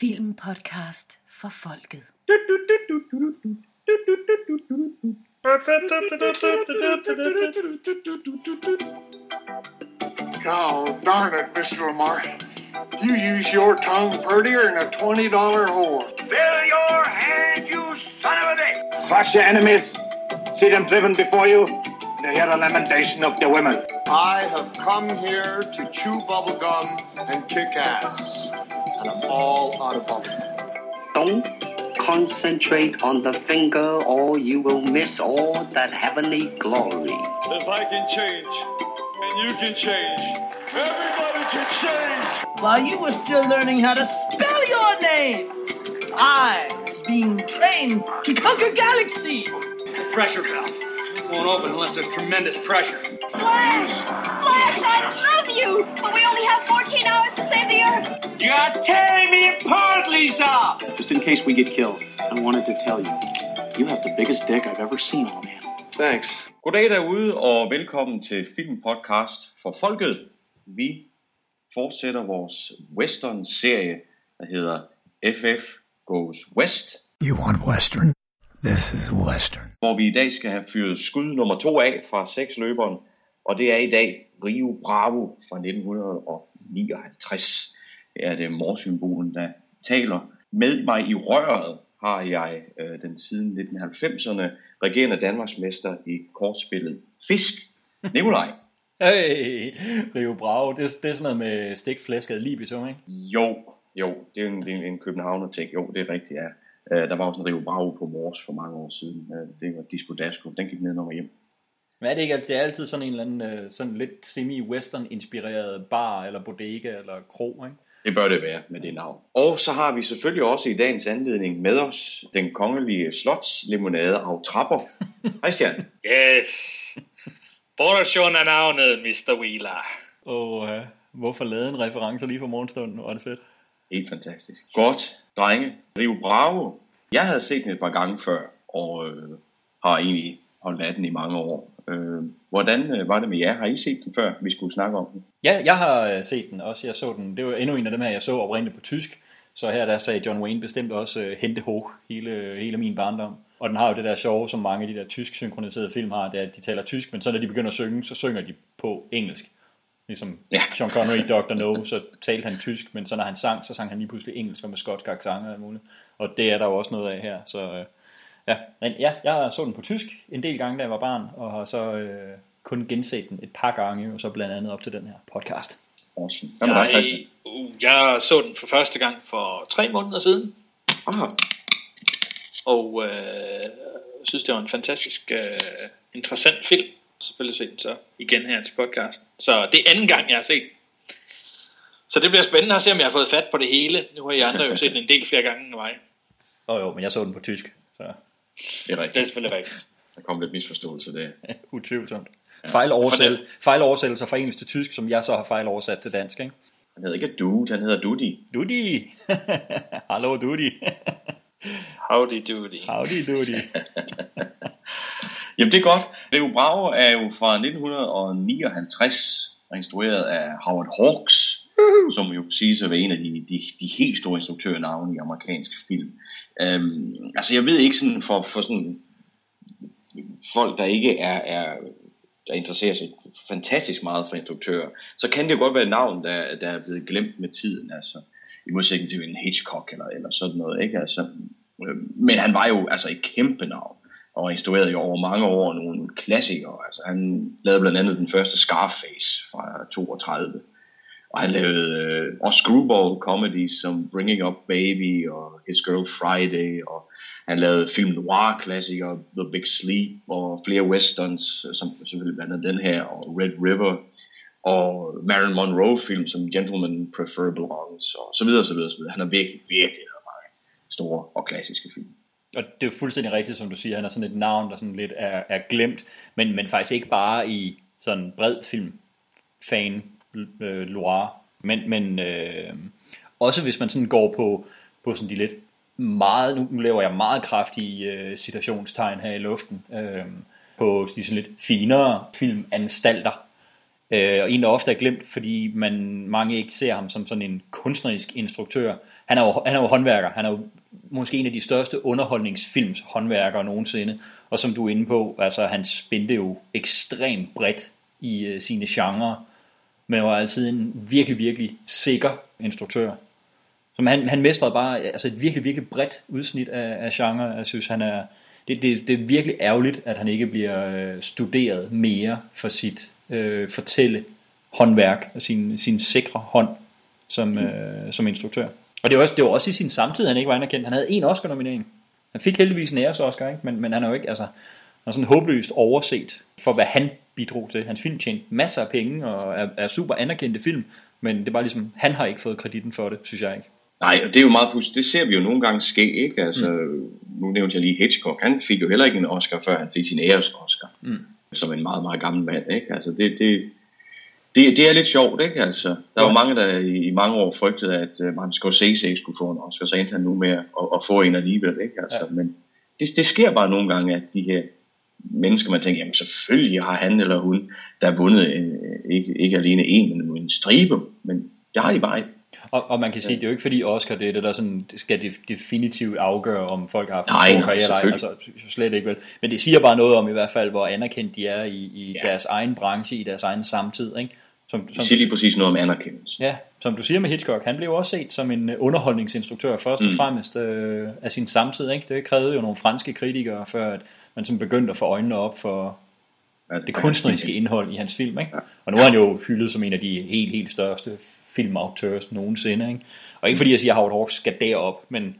Filmpodcast for folket. Oh, darn it, Mr. Lamar. You use your tongue prettier than a $20 whore. Fill your hand, you son of a bitch! Crush your enemies, see them driven before you, and hear the lamentation of the women. I have come here to chew bubblegum and kick ass. And I'm all out of bubblegum. Don't concentrate on the finger or you will miss all that heavenly glory. If I can change, and you can change, everybody can change. While you were still learning how to spell your name, I was being trained to conquer galaxies. It's a pressure valve. It won't open unless there's tremendous pressure. Flash! Flash, I love you! But we only have 14 hours to save the Earth! You are tearing me apart, Lisa! Just in case we get killed, I wanted to tell you, you have the biggest dick I've ever seen, old man. Thanks. Goddag derude, og velkommen til Filmpodcast for Folket. Vi fortsætter vores western-serie, der hedder FF Goes West. You want western? This is western. Hvor vi i dag skal have fyret skud nummer 2 af fra 6-løberen. Og det er i dag Rio Bravo fra 1959. Det er det morsymbolen, der taler. Med mig i røret har jeg den siden 1990'erne regerende Danmarksmester i kortspillet Fisk, Nikolaj. Hey, Rio Bravo, det er sådan noget med stikflæsket libisum, ikke? Jo, det er en københavner-ting. Jo, det er rigtigt, ja. Der var også en Rio Bravo på Mors for mange år siden. Det var Disco Dasko, den gik ned og hjem. Men er det ikke altid sådan en eller anden sådan lidt semi-western-inspireret bar eller bodega eller krog, ikke? Det bør det være med det navn. Og så har vi selvfølgelig også i dagens anledning med os den kongelige slotslimonade af Trapper. Christian. Yes. Bordersjøen er navnet, Mr. Wheeler. Hvorfor lavede en reference lige for morgenstunden? Var det fedt? Helt fantastisk. Godt, drenge. Rio Bravo. Jeg havde set den et par gange før, og har egentlig holdt af den i mange år. Hvordan var det med jer? Har I set den før, vi skulle snakke om den? Ja, jeg har set den også. Jeg så den. Det var endnu en af dem her, jeg så oprindeligt på tysk. Så her der sagde John Wayne bestemt også hente hoch hele min barndom. Og den har jo det der sjove, som mange af de der tysk synkroniserede film har, det er, at de taler tysk, men så når de begynder at synge, så synger de på engelsk. Ligesom Sean Connery i Dr. No, så talte han tysk, men så når han sang, så sang han lige pludselig engelsk og med skotsk accent og alt muligt. Og det er der jo også noget af her, så... Men jeg så den på tysk en del gange, da jeg var barn, og har så kun genset den et par gange, og så blandt andet op til den her podcast. Awesome. Jeg så den for første gang for 3 måneder siden. Aha. Og synes, det var en fantastisk interessant film. Selvfølgelig set den så igen her til podcast. Så det er anden gang, jeg har set. Så det bliver spændende at se, om jeg har fået fat på det hele. Nu har I andre jo set den en del flere gange end mig. Jo, men jeg så den på tysk, så... Det er rigtigt. Det er selvfølgelig rigtigt. Der kom lidt misforståelse der. Utvivlsomt. Ja. Fejloversættelser fra engelsk til tysk, som jeg så har fejloversat til dansk, ikke? Han hedder ikke Dude, han hedder Dudi. Dudi! Hallo Dudi! Howdy Dudi. Howdy Dudi. Jamen det er godt. Rio Bravo er jo fra 1959 og instrueret af Howard Hawks, som jo siges at være en af de helt store instruktørnavne i amerikansk film. Jeg ved ikke sådan for sådan folk, der ikke er der interesserer sig fantastisk meget for instruktører, så kan det jo godt være et navn, der er bledet glemt med tiden, altså i modsætning til en Hitchcock eller sådan noget, ikke? Altså, men han var jo altså et kæmpe navn og instruerede jo over mange år nogle klassikere. Altså, han lavede blandt andet den første Scarface fra 1932. Og han lavede også screwball comedies som Bringing Up Baby og His Girl Friday, og han lavede film noir klassikere The Big Sleep og flere westerns, som selvfølgelig blandt andet den her og Red River og Marilyn Monroe film som Gentleman Prefer Blonde og så videre. Han har virkelig meget store og klassiske film. Og det er jo fuldstændig rigtigt, som du siger, han er sådan et navn, der sådan lidt er glemt, men faktisk ikke bare i sådan bred film fan Loire, men også hvis man sådan går på sådan de lidt meget, nu laver jeg meget kraftige citationstegn her i luften, på de sådan lidt finere filmanstalter, Og en, der ofte er glemt, fordi mange ikke ser ham som sådan en kunstnerisk instruktør. Han er jo håndværker. Han er jo måske en af de største underholdningsfilms håndværkere nogensinde. Og som du er inde på, altså, han spændte jo ekstremt bredt i sine genrer, men var altid en virkelig, virkelig sikker instruktør. Så han mestrede bare altså et virkelig, virkelig bredt udsnit af genre. Jeg synes, han er... Det er virkelig ærgerligt, at han ikke bliver studeret mere for sit fortælle håndværk og sin sikre hånd som instruktør. Og det var også i sin samtid, han ikke var anerkendt. Han havde en Oscar-nominering. Han fik heldigvis en æres-Oscar, ikke? Men han er jo ikke, altså, han er sådan håbløst overset for, hvad han bidrog til. Hans film tjente masser af penge og er super anerkendte film, men det er bare ligesom, han har ikke fået kreditten for det, synes jeg ikke. Nej, og det er jo meget pudsigt. Det ser vi jo nogle gange ske, ikke? Altså, nu nævnte jeg lige Hitchcock. Han fik jo heller ikke en Oscar, før han fik sin æres-Oscar. Mm. Som en meget, meget gammel mand, ikke? Altså, det er lidt sjovt, ikke? Altså, der var jo mange, der i mange år frygtede, at Martin Scorsese skulle få en Oscar, så endte han nu med at få en alligevel, ikke? Altså, ja. Men det sker bare nogle gange, at de her mennesker, man tænker, jamen selvfølgelig har han eller hun, der har vundet ikke alene en, men en stribe, men det har de bare ikke. Og man kan sige, det er jo ikke fordi Oscar det er det, der sådan, skal definitivt afgøre, om folk har haft en god karriere eller ej, altså slet ikke vel. Men det siger bare noget om i hvert fald, hvor anerkendt de er i deres egen branche, i deres egen samtid, ikke? Som det siger lige præcis noget om anerkendelse. Ja, som du siger med Hitchcock, han blev også set som en underholdningsinstruktør først og fremmest af sin samtid, ikke? Det krævede jo nogle franske kritikere, før at man som begyndte at få øjnene op for det kunstneriske indhold i hans film, ikke? Og nu er han jo hyldet som en af de helt, helt største filmauteurs nogensinde, ikke? Og ikke fordi jeg siger, at Howard Hawks skal derop, men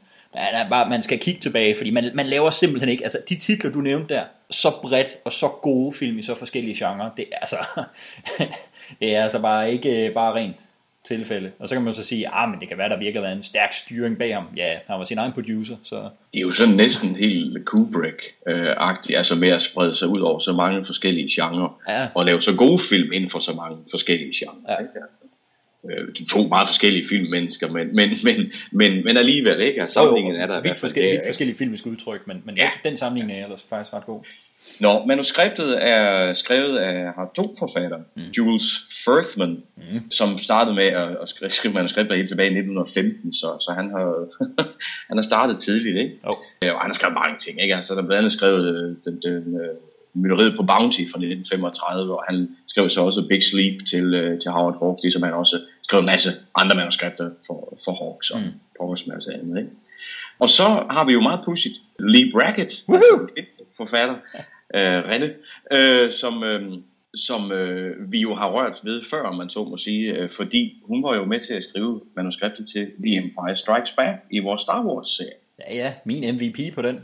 bare, man skal kigge tilbage, fordi man laver simpelthen ikke, altså de titler, du nævnte der, så bredt og så gode film i så forskellige genrer, det er altså bare ikke bare rent tilfælde. Og så kan man så sige, men det kan være, der virkelig var en stærk styring bag ham. Ja, han var sin egen producer, så... Det er jo sådan næsten helt Kubrick-agtigt, altså med at sprede sig ud over så mange forskellige genrer, og lave så gode film inden for så mange forskellige genrer, ikke? Altså, to meget forskellige filmmennesker, men alligevel, ikke? Altså, sammenligningen er der... Vidt forskellige filmiske udtryk, men den sammenligning er ellers faktisk ret god. Nå, manuskriptet er skrevet af to forfattere, Jules Furthman, som startede med at skrive manuskriptet helt tilbage i 1915, så han har startet tidligt, ikke? Og han har skrevet mange ting, ikke? Altså, der blandt andet skrevet mytteriet på Bounty fra 1935, og han skrev så også Big Sleep til Howard Hawks, ligesom han også skrev en masse andre manuskripter for Hawks og Poggers og andet, ikke? Og så har vi jo meget pudsigt Lee Brackett, forfatter, René, som vi jo har rørt ved før, om man så må sige, fordi hun var jo med til at skrive manuskriptet til The Empire Strikes Back i vores Star Wars-serie. Ja, min MVP på den.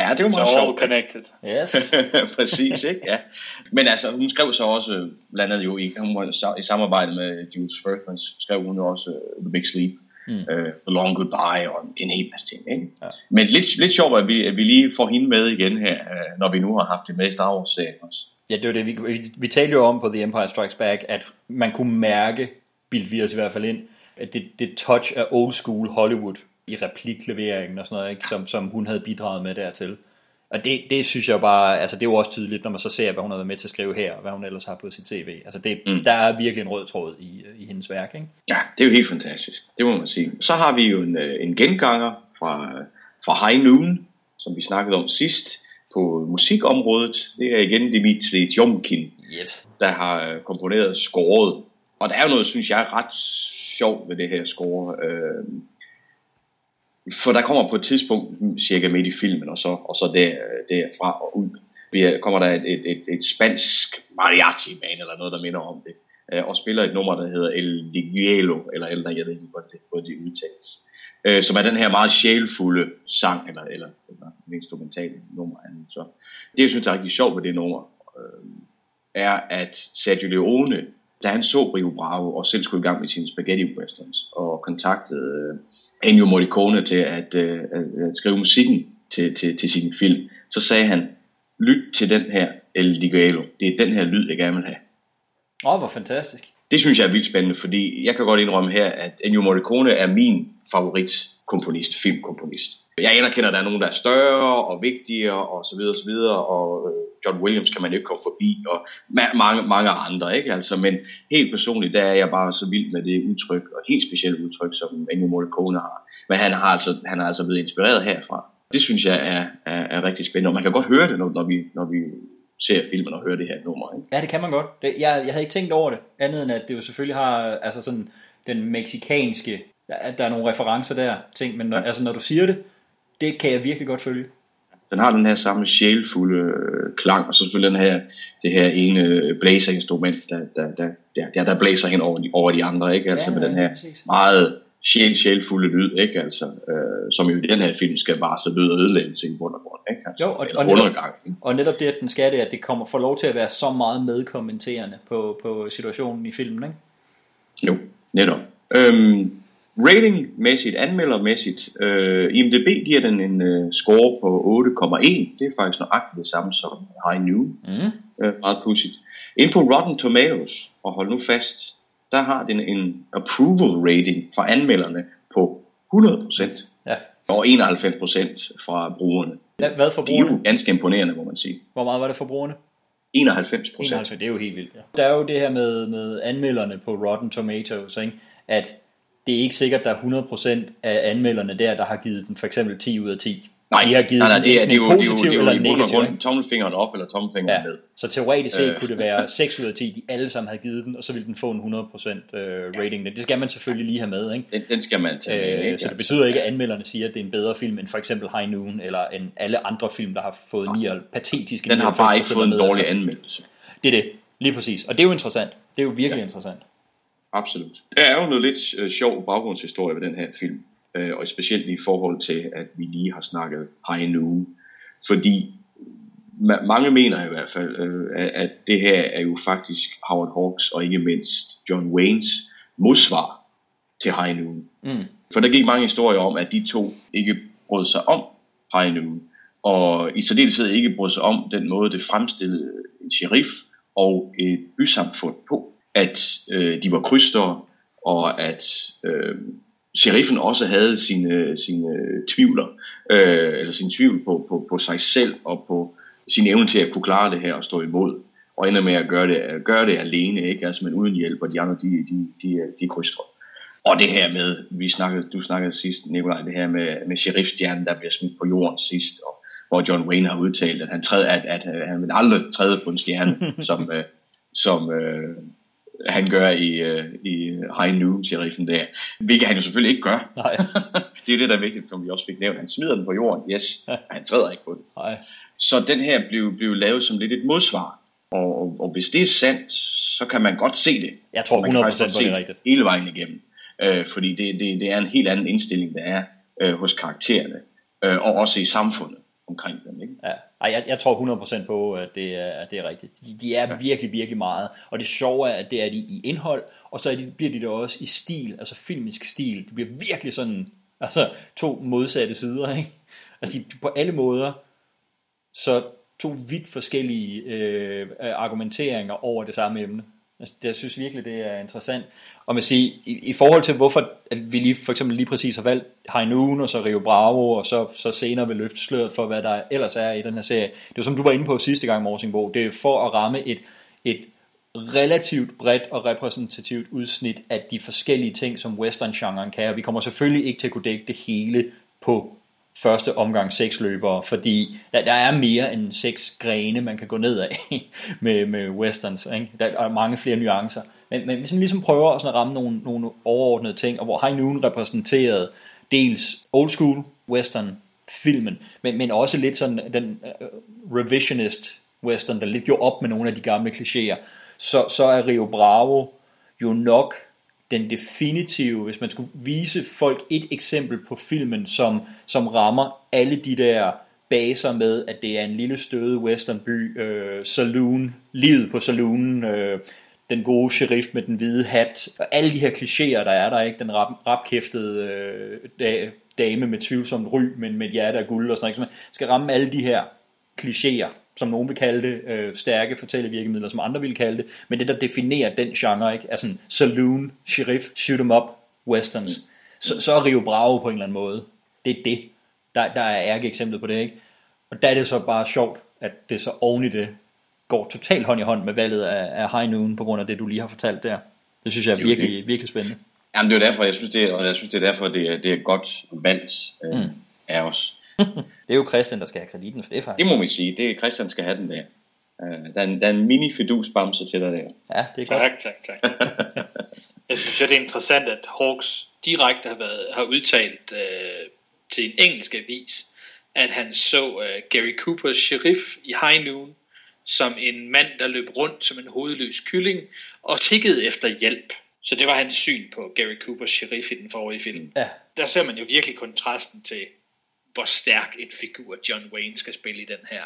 Ja, det var meget sjovt. Connected. Yes. Præcis, ikke? Ja. Men altså, hun skrev så også, blandt andet jo i samarbejde med Jules Furthman, skrev hun også The Big Sleep, The Long Goodbye og en hel masse ting, ikke? Ja. Men lidt sjovt, at vi lige får hende med igen her, når vi nu har haft det med i Star Wars-serien også. Ja, det var det. Vi talte jo om på The Empire Strikes Back, at man kunne mærke, bildte vi os i hvert fald ind, at det touch af old school Hollywood i replikleveringen og sådan noget, ikke? Som hun havde bidraget med dertil. Og det synes jeg bare, altså det er jo også tydeligt, når man så ser, hvad hun har været med til at skrive her, og hvad hun ellers har på sit CV. Altså der er virkelig en rød tråd i hendes værk, ikke? Ja, det er jo helt fantastisk, det må man sige. Så har vi jo en genganger fra High Noon, som vi snakkede om sidst, på musikområdet. Det er igen Dimitri Tiomkin, der har komponeret scoret. Og der er jo noget, synes jeg, ret sjovt ved det her score. For der kommer på et tidspunkt, cirka midt i filmen, og så derfra og ud, kommer der et spansk mariachi-band, eller noget, der minder om det, og spiller et nummer, der hedder El Degüello, eller El Degüello, jeg ved ikke, hvor det udtales, som er den her meget sjælfulde sang, eller instrumentale nummer. Så det, jeg synes er rigtig sjovt ved det nummer, er, at Sergio Leone, da han så Rio Bravo, og selv skulle i gang med sine spaghetti westerns, og kontaktede Ennio Morricone til at skrive musikken til sin film, så sagde han, lyt til den her El Degüello. Det er den her lyd, jeg gerne vil have. Hvor fantastisk. Det synes jeg er vildt spændende, fordi jeg kan godt indrømme her, at Ennio Morricone er min favoritkomponist, filmkomponist. Jeg anerkender, at der er nogen, der er større og vigtigere, og så videre, og John Williams kan man jo ikke komme forbi, og mange andre, ikke? Altså, men helt personligt, der er jeg bare så vild med det udtryk, og helt specielt udtryk, som Ennio Morricone har. Men han har altså blevet inspireret herfra. Det synes jeg er rigtig spændende, og man kan godt høre det, når vi ser filmen og hører det her nummer, ikke? Ja, det kan man godt. Jeg havde ikke tænkt over det, andet end at det jo selvfølgelig har altså sådan den mexikanske, at der er nogle referencer der, ting, men når, altså når du siger det, det kan jeg virkelig godt følge. Den har den her samme sjælfulde klang, og så selvfølgelig det her ene blæserinstrument, der blæser hen over de andre, ikke? Altså ja, med den her meget sjælfulde lyd, ikke? Altså, som jo i den her film skal bare så død og ødelæggelse i bund og grund, ikke? Altså, jo, og netop det, at den skal det, at det kommer, får lov til at være så meget medkommenterende på situationen i filmen, ikke? Jo, netop. Ratingmæssigt, anmeldermæssigt, IMDb giver den en score på 8,1. Det er faktisk nøjagtigt det samme som High Noon. Meget pudsigt. Ind på Rotten Tomatoes, og hold nu fast, der har den en approval rating fra anmelderne på 100%, ja. Og 91% fra brugerne. Hvad for brugerne? Det er jo ganske imponerende, må man sige. Hvor meget var det for brugerne? 91%. Det er jo helt vildt. Ja. Der er jo det her med anmelderne på Rotten Tomatoes, ikke? At det er ikke sikkert, at der er 100% af anmelderne der har givet den for eksempel 10 ud af 10. Nej, de har givet nej, det er jo eller negativt. Tommelfingeren op eller tommelfingeren ned. Så teoretisk set kunne det være 6 ud af 10, de alle sammen havde givet den, og så ville den få en 100% rating. Det skal man selvfølgelig lige have med, ikke? Den skal man tage med, ikke? Så det betyder ikke, at anmelderne siger, at det er en bedre film end for eksempel High Noon, eller end alle andre film, der har fået patetiske... Den har bare ikke fået en dårlig anmeldelse. Det er det, lige præcis. Og det er jo interessant. Det er jo virkelig interessant. Absolut. Der er jo noget lidt sjov baggrundshistorie ved den her film, og specielt i forhold til, at vi lige har snakket High Noon, fordi mange mener i hvert fald, at det her er jo faktisk Howard Hawks og ikke mindst John Waynes modsvar til High Noon. For der gik mange historier om, at de to ikke brød sig om High Noon, og i særdeleshed ikke brød sig om den måde, det fremstillede en sheriff og et bysamfund på. At de var krydster, og at sheriffen også havde sin tvivl på sig selv og på sin evne til at kunne klare det her og stå imod, og ender med at gøre det alene, ikke? Altså, men uden hjælp, og de andre de krydster. Og det her med, du snakkede sidst, Nicolaj, det her med sheriffstjernen, der bliver smidt på jorden sidst, og hvor John Wayne har udtalt, at han vil aldrig træde på en stjerne, som han gør i High Noon-seriffen der, hvilket han jo selvfølgelig ikke gør. Nej. Det er det, der er vigtigt, som vi også fik nævnt. Han smider den på jorden, yes, og han træder ikke på den. Nej. Så den her blev lavet som lidt et modsvar, og hvis det er sandt, så kan man godt se det. Jeg tror 100% på det rigtigt. Hele vejen igennem, fordi det er en helt anden indstilling, der er hos karaktererne, og også i samfundet omkring dem, ikke? Ja. Ej, jeg tror 100% på, at det er rigtigt. De er virkelig, virkelig meget. Og det sjove er, at det er de i indhold, og så bliver de der også i stil, altså filmisk stil. Det bliver virkelig sådan, altså to modsatte sider, ikke? Altså de, på alle måder, så to vidt forskellige argumenteringer over det samme emne. Altså, jeg synes virkelig, det er interessant. Og man siger, i forhold til, hvorfor vi for eksempel præcis har valgt High Noon, og så Rio Bravo, og så senere vil løfte sløret for, hvad der ellers er i den her serie. Det er som du var inde på sidste gang, Morsingbo. Det er for at ramme et relativt bredt og repræsentativt udsnit af de forskellige ting, som western-genren kan. Og vi kommer selvfølgelig ikke til at kunne dække det hele på første omgang 6 løbere, fordi der er mere end 6 grene, man kan gå ned af med westerns, ikke? Der er mange flere nuancer. Men vi sådan ligesom prøver at ramme nogle overordnede ting, og hvor High Noon repræsenterede dels old school western filmen, men også lidt sådan den revisionist western, der lidt gjorde op med nogle af de gamle klichéer, så er Rio Bravo jo nok den definitive, hvis man skulle vise folk et eksempel på filmen, som rammer alle de der baser med, at det er en lille støde westernby, saloon, livet på saloonen, den gode sheriff med den hvide hat, og alle de her klichéer, der er der, ikke? Den rapkæftede dame med tvivlsomt ry, men med et hjerte af guld og sådan noget, skal ramme alle de her klichéer, som nogen vil kalde det, stærke fortællevirkemidler, som andre vil kalde det, men det, der definerer den genre, ikke, er sådan saloon, sheriff, shoot 'em up, westerns. Så er Rio Bravo på en eller anden måde. Det er det. Der er ærke eksemplet på det, ikke? Og der er det så bare sjovt at det så oven i det går totalt hånd i hånd med valget af High Noon på grund af det du lige har fortalt der. Det synes jeg er virkelig, virkelig spændende. Jamen det er derfor, jeg synes det er derfor det er godt valgt af os. Det er jo Christian, der skal have krediten for det faktisk. Det må vi sige, det er Christian, der skal have den der. Der er en mini fidusbamse til dig der. Ja, det er godt. Tak. Jeg synes det er interessant, at Hawks direkte har udtalt til en engelsk avis, at han så Gary Coopers sheriff i High Noon som en mand, der løb rundt som en hovedløs kylling og tikkede efter hjælp. Så det var hans syn på Gary Coopers sheriff i den forrige film. Ja. Der ser man jo virkelig kontrasten til, hvor stærk et figur John Wayne skal spille i den her.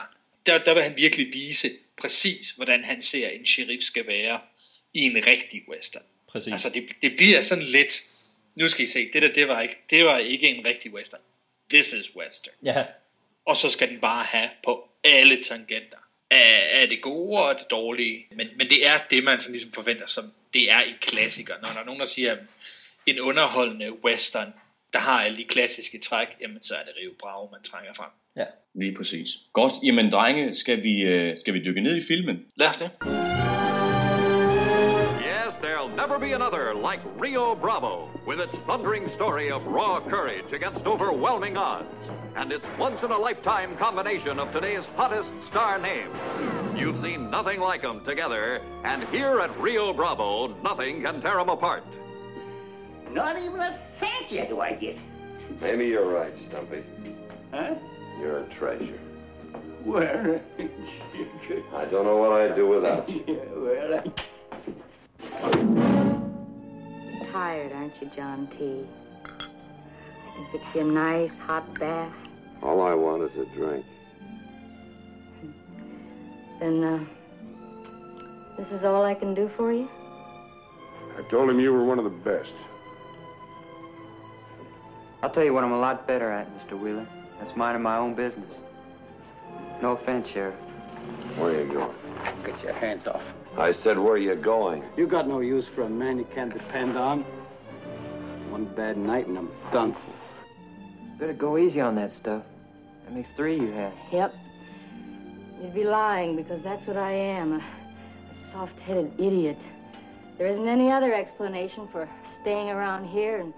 Der vil han virkelig vise præcis, hvordan han ser en sheriff skal være i en rigtig western. Præcis. Altså det bliver sådan lidt, nu skal I se, det var ikke en rigtig western. This is western. Ja. Og så skal den bare have på alle tangenter. Af det gode og det dårlige. Men det er det, man sådan ligesom forventer, som det er i klassiker. Når der er nogen, der siger, en underholdende western, der har alle de klassiske træk, jamen så er det Rio Bravo, man trænger frem. Ja, lige præcis. Godt, jamen drenge, skal vi dykke ned i filmen? Lad os det. There'll never be another like Rio Bravo, with its thundering story of raw courage against overwhelming odds, and its once-in-a-lifetime combination of today's hottest star names. You've seen nothing like them together, and here at Rio Bravo, nothing can tear them apart. Not even a thank you do I get. Maybe you're right, Stumpy. Huh? You're a treasure. Well, I don't know what I'd do without you. Well, tired, aren't you, John T? I can fix you a nice hot bath. All I want is a drink. Then, this is all I can do for you? I told him you were one of the best. I'll tell you what I'm a lot better at, Mr. Wheeler. That's minding my own business. No offense, Sheriff. Where are you going? Get your hands off. I said, where are you going? You got no use for a man you can't depend on. One bad night and I'm done for. Better go easy on that stuff. That makes three you have. Yep. You'd be lying because that's what I am, a soft-headed idiot. There isn't any other explanation for staying around here and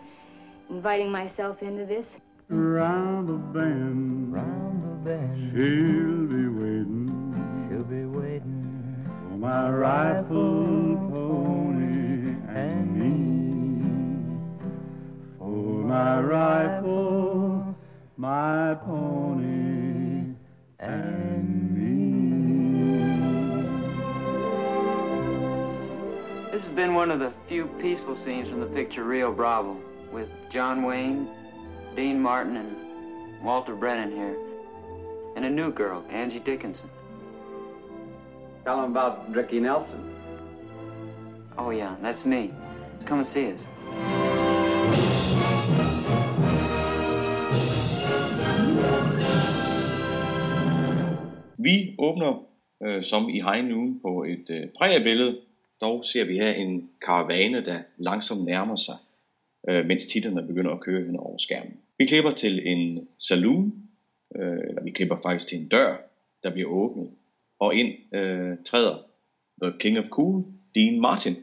inviting myself into this. Round the bend. Round the bend. She'll be waiting. She'll be waiting. My rifle, pony, and me. Oh, my rifle, my pony, and me. This has been one of the few peaceful scenes from the picture Rio Bravo, with John Wayne, Dean Martin, and Walter Brennan here, and a new girl, Angie Dickinson. Tell him about Ricky Nelson. Oh, yeah, that's me. Come and see us. Vi åbner som i High Noon på et prægebillede. Dog ser vi her en karavane, der langsomt nærmer sig, mens titlerne begynder at køre hen over skærmen. Vi klipper til en saloon, eller vi klipper faktisk til en dør, der bliver åbnet. Og ind træder The King of Cool, Dean Martin,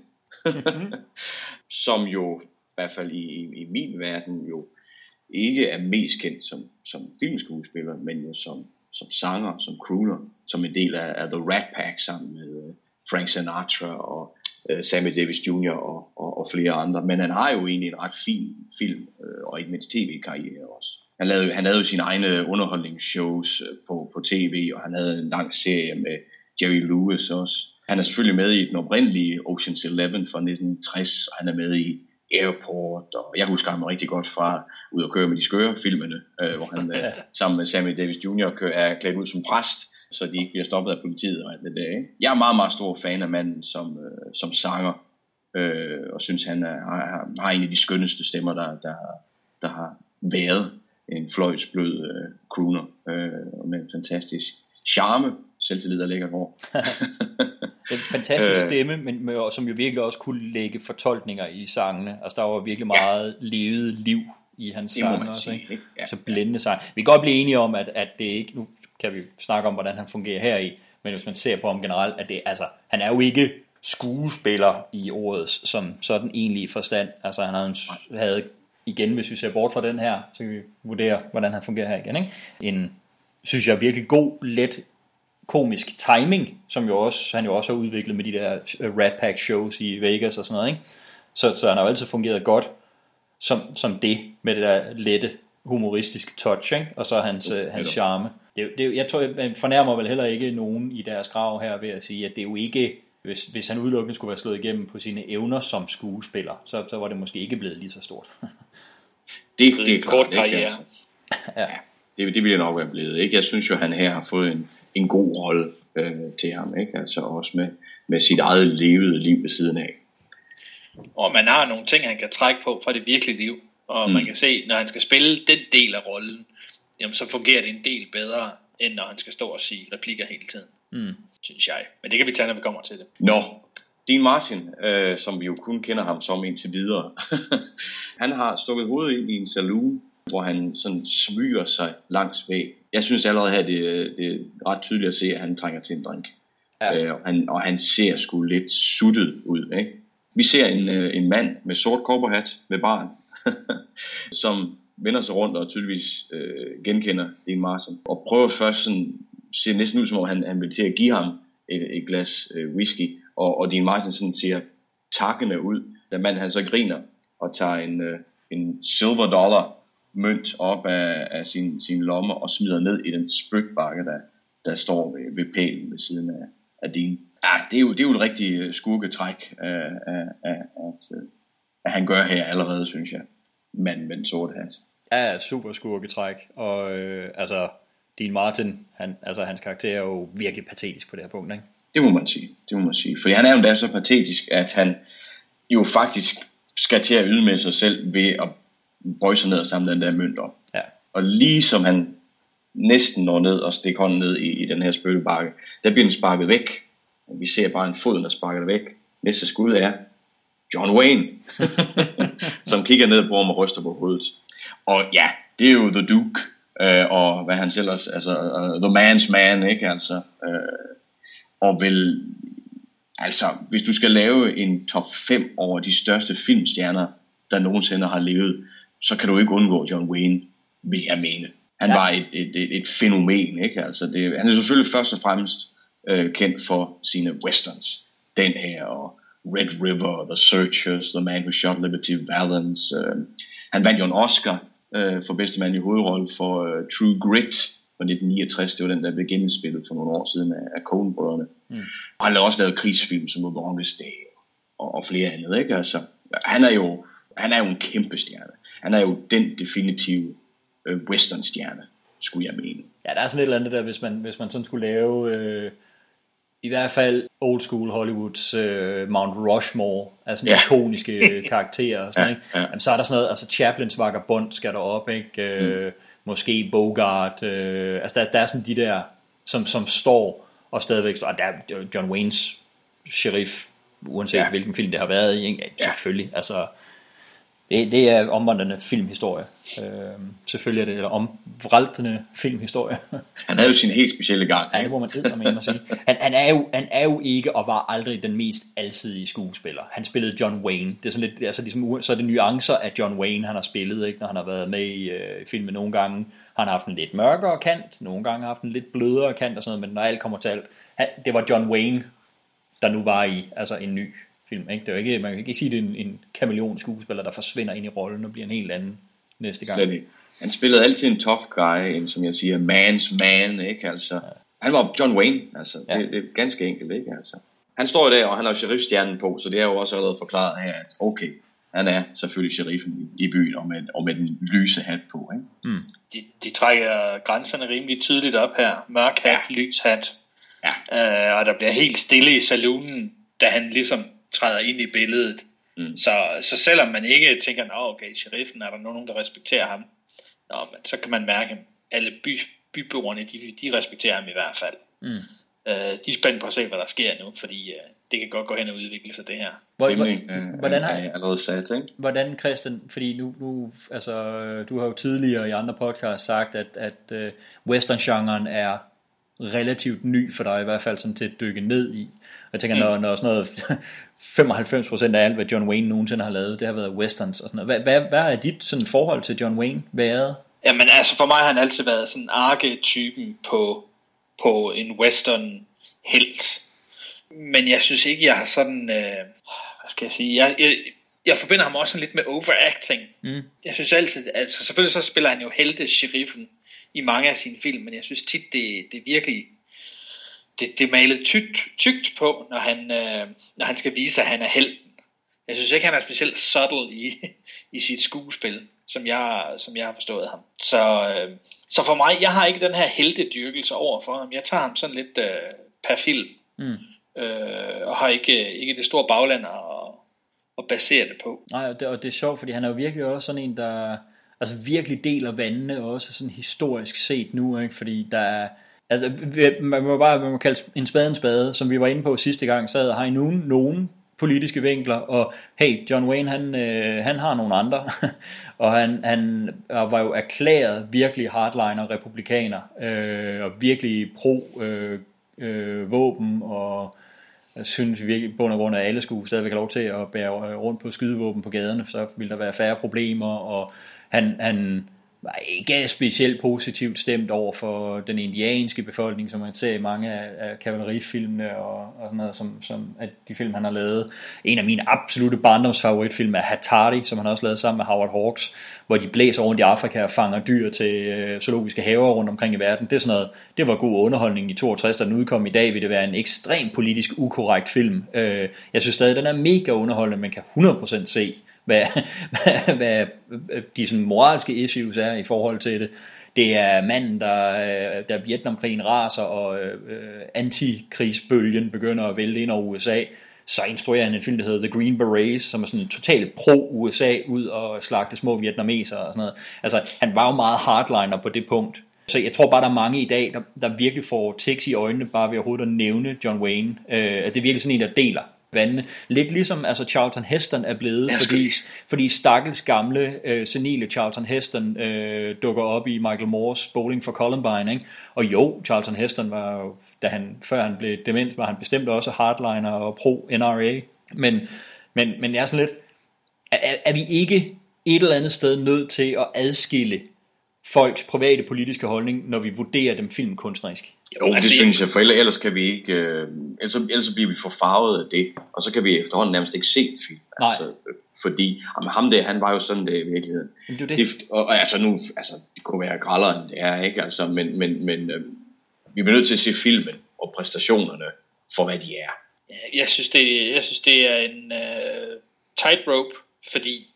som jo, i hvert fald i min verden, jo ikke er mest kendt som filmskuespiller, men jo som sanger, som crooner, som en del af The Rat Pack sammen med Frank Sinatra og Sammy Davis Jr. og flere andre. Men han har jo egentlig en ret fin film og ikke mindst tv-karriere også. Han havde jo sine egne underholdningsshows på tv, og han havde en lang serie med Jerry Lewis også. Han er selvfølgelig med i den oprindelige Ocean's Eleven fra 1960, og han er med i Airport, og jeg husker ham rigtig godt fra Ud at køre med de skøre filmene, hvor han sammen med Sammy Davis Jr. er klædt ud som præst, så de ikke bliver stoppet af politiet og alt det der. Jeg er meget, meget stor fan af manden som sanger, og synes han har en af de skønneste stemmer, der har været. En fløjtsblød crooner med en fantastisk charme, selvtillid og lækkert hår. En fantastisk stemme, men som jo virkelig også kunne lægge fortolkninger i sangene. Altså der var virkelig meget levet liv i hans sange også, ikke? Ja. Så blændende sang. Vi kan godt blive enige om, at det ikke, nu kan vi snakke om, hvordan han fungerer her i. Men hvis man ser på ham generelt, at det, altså, han er jo ikke skuespiller i ordet, som sådan egentlig forstand. Altså han havde igen, hvis vi ser bort fra den her, så kan vi vurdere, hvordan han fungerer her igen. Ikke? En, synes jeg, virkelig god, let komisk timing, som jo også, han jo også har udviklet med de der Rat Pack shows i Vegas og sådan noget. Ikke? Så han har jo altid fungeret godt som det, med det der lette, humoristiske touch, ikke? Og så hans charme. Det, jeg tror, man fornærmer vel heller ikke nogen i deres grav her ved at sige, at det er jo ikke, hvis han udelukkende skulle være slået igennem på sine evner som skuespiller, så var det måske ikke blevet lige så stort. Det er kort karriere. Ja. Det ville nok være blevet, ikke? Jeg synes jo, han her har fået en god rolle til ham, ikke? Altså også med sit eget levede liv ved siden af. Og man har nogle ting, han kan trække på fra det virkelige liv. Og man kan se, når han skal spille den del af rollen, jamen, så fungerer det en del bedre, end når han skal stå og sige replikker hele tiden. Synes jeg. Men det kan vi tage, når vi kommer til det. Dean Martin, som vi jo kun kender ham som indtil videre, han har stukket hovedet ind i en saloon, hvor han sådan smyger sig langs væg. Jeg synes allerede her, det er ret tydeligt at se, at han trænger til en drink. Ja. Og han ser sgu lidt suttet ud, ikke? Vi ser en mand med sort cowboyhat med barn, som vender sig rundt og tydeligvis genkender Dean Martin, og prøver først sådan, ser næsten ud som om han vil til at give ham et glas whisky, og Dean Martin sådan siger takkende ud, da manden han så griner og tager en silver dollar mønt op af sin lomme og smider ned i den spytbakke, der står ved pælen ved siden af Dean. Det er jo et rigtig skurketræk, at han gør her allerede, synes jeg. Manden med den sorte hat. Ja, super skurketræk. Og altså, Dean Martin, hans karakter er jo virkelig patetisk på det her punkt, ikke? Det må man sige. Fordi han er jo endda så patetisk, at han jo faktisk skal til at yde med sig selv ved at bøje sig ned og samle den der mønt op. Ja. Og ligesom han næsten når ned og stikker hånden ned i den her spyttebakke, der bliver den sparket væk. Vi ser bare en fod, der sparker væk. Næste skud er John Wayne, som kigger ned på ham og ryster på hovedet. Og ja, det er jo The Duke, og hvad han selv også, altså The Man's Man, ikke altså. Og vel, altså, hvis du skal lave en top 5 over de største filmstjerner, der nogensinde har levet, så kan du ikke undgå John Wayne, vil jeg mene. Han var et fænomen, ikke altså. Han er selvfølgelig først og fremmest kendt for sine westerns. Den her og Red River, The Searchers, The Man Who Shot Liberty Valance. Han vandt jo en Oscar for bedste mand i hovedrolle for True Grit fra 1969. Det var den, der blev genspillet for nogle år siden af Coen-brødrene. Og han har også lavet krigsfilm som The Longest Day og flere andet, ikke? Altså, han er jo en kæmpe stjerne. Han er jo den definitive westernstjerne, skulle jeg mene. Ja, der er sådan et eller andet der, hvis man sådan skulle lave i hvert fald old school Hollywoods Mount Rushmore, altså nogle ikoniske karakterer og sådan, ikke? Jamen, så er der sådan noget, altså Chaplins Vagabond skal der op, ikke? Måske Bogart, altså der er sådan de der, som står og stadigvæk står, og der er John Waynes sheriff, uanset hvilken film det har været i, ikke? Ja, selvfølgelig, altså det er omvandrende filmhistorie. Selvfølgelig er det, eller omvræltende filmhistorie. Han havde jo sin helt specielle gang. Ja, det må man eddermame at sige. Han er jo ikke, og var aldrig den mest alsidige skuespiller. Han spillede John Wayne. Det er sådan lidt, altså ligesom, så er det nuancer af John Wayne, han har spillet, ikke? Når han har været med i filmen nogle gange. Han har haft en lidt mørkere kant, nogle gange har haft en lidt blødere kant og sådan noget, men når alt kommer til alt. Det var John Wayne, der nu var i, altså en ny film, ikke? Det er ikke, man kan ikke sige, at det er en kameleon skuespiller, der forsvinder ind i rollen og bliver en helt anden næste gang. Slet ikke. Han spillede altid en tough guy, en, som jeg siger, man's man, ikke? Altså, han var John Wayne, altså. Ja. Det er ganske enkelt, ikke? Altså. Han står i dag, og han har sheriffstjernen på, så det er jo også allerede forklaret her, at okay, han er selvfølgelig sheriffen i byen, og med den lyse hat på, ikke? De trækker grænserne rimelig tydeligt op her. Mørk hat, lys hat. Ja. Og der bliver helt stille i saloonen, da han ligesom træder ind i billedet. Så selvom man ikke tænker, okay, sheriffen, er der nogen, der respekterer ham? Men så kan man mærke, at alle byboerne, de respekterer ham i hvert fald. De er spændt på at se, hvad der sker nu, fordi det kan godt gå hen og udvikle sig det her. Hvordan har jeg allerede sagt, ikke? Hvordan, Christian, fordi nu altså, du har jo tidligere i andre podcasts sagt, at western-genren er relativt ny for dig, i hvert fald sådan til at dykke ned i. Jeg tænker, når sådan noget 95% af alt, hvad John Wayne nogensinde har lavet, det har været westerns og sådan noget. Hvad er dit sådan forhold til John Wayne været? Jamen altså for mig har han altid været sådan arketypen på en western helt. Men jeg synes ikke, jeg har sådan, hvad skal jeg sige, jeg forbinder ham også lidt med overacting. Mm. Jeg synes altid, altså selvfølgelig så spiller han jo helte-sheriffen i mange af sine film, men jeg synes tit, det virkelig, det er malet tykt på, når han skal vise, at han er helten. Jeg synes ikke, han er specielt subtle i sit skuespil, som jeg har forstået ham. Så for mig, jeg har ikke den her heltedyrkelse over for ham. Jeg tager ham sådan lidt per film, og har ikke det store bagland at basere det på. Nej, og det er sjovt, fordi han er jo virkelig også sådan en, der altså virkelig deler vandene, også sådan historisk set nu, ikke? Fordi der er, altså man må kalde en spade en spade, som vi var inde på sidste gang, så havde High Noon nogen politiske vinkler, og hey, John Wayne, han har nogle andre, og han var jo erklæret virkelig hardliner-republikaner, og virkelig pro-våben, og jeg synes virkelig, på grund af alle skulle stadigvæk have lov til at bære rundt på skydevåben på gaderne, så ville der være færre problemer, og han var ikke specielt positivt stemt over for den indianske befolkning, som man ser i mange af kavalerifilmene og sådan noget, som at de film, han har lavet. En af mine absolutte barndomsfavoritfilm er Hatari, som han også lavede sammen med Howard Hawks, hvor de blæser rundt i Afrika og fanger dyr til zoologiske haver rundt omkring i verden. Det er sådan noget, det var god underholdning i 62, da den udkom. I dag vil det være en ekstremt politisk ukorrekt film. Jeg synes stadig, den er mega underholdende, man kan 100% se, hvad de sådan moralske issues er i forhold til det. Det er manden, der Vietnamkrigen raser, og antikrigsbølgen begynder at vælte ind over USA. Så instruerer han en film, der hedder The Green Berets, som er sådan totalt pro-USA, ud og slagte små vietnamesere og sådan noget. Altså, han var jo meget hardliner på det punkt. Så jeg tror bare, der er mange i dag, der virkelig får tics i øjnene, bare ved overhovedet at nævne John Wayne. Det er virkelig sådan en, der deler vandene. Lidt ligesom altså Charlton Heston er blevet, fordi stakkels gamle senile Charlton Heston dukker op i Michael Moore's Bowling for Columbine, ikke? Og jo, Charlton Heston var jo, før han blev dement, var han bestemt også hardliner og pro-NRA, men jeg er sådan lidt, er vi ikke et eller andet sted nødt til at adskille folks private politiske holdning, når vi vurderer dem filmkunstnerisk? Jo, det synes jeg, for ellers kan vi ikke, ellers bliver vi forfarvet af det, og så kan vi efterhånden nærmest ikke se film. Altså, fordi ham der, han var jo sådan det i virkeligheden. Det. Og altså nu, altså, det kunne være grallere end det er, ikke? Altså, men vi bliver nødt til at se filmen og præstationerne for, hvad de er. Jeg synes, det er en tightrope, fordi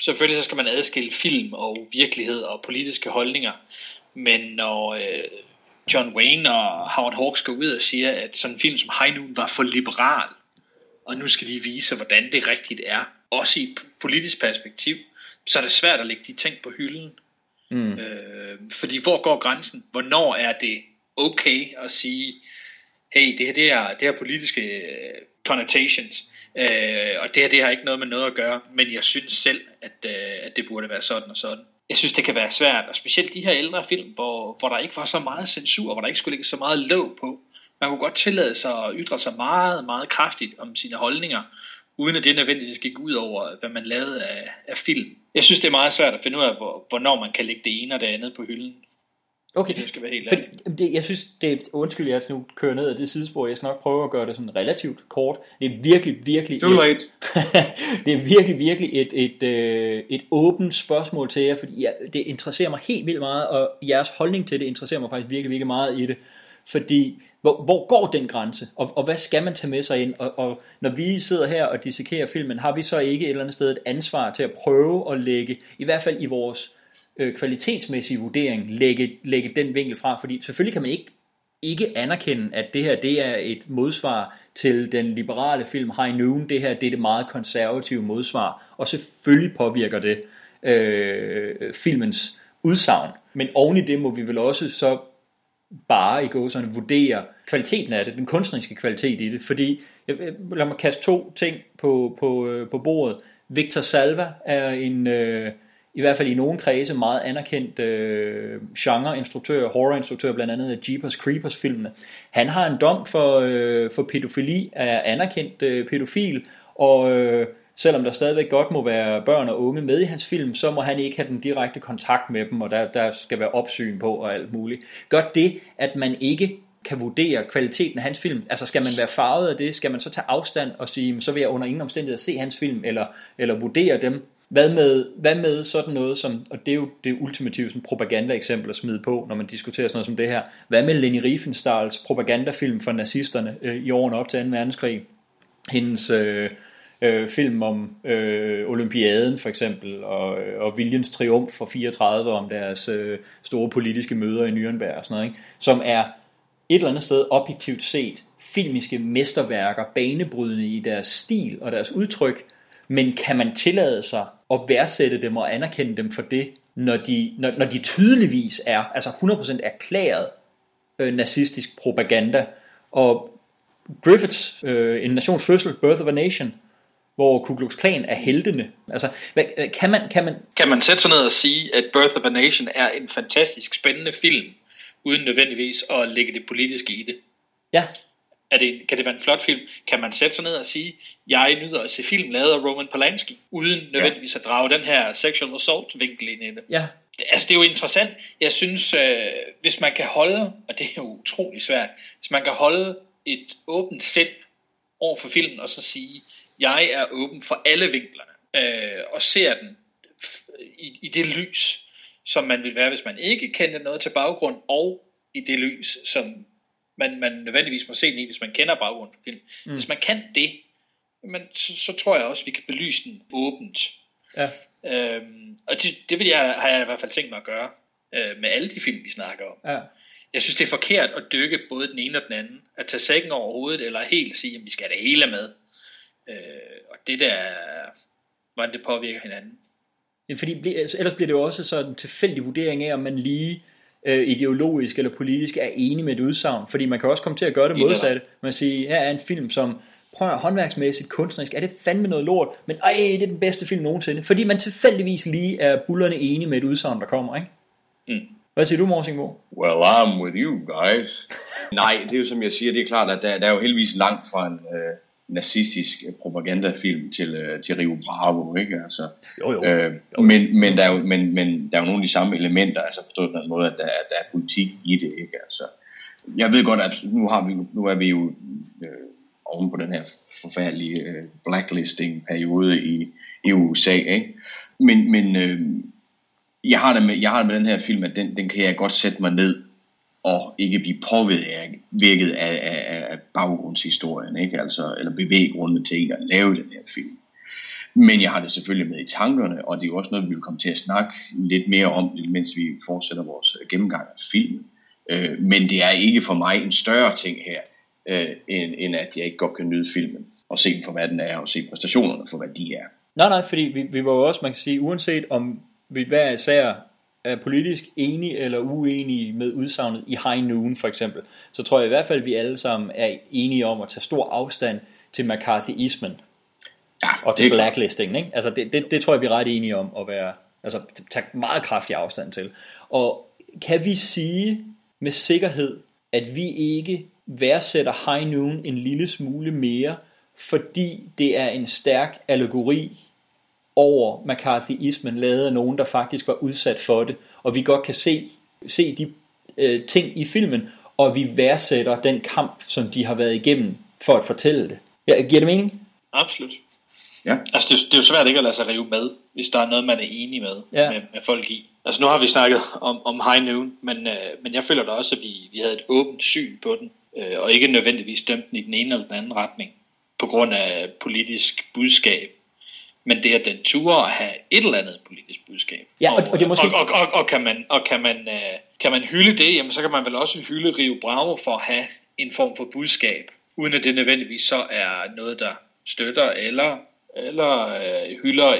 selvfølgelig så skal man adskille film og virkelighed og politiske holdninger, men når John Wayne og Howard Hawks går ud og siger, at sådan en film som High Noon var for liberal, og nu skal de vise, hvordan det rigtigt er, også i et politisk perspektiv, så er det svært at lægge de ting på hylden. Fordi hvor går grænsen? Hvornår er det okay at sige, hey, det her det er politiske connotations, og det her ikke noget med noget at gøre, men jeg synes selv, at det burde være sådan og sådan. Jeg synes, det kan være svært, og specielt de her ældre film, hvor der ikke var så meget censur, hvor der ikke skulle ligge så meget låg på. Man kunne godt tillade sig at ytre sig meget, meget kraftigt om sine holdninger, uden at det nødvendigvis gik ud over, hvad man lavede af film. Jeg synes, det er meget svært at finde ud af, hvornår man kan lægge det ene og det andet på hylden. Okay, det skal være helt ærligt. Jeg synes, undskyld, jeg nu kører ned af det sidespor, jeg skal nok prøve at gøre det sådan relativt kort. Det er virkelig det er virkelig et åbent spørgsmål til jer, fordi det interesserer mig helt vildt meget, og jeres holdning til det interesserer mig faktisk virkelig, virkelig meget i det. Fordi, hvor går den grænse, og hvad skal man tage med sig ind, og når vi sidder her og dissekerer filmen, har vi så ikke et eller andet sted et ansvar til at prøve at lægge, i hvert fald i vores kvalitetsmæssige vurdering, lægge den vinkel fra, fordi selvfølgelig kan man ikke anerkende, at det her, det er et modsvar til den liberale film High Noon, det her, det er det meget konservative modsvar, og selvfølgelig påvirker det filmens udsagn, men oven i det må vi vel også så bare i går sådan vurdere kvaliteten af det, den kunstneriske kvalitet i det, fordi, lad mig kaste to ting på bordet. Victor Salva er en i hvert fald i nogle kredse meget anerkendt genre-instruktør, horror-instruktør, blandt andet af Jeepers Creepers-filmene. Han har en dom for pædofili, er anerkendt pædofil, og selvom der stadigvæk godt må være børn og unge med i hans film, så må han ikke have den direkte kontakt med dem, og der skal være opsyn på og alt muligt. Gør det, at man ikke kan vurdere kvaliteten af hans film? Altså, skal man være farvet af det? Skal man så tage afstand og sige, så vil jeg under ingen omstændighed se hans film, eller vurdere dem? Hvad med sådan noget som, og det er jo det ultimative sådan propaganda-eksempel at smide på, når man diskuterer sådan noget som det her. Hvad med Leni Riefenstahls propagandafilm for nazisterne i årene op til 2. verdenskrig? Hendes film om Olympiaden for eksempel, og Viljens triumf fra 34 om deres store politiske møder i Nürnberg og sådan noget, ikke? Som er et eller andet sted objektivt set filmiske mesterværker, banebrydende i deres stil og deres udtryk. Men kan man tillade sig at værdsætte dem og anerkende dem for det, når de tydeligvis er, altså 100% erklæret nazistisk propaganda? Og Griffiths En Nations Fødsel, Birth of a Nation, hvor Ku Klux Klan er heltene. Altså, kan man sætte sig ned og sige, at Birth of a Nation er en fantastisk spændende film, uden nødvendigvis at lægge det politiske i det? Ja. Kan det være en flot film? Kan man sætte sig ned og sige, jeg nyder at se film lavet af Roman Polanski, uden nødvendigvis at drage den her sexual assault vinkel ind i det? Ja. Altså, det er jo interessant. Jeg synes, hvis man kan holde, og det er jo utrolig svært, hvis man kan holde et åbent sind over for filmen, og så sige, jeg er åben for alle vinklerne, og ser den i det lys, som man vil være, hvis man ikke kender noget til baggrund, og i det lys, som man nødvendigvis må se den i, hvis man kender baggrunden for filmen. Mm. Hvis man kan det, så tror jeg også, at vi kan belyse den åbent. Ja. Og det vil jeg, har jeg i hvert fald tænkt mig at gøre med alle de film, vi snakker om. Ja. Jeg synes, det er forkert at dykke både den ene og den anden. At tage sækken over hovedet, eller helt sige, at vi skal have det hele med. Og det der, hvordan det påvirker hinanden. Fordi ellers bliver det jo også sådan en tilfældig vurdering af, om man lige ideologisk eller politisk er enig med et udsagn, fordi man kan også komme til at gøre det modsatte. Man siger, her er en film, som prøver håndværksmæssigt, kunstnerisk, er det fandme noget lort, men ej, det er den bedste film nogensinde, fordi man tilfældigvis lige er bullerne enige med et udsagn, der kommer, ikke? Mm. Hvad siger du, Morsingbo? Well, I'm with you guys. Nej, det er jo som jeg siger, det er klart, at der er jo heldigvis langt fra en nazistisk propagandafilm til Rio Bravo, ikke? Altså, jo. Men der er jo nogle af de samme elementer, altså forstået på den måde, at der er politik i det, ikke? Altså, jeg ved godt, at nu er vi jo oven på den her forfærdelige blacklisting-periode i USA, ikke? Men jeg har det med den her film, at den kan jeg godt sætte mig ned og ikke blive påvirket af baggrundshistorien, ikke? Altså, eller bevæggrundene til ikke at lave den her film. Men jeg har det selvfølgelig med i tankerne, og det er jo også noget, vi vil komme til at snakke lidt mere om, mens vi fortsætter vores gennemgang af filmen. Men det er ikke for mig en større ting her, end at jeg ikke godt kan nyde filmen, og se den for hvad den er, og se præstationerne for hvad de er. Nej, fordi vi var jo også, man kan sige, uanset om vi hver især er politisk enige eller uenige med udsagnet i High Noon for eksempel, så tror jeg i hvert fald, at vi alle sammen er enige om at tage stor afstand til McCarthyismen, ja, og til blacklistingen, ikke? Altså det tror jeg, vi er ret enige om at være, altså tage meget kraftig afstand til. Og kan vi sige med sikkerhed, at vi ikke værdsætter High Noon en lille smule mere, fordi det er en stærk allegori over McCarthyismen, lavet af nogen, der faktisk var udsat for det, og vi godt kan se de ting i filmen, og vi værdsætter den kamp, som de har været igennem for at fortælle det. Ja, giver det mening? Absolut. Ja. Altså det er jo svært ikke at lade sig rive med, hvis der er noget, man er enig med, ja, med folk i. Altså nu har vi snakket om High Noon, men jeg føler da også, at vi havde et åbent syn på den, og ikke nødvendigvis dømt den i den ene eller den anden retning, på grund af politisk budskab. Men det er den tur at have et eller andet politisk budskab. Ja, og det er måske og kan man hylde det, jamen så kan man vel også hylde Rio Bravo for at have en form for budskab, uden at det nødvendigvis så er noget, der støtter eller hylder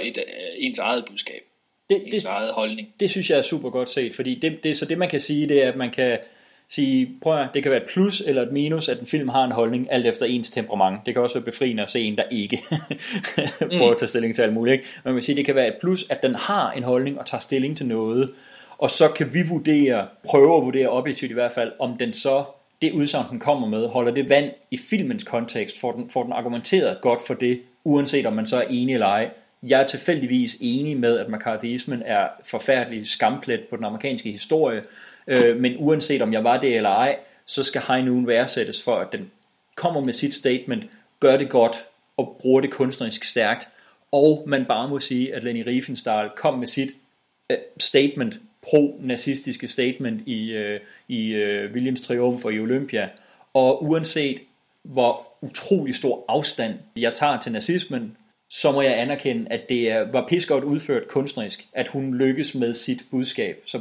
ens eget budskab, ens eget holdning. Det synes jeg er super godt set, fordi det man kan sige, det er, at man kan sige, prøv at, det kan være et plus eller et minus, at en film har en holdning, alt efter ens temperament. Det kan også være befriende at se en, der ikke prøver at tage stilling til alt muligt, ikke? Man kan sige, det kan være et plus, at den har en holdning og tager stilling til noget, og så kan vi vurdere, prøve at vurdere objektivt i hvert fald, om den så, det udsagn den kommer med, holder det vand i filmens kontekst, får den argumenteret godt for det, uanset om man så er enig eller ej. Jeg er tilfældigvis enig med, at McCarthyismen er forfærdelig skamplet på den amerikanske historie, men uanset om jeg var det eller ej, så skal High Noon værdsættes for, at den kommer med sit statement, gør det godt og bruger det kunstnerisk stærkt, og man bare må sige, at Leni Riefenstahl kom med sit statement, pro-nazistiske statement i Williams triumf og i Olympia, og uanset hvor utrolig stor afstand jeg tager til nazismen, så må jeg anerkende, at det var pissegodt udført kunstnerisk, at hun lykkes med sit budskab. Så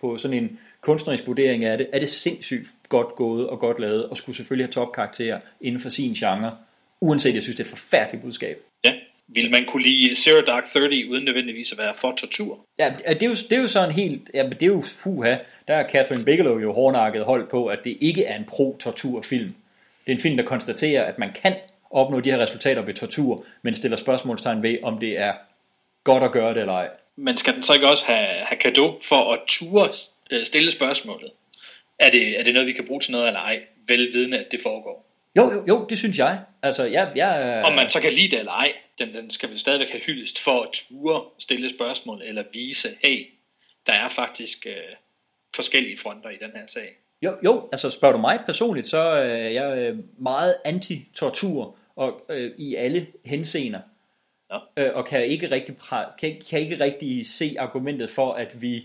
på sådan en kunstnerisk vurdering af det, er det sindssygt godt gået og godt lavet, og skulle selvfølgelig have topkarakterer inden for sin genre, uanset jeg synes, det er et forfærdeligt budskab. Ja, vil man kunne lide Zero Dark Thirty uden nødvendigvis at være for tortur? Ja, det er jo sådan helt, ja, det er jo fuha, der er Catherine Bigelow jo hårdnakket holdt på, at det ikke er en pro-torturfilm. Det er en film, der konstaterer, at man kan opnå de her resultater ved tortur, men stiller spørgsmålstegn ved, om det er godt at gøre det eller ej. Men skal den så ikke også have cadeau for at ture stille spørgsmålet? Er det noget, vi kan bruge til noget eller ej? Velvidende, at det foregår. Jo, det synes jeg. Altså, jeg om man så kan lide det eller ej, den skal vi stadigvæk have hyldest for at ture stille spørgsmål, eller vise, hey, der er faktisk forskellige fronter i den her sag. Jo, altså spørger du mig personligt, så er jeg meget anti-tortur, og i alle henseender, ja. Og kan ikke rigtig se argumentet for, at vi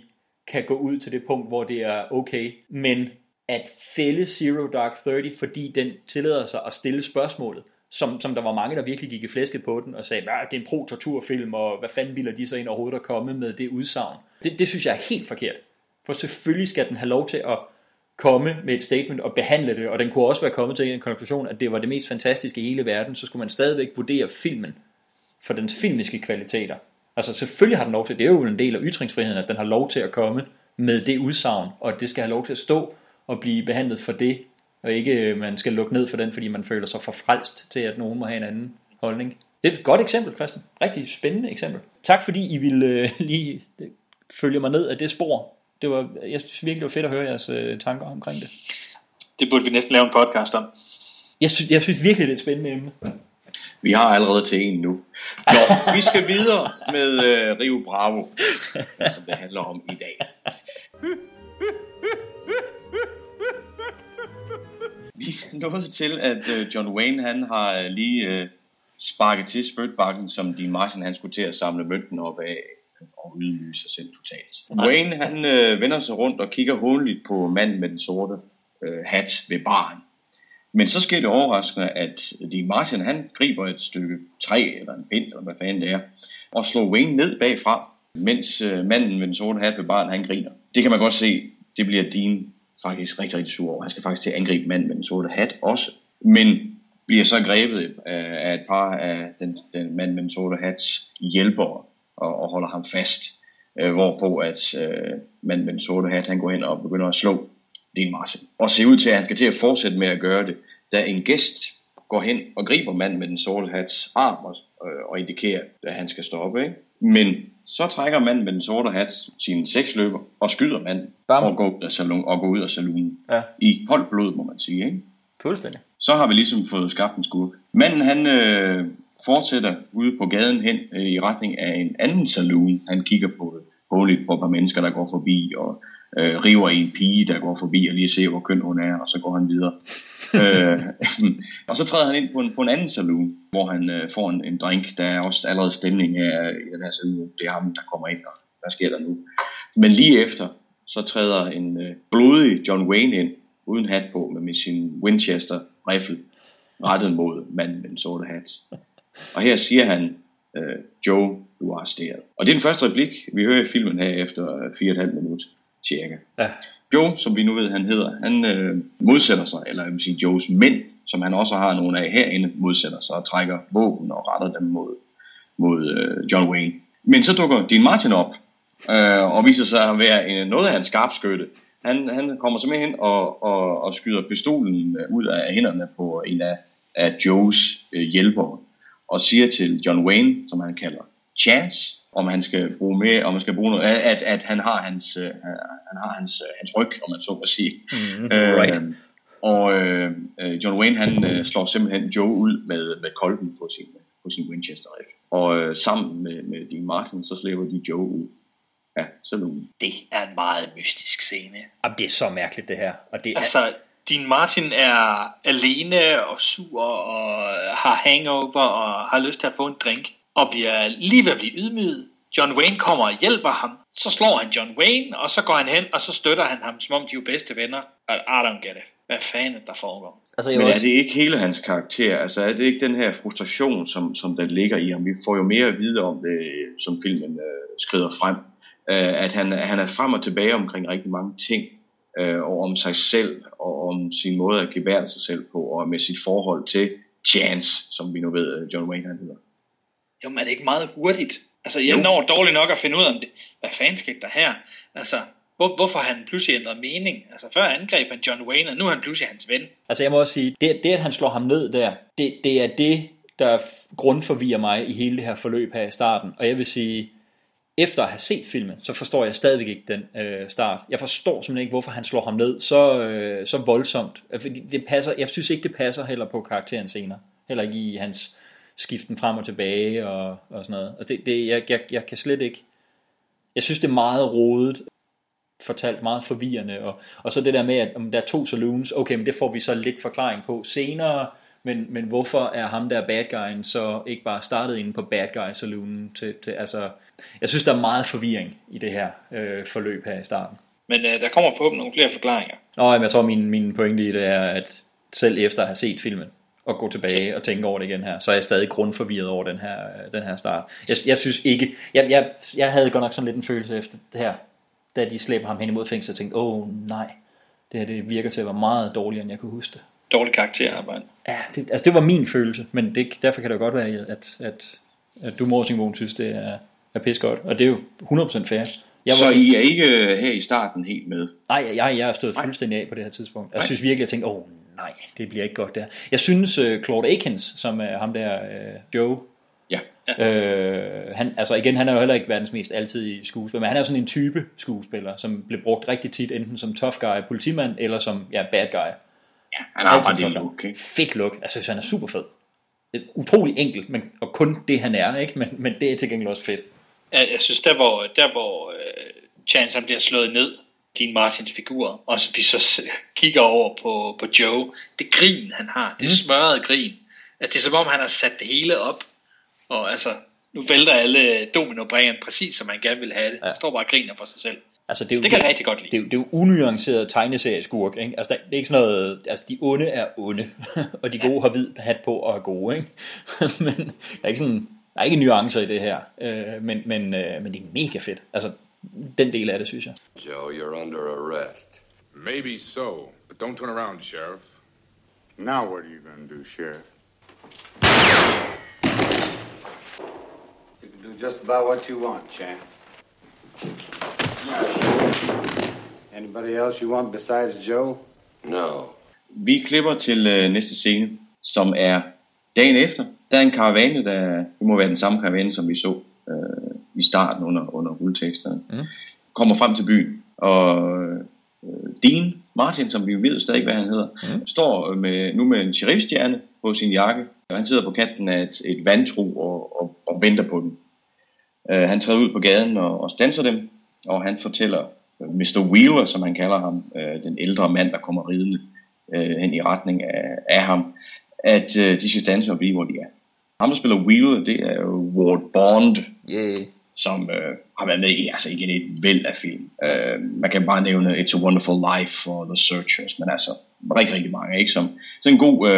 kan gå ud til det punkt, hvor det er okay, men at fælde Zero Dark Thirty, fordi den tillader sig at stille spørgsmålet, som der var mange, der virkelig gik i flæsket på den, og sagde, det er en pro-torturfilm, og hvad fanden bilder de så ind overhovedet at komme med det udsagn? Det synes jeg er helt forkert, for selvfølgelig skal den have lov til at komme med et statement og behandle det, og den kunne også være kommet til en konklusion, at det var det mest fantastiske i hele verden, så skulle man stadigvæk vurdere filmen for dens filmiske kvaliteter. Altså selvfølgelig har den lov til, det er jo en del af ytringsfriheden, at den har lov til at komme med det udsagn, og at det skal have lov til at stå og blive behandlet for det, og ikke man skal lukke ned for den, fordi man føler sig forfrelst til, at nogen må have en anden holdning. Det er et godt eksempel, Christian. Rigtig spændende eksempel. Tak fordi I ville lige følge mig ned af det spor. Jeg synes virkelig, det var fedt at høre jeres tanker omkring det. Det burde vi næsten lave en podcast om. Jeg synes virkelig, det er et spændende emne. Vi har allerede til en nu. Nå, vi skal videre med Rio Bravo, som det handler om i dag. Vi er nået til, at John Wayne han har lige sparket til spytbakken, som Dean Martin han skulle til at samle mønten op af og udlyse sig selv totalt. Wayne han vender sig rundt og kigger hånligt på manden med den sorte hat ved baren. Men så sker det overraskende, at Dean Martin han griber et stykke træ eller en pind eller hvad fanden det er og slår Wayne ned bagfra, mens manden med den sorte hat ved baren han griner. Det kan man godt se, det bliver Dean faktisk rigtig, rigtig sur over. Han skal faktisk til at angribe manden med den sorte hat også, men bliver så grebet af et par af den mand med den sorte hats hjælpere og holder ham fast, hvorpå at manden med den sorte hat, han går hen og begynder at slå Dean Martin. Og ser ud til, at han skal til at fortsætte med at gøre det, da en gæst går hen og griber manden med den sorte hats arm og indikerer, at han skal stoppe, ikke? Men så trækker manden med den sorte hat sine seksløber og skyder manden og går ud af saloonen. Ja. I koldt blod, må man sige, ikke? Fuldstændig. Så har vi ligesom fået skabt en skurk. Manden, han fortsætter ude på gaden hen i retning af en anden saloon. Han kigger på hånligt på et par mennesker, der går forbi, og river en pige, der går forbi, og lige ser, hvor køn hun er, og så går han videre. Og så træder han ind på en anden saloon, hvor han får en drink. Der er også allerede stemning af den her saloon. Det er ham, der kommer ind, og hvad sker der nu? Men lige efter, så træder en blodig John Wayne ind, uden hat på, men med sin Winchester-rifle, rettet mod manden med den sorte hat. Og her siger han, Joe, du er arresteret. Og det er den første replik, vi hører i filmen her efter 4,5 minutter, cirka. Ja. Joe, som vi nu ved, han hedder, han modsætter sig, eller jeg vil sige Joes mænd, som han også har nogle af herinde, modsætter sig og trækker våben og retter dem mod John Wayne. Men så dukker Dean Martin op og viser sig at være noget af hans skarpskytte. Han kommer så med hen og skyder pistolen ud af hænderne på en af Joes hjælpere og siger til John Wayne, som han kalder Chance, om han skal bruge noget, at han har hans ryg, om man så må sige. Mm, right. John Wayne han slår simpelthen Joe ud med kolben på sin Winchester rifle. Og sammen med Dean Martin så slæber de Joe ud. Ja, sådan. Det er en meget mystisk scene. Jamen, det er så mærkeligt det her. Og det er... Altså, Dean Martin er alene og sur og har hangover og har lyst til at få en drink og bliver lige ved at blive ydmyget. John Wayne kommer og hjælper ham. Så slår han John Wayne, og så går han hen, og så støtter han ham, som om de er jo bedste venner. I don't get it. Hvad fanden der foregår? Altså, men er det ikke hele hans karakter? Altså er det ikke den her frustration, som der ligger i ham? Vi får jo mere at vide om det, som filmen skrider frem. At han er frem og tilbage omkring rigtig mange ting, og om sig selv, og om sin måde at gebære sig selv på, og med sit forhold til Chance, som vi nu ved, John Wayne han hedder. Jo, men er det ikke meget hurtigt? Altså, jeg når dårligt nok at finde ud af, om det. Hvad fanden skete der her? Altså, hvorfor han pludselig ændrede mening? Altså, før angreb han John Wayne, og nu er han pludselig hans ven. Altså, jeg må også sige, det at han slår ham ned der, det er det, der grundforvirrer mig i hele det her forløb her i starten. Og jeg vil sige, efter at have set filmen, så forstår jeg stadigvæk ikke den start. Jeg forstår simpelthen ikke, hvorfor han slår ham ned så voldsomt. Jeg synes ikke, det passer heller på karakteren senere. Heller ikke i hans skiften frem og tilbage og sådan noget. Og jeg kan slet ikke... Jeg synes, det er meget rodet fortalt, meget forvirrende. Og så det der med, at om der er to saloons, okay, men det får vi så lidt forklaring på senere... Men hvorfor er ham der bad guyen så ikke bare startet inde på bad guy saloonen til altså, jeg synes der er meget forvirring i det her forløb her i starten. Men der kommer forhåbentlig nogle flere forklaringer. Nå, jeg tror min pointe i det er, at selv efter at have set filmen og gå tilbage og tænke over det igen her, så er jeg stadig grundforvirret over den her start. Jeg synes ikke, jeg havde godt nok sådan lidt en følelse efter det her, da de slæber ham hen imod fængslet og tænkte, nej, det her det virker til at være meget dårligere end jeg kunne huske det. Dårlig karakterarbejde. Ja, det var min følelse, men derfor kan det jo godt være, at du, Morsingbogen, synes, det er pissegodt, og det er jo 100% fair. Så I er ikke her i starten helt med? Nej, jeg har stået fuldstændig af på det her tidspunkt. Jeg synes virkelig, jeg tænkte, nej, det bliver ikke godt der. Jeg synes, Claude Akins, som er ham der, Joe, han er jo heller ikke verdens mest altidige skuespiller, men han er jo sådan en type skuespiller, som blev brugt rigtig tit, enten som tough guy, politimand, eller som bad guy. Ja, han har bare det look, ikke? Fedt look, altså han er super fed. Utrolig enkelt, men, og kun det han er, ikke? Men det er til gengæld også fedt. Jeg synes, der hvor Chance han bliver slået ned, Dean Martins figur, og så vi så kigger over på Joe, det grin han har, det smørrede grin, at det er som om han har sat det hele op, og altså, nu vælter alle dominobrikkerne præcis som han gerne vil have det. Han står bare og griner for sig selv. Altså, det er jo, det kan jeg rigtig godt lide. Det er jo unuanceret tegneserieskurk, ikke? Altså, det er ikke sådan noget, altså, de onde er onde, og de gode har hvid hat på og er gode, ikke? Men der er ikke nuancer i det her, men det er mega fedt. Altså, den del af det, synes jeg. Joe, you're under arrest. Maybe so, but don't turn around, Sheriff. Now what are you going to do, Sheriff? You can do just about what you want, Chance. Anybody else you want besides Joe? No. Vi klipper til næste scene, som er dagen efter. Der er en karavane, det må være den samme karavane, som vi så i starten under rulleteksterne. Kommer frem til byen, og Dean Martin, som vi ved stadig, hvad han hedder, står nu med en sheriffstjerne på sin jakke. Han sidder på kanten af et vandtro og venter på dem. Han træder ud på gaden og standser dem, og han fortæller Mr. Wheeler, som han kalder ham, den ældre mand, der kommer ridende hen i retning af ham, at de skal standse og blive, hvor de er. Ham, der spiller Wheeler, det er jo Ward Bond, som har været med i igen et væld af film. Man kan bare nævne It's a Wonderful Life og The Searchers, men altså rigtig, rigtig mange, ikke? Som sådan en god...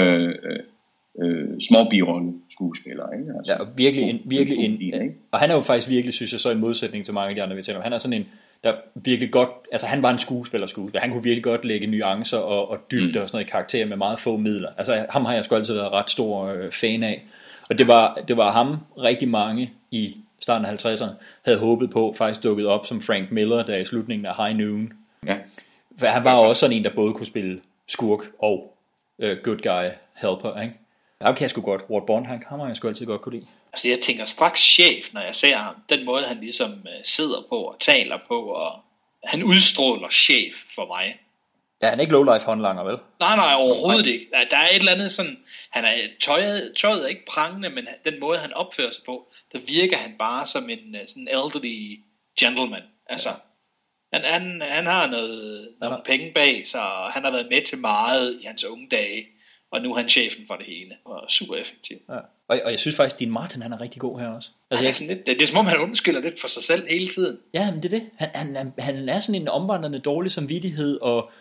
små birolle skuespillere, ikke? Altså, ja, og virkelig en, og han er jo faktisk virkelig, synes jeg, så i modsætning til mange af de andre vi taler om. Han er sådan en, der virkelig godt, altså han var en skuespiller. Han kunne virkelig godt lægge nuancer og dybde og sådan noget i karakter med meget få midler. Altså ham har jeg sgu altid været ret stor fan af. Og det var ham rigtig mange i starten af 50'erne, havde håbet på, faktisk dukket op som Frank Miller, der i slutningen af High Noon. Ja. For han var også sådan en, der både kunne spille skurk og good guy helper, ikke? Ham kan jeg sgu godt. Ward Bond, han kommer jeg sgu altid godt kunne lide. Altså jeg tænker straks chef, når jeg ser ham. Den måde, han ligesom sidder på og taler på, og han udstråler chef for mig. Ja, han er ikke lowlife håndlanger, vel? Nej, overhovedet ikke. Der er et eller andet sådan, han er tøjet er ikke prangende, men den måde, han opfører sig på, der virker han bare som en sådan elderly gentleman. Altså, ja. han har nogle penge bag sig, og han har været med til meget i hans unge dage, og nu er han chefen for det hele, og super effektiv. Ja. Og jeg synes faktisk, Dean Martin, han er rigtig god her også. Altså, det er som om, han undskylder lidt for sig selv hele tiden. Ja, men det er det. Han er sådan en omvandrende dårlig samvittighed, og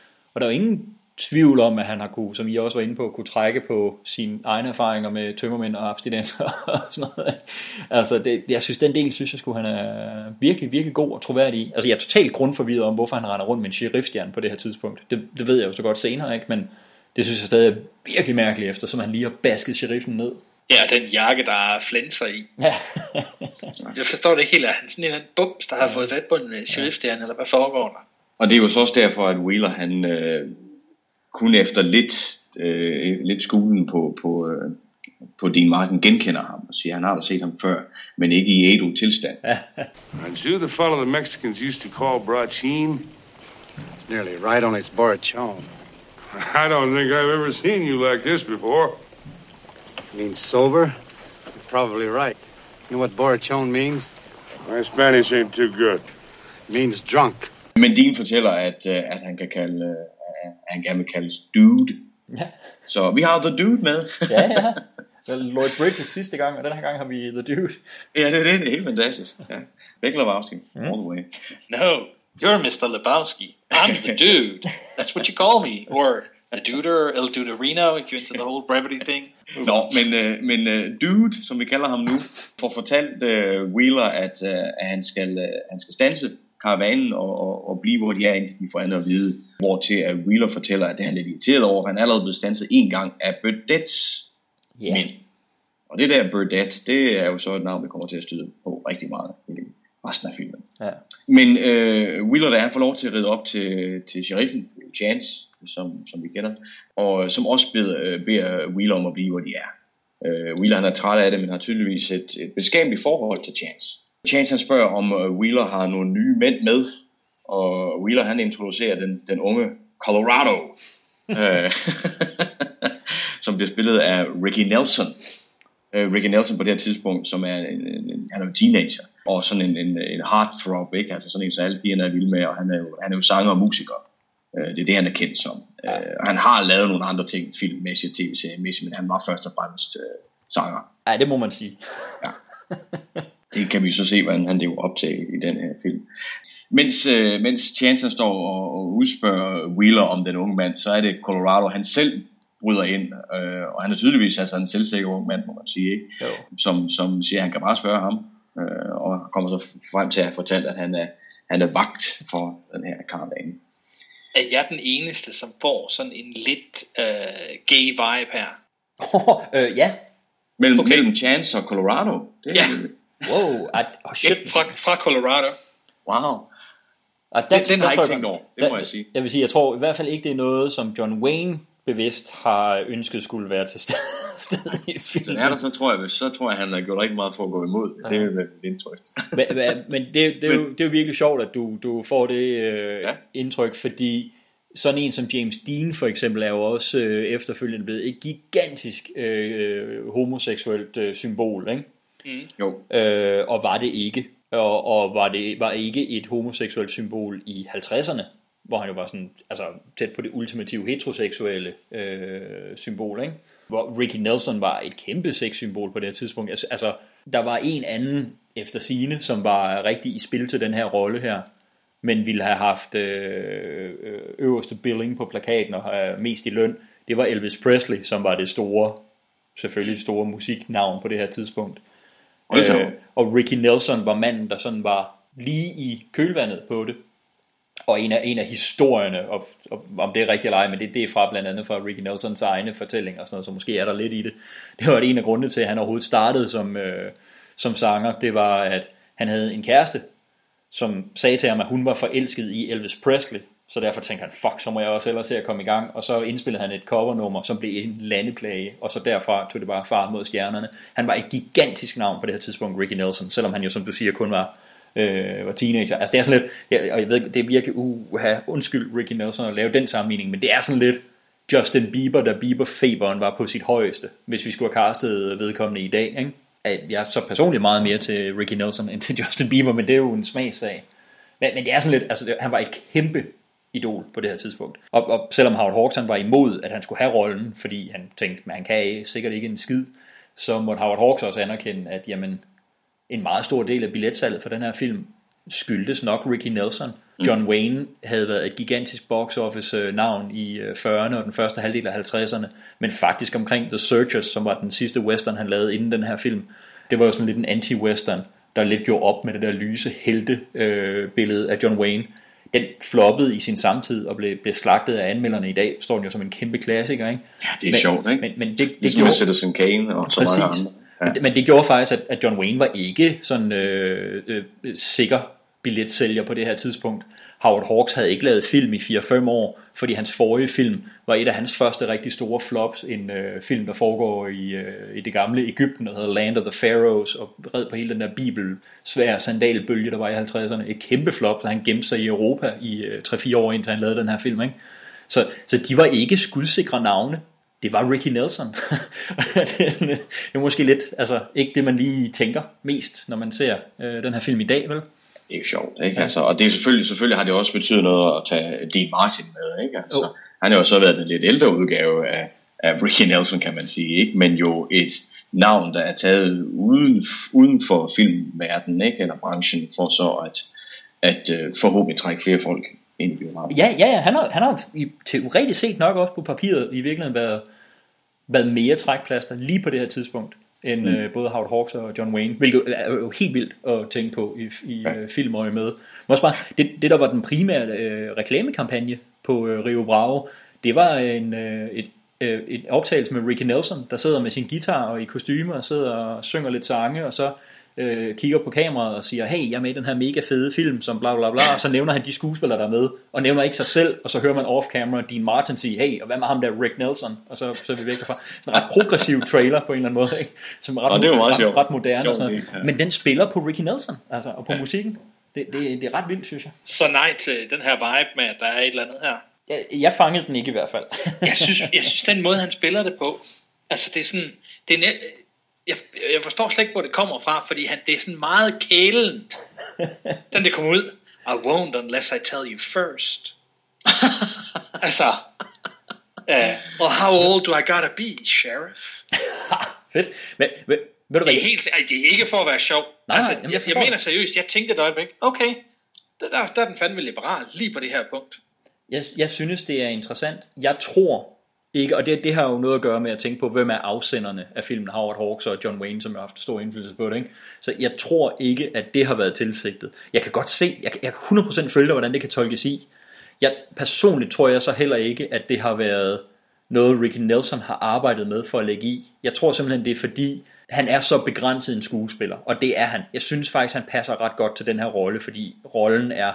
der er ingen tvivl om, at han har kunne, som I også var inde på, kunne trække på sine egne erfaringer med tømmermænd og abstinenser og sådan noget. Altså, jeg synes, den del, han er virkelig, virkelig god og troværdig i. Altså, jeg er totalt grundforvirret om, hvorfor han render rundt med en sheriffstjerne på det her tidspunkt. Det ved jeg jo så godt senere, ikke? Men det synes jeg stadig er virkelig mærkeligt, eftersom han lige har basket sheriffen ned. Ja, den jakke, der flænser i. Ja. Jeg forstår det ikke helt, at han sådan en eller anden bums, der har fået fat på en sheriffstjerne, eller hvad foregår der? Og det er jo så også derfor, at Wheeler, han kun efter lidt skulen på Dean Martin genkender ham og siger, han har da set ham før, men ikke i Edo-tilstand. Aren't you the fellow the Mexicans used to call Brachin? It's nearly right on its Borachon. I don't think I've ever seen you like this before. You mean sober? You're probably right. You know what Borachon means? My Spanish ain't too good. It means drunk. Men Dean fortæller, at han kan kalde, han gerne vil kaldes dude. Ja. Så vi har The Dude med. Ja. Lloyd Bridges sidste gang, og den her gang har vi The Dude. Ja, det er helt fantastisk. Ja. Big Lebowski, all the way. No, you're Mr. Lebowski. I'm the dude. That's what you call me. Or the duder, El Duderino, if you're into the whole brevity thing. Nå, men dude, som vi kalder ham nu, får fortalt Wheeler, at han skal standse karavanen og blive, hvor de er, indtil de får andet at vide. Hvor til at Wheeler fortæller, at det er lidt irriteret over, at han allerede blev standset en gang af Burdettes mænd. Og det der Burdette, det er jo så et navn, vi kommer til at støde på rigtig meget i resten af filmen. Ja. Men Wheeler, der han får lov til at ride op til sheriffen, Chance, som vi kender, og som også beder Wheeler om at blive, hvor de er. Wheeler, han er træt af det, men har tydeligvis et beskabeligt forhold til Chance. Chance, han spørger, om Wheeler har nogle nye mænd med, og Wheeler, han introducerer den unge Colorado, som bliver spillet af Ricky Nelson. Ricky Nelson på det her tidspunkt, som er han er en teenager, og sådan en heartthrob, ikke? Altså sådan en, som alle pigerne er vilde med, og han er jo sanger og musiker. Det er det, han er kendt som. Ja. Han har lavet nogle andre ting, filmmæssigt, tv-seriemæssigt, men han var først og fremmest sanger. Ja, det må man sige. Ja. Det kan vi så se, hvordan han lever op til i den her film. Mens Chance står og udspørger Wheeler om den unge mand, så er det Colorado, han selv bryder ind. Og han er tydeligvis altså en selvsikker ung mand, må man sige, ikke? Som siger, at han kan bare spørge ham. Og kommer så frem til at fortælle, at han er vagt for den her karavane. Er jeg den eneste, som får sådan en lidt gay vibe her? Ja. Mellem Chance og Colorado? Det er det. Wow, shit. Fra Colorado. Wow. Den har jeg ikke tænkt over, det må jeg sige. Jeg vil sige, jeg tror i hvert fald ikke, det er noget, som John Wayne bevidst har ønsket skulle være til stede i filmen. Så tror jeg, han har gjort rigtig meget for at gå imod. Det er et indtryk. Men det er jo virkelig sjovt, at du får det indtryk, fordi sådan en som James Dean for eksempel er jo også efterfølgende blevet et gigantisk homoseksuelt symbol, ikke? Mm. Jo. Og var det ikke. Og var ikke et homoseksuelt symbol i 50'erne, hvor han jo var sådan, altså tæt på det ultimative heteroseksuelle symbol, ikke? Hvor Ricky Nelson var et kæmpe sexsymbol på det her tidspunkt. Altså der var en anden efter sigende, som var rigtig i spil til den her rolle her, men ville have haft øverste billing på plakaten og have mest i løn. Det var Elvis Presley, som var det selvfølgelig store musiknavn på det her tidspunkt. Og Ricky Nelson var manden, der sådan var lige i kølvandet på det. Og en af historierne, om det er rigtigt eller ej, men det er fra blandt andet fra Ricky Nelsons egne fortællinger og sådan noget, så måske er der lidt i det. Det var en af grundene til, at han overhovedet startede som som sanger, det var, at han havde en kæreste, som sagde til ham, at hun var forelsket i Elvis Presley. Så derfor tænkte han, fuck, så må jeg også ellers se at komme i gang. Og så indspillede han et covernummer, som blev en landeplage. Og så derfra tog det bare fart mod stjernerne. Han var et gigantisk navn på det her tidspunkt, Ricky Nelson. Selvom han jo, som du siger, kun var teenager. Altså det er sådan lidt, og jeg ved, det er virkelig undskyld Ricky Nelson at lave den sammenligning. Men det er sådan lidt Justin Bieber, da Bieber-feberen var på sit højeste. Hvis vi skulle have castet vedkommende i dag, ikke? Jeg er så personligt meget mere til Ricky Nelson end til Justin Bieber, men det er jo en smagsag. Men det er sådan lidt, altså han var et kæmpe idol på det her tidspunkt. Og selvom Howard Hawks var imod, at han skulle have rollen, fordi han tænkte, man kan sikkert ikke en skid, så måtte Howard Hawks også anerkende, at jamen, en meget stor del af billetsalget for den her film skyldtes nok Ricky Nelson. John Wayne havde været et gigantisk box office navn i 40'erne og den første halvdel af 50'erne, men faktisk omkring The Searchers, som var den sidste western han lavede inden den her film, det var jo sådan lidt en anti-western, der lidt gjorde op med det der lyse helte billede af John Wayne. Den floppede i sin samtid og blev slagtet af anmelderne. I dag står den jo som en kæmpe klassiker, ikke? Ja, det er men, sjovt, ikke? Men det gjorde Citizen Kane og så meget andet. Ja. Men det gjorde faktisk, at John Wayne var ikke sådan sikker billetsælger på det her tidspunkt. Howard Hawks havde ikke lavet film i 4-5 år, fordi hans forrige film var et af hans første rigtig store flops, en film, der foregår i det gamle Egypten, der hedder Land of the Pharaohs, og red på hele den der bibelsvære sandalbølge, der var i 50'erne. Et kæmpe flop, så han gemte sig i Europa i 3-4 år, indtil han lavede den her film, ikke? Så de var ikke skudsikre navne. Det var Ricky Nelson. Det er måske lidt, altså ikke det, man lige tænker mest, når man ser den her film i dag, vel? Det er jo sjovt, ikke? Ja. Altså, og det er selvfølgelig har det også betydet noget at tage Dean Martin med, ikke? Altså, han har jo så været den lidt ældre udgave af Ricky Nelson, kan man sige, ikke? Men jo et navn, der er taget uden for filmverdenen, ikke? Eller branchen, for så at forhåbentlig trække flere folk ind i biografen. Ja, han har teoretisk set nok også på papiret i virkeligheden været mere trækplaster lige på det her tidspunkt end både Howard Hawks og John Wayne, hvilket er jo helt vildt at tænke på i filmøje med. Også bare, det der var den primære reklamekampagne på Rio Bravo, det var en optagelse med Ricky Nelson, der sidder med sin guitar og i kostyme og sidder og synger lidt sange, og så kigger på kameraet og siger, hey, jeg er med i den her mega fede film, som bla bla bla, og så nævner han de skuespillere, der er med, og nævner ikke sig selv, og så hører man off-camera Dean Martin sige, hey, og hvad med ham der Rick Nelson, og så er vi væk derfra. Sådan en ret progressiv trailer på en eller anden måde, ikke? Som er ret moderne og sådan noget. Ja. Men den spiller på Ricky Nelson, altså, og på musikken. Det er ret vildt, synes jeg. Så nej til den her vibe med, at der er et eller andet her. Jeg fangede den ikke i hvert fald. jeg synes den måde, han spiller det på, altså det er sådan, det er jeg forstår slet ikke, hvor det kommer fra, fordi det er sådan meget kælent, den det kommer ud. I won't unless I tell you first. Altså, well, how old do I gotta be, sheriff? Fedt. Men ved du hvad? Det er ikke for at være sjov. Nej, altså, jeg mener seriøst, jeg tænkte et øjeblik, okay, der er den fandme liberal lige på det her punkt. Jeg synes, det er interessant. Jeg tror ikke, og det har jo noget at gøre med at tænke på, hvem er afsenderne af filmen, Howard Hawks og John Wayne, som har haft stor indflydelse på det, ikke? Så jeg tror ikke, at det har været tilsigtet. Jeg kan godt se, jeg kan 100% følge dig, hvordan det kan tolkes i. Personligt tror jeg så heller ikke, at det har været noget, Ricky Nelson har arbejdet med for at lægge i. Jeg tror simpelthen, det er fordi, han er så begrænset en skuespiller, og det er han. Jeg synes faktisk, han passer ret godt til den her rolle, fordi rollen er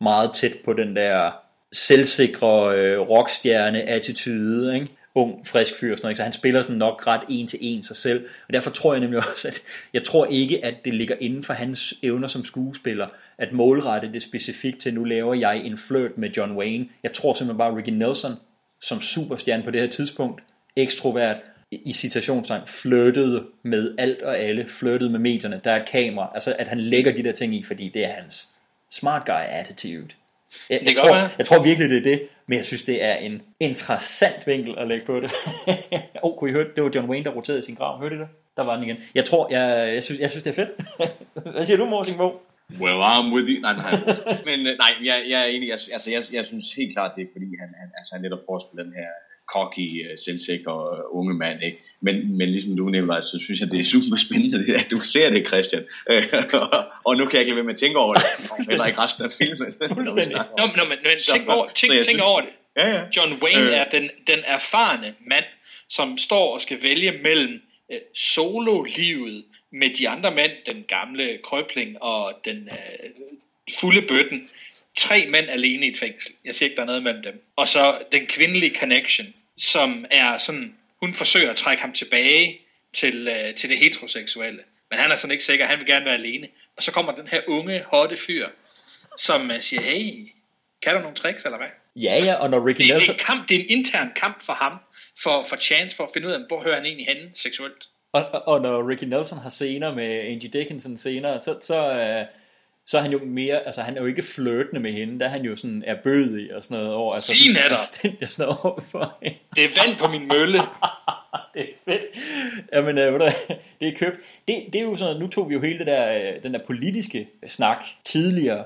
meget tæt på den der selvsikre rockstjerne-attitude, ikke? Ung, frisk fyr, sådan noget, så han spiller sådan nok ret en til en sig selv, og derfor tror jeg nemlig også, at jeg tror ikke, at det ligger inden for hans evner som skuespiller, at målrette det specifikt til, nu laver jeg en flirt med John Wayne. Jeg tror simpelthen bare, Ricky Nelson, som superstjerne på det her tidspunkt, ekstrovert, i citationstegn, flirtede med alt og alle, flirtede med medierne, der er et kamera, altså at han lægger de der ting i, fordi det er hans smart guy-attitude. Jeg tror virkelig, det er det, men jeg synes, det er en interessant vinkel at lægge på det. Kunne I høre det? Det var John Wayne, der roterede sin grav. Hørte I det? Der var den igen. Jeg synes, det er fedt. Hvad siger du, Morsing Bo? Well, I'm with you. Nej. Men jeg er enig. Altså, jeg synes helt klart, det er, fordi han netop prøver at spille den her cocky, selvsikker unge mand, ikke? Men ligesom du nævner, så synes jeg, det er super spændende, at du ser det, Christian. Og nu kan jeg ikke lade være med at tænke over det, eller ikke resten af filmen. Tænk over det. Ja. John Wayne er den erfarne mand, som står og skal vælge mellem sololivet med de andre mænd, den gamle Krøbling og den fulde bøtten. 3 mænd alene i et fængsel. Jeg siger ikke, der er noget mellem dem. Og så den kvindelige connection, som er sådan, hun forsøger at trække ham tilbage til det heteroseksuelle. Men han er sådan ikke sikker, han vil gerne være alene. Og så kommer den her unge, hotte fyr, som siger, hey, kan du nogle tricks eller hvad? Ja, og når Ricky Nelson... Det er en intern kamp for ham, for chance for at finde ud af, hvor hører han egentlig henne seksuelt. Og når Ricky Nelson har scener med Angie Dickinson senere, så er han jo mere, altså han er jo ikke flirtende med hende, der han jo sådan er bødig og sådan noget over. Altså, sådan er sådan over for hende. Det er vand på min mølle. Det er fedt. Jamen, det er købt. Det er jo sådan, nu tog vi jo hele det der, den der politiske snak tidligere.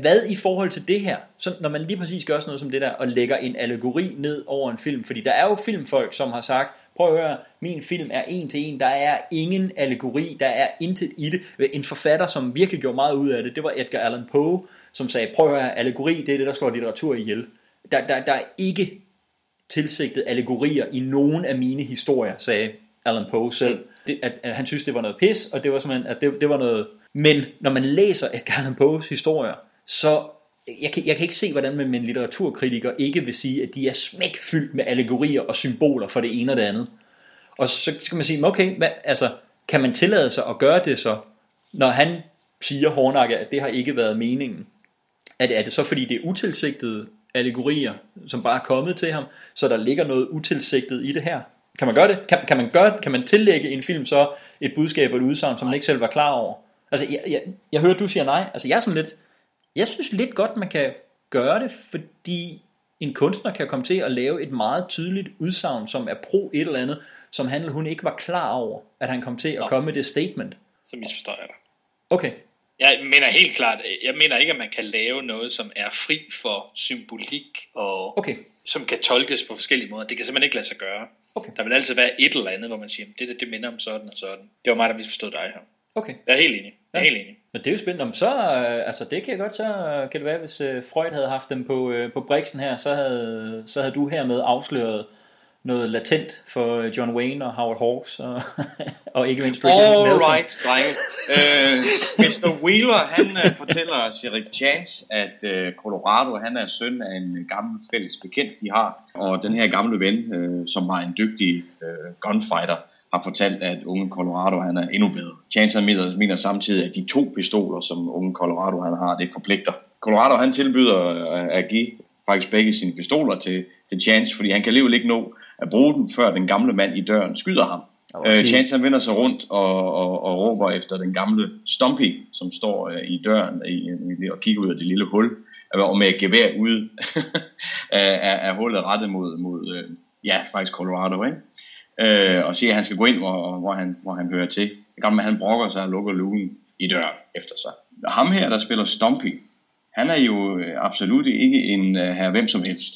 Hvad i forhold til det her? Så når man lige præcis gør sådan noget som det der, og lægger en allegori ned over en film, fordi der er jo filmfolk, som har sagt, prøv at høre, min film er en til en, der er ingen allegori, der er intet i det. En forfatter, som virkelig gjorde meget ud af det, det var Edgar Allan Poe, som sagde, prøv at høre, allegori, det er det, der slår litteratur ihjel. Der er ikke tilsigtet allegorier i nogen af mine historier, sagde Allan Poe selv. At han synes, det var noget pis, og det var simpelthen, at det var noget... Men når man læser Edgar Allan Poes historier, så jeg kan ikke se, hvordan man med en litteraturkritiker ikke vil sige, at de er smækfyldt med allegorier og symboler for det ene og det andet. Og så skal man sige, okay, kan man tillade sig at gøre det så, når han siger hårdnakket, at det har ikke været meningen? Er det så, fordi det er utilsigtede allegorier, som bare er kommet til ham, så der ligger noget utilsigtet i det her? Kan man gøre det? Kan man tillægge en film så et budskab og et udsagn, som man ikke selv var klar over? Altså, jeg hører, du siger nej. Altså, jeg er sådan lidt... Jeg synes lidt godt, man kan gøre det, fordi en kunstner kan komme til at lave et meget tydeligt udsagn, som er pro et eller andet, som han eller hun ikke var klar over, at han kom til at komme med det statement. Så misforstår jeg dig. Okay. Jeg mener helt klart, jeg mener ikke, at man kan lave noget, som er fri for symbolik, og som kan tolkes på forskellige måder. Det kan simpelthen ikke lade sig gøre. Okay. Der vil altid være et eller andet, hvor man siger, det minder om sådan og sådan. Det var mig, der misforstod dig her. Okay. Jeg er helt enig. Men det er jo spændende. Om så, altså det kan jeg godt, så kan det være, hvis Freud havde haft dem på briksen her, så havde du hermed afsløret noget latent for John Wayne og Howard Hawks og ikke mindst Ricky Nelson. Alright, drenge. Mr. Wheeler, han fortæller Sheriff Chance, at Colorado, han er søn af en gammel fælles bekendt, de har. Og den her gamle ven, som var en dygtig gunfighter, har fortalt, at unge Colorado, han er endnu bedre. Chance mener samtidig, at de 2 pistoler, som unge Colorado, han har, det forpligter. Colorado, han tilbyder at give faktisk begge sine pistoler til Chance, fordi han kan alligevel ikke nå at bruge den, før den gamle mand i døren skyder ham. Chance, han vender sig rundt og råber efter den gamle Stumpy, som står i døren og kigger ud af det lille hul, og med et gevær ude af hullet rettet mod faktisk Colorado, ikke? Og siger, at han skal gå ind, hvor han hører til. Det gamle, han brokker sig og lukker lugen i døren efter sig. Og ham her, der spiller Stumpy, han er jo absolut ikke en herre hvem som helst.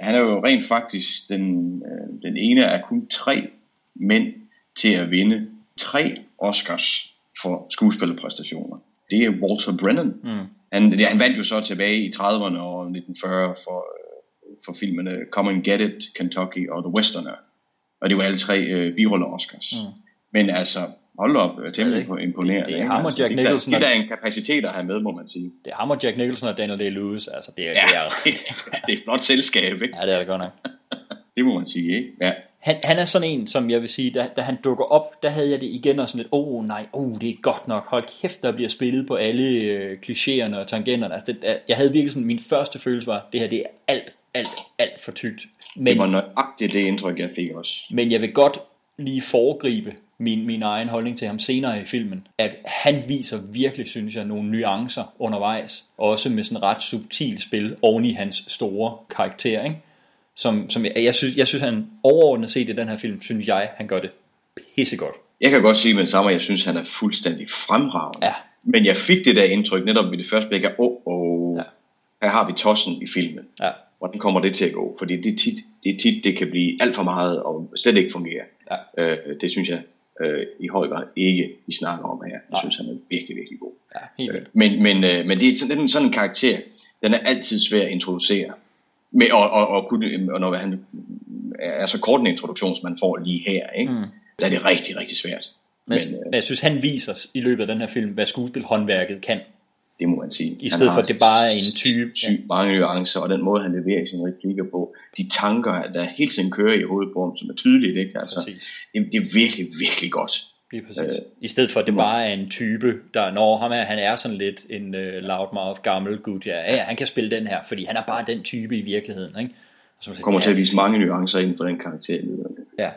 Han er jo rent faktisk den ene af kun 3 mænd til at vinde 3 Oscars for skuespillerpræstationer. Det er Walter Brennan. Han vandt jo så tilbage i 30'erne og 1940 for filmene Come and Get It, Kentucky og The Westerner. Og det var alle 3 biroller Oscars. Men altså, hold op, temmelig imponerende. Det er ham og Jack Nicholson. Det der er en kapacitet at have med, må man sige. Det er ham og Jack Nicholson og Daniel Day-Lewis. Altså, det er et flot selskab, ikke? Ja, det er det godt nok. Det må man sige, ikke? Ja. Han er sådan en, som jeg vil sige, da han dukker op, der havde jeg det igen og sådan lidt, det er godt nok, hold kæft, der bliver spillet på alle klichéerne og tangenterne. Altså, jeg havde virkelig sådan, min første følelse var, det her, det er alt for tykt. Men, det var nøjagtigt det indtryk, jeg fik også. Men jeg vil godt lige foregribe min egen holdning til ham senere i filmen, at han viser virkelig, synes jeg, nogle nuancer undervejs, også med sådan ret subtil spil oven i hans store karakter, ikke? Som jeg synes, han overordnet set i den her film, synes jeg, han gør det pissegodt. Jeg kan godt sige med det samme, at jeg synes, han er fuldstændig fremragende. Ja. Men jeg fik det der indtryk netop ved det første blik af, her har vi tossen i filmen. Ja. Hvordan kommer det til at gå? Fordi det er tit, det kan blive alt for meget og slet ikke fungere. Ja. Det synes jeg i høj grad ikke, vi snakker om her. Jeg synes, han er virkelig, virkelig god. Ja, men det er sådan en karakter, den er altid svær at introducere. Med, og når han er så kort en introduktion, som man får lige her, ikke? Der er det rigtig, rigtig svært Men jeg synes, han viser i løbet af den her film, hvad skuespilhåndværket kan. Det må man sige. I stedet for, at det bare er en type. Mange nuancer, og den måde, han leverer sine replikker på. De tanker, der hele tiden kører i hovedet på ham, som er tydeligt, ikke? Altså, det er virkelig, virkelig godt. Lige præcis. I stedet for, at det bare er en type, der når ham her, han er sådan lidt en loudmouth, gammel gut. Ja, han kan spille den her, fordi han er bare den type i virkeligheden, ikke? Som sagt, kommer til at vise mange nuancer inden for den karakter. Ja,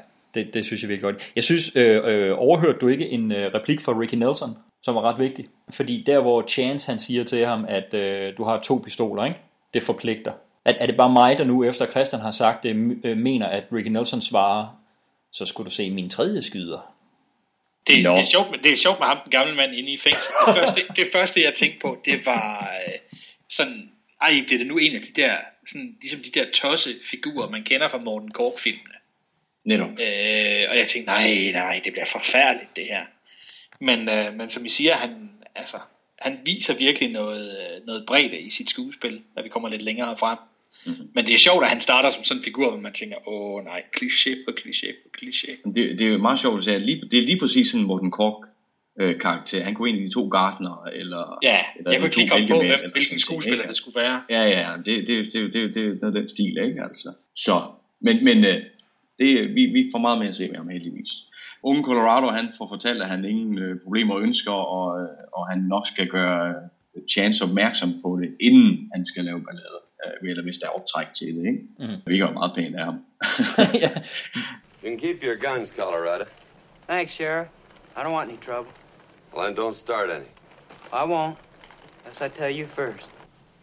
det synes jeg virkelig godt. Jeg synes, overhørte du ikke en replik fra Ricky Nelson, som var ret vigtig? Fordi der hvor Chance han siger til ham, at du har 2 pistoler, ikke? Det forpligter. Er det bare mig, der nu efter Christian har sagt det, mener at Ricky Nelson svarer, så skulle du se min 3. skyder. Det er sjovt med ham, den gamle mand inde i fængsel. Det første jeg tænkte på, det var sådan, bliver det nu en af de der, sådan, ligesom de der tossefigurer, man kender fra Morten Korch-filmene. Netop. Og jeg tænkte, nej, det bliver forfærdeligt det her. Men som I siger, han viser virkelig noget bredde i sit skuespil, når vi kommer lidt længere frem. Mm-hmm. Men det er sjovt, at han starter som sådan en figur, hvor man tænker, nej, kliché på kliché på kliché. Det er meget sjovt at sige, det er lige præcis sådan Morten Korch karakter. Han kunne egentlig de 2 gartner eller. Ja, eller jeg kunne ikke komme på, hvilken skuespiller det skulle være. Ja, det er noget den stil, ikke altså. Så, men vi får meget mere at se med ham heldigvis. Unge Colorado, han får fortalt, at han ingen problemer ønsker, og han nok skal gøre Chance opmærksom på det, inden han skal lave ballader, eller hvis der er optræk til det, ikke? Mm-hmm. Vi gør meget pænt af ham. You can keep your guns, Colorado. Thanks, Sheriff. I don't want any trouble. Well, then don't start any. I won't, unless I tell you first.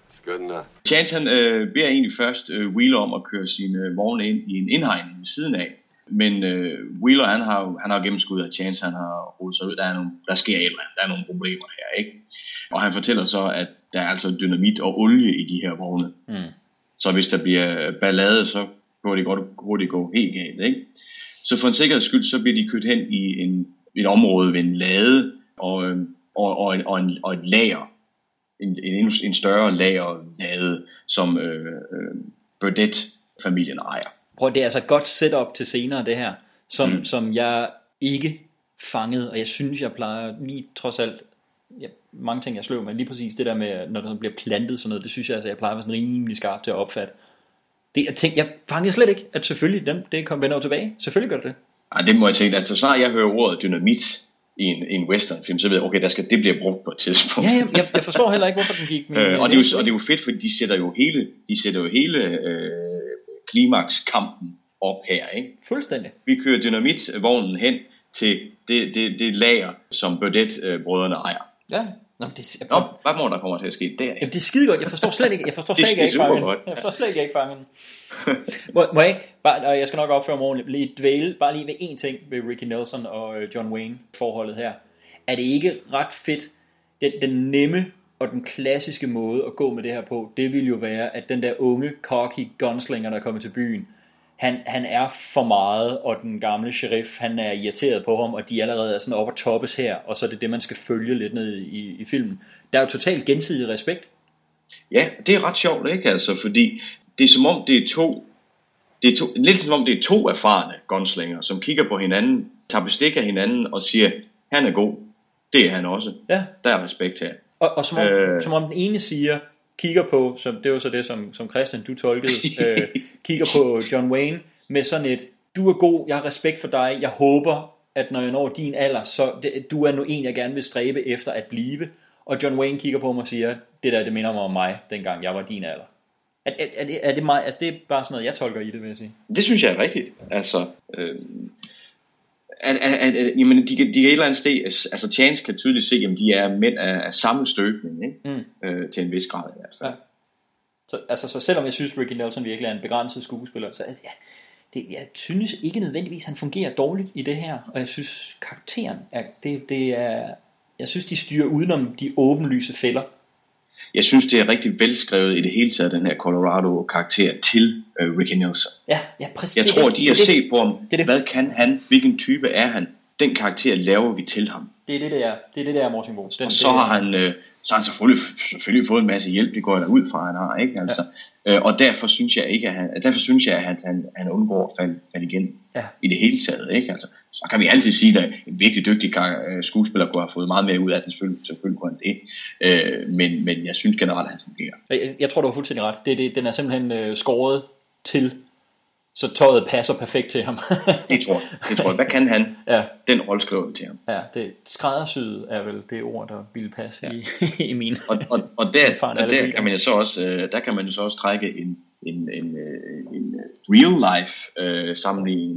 It's good enough. Chance, han beder egentlig først Wheeler om at køre sine vogne ind i en indhegning ved siden af. Men Wheeler, han har gennemskuddet af Chance, han har rodet sig ud, der sker et eller andet, der er nogle problemer her, ikke? Og han fortæller så, at der er altså dynamit og olie i de her vogne. Mm. Så hvis der bliver ballade, så går det godt hurtigt gå helt galt, ikke? Så for en sikkerheds skyld, så bliver de kørt hen i et område ved en lade og et lager, en større lager lade, som Burdett-familien ejer. Prøv, det er altså et godt setup til senere det her, som jeg ikke fangede, og jeg synes, jeg plejer lige trods alt, mange ting jeg sløv, men lige præcis det der med, når der bliver plantet sådan noget, det synes jeg, altså, jeg plejer at være sådan rimelig skarp til at opfatte. Jeg fangede slet ikke, at selvfølgelig, det vender jo tilbage, selvfølgelig gør det. Ej, det må jeg tænke, altså snart jeg hører ordet dynamit i en westernfilm, så ved jeg, okay, det bliver brugt på et tidspunkt. Ja, jeg forstår heller ikke, hvorfor den gik. Og det er jo fedt, fordi de sætter jo hele klimakskampen op her, ikke? Fuldstændig. Vi kører dynamitvognen hen til det lager, som Burdett-brødrene ejer. Ja. Nå, hvad må der kommer til at ske der? Jamen, det er skide godt. Jeg forstår slet ikke, jeg er ikke fangen. Må jeg ikke? Og jeg skal nok opføre morgen lige dvæle, bare lige ved en ting ved Ricky Nelson og John Wayne forholdet her. Er det ikke ret fedt, den nemme og den klassiske måde at gå med det her på, det ville jo være, at den der unge, cocky gunslinger, der kommer til byen, han er for meget, og den gamle sheriff, han er irriteret på ham, og de allerede er sådan oppe og toppes her, og så er det man skal følge lidt ned i filmen. Der er jo totalt gensidig respekt. Ja, det er ret sjovt, ikke altså, fordi det er som om det er to erfarne gunslinger, som kigger på hinanden, tager bestik af hinanden og siger, han er god, det er han også. Ja. Der er respekt her. Og som om den ene siger, kigger på, som det var så det, som Christian, du tolkede, kigger på John Wayne med sådan et, du er god, jeg har respekt for dig, jeg håber, at når jeg når din alder, så du er nu en, jeg gerne vil stræbe efter at blive. Og John Wayne kigger på mig og siger, det der, det minder mig om mig, dengang jeg var din alder. Er det mig, altså det er bare sådan noget, jeg tolker i det, vil jeg sige. Det synes jeg er rigtigt, altså. Jamen, de et eller andet sted, altså Chance kan tydeligt se, at de er mænd af samme støbning, ikke? Til en vis grad i hvert fald. Ja. Så selvom jeg synes, Ricky Nelson virkelig er en begrænset skuespiller, så altså, jeg synes ikke nødvendigvis, han fungerer dårligt i det her, og jeg synes karakteren, jeg synes de styrer udenom de åbenlyse fælder. Jeg synes, det er rigtig velskrevet i det hele taget, den her Colorado-karakter til Ricky Nelson. Ja, præcis. Jeg tror, de har set på ham, hvad kan han, hvilken type er han, den karakter laver vi til ham. Det er Morsingbo. Og så har han selvfølgelig fået en masse hjælp, det går der ud fra, han har, ikke? Altså, ja. Og derfor synes jeg, at han undgår at falde igen i det hele taget, ikke? Altså, Så kan vi altid sige, at en virkelig dygtig skuespiller kunne have fået meget mere ud af den, selvfølgelig kunne han det, men jeg synes generelt, at han fungerer. Jeg tror, du har fuldstændig ret. Den er simpelthen skåret til, så tøjet passer perfekt til ham. Det tror jeg. Hvad kan han? Ja. Den rolle skriver til ham. Ja, det skræddersyet er vel det ord, der ville passe i min. Og der kan man jo så også trække en real life sammenligning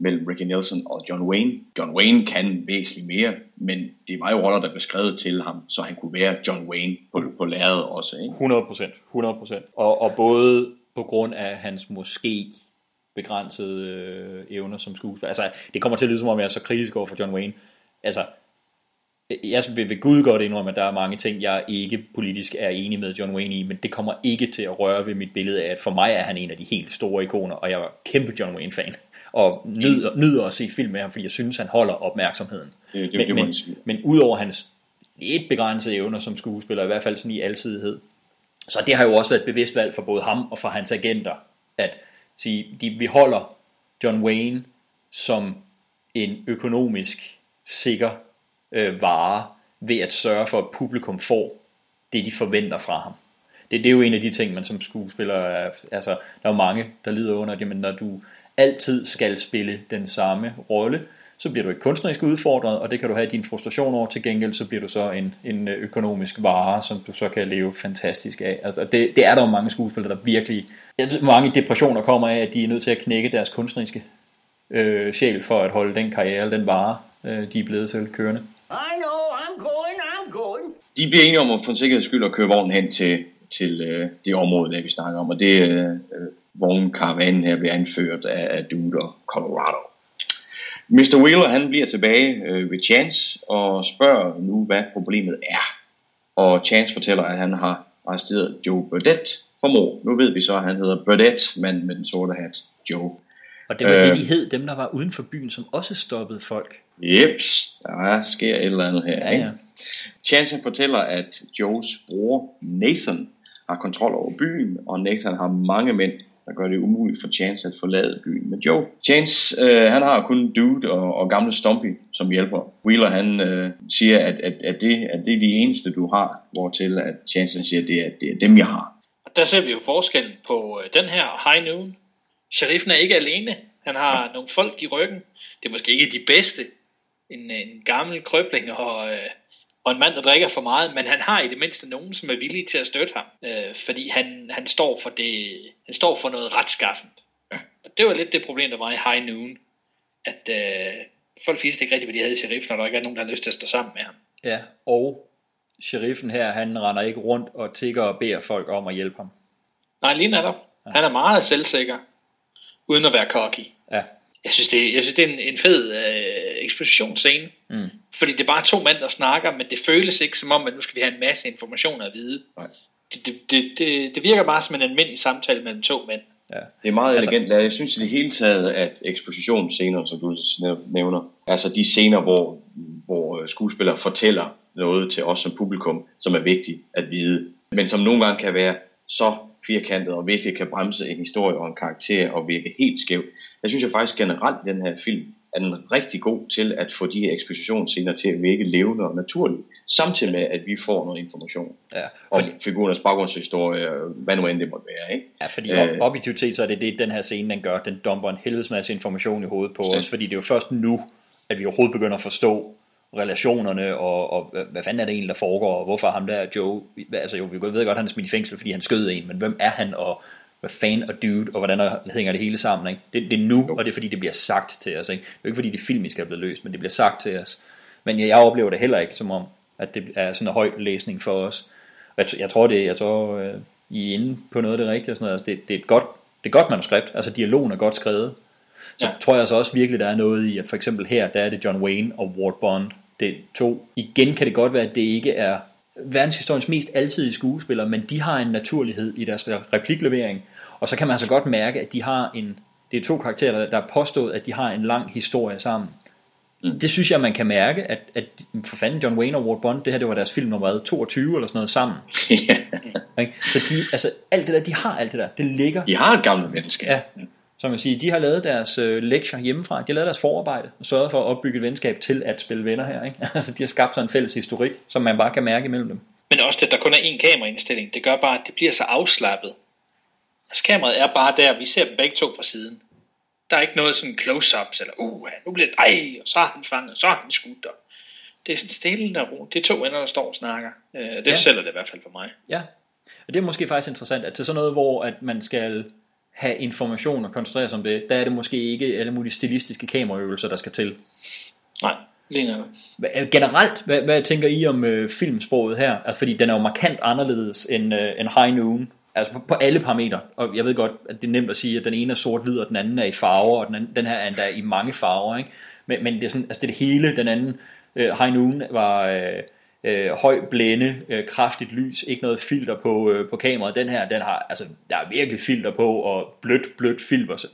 mellem Ricky Nelson og John Wayne. John Wayne kan væsentligt mere, men det var jo roller, der blev skrevet til ham, så han kunne være John Wayne på lærredet også. Ikke? 100%. Og både på grund af hans måske begrænsede evner som skuespiller. Altså, det kommer til at lyde som om, jeg er så kritisk over for John Wayne. Altså, jeg vil ved Gud godt indrømme, at der er mange ting, jeg ikke politisk er enig med John Wayne i, men det kommer ikke til at røre ved mit billede af, at for mig er han en af de helt store ikoner, og jeg var kæmpe John Wayne-fan, og nyder at se film med ham, fordi jeg synes, han holder opmærksomheden. Men udover hans lidt begrænsede evner som skuespiller, i hvert fald sådan i alsidighed, så det har jo også været et bevidst valg for både ham og for hans agenter, at sige, vi holder John Wayne som en økonomisk sikker vare ved at sørge for, at publikum får det, de forventer fra ham. Det er jo en af de ting, man som skuespiller, altså der er jo mange, der lider under det, men når du altid skal spille den samme rolle, så bliver du ikke kunstnerisk udfordret, og det kan du have din frustration over. Til gengæld, så bliver du så en økonomisk vare, som du så kan leve fantastisk af. Altså, det er der jo mange skuespillere, der virkelig... Mange depressioner kommer af, at de er nødt til at knække deres kunstneriske sjæl for at holde den karriere, den vare, de er blevet til kørende. I know, I'm going. De bliver enige om at for en sikkerheds skyld at køre vognen hen til det område, der vi snakker om, og det vognkaravanen her bliver anført af Dude og Colorado. Mr. Wheeler, han bliver tilbage ved Chance og spørger nu, hvad problemet er. Og Chance fortæller, at han har arresteret Joe Burdette for mord. Nu ved vi så, at han hedder Burdette, manden med den sorte hat, Joe. Og det var det, de hed, dem der var uden for byen, som også stoppede folk. Jeps, der sker et eller andet her. Ja, ja. Chance fortæller, at Joes bror Nathan har kontrol over byen, og Nathan har mange mænd, der gør det umuligt for Chance at forlade byen med Joe. Chance, han har kun Dude og gamle Stumpy, som hjælper. Wheeler, han siger, at det er de eneste, du har, hvortil at Chance siger, at det er dem, jeg har. Der ser vi jo forskellen på den her High Noon. Sheriffen er ikke alene. Han har nogle folk i ryggen. Det er måske ikke de bedste. En gammel krøbling og en mand, der drikker for meget, men han har i det mindste nogen, som er villige til at støtte ham, fordi han står for det, han står for noget retskaffent. Ja. Og det var lidt det problem, der var i High Noon, at folk vidste ikke rigtigt, hvad de havde i sheriffen, og der ikke er nogen, der har lyst til at stå sammen med ham. Ja, og sheriffen her, han render ikke rundt og tigger og beder folk om at hjælpe ham. Nej, lige netop. Ja. Han er meget selvsikker, uden at være cocky. Ja. Jeg synes, det er en fed ekspositionsscene, fordi det er bare to mænd, der snakker, men det føles ikke som om, at nu skal vi have en masse informationer at vide. Det virker bare som en almindelig samtale mellem to mænd. Ja. Det er meget elegant. Jeg synes i det hele taget, at ekspositionsscener, som du nævner, altså de scener, hvor skuespillere fortæller noget til os som publikum, som er vigtigt at vide, men som nogle gange kan være så firkantet og virkelig kan bremse en historie og en karakter og virke helt skævt. Jeg synes jo faktisk generelt i den her film, at den er rigtig god til at få de her ekspositionsscener til at virke levende og naturligt, samtidig med, at vi får noget information om figurernes baggrundshistorie, hvad nu end det måtte være. Ikke? Ja, fordi objektivt set, så er det den her scene, den gør. Den dumper en helvedes masse information i hovedet på os, fordi det er jo først nu, at vi overhovedet begynder at forstå relationerne, og hvad fanden er det egentlig, der foregår, og hvorfor ham der Joe, altså jo, vi ved godt, at han er smidt i fængsel, fordi han skød en, men hvem er han, og hvad fanden er Dude, og hvordan hænger det hele sammen, ikke? Det er nu, og det er fordi, det bliver sagt til os, ikke? Det er ikke fordi, det filmisk er blevet løst, men det bliver sagt til os. Men jeg oplever det heller ikke, som om, at det er sådan en høj læsning for os. Jeg tror, I er inde på noget af det rigtige, og sådan noget. Altså, det er et godt manuskript, altså dialogen er godt skrevet. Så tror jeg så også virkelig, der er noget i, at for eksempel her, der er det John Wayne og Ward Bond. Det to. Igen kan det godt være, at det ikke er verdenshistoriens mest altidige skuespillere, men de har en naturlighed i deres repliklevering, og så kan man altså godt mærke, at de har det er to karakterer, der er påstået, at de har en lang historie sammen. Det synes jeg, man kan mærke, at for fanden, John Wayne og Ward Bond, det her, det var deres film nummer 22 eller sådan noget sammen. Yeah. Så de, altså, alt det der, de har alt det der, det ligger. De har et gammelt menneske. Ja. Så man siger, de har lavet deres lektier hjemmefra, de har lavet deres forarbejde og sørget for at opbygge et venskab til at spille venner her, ikke? Altså de har skabt sådan en fælles historik, som man bare kan mærke mellem dem. Men også det, der kun er én kameraindstilling, det gør bare, at det bliver så afslappet. Altså kameraet er bare der, vi ser dem begge to fra siden. Der er ikke noget sådan close-ups, eller nu bliver det, og så har han fanget, så har han skudt. Det er sådan stille og roligt. Det er to ender, der står og snakker. Det sælger det i hvert fald for mig. Ja, og det er måske faktisk interessant, at til sådan noget, hvor at man skal have information og koncentrere sig om det, der er det måske ikke alle mulige stilistiske kameraøvelser, der skal til. Nej, lige nærmest. Generelt, hvad tænker I om filmsproget her? Altså, fordi den er jo markant anderledes end High Noon. Altså på alle parametre. Og jeg ved godt, at det er nemt at sige, at den ene er sort-hvid, og den anden er i farver, og den her er endda i mange farver, ikke? Men det er sådan, altså det er det hele. Den anden, High Noon, var høj blænde, kraftigt lys, ikke noget filter på kameraet. Den her, den har, altså der er virkelig filter på, og blødt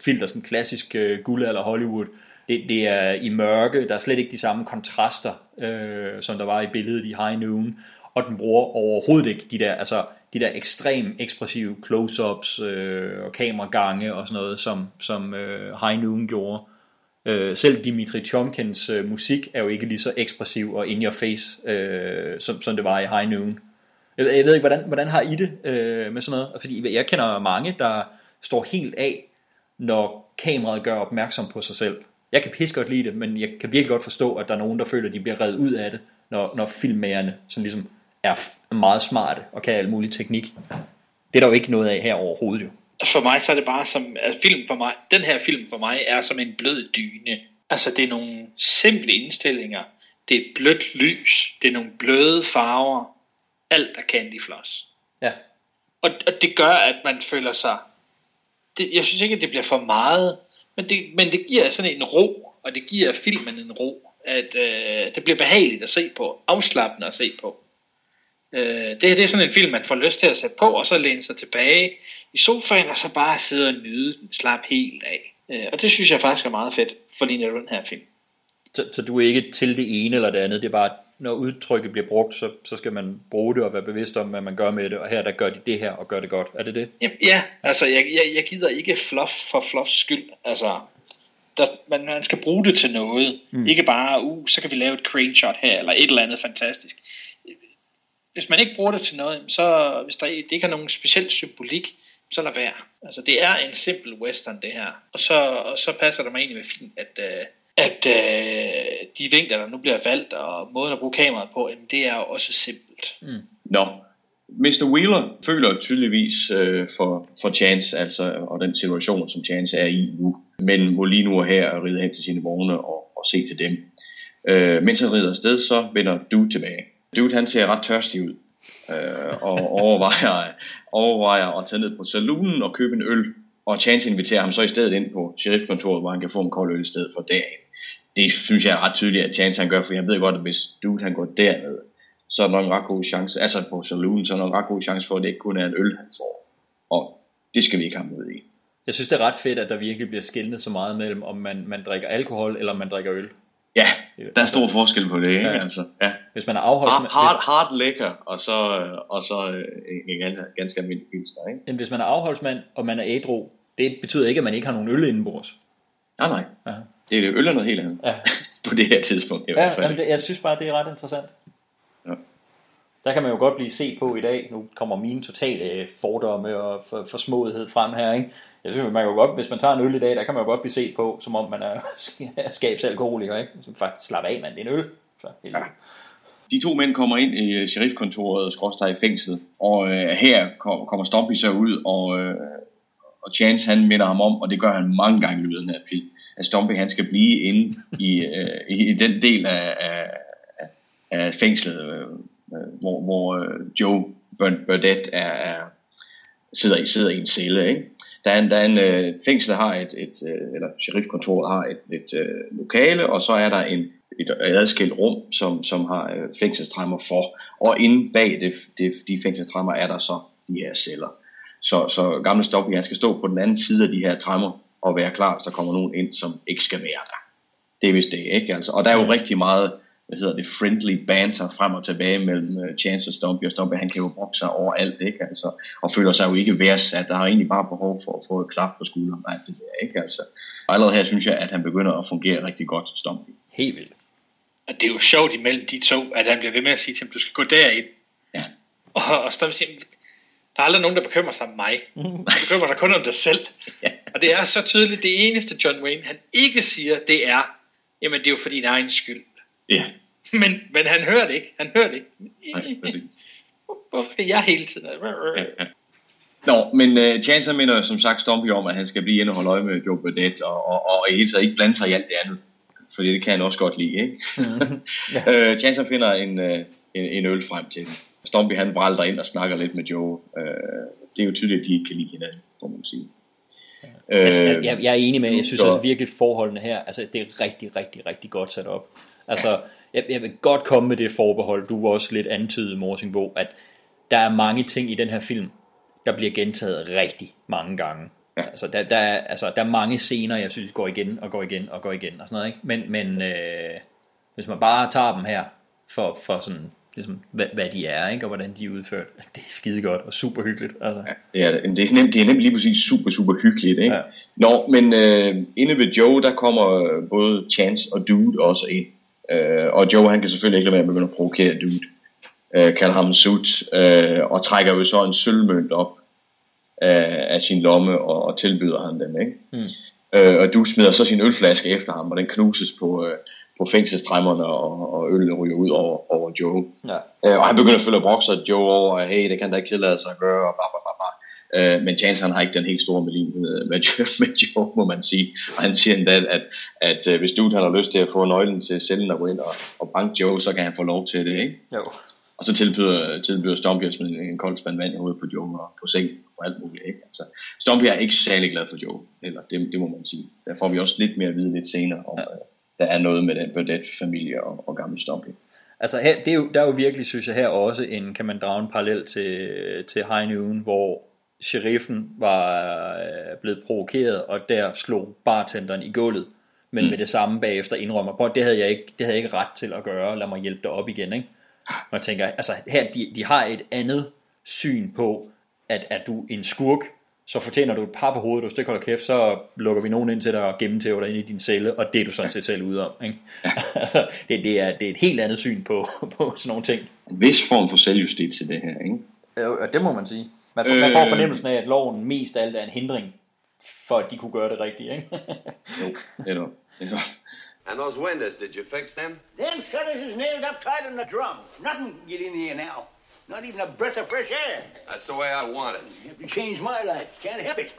filter, sådan klassisk guld eller Hollywood. Det er i mørke, der er slet ikke de samme kontraster, som der var i billedet i High Noon. Og den bruger overhovedet ikke de der ekstrem ekspressive close-ups og kameragange og sådan noget, som High Noon gjorde. Selv Dimitri Chomkins musik er jo ikke lige så ekspressiv og in your face, som det var i High Noon. Jeg ved ikke, hvordan har I det med sådan noget? Fordi jeg kender mange, der står helt af, når kameraet gør opmærksom på sig selv. Jeg kan pisse godt lide det, men jeg kan virkelig godt forstå, at der er nogen, der føler, at de bliver revet ud af det, når filmmagerne sådan ligesom er meget smarte og kan al mulig teknik. Det er der jo ikke noget af her overhovedet jo. For mig så er det bare som altså film for mig. Den her film for mig er som en blød dyne. Altså det er nogle simple indstillinger. Det er et blødt lys. Det er nogle bløde farver. Alt er candyfloss. Ja. Og det gør at man føler sig. Jeg synes ikke at det bliver for meget, men det giver sådan en ro, og det giver filmen en ro, at det bliver behageligt at se på, afslappende at se på. Det er sådan en film man får lyst til at sætte på og så læne sig tilbage i sofaen og så bare sidde og nyde den, slappe helt af, og det synes jeg faktisk er meget fedt for lige den her film. Så du er ikke til det ene eller det andet, det er bare når udtrykket bliver brugt, så skal man bruge det og være bevidst om hvad man gør med det, og her der gør de det her og gør det godt, er det det? Jamen, ja, altså jeg gider ikke fluff for fluffs skyld, altså man skal bruge det til noget, ikke bare så kan vi lave et crane shot her eller et eller andet fantastisk. Hvis man ikke bruger det til noget, så hvis der ikke har nogen speciel symbolik, så lad være. Altså det er en simpel western det her, og så passer det mig egentlig fint, at de vinkler der nu bliver valgt og måden at bruge kameraet på, det er jo også simpelt. Mr. Wheeler føler tydeligvis for Chance, altså og den situation som Chance er i nu, men må lige nu og her ride hen til sine vogne og se til dem. Mens han rider afsted, så vender du tilbage. Dude, han ser ret tørstig ud, og overvejer at tage ned på saloonen og købe en øl, og Chance inviterer ham så i stedet ind på sheriffkontoret, hvor han kan få en kold øl i stedet for dagen. Det synes jeg er ret tydeligt, at Chance han gør, for jeg ved godt, at hvis Dude han går derned, så er der nok en ret god chance, altså på saloonen, så er der en ret god chance for, at det ikke kun er en øl, han får, og det skal vi ikke have med i. Jeg synes, det er ret fedt, at der virkelig bliver skelnet så meget mellem, om man drikker alkohol, eller om man drikker øl. Ja, der er stor forskel på det, ikke? Ja. Altså, ja. Hvis man er afholdt hard liquor og så ganske almindelig pilsner, ikke? Men hvis man er afholdsmand og man er ædru, det betyder ikke at man ikke har nogen øl indenbords. Nej. Aha. Det er jo øl er noget helt andet. Ja. På det her tidspunkt i hvert fald. Jamen, jeg synes bare det er ret interessant. Ja. Der kan man jo godt blive set på i dag. Nu kommer mine totale fordomme og forsmådighed frem her, ikke? Jeg synes, man kan jo godt, hvis man tager en øl i dag, der kan man jo godt blive set på, som om man er skabsalkoholiker, ikke? Så faktisk slap af, mand, det er en øl. Så, ja. De to mænd kommer ind i sheriffkontoret, / i fængslet, og her kommer Stumpy så ud, og Chance han minder ham om, og det gør han mange gange i løbet af den her film, at Stumpy han skal blive inde i den del af fængslet, hvor Joe Burdette sidder i en celle, ikke? Der er en fængsel har eller sheriffkontoret har et lokale, og så er der et adskilt rum, som har fængselstrammer for. Og inde bag de fængselstrammer er der så de her celler. Så gamle Stoppy, han skal stå på den anden side af de her trammer og være klar, hvis der kommer nogen ind, som ikke skal være der. Det er vist det, ikke? Altså, og der er jo rigtig meget friendly banter frem og tilbage mellem Chance og Stumpy, han kan jo brokke sig over alt, ikke? Altså, og føler sig jo ikke værdsat, der har egentlig bare behov for at få et klap på skulderen, nej, det er ikke, altså. Og allerede her synes jeg, at han begynder at fungere rigtig godt, Stumpy. Helt vildt. Og det er jo sjovt imellem de to, at han bliver ved med at sige til ham, du skal gå derind. Ja. Og Stumpy siger, der er aldrig nogen, der bekymrer sig om mig. Du bekymrer dig kun om dig selv. Ja. Og det er så tydeligt, det eneste John Wayne, han ikke siger, det er, jamen det er jo for din egen skyld. Ja. Men han hører det ikke. Nej, præcis. Hvorfor skal jeg hele tiden? Ja. Nå, men Chance minder som sagt Stumpy om, at han skal blive inde og holde øje med Joe Burdett, og i hele taget ikke blande sig i alt det andet. Fordi det kan han også godt lide, ikke? Ja. Chance finder en øl frem til hende. Stumpy han brælder ind og snakker lidt med Joe. Det er jo tydeligt, at de ikke kan lide hinanden, må man sige. Ja. Jeg er enig med, jeg synes også virkelig forholdene her, altså det er rigtig, rigtig, rigtig godt sat op. Altså, jeg vil godt komme med det forbehold, du var også lidt antydet, Morsingbo, at der er mange ting i den her film, der bliver gentaget rigtig mange gange. Ja. Altså, der er mange scener, jeg synes, går igen og går igen og går igen og sådan noget, ikke? Men hvis man bare tager dem her for sådan, ligesom, hvad de er, ikke? Og hvordan de er udført, det er skide godt og super hyggeligt. Altså. Ja, det er nemt lige præcis super, super hyggeligt, ikke? Ja. Nå, men inde ved Joe, der kommer både Chance og Dude også ind. Og Joe han kan selvfølgelig ikke lade være med at begynde at provokere Dude, kalder ham en sut, og trækker jo så en sølvmønt op af sin lomme og tilbyder ham den, ikke? Og Dude smider så sin ølflaske efter ham, og den knuses på fængselstremmerne, og øllet ryger ud over Joe. Ja. Og han begynder at følge og brokke sig Joe over, hey, det kan da ikke tillade sig at gøre, og men Chance han har ikke den helt store med Joe, må man sige. Og han siger endda, at hvis Dude han har lyst til at få nøglen til cellen og gå ind og banke Joe, så kan han få lov til det, ikke? Jo. Og så tilbyder Stumpy at smide en kold spand vand i hovedet på Joe og på sengen og alt muligt, ikke? Altså, Stumpy er ikke særlig glad for Joe, eller det må man sige. Der får vi også lidt mere at vide lidt senere, om der er noget med den Burdett-familie og gamle Stumpy. Altså her, det er jo, der er jo virkelig, synes jeg her også, kan man drage en parallel til High Noon, hvor sheriffen var blevet provokeret, og der slog bartenderen i gulvet, men med det samme bagefter indrømmer på, det havde jeg ikke ret til at gøre, lad mig hjælpe dig op igen, ikke? Og jeg tænker, altså her, de har et andet syn på, at er du en skurk, så fortjener du et par på hovedet, og stykker dig kæft, så lukker vi nogen ind til dig og gennemtæver dig ind i din celle, og det er du sådan set selv ude om, ikke? Altså, det er et helt andet syn på sådan nogle ting. En vis form for selvjustits til det her, ikke? Ja, det må man sige. Man får fornemmelsen af, at loven mest alt er en hindring, for at de kunne gøre det rigtigt, ikke? Jo. And those windows, did you fix them? Them shutters is nailed up tight on the drum. Nothing can get in here now. Not even a breath of fresh air. That's the way I want it. You have to change my life. Can't help it.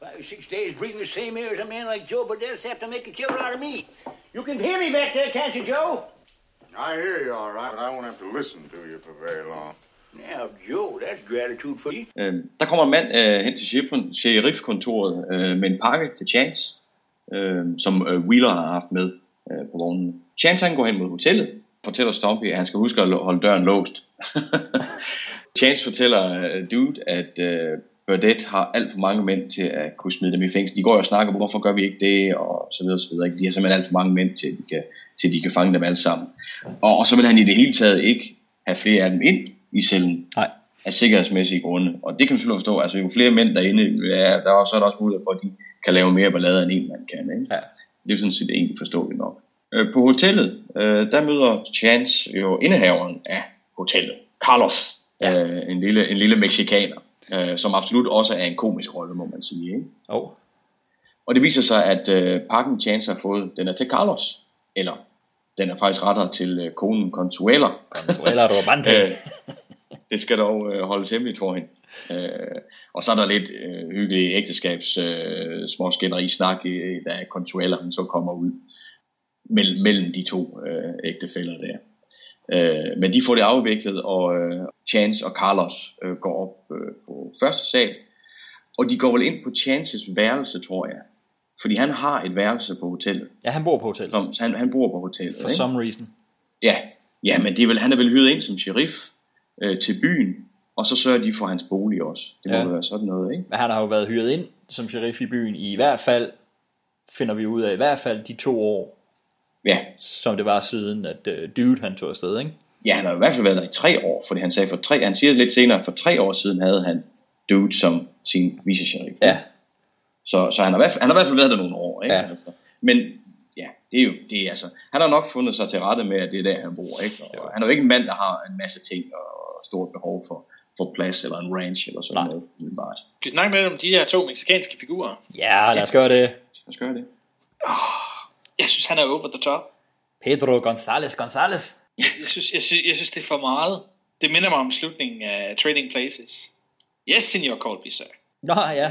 5 or 6 days breathing the same air as a man like Joe Burdett have to make a killer out of me. You can hear me back there, can't you, Joe? I hear you all right, but I won't have to listen to you for very long. Now, Joe, that's gratitude for you. Der kommer en mand hen til sheriffkontoret med en pakke til Chance, som Wheeler har haft med på vognen. Chance han går hen mod hotellet, fortæller Stumpy, at han skal huske at holde døren låst. Chance fortæller Dude, at Burdett har alt for mange mænd til at kunne smide dem i fængsel. De går og snakker, hvorfor gør vi ikke det, og så videre, så videre. De har simpelthen alt for mange mænd til, at de kan fange dem alle sammen. Og så vil han i det hele taget ikke have flere af dem ind i cellen. Nej. Af sikkerhedsmæssige grunde. Og det kan man selvfølgelig forstå. Altså jo flere mænd derinde, så er der også mulighed for, at de kan lave mere ballade, end en mand kan. Ikke? Ja. Det er jo sådan set egentlig forståeligt nok. På hotellet, der møder Chance jo indehaveren af hotellet. Carlos. Ja. En lille mexikaner. Som absolut også er en komisk rolle, må man sige. Ikke? Oh. Og det viser sig, at pakken Chance har fået, den er til Carlos. Eller den er faktisk rettere til konen Consuela. Consuela Robante. Det skal dog holdes hemmeligt for hende. Og så er der lidt hyggelig ægteskabs småskænderi-snak, da Consuela så kommer ud mellem de to ægtefæller der. Men de får det afviklet, og Chance og Carlos går op på første sal. Og de går vel ind på Chances værelse, tror jeg. Fordi han har et værelse på hotellet. Ja, han bor på hotellet. Han bor på hotellet. For ikke? Some reason. Ja, men han er vel hyret ind som sheriff til byen, og så sørger de for hans bolig også. Det må være sådan noget, ikke? Men han har jo været hyret ind som sheriff i byen i hvert fald, finder vi ud af, de 2 år, Ja. Som det var siden, at Dude han tog afsted, ikke? Ja, han har i hvert fald været der i 3 år, fordi han sagde han siger lidt senere, at for 3 år siden havde han Dude som sin vicesheriff. Ja. Så han har i hvert fald været der nogle år, ikke? Ja. Altså. Men ja, det er altså, han har nok fundet sig til rette med, at det er der, han bor, ikke? Og han er jo ikke en mand, der har en masse ting og stort behov for plads eller en ranch eller sådan noget. Bare. Skal vi snakke med om de der 2 mexicanske figurer? Ja, lad os gøre det. Jeg synes, han er over the top. Pedro Gonzalez. Jeg synes, det er for meget. Det minder mig om slutningen af Trading Places. Yes, Senor Colby, sir. Nå, ja.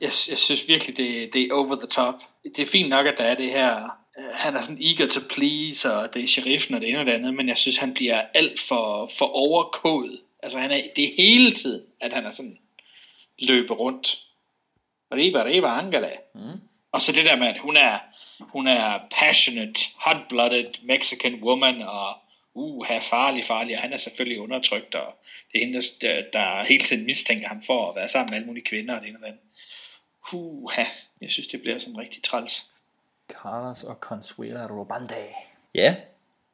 Jeg synes virkelig, det er over the top. Det er fint nok, at der er det her. Han er sådan eager to please, og det er sheriffen og det ene og det andet, men jeg synes, han bliver alt for overkået. Altså, det er hele tiden, at han er sådan løber rundt. Riva, Angela. Mm. Og så det der med, at hun er passionate, hot-blooded Mexican woman, og farlig, og han er selvfølgelig undertrykt, og det er hende, der hele tiden mistænker ham for at være sammen med alle mulige kvinder og det ene og andet. Jeg synes, det bliver sådan rigtig træls. Carlos og Consuela Robande. Ja. Yeah.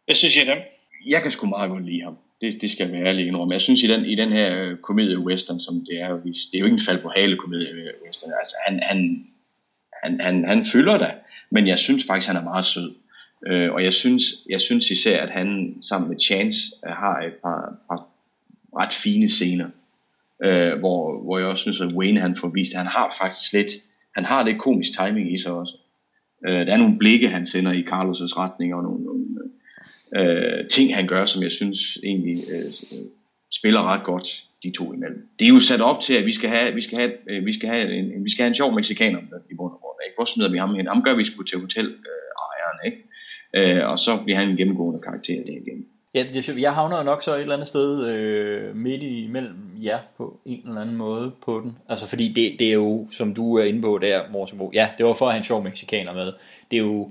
Jeg synes, jeg er dem. Jeg kan sgu meget godt lide ham. Det skal være ærlig indrømme. Jeg synes, i den her komedie-western, som det er, det er jo ikke en fald på hale-komedie-western. Altså, han fylder da, men jeg synes faktisk, han er meget sød. Og jeg synes især, at han sammen med Chance har et par ret fine scener, hvor jeg også synes, at Wayne han får vist, han har faktisk lidt, han har det komisk timing i sig også. Der er nogle blikke, han sender i Carlos' retning, og nogle ting, han gør, som jeg synes egentlig spiller ret godt de to imellem. Det er jo sat op til, at vi skal have en sjov mexikaner i bund og grund. Hvor smider vi ham hen? Ham gør vi sgu til hotelejeren, ikke? Og så bliver han en gennemgående karakter derigennem. Ja, jeg havner nok så et eller andet sted midt imellem jer på en eller anden måde på den. Altså fordi det er jo, som du er inde på der, Morsebo, ja, det var for at have en sjov mexikaner med. Det er jo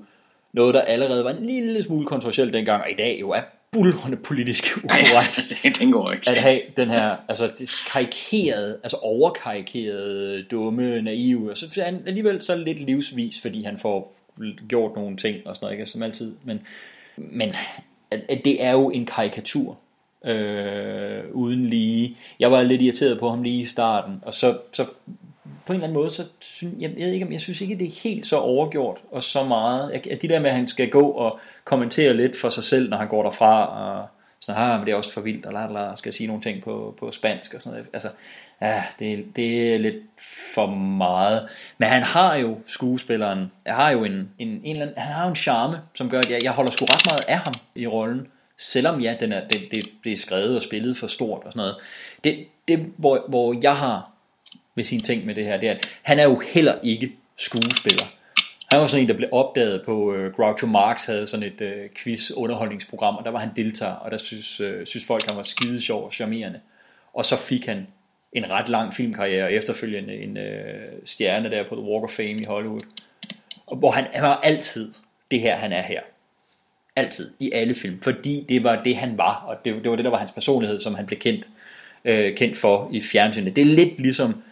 noget, der allerede var en lille smule kontroversielt dengang, og i dag jo er bullrende politisk ukorrekt. Den går ikke. At have den her, altså karikerede, altså overkarikerede, dumme, naive, og så han alligevel så lidt livsvis, fordi han får gjort nogle ting og sådan noget, ikke? Som altid, men at det er jo en karikatur uden lige. Jeg var lidt irriteret på ham lige i starten, og så på en eller anden måde, så jeg synes ikke, det er helt så overgjort og så meget. At de der med, at han skal gå og kommentere lidt for sig selv, når han går derfra, og sådan, men det er også for vildt, og skal sige nogle ting på spansk og sådan noget. Altså, det er lidt for meget. Men han har jo, skuespilleren, har jo en eller anden, han har jo en charme, som gør, at jeg holder sgu ret meget af ham i rollen. Selvom ja, det er skrevet og spillet for stort og sådan noget. Det hvor jeg har med sine ting med det her, det er, at han er jo heller ikke skuespiller. Han var sådan en, der blev opdaget på Groucho Marx havde sådan et quiz-underholdningsprogram, og der var han deltager, og der synes folk, han var skide sjov og charmerende. Og så fik han en ret lang filmkarriere, og efterfølgende en stjerne der på The Walk of Fame i Hollywood, og hvor han var altid det her, han er her. Altid, i alle film, fordi det var det, han var, og det var det, der var hans personlighed, som han blev kendt for i fjernsynet. Det er lidt ligesom,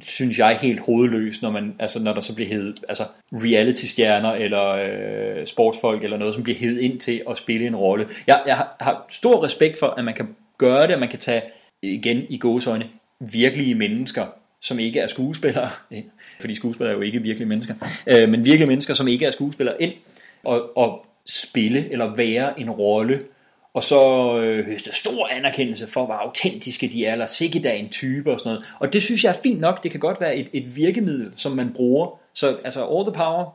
synes jeg, helt hovedløst, når der så bliver hevet reality-stjerner eller sportsfolk eller noget, som bliver hevet ind til at spille en rolle. Jeg har stor respekt for, at man kan gøre det, at man kan tage, igen i gåseøjne, virkelige mennesker, som ikke er skuespillere, fordi skuespillere er jo ikke virkelige mennesker, men virkelige mennesker, som ikke er skuespillere, ind og spille eller være en rolle, og så høste stor anerkendelse for, hvor autentiske de er, eller sikkert er en type og sådan noget. Og det synes jeg er fint nok. Det kan godt være et virkemiddel, som man bruger. Så altså all the power,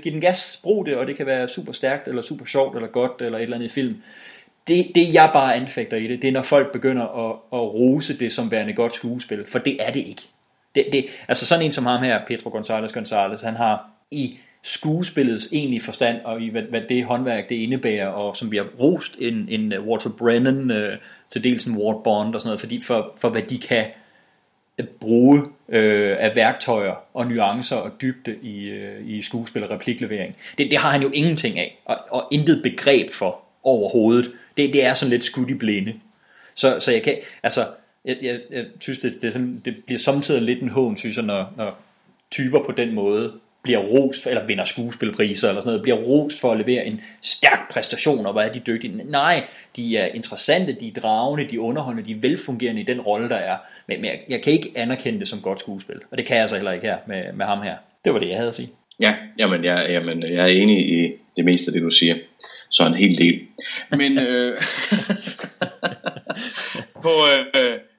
giv den gas, brug det, og det kan være super stærkt, eller super sjovt, eller godt, eller et eller andet film. Det jeg bare anfægter i det er, når folk begynder at rose det som værende godt skuespil, for det er det ikke. Altså sådan en som ham her, Pedro Gonzalez, han har i skuespillets egentlige forstand, og i hvad det håndværk det indebærer, og som bliver rost en Walter Brennan, til dels en Ward Bond og sådan noget, fordi for hvad de kan bruge af værktøjer og nuancer og dybde i skuespil og repliklevering. Det har han jo ingenting af, og intet begreb for overhovedet. Det er sådan lidt skudt i blinde. Så jeg kan, jeg synes, det bliver samtidig lidt en hån, synes jeg, når typer på den måde bliver rost, eller vinder skuespilpriser eller sådan noget, bliver rost for at levere en stærk præstation, og hvor er de dygtige? Nej, de er interessante, de er dragende, de er underholdende, de er velfungerende i den rolle, der er. Men jeg kan ikke anerkende det som godt skuespil, og det kan jeg så heller ikke her med ham her. Det var det, jeg havde at sige. Ja, jeg er enig i det meste af det, du siger. Så en hel del. Men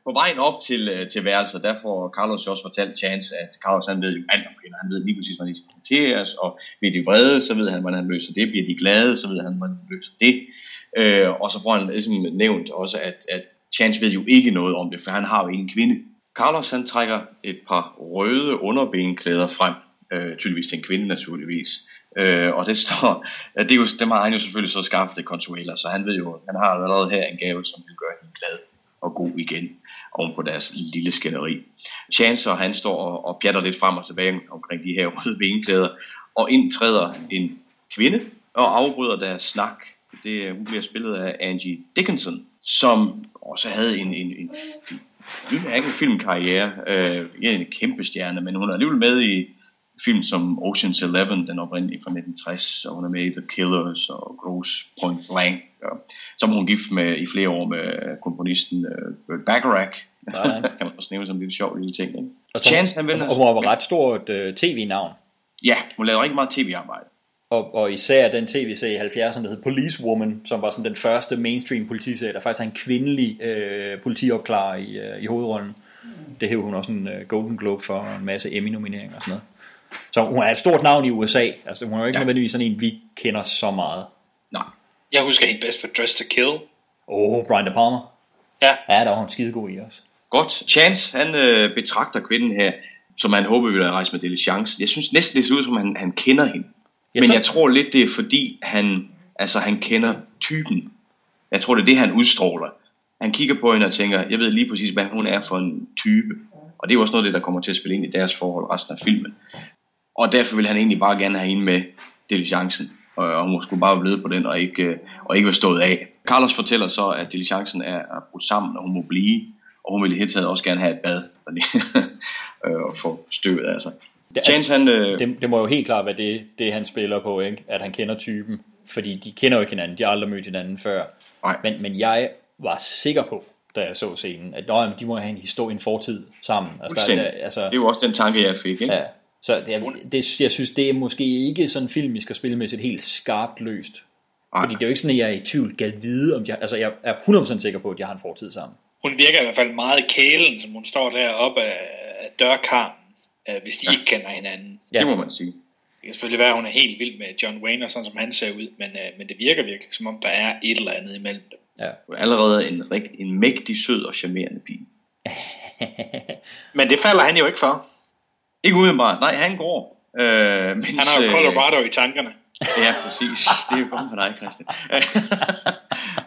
på vejen op til værelset, der får Carlos også fortalt Chance, at Carlos han ved jo alt om kvinder. Han ved lige præcis, hvordan de skal håndteres, og bliver de vrede, så ved han, hvordan han løser det. Bliver de glade, så ved han, hvordan han løser det. Og så får han ligesom nævnt også, at Chance ved jo ikke noget om det, for han har jo ingen kvinde. Carlos han trækker et par røde underbenklæder frem, tydeligvis til en kvinde naturligvis. Og det står, at det er jo, dem har han jo selvfølgelig så skaffet det Consuela, så han ved jo, han har allerede her en gave, som vil gøre hende glad og god igen oven på deres lille skænderi. Chance og han står og pjatter lidt frem og tilbage omkring de her røde benklæder, og indtræder en kvinde og afbryder deres snak. Hun bliver spillet af Angie Dickinson, som også havde en filmkarriere, en kæmpe stjerne, men hun er alligevel med i film som Ocean's 11, den oprindelige fra 1960, og hun er med i The Killers og Grosse Point Blank. Så var hun gift med, i flere år med komponisten Burt Bacharach. Nej. Kan man også nævne som en lille sjov lille ting. Ikke? Og hun var ret stort tv-navn. Ja, hun lavede rigtig meget tv-arbejde. Og især den tv-serie i 70'erne, der hed Police Woman, som var sådan den første mainstream politiserie, der faktisk er en kvindelig politiopklarer i hovedrollen. Det hævde hun også en Golden Globe for, og en masse Emmy-nomineringer og sådan noget. Så hun er et stort navn i USA. Altså, hun er jo ikke nødvendigvis sådan en, vi kender så meget. Nej. Jeg husker helt bedst for Dressed to Kill. Brian De Palma. Ja. Ja, der var hun skidegod i os. Godt. Chance, han betragter kvinden her, som han håber ville rejse med dele chance. Jeg synes næsten, det ser ud som, han kender hende. Men jeg tror lidt, det er fordi, han kender typen. Jeg tror, det er det, han udstråler. Han kigger på hende og tænker, jeg ved lige præcis, hvad hun er for en type. Og det er også noget af det, der kommer til at spille ind i deres forhold resten af filmen. Og derfor vil han egentlig bare gerne have hende med diligencen, og hun skulle bare blive på den og ikke være stået af. Carlos fortæller så, at diligencen er brudt sammen, og hun må blive, og hun ville i hele taget også gerne have et bad og få støvet af sig. Det må jo helt klart være det han spiller på, ikke? At han kender typen, fordi de kender jo ikke hinanden, de har aldrig mødt hinanden før. Men jeg var sikker på, da jeg så scenen, at de må have en fortid sammen. Det er jo også den tanke, jeg fik, ikke? Ja. Så jeg synes, det er måske ikke sådan en film, vi skal spille med sit helt skarpt løst. Fordi det er jo ikke sådan, at jeg er i tvivl gad vide, om jeg er 100% sikker på, at jeg har en fortid sammen. Hun virker i hvert fald meget kælen, som hun står deroppe af dørkarmen, hvis de ikke kender hinanden. Ja. Det må man sige. Det kan selvfølgelig være, at hun er helt vild med John Wayne, og sådan som han ser ud, men det virker virkelig, som om der er et eller andet imellem dem. Ja. Hun er allerede en mægtig, sød og charmerende pige. Men det falder han jo ikke for. Ikke udenbart. Nej, han går. Han har jo Colorado i tankerne. Ja, præcis. Det er jo kommet for dig, Christian.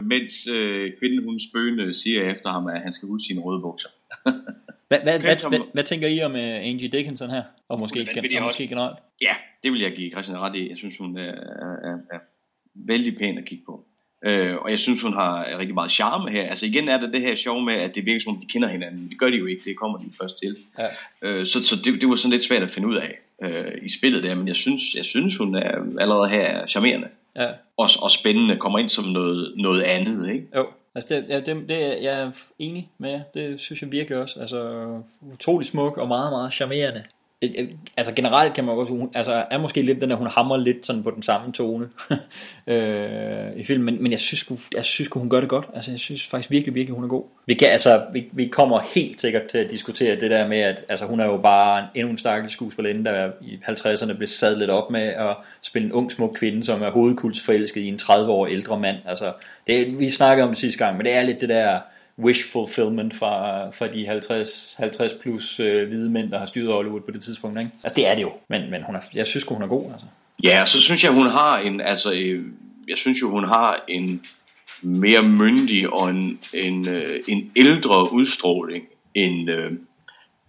Mens kvinden, hun spøgende, siger efter ham, at han skal ud sine røde bukser. Hvad tænker I om Angie Dickinson her? Og måske generelt? Ja, det vil jeg give Christian ret i. Jeg synes, hun er vældig pæn at kigge på. Og jeg synes, hun har rigtig meget charme her. Altså igen er det her sjov med, at det virker som om de kender hinanden. Det gør de jo ikke, det kommer de først til. Ja. Så det var sådan lidt svært at finde ud af i spillet der. Men jeg synes hun er allerede her charmerende. Ja. Og spændende, kommer ind som noget andet, ikke? Jo, altså jeg er enig med. Det synes jeg virkelig også. Altså utrolig smuk og meget, meget charmerende. Altså generelt kan man også, hun er måske lidt den der, hun hamrer lidt sådan på den samme tone i filmen, men jeg synes hun gør det godt. Altså jeg synes faktisk virkelig, virkelig hun er god. Vi kommer helt sikkert til at diskutere det der med, at altså hun er jo bare endnu en stakkels skuespillerinde, der i 50'erne blev sad lidt op med at spille en ung smuk kvinde, som er hovedkuldsforelsket i en 30 år ældre mand. Altså vi snakkede om det sidste gang, men det er lidt det der wish fulfillment fra de 50 plus hvide mænd, der har styret Hollywood på det tidspunkt, ikke? Altså det er det jo, men jeg synes hun er god, altså. Ja, så synes jeg hun har en mere myndig og en ældre udstråling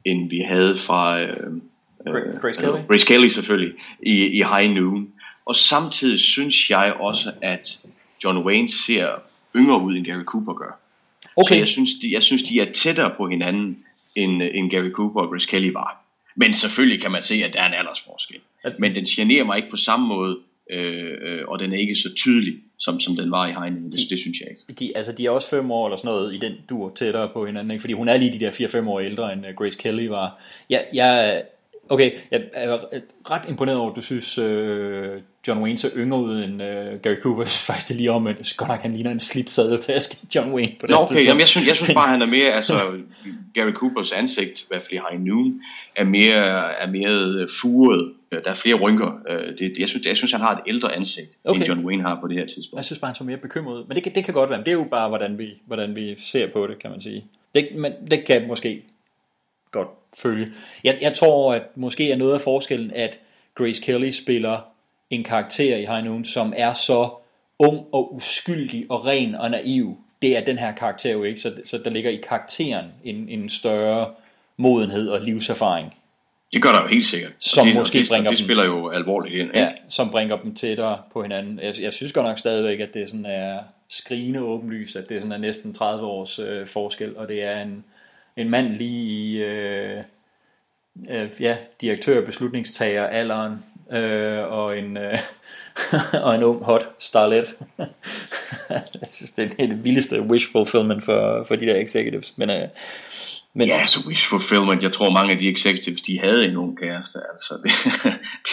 end vi havde fra Grace Kelly selvfølgelig i High Noon. Og samtidig synes jeg også, at John Wayne ser yngre ud end Gary Cooper gør. Okay. Så jeg synes, de er tættere på hinanden, end Gary Cooper og Grace Kelly var. Men selvfølgelig kan man se, at der er en aldersforskel. Men den generer mig ikke på samme måde, og den er ikke så tydelig, som den var i High Noon. Det synes jeg ikke. De er også 5 år eller sådan noget i den dur tættere på hinanden, ikke? Fordi hun er lige de der 4-5 år ældre, end Grace Kelly var. Jeg er ret imponeret over, at du synes, John Wayne så yngre ud end Gary Cooper. Faktisk lige om, at godt nok, han ligner en slidt sadeltaske, John Wayne. På jeg synes bare, han er mere, altså Gary Coopers ansigt, i hvert fald i High Noon, er mere furet. Der er flere rynker. Jeg synes, han har et ældre ansigt, end John Wayne har på det her tidspunkt. Jeg synes bare, han så mere bekymret ud. Men det kan godt være. Men det er jo bare, hvordan vi ser på det, kan man sige. Det kan måske godt følge. Jeg tror, at måske er noget af forskellen, at Grace Kelly spiller en karakter i High Noon, som er så ung og uskyldig og ren og naiv. Det er den her karakter jo ikke, så der ligger i karakteren en større modenhed og livserfaring. Det gør der jo helt sikkert. Det spiller jo alvorligt ind, ikke? Ja, som bringer dem tættere på hinanden. Jeg synes godt nok stadigvæk, at det sådan er skrigende åbenlyst, at det sådan er næsten 30 års forskel, og det er en mand lige i direktør, beslutningstager, alderen, og en ung hot starlet. Det er det vildeste wish fulfillment for de der executives. Men wish fulfillment. Jeg tror mange af de executives, de havde en ung kæreste. Altså,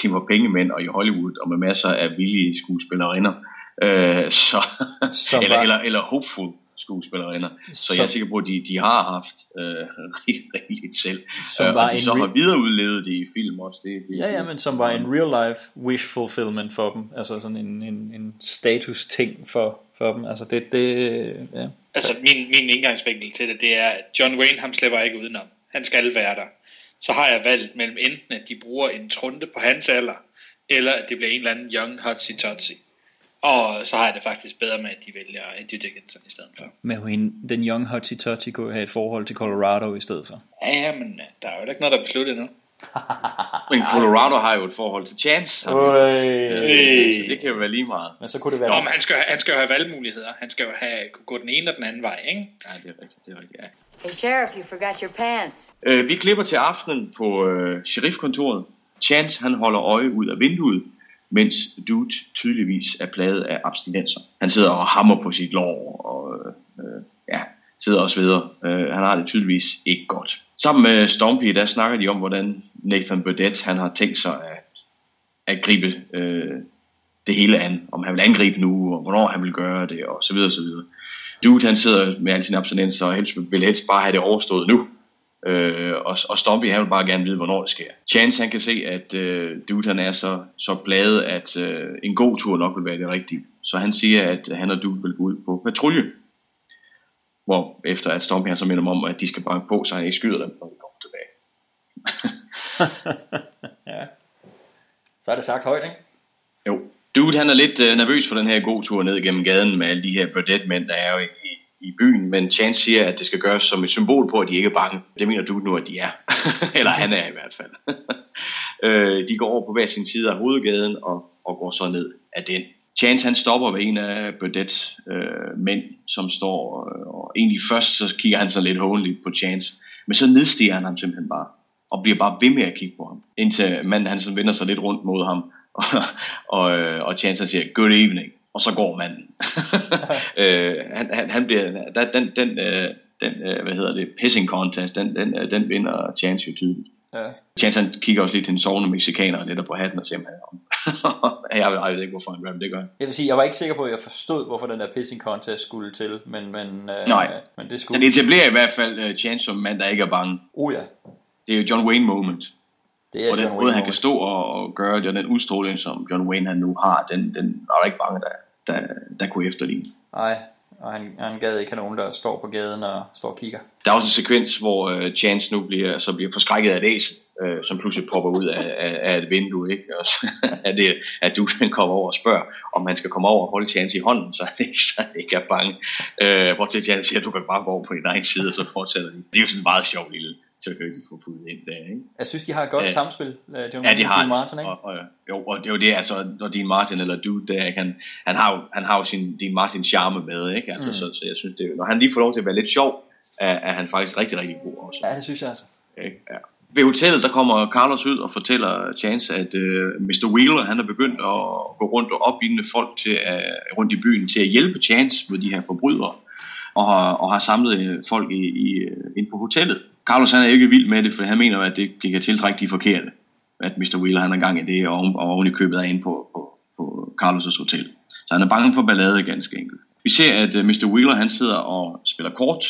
de var pengemænd og i Hollywood og med masser af villige skuespillerinder, eller hopeful skuespillerinder. Så jeg er sikker på, at de har haft rigeligt selv. Så har videreudlevet det i film også. Men som var en real life wish fulfillment for dem. Altså sådan en status ting for dem. Altså det. Altså min indgangsvinkel til det er, at John Wayne, ham slipper ikke udenom. Han skal være der. Så har jeg valgt mellem enten, at de bruger en trunte på hans alder, eller at det bliver en eller anden young hotsy-totsy. Og så har jeg det faktisk bedre med, at de vælger Angie Dickinson i stedet for. Men hende, den young hotsy-totsy, kunne have et forhold til Colorado i stedet for. Ja, men der er jo ikke noget, der er besluttet endnu. Men Colorado har jo et forhold til Chance. Så det kan jo være lige meget. Men så kunne det være. Nå, men han skal jo have valgmuligheder. Han skal jo kunne gå den ene og den anden vej, ikke? Ja, det er rigtigt, ja. Hey Sheriff, you forgot your pants. Vi klipper til aftenen på sheriffkontoret. Chance, han holder øje ud af vinduet, mens Dude tydeligvis er plaget af abstinenser. Han sidder og hammer på sit lår og sidder også videre. Han har det tydeligvis ikke godt. Sammen med Stompy, der snakker de om, hvordan Nathan Burdett, han har tænkt sig at gribe det hele an. Om han vil angribe nu, og hvornår han vil gøre det, og så videre, så videre. Dude, han sidder med alle sine abstinenser, og helst bare have det overstået nu. Og Stompy, han vil bare gerne vide, hvornår det sker. Chance, han kan se, at Dude, han er så bladet, at en god tur nok vil være det rigtige. Så han siger, at han og Dude vil gå ud på patrulje. Hvor efter at Stompy han så minder om, at de skal banke på, så han ikke skyder dem, når de kommer tilbage. Ja. Så er det sagt højt, ikke? Jo. Dude, han er lidt nervøs for den her god tur ned gennem gaden med alle de her Burdett-mænd, der er jo i byen. Men Chance siger, at det skal gøres som et symbol på, at de ikke er bange. Det mener Dude nu, at de er. Eller han er i hvert fald. De går over på hver sin side af hovedgaden og går så ned af den. Chance, han stopper ved en af Burdettes mænd, som står, og egentlig først så kigger han så lidt hånligt på Chance, men så nedstiger han ham simpelthen bare, og bliver bare ved med at kigge på ham, indtil manden han så vender sig lidt rundt mod ham, og Chance han siger, good evening, og så går manden. Han bliver, den pissing contest, den vinder Chance jo tydeligt. Ja. Chance han kigger også lidt til en sovende mexikaner lidt på hatten og ser ham. Jeg ved ikke hvorfor han gør det, gør han. Jeg vil sige, jeg var ikke sikker på at jeg forstod hvorfor den der pissing contest skulle til, men det skulle. Den etablerer i hvert fald Chance som mand der ikke er bange. Oh ja. Det er jo John Wayne moment. Det er og den måde han kan stå og gøre det, og den udstråling som John Wayne han nu har, den var der ikke bange der kunne efterligne. Nej. Og han gad ikke have nogen, der står på gaden og står og kigger. Der er også en sekvens, hvor Chance nu bliver forskrækket af et æsel, som pludselig popper ud af et vindue, ikke? Og så, at du kommer over og spørger, om han skal komme over og holde Chance i hånden, så han ikke er bange. Hvor til Chance siger, at du kan bare gå over på din egen side, og så fortsætter den. Det er jo sådan en meget sjov lille tøkke, de får puttet ind der, ikke? Jeg synes, de har et godt samspil, Dean Martin, ikke? Og det er jo det, altså, når Dean Martin eller Dude, der, han har jo sin Dean Martin charme med, ikke? Altså, så jeg synes, det er, når han lige får lov til at være lidt sjov, er han faktisk rigtig, rigtig god også. Ja, det synes jeg altså. Ikke? Ja. Ved hotellet, der kommer Carlos ud og fortæller Chance, at Mr. Wheeler, han er begyndt at gå rundt og opildne folk til, rundt i byen til at hjælpe Chance med de her forbrydere, og har samlet folk ind på hotellet. Carlos, han er ikke vild med det, for han mener, at det kan tiltrække de forkerte, at Mr. Wheeler, han er gang i det, og oven i købet er inde på Carlos' hotel. Så han er bange for ballade, ganske enkelt. Vi ser, at Mr. Wheeler, han sidder og spiller kort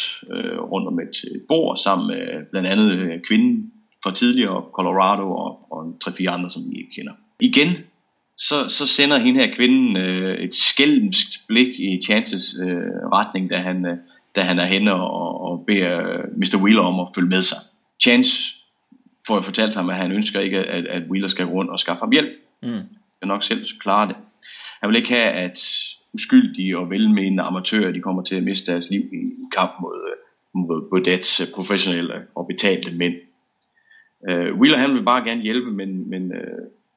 rundt om et bord, sammen med blandt andet kvinden fra tidligere, Colorado og 3-4 andre, som vi ikke kender. Igen, så sender hende her kvinden et skælmsk blik i Chances retning, da han er henne og beder Mr. Wheeler om at følge med sig. Chance får fortalt ham, at han ønsker ikke, at Wheeler skal rundt og skaffe ham hjælp. Han skal nok selv klare det. Han vil ikke have, at uskyldige og velmenende amatører, de kommer til at miste deres liv i kamp mod Baudets professionelle og betalte mænd. Wheeler, han vil bare gerne hjælpe, men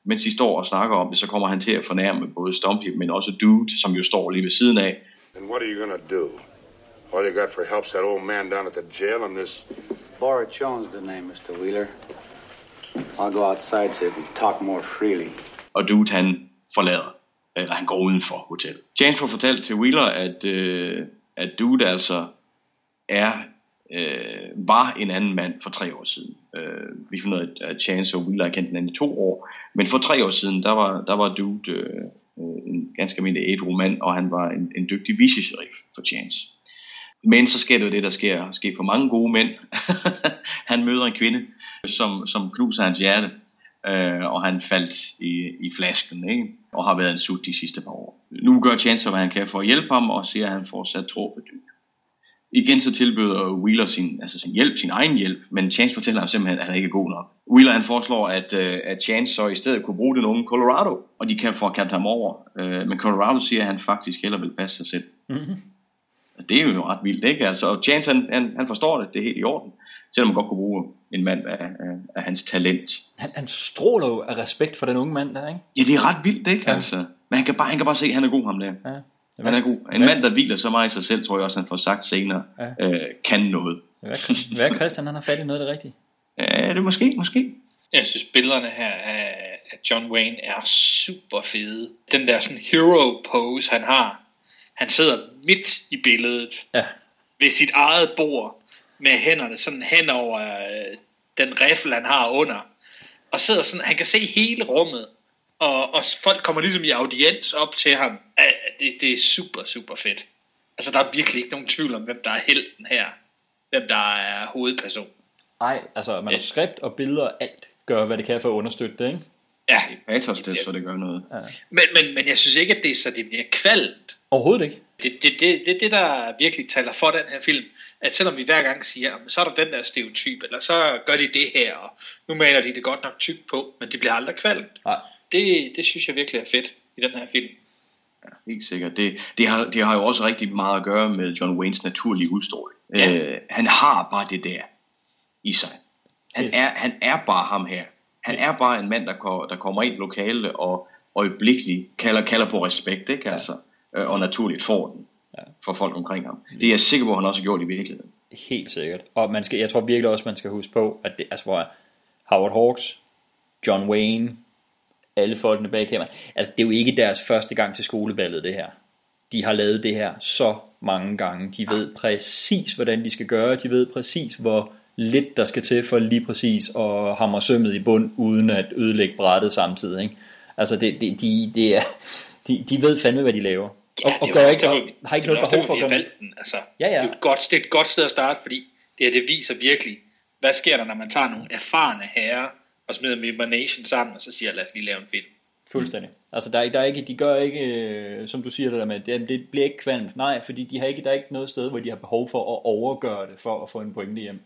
mens de står og snakker om det, så kommer han til at fornærme både Stumpy, men også Dude, som jo står lige ved siden af. And what are you gonna do? All you got for help's that old man down at the jail and this... Laura Jones, the name, Mr. Wheeler. I'll go outside so you can talk more freely. Og Dude, han forlader, eller han går uden for hotellet. James får fortalt til Wheeler, at Dude altså var en anden mand for 3 år siden. Vi finder ud af, at Chance og Wheeler har kendt hinanden i 2 år, men for 3 år siden, der var Dude en ganske almindelig ædrumand, og han var en dygtig vicesheriff for Chance. Men så sker det jo det, der sker for mange gode mænd. Han møder en kvinde, som knuser hans hjerte, og han faldt i flasken, ikke? Og har været en sut de sidste par år. Nu gør Chance, hvad han kan for at hjælpe ham, og siger, at han fortsat tror på Dude. Igen så tilbyder Wheeler sin hjælp, sin egen hjælp, men Chance fortæller ham simpelthen, at han ikke er god nok. Wheeler, han foreslår, at Chance så i stedet kunne bruge den unge Colorado, og de kan få at katte ham over. Men Colorado siger, at han faktisk hellere vil passe sig selv. Mm-hmm. Og det er jo ret vildt, ikke? Altså, og Chance, han forstår det, det er helt i orden, selvom man godt kunne bruge en mand af hans talent. Han stråler jo af respekt for den unge mand der, ikke? Ja, det er ret vildt, ikke? Ja. Altså. Men han kan bare se, at han er god, ham der. Ja. Han er god. En mand, der hviler så meget i sig selv, tror jeg også, han får sagt senere, kan noget. Hvad er Christian? Han har fat i noget af det rigtige. Ja, det er måske. Jeg synes, billederne her af John Wayne er super fede. Den der sådan hero pose, han har. Han sidder midt i billedet, ved sit eget bord, med hænderne sådan hen over den riffel, han har under. Og sidder sådan, han kan se hele rummet. Og folk kommer ligesom i audiens op til ham. Det er super, super fedt. Altså, der er virkelig ikke nogen tvivl om, hvem der er helten her. Hvem der er hovedperson. Nej, altså, manuskript og billeder og alt gør, hvad det kan for at understøtte det, ikke? Ja. Det er patos, så det gør noget. Ja. Men jeg synes ikke, at det er så, det bliver kvalt. Overhovedet ikke. Det, der virkelig taler for den her film, at selvom vi hver gang siger, så er der den der stereotyp, eller så gør de det her, og nu maler de det godt nok tykt på, men det bliver aldrig kvalt. Nej. Det synes jeg virkelig er fedt i den her film. Ja, helt sikkert. Det har jo også rigtig meget at gøre med John Waynes naturlige udstråling. Ja. Han har bare det der i sig. Han er bare ham her. Han er bare en mand, der kommer ind i lokale og øjeblikkeligt kalder på respekt, ikke? Altså, og naturligt får den for folk omkring ham. Det er jeg sikker på, han også har gjort i virkeligheden. Helt sikkert. Og jeg tror virkelig også, man skal huske på, at det altså Howard Hawks, John Wayne, alle folkene bag kameraet. Altså, det er jo ikke deres første gang til skoleballet, det her. De har lavet det her så mange gange. De ved præcis, hvordan de skal gøre. De ved præcis, hvor lidt der skal til for lige præcis at hamre sømmet i bund, uden at ødelægge brættet samtidig, ikke? Altså, de ved fandme, hvad de laver. Ja, og gør ikke, har ikke noget behov for at gøre. Altså, ja. Det er et godt sted at starte, fordi det her, det viser virkelig, hvad sker der, når man tager nogle erfarne herrer, og smider Birth of a Nation sammen, og så siger jeg, lad os lige lave en film. Fuldstændig. Altså, der er ikke, de gør ikke, som du siger det der med, det bliver ikke kvalmt. Nej, fordi der er ikke noget sted, hvor de har behov for at overgøre det, for at få en pointe hjem.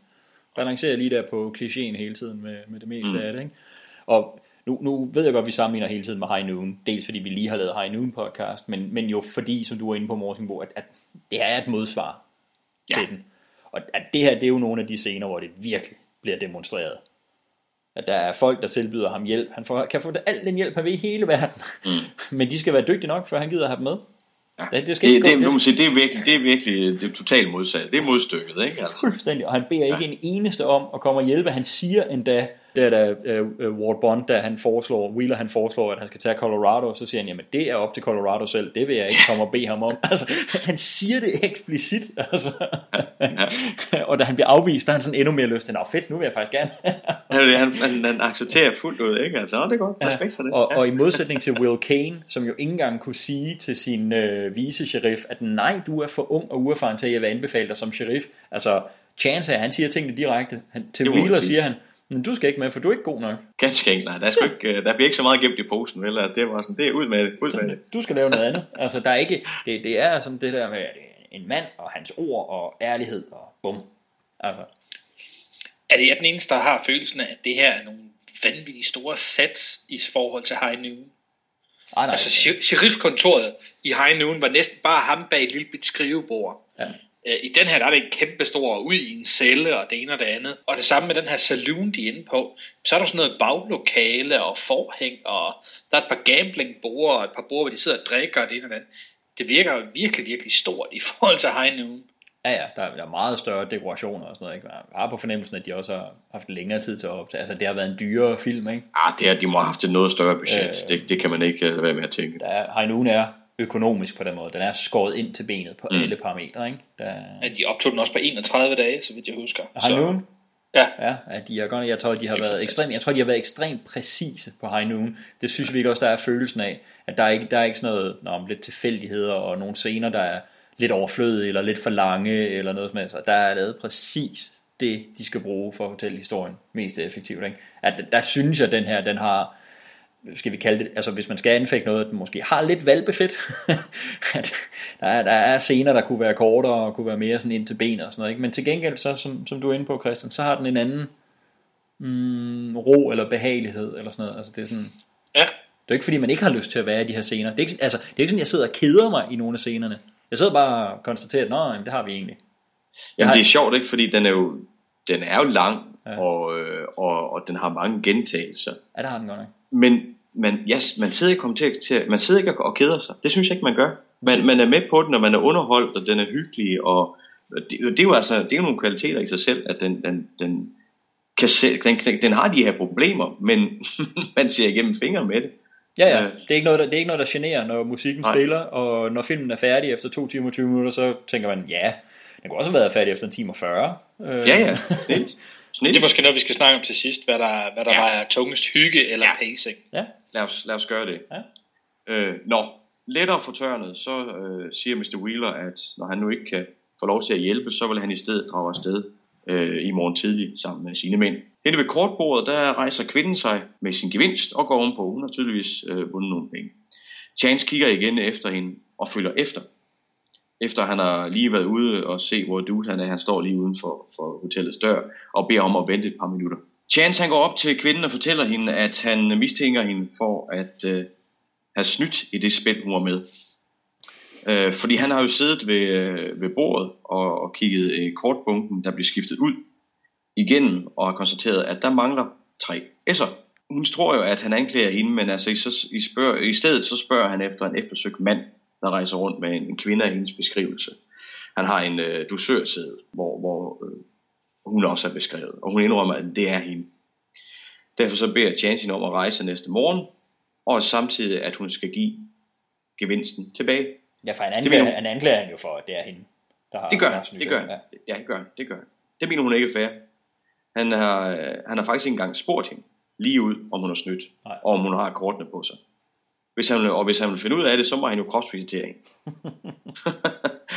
Balancerer lige der på klichéen hele tiden med det meste af det, ikke? Og nu ved jeg godt, at vi sammenligner hele tiden med High Noon. Dels fordi vi lige har lavet High Noon podcast, men jo fordi, som du var inde på, Morsingbo, at det er et modsvar til den. Og at det her, det er jo nogle af de scener, hvor det virkelig bliver demonstreret. At der er folk, der tilbyder ham hjælp. Han kan få alt den hjælp, han vil i hele verden. Men de skal være dygtige nok, før han gider at have dem med. Ja. Det er totalt modsat. Det er modstykket, ikke? Altså. Fuldstændig, og han beder ikke en eneste om at komme og hjælpe. Han siger endda, Ward Bond, da han foreslår, Wheeler han foreslår, at han skal tage Colorado, så siger han, jamen det er op til Colorado selv, det vil jeg ikke komme og bede ham om. Altså, han siger det eksplicit, altså. Og da han bliver afvist, der har han sådan endnu mere lyst til, nå fedt, nu vil jeg faktisk gerne. han accepterer fuldt ud, ikke? Altså, det er godt, respekt for det. Og i modsætning til Will Kane, som jo ikke engang kunne sige til sin vice-sheriff, at nej, du er for ung og uerfaren til at jeg vil anbefale dig som sheriff. Altså, Chance her, han siger tingene direkte. Til Wheeler siger han, men du skal ikke med, for du er ikke god nok. Ganske enkelt, nej. Der bliver ikke så meget gemt i posen, vel? Altså, det var sådan, det er ud med det. Du skal lave noget andet. Altså, der er ikke, det er sådan det der med en mand og hans ord og ærlighed og bum. Altså. Er det jeg den eneste, der har følelsen af, at det her er nogle vanvittige store sats i forhold til High Noon? Nej. Altså, sheriffkontoret i High Noon var næsten bare ham bag et lille bit skrivebord. Ja. I den her, der er det en kæmpe stor ud i en celle og det ene og det andet. Og det samme med den her saloon, de er inde på. Så er der sådan noget baglokale og forhæng, og der er et par gamblingborde og et par borde, hvor de sidder og drikker og det ene og det andet. Det virker jo virkelig, virkelig stort i forhold til High Noon. Ja, der er meget større dekorationer og sådan noget, ikke? Jeg har på fornemmelsen, at de også har haft længere tid til at optage. Altså, det har været en dyrere film, ikke? De må have haft et noget større budget. Det kan man ikke lade være med at tænke. High Noon er økonomisk på den måde. Den er skåret ind til benet på alle parametre, ikke? De optog den også på 31 dage, så vidt jeg husker. High Noon? Ja. Jeg tror, de har været ekstremt præcise på High Noon. Det synes vi også, der er følelsen af, at der er ikke sådan noget lidt tilfældigheder og nogle scener, der er lidt overflødige eller lidt for lange eller noget som helst. Der er lavet præcis det, de skal bruge for at fortælle historien mest effektivt, ikke? At der synes jeg, den her, den har, skal vi kalde det, altså hvis man skal anfægte noget, den måske har lidt valpefedt. der er scener, der kunne være kortere og kunne være mere sådan ind til benet og sådan noget, ikke? Men til gengæld så, som du er inde på, Christian, så har den en anden ro eller behagelighed eller sådan noget. Altså det er sådan, det er ikke fordi man ikke har lyst til at være i de her scener. Det er ikke sådan jeg sidder og keder mig i nogle af scenerne. Jeg sidder bare og konstaterer, at nej, det har vi egentlig. Jamen det er sjovt, ikke, fordi den er jo lang. Ja. Og den har mange gentagelser. Ja, det har den godt nok. Men man sidder ikke og keder sig. Det synes jeg ikke man gør. Man er med på den, og man er underholdt, og den er hyggelig, og det er jo nogle kvaliteter i sig selv, at den har de her problemer, men man ser igennem fingre med det. Ja. Det er ikke noget der generer, når musikken spiller, og når filmen er færdig efter 2 timer og 20 minutter, så tænker man, ja, den kunne også have været færdig efter 1 time og 40. Det er måske noget vi skal snakke om til sidst, hvad der var tungest, hygge eller pacing. Ja. Lad os gøre det. Ja. Lettere fortørnet, så siger Mr. Wheeler, at når han nu ikke kan få lov til at hjælpe, så vil han i stedet drage afsted i morgen tidlig sammen med sine mænd. Hende ved kortbordet, der rejser kvinden sig med sin gevinst og går ovenpå. Hun har tydeligvis vundet nogle penge. Chance kigger igen efter hende og følger efter han har lige været ude og se, hvor dude han er. Han står lige uden for hotellets dør og beder om at vente et par minutter. Chance, han går op til kvinden og fortæller hende, at han mistænker hende for at have snydt i det spil, hun var med. Fordi han har jo siddet ved bordet og kigget kortbunken, der bliver skiftet ud igennem, og har konstateret, at der mangler 3 s'er. Hun tror jo, at han anklager hende, men altså i stedet så spørger han efter en eftersøgt mand, der rejser rundt med en kvinde af hendes beskrivelse. Han har en dusørsæde, hvor hun også er beskrevet, og hun indrømmer, at det er hende. Derfor så beder Chance hende om at rejse næste morgen, og samtidig, at hun skal give gevinsten tilbage. Ja, for han anklager hende jo for, at det er hende, der har det gør. Det mener hun ikke er fair. Han har faktisk ikke engang spurgt hende lige ud, om hun har snydt, og om hun har kortene på sig. Hvis han vil finde ud af det, så må han jo kropsvisitere hende.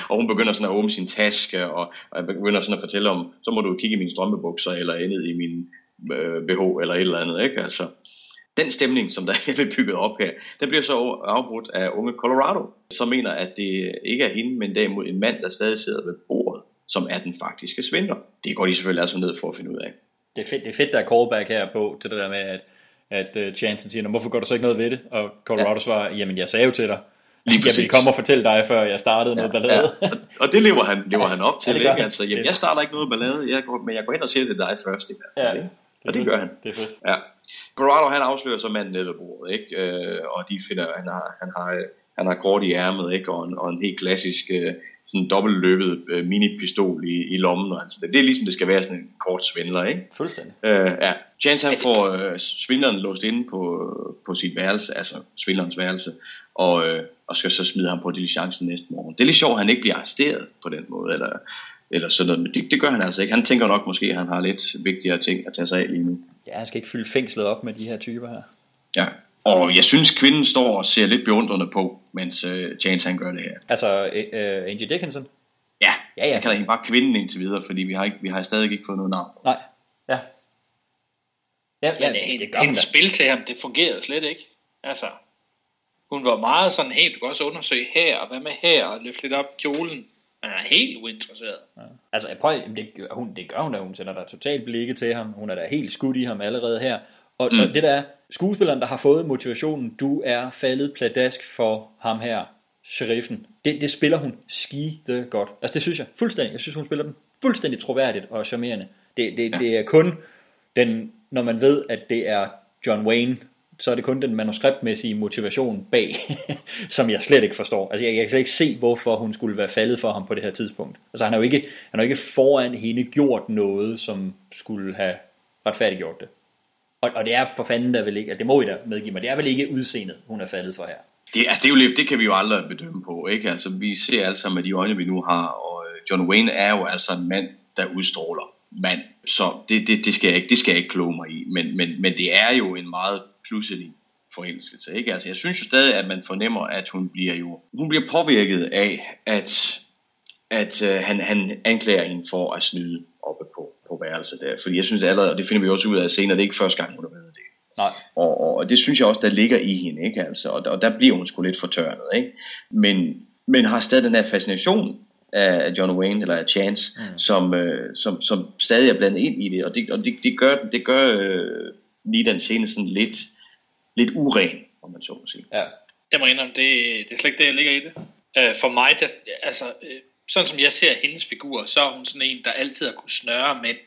Og hun begynder sådan at åbne sin taske, og begynder sådan at fortælle om, så må du kigge i mine strømpebukser, eller ned i min BH, eller et eller andet, ikke? Altså, den stemning, som der er bygget op her, den bliver så afbrudt af unge Colorado, som mener, at det ikke er hende, men derimod en mand, der stadig sidder ved bordet, som er den faktiske svindler. Det går de selvfølgelig altså ned for at finde ud af. Det er fedt, der er callback her på, til det der med, at Chance siger, hvorfor går du så ikke noget ved det? Og Colorado svarer, jamen jeg sagde jo til dig, jeg ville komme og fortælle dig, før jeg startede noget ballade. Ja. Og det lever han op til, ikke? Altså, jamen, jeg starter ikke noget ballade, men jeg går hen og siger til dig først i hvert fald, ikke? Og det gør han. Det er fedt. Ja. Colorado, han afslører så manden nede ved bordet, ikke? Og de finder, han har han har kort i ærmet, ikke? Og en helt klassisk sådan dobbeltløbet minipistol i lommen. Og altså, det er ligesom, det skal være sådan en kort svindler, ikke? Fuldstændig. Ja, Chance han får svindleren låst inde på sit værelse, altså svindlerens værelse, og skal så smide ham på diligencen næste morgen. Det er lidt sjovt, at han ikke bliver arresteret på den måde, eller sådan noget. Men det gør han altså ikke. Han tænker nok måske, at han har lidt vigtigere ting at tage sig af lige nu. Ja, han skal ikke fylde fængslet op med de her typer her. Ja, og jeg synes, kvinden står og ser lidt beundrende på, mens Chance han gør det her. Altså Angie Dickinson? Ja, ja, ja. Jeg kalder hende bare kvinden indtil videre, fordi vi har stadig ikke fået noget navn. Nej, ja. Ja, hendes spil til ham, det fungerede slet ikke. Altså, hun var meget sådan helt, du kan også undersøge her, og hvad med her, og løfte lidt op kjolen. Han er helt uinteresseret. Ja. Altså, det gør hun da, hun sender der totalt blikke til ham. Hun er da helt skudt i ham allerede her. Og det der er skuespilleren, der har fået motivationen, du er faldet pladask for ham her, sheriffen. Det spiller hun skide godt. Altså, det synes jeg fuldstændig. Jeg synes, hun spiller den fuldstændig troværdigt og charmerende. Det er kun den, når man ved, at det er John Wayne, så er det kun den manuskriptmæssige motivation bag, som jeg slet ikke forstår. Altså, jeg kan slet ikke se, hvorfor hun skulle være faldet for ham på det her tidspunkt. Altså, han har jo ikke foran hende gjort noget, som skulle have retfærdiggjort det. Og det er for fanden der vel ikke, altså det må I da medgive mig, det er vel ikke udseendet, hun er faldet for her. Det kan vi jo aldrig bedømme på, ikke? Altså, vi ser altså med de øjne, vi nu har, og John Wayne er jo altså en mand, der udstråler mand. Så det skal jeg ikke kloge mig i, men det er jo en meget pludselig forelskelse, ikke? Altså, jeg synes jo stadig, at man fornemmer, at hun bliver påvirket af, at han anklager hende for at snyde oppe på værelset der. Fordi jeg synes allerede, og det finder vi også ud af senere, det er ikke første gang, hun har været det. Nej. Og det synes jeg også, der ligger i hende, ikke? Altså, og der bliver hun sgu lidt fortørnet, ikke? Men har stadig den her fascination af John Wayne, eller af Chance, som stadig er blandet ind i det, og det gør lige den scene sådan lidt uren, om man så må sige. Ja. Jeg må indrømme, det er slet ikke det, jeg ligger i det. For mig, sådan som jeg ser hendes figur, så er hun sådan en, der altid har kunnet snøre mænd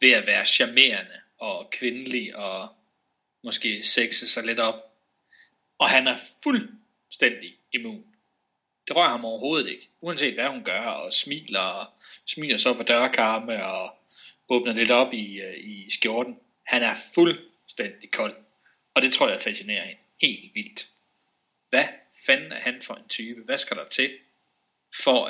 ved at være charmerende og kvindelig og måske sexe sig lidt op. Og han er fuldstændig immun. Det rører ham overhovedet ikke, uanset hvad hun gør, og smiler så på dørkarme og åbner lidt op i skjorten. Han er fuldstændig kold, og det tror jeg fascinerer hende helt vildt. Hvad fanden er han for en type? Hvad skal der til, for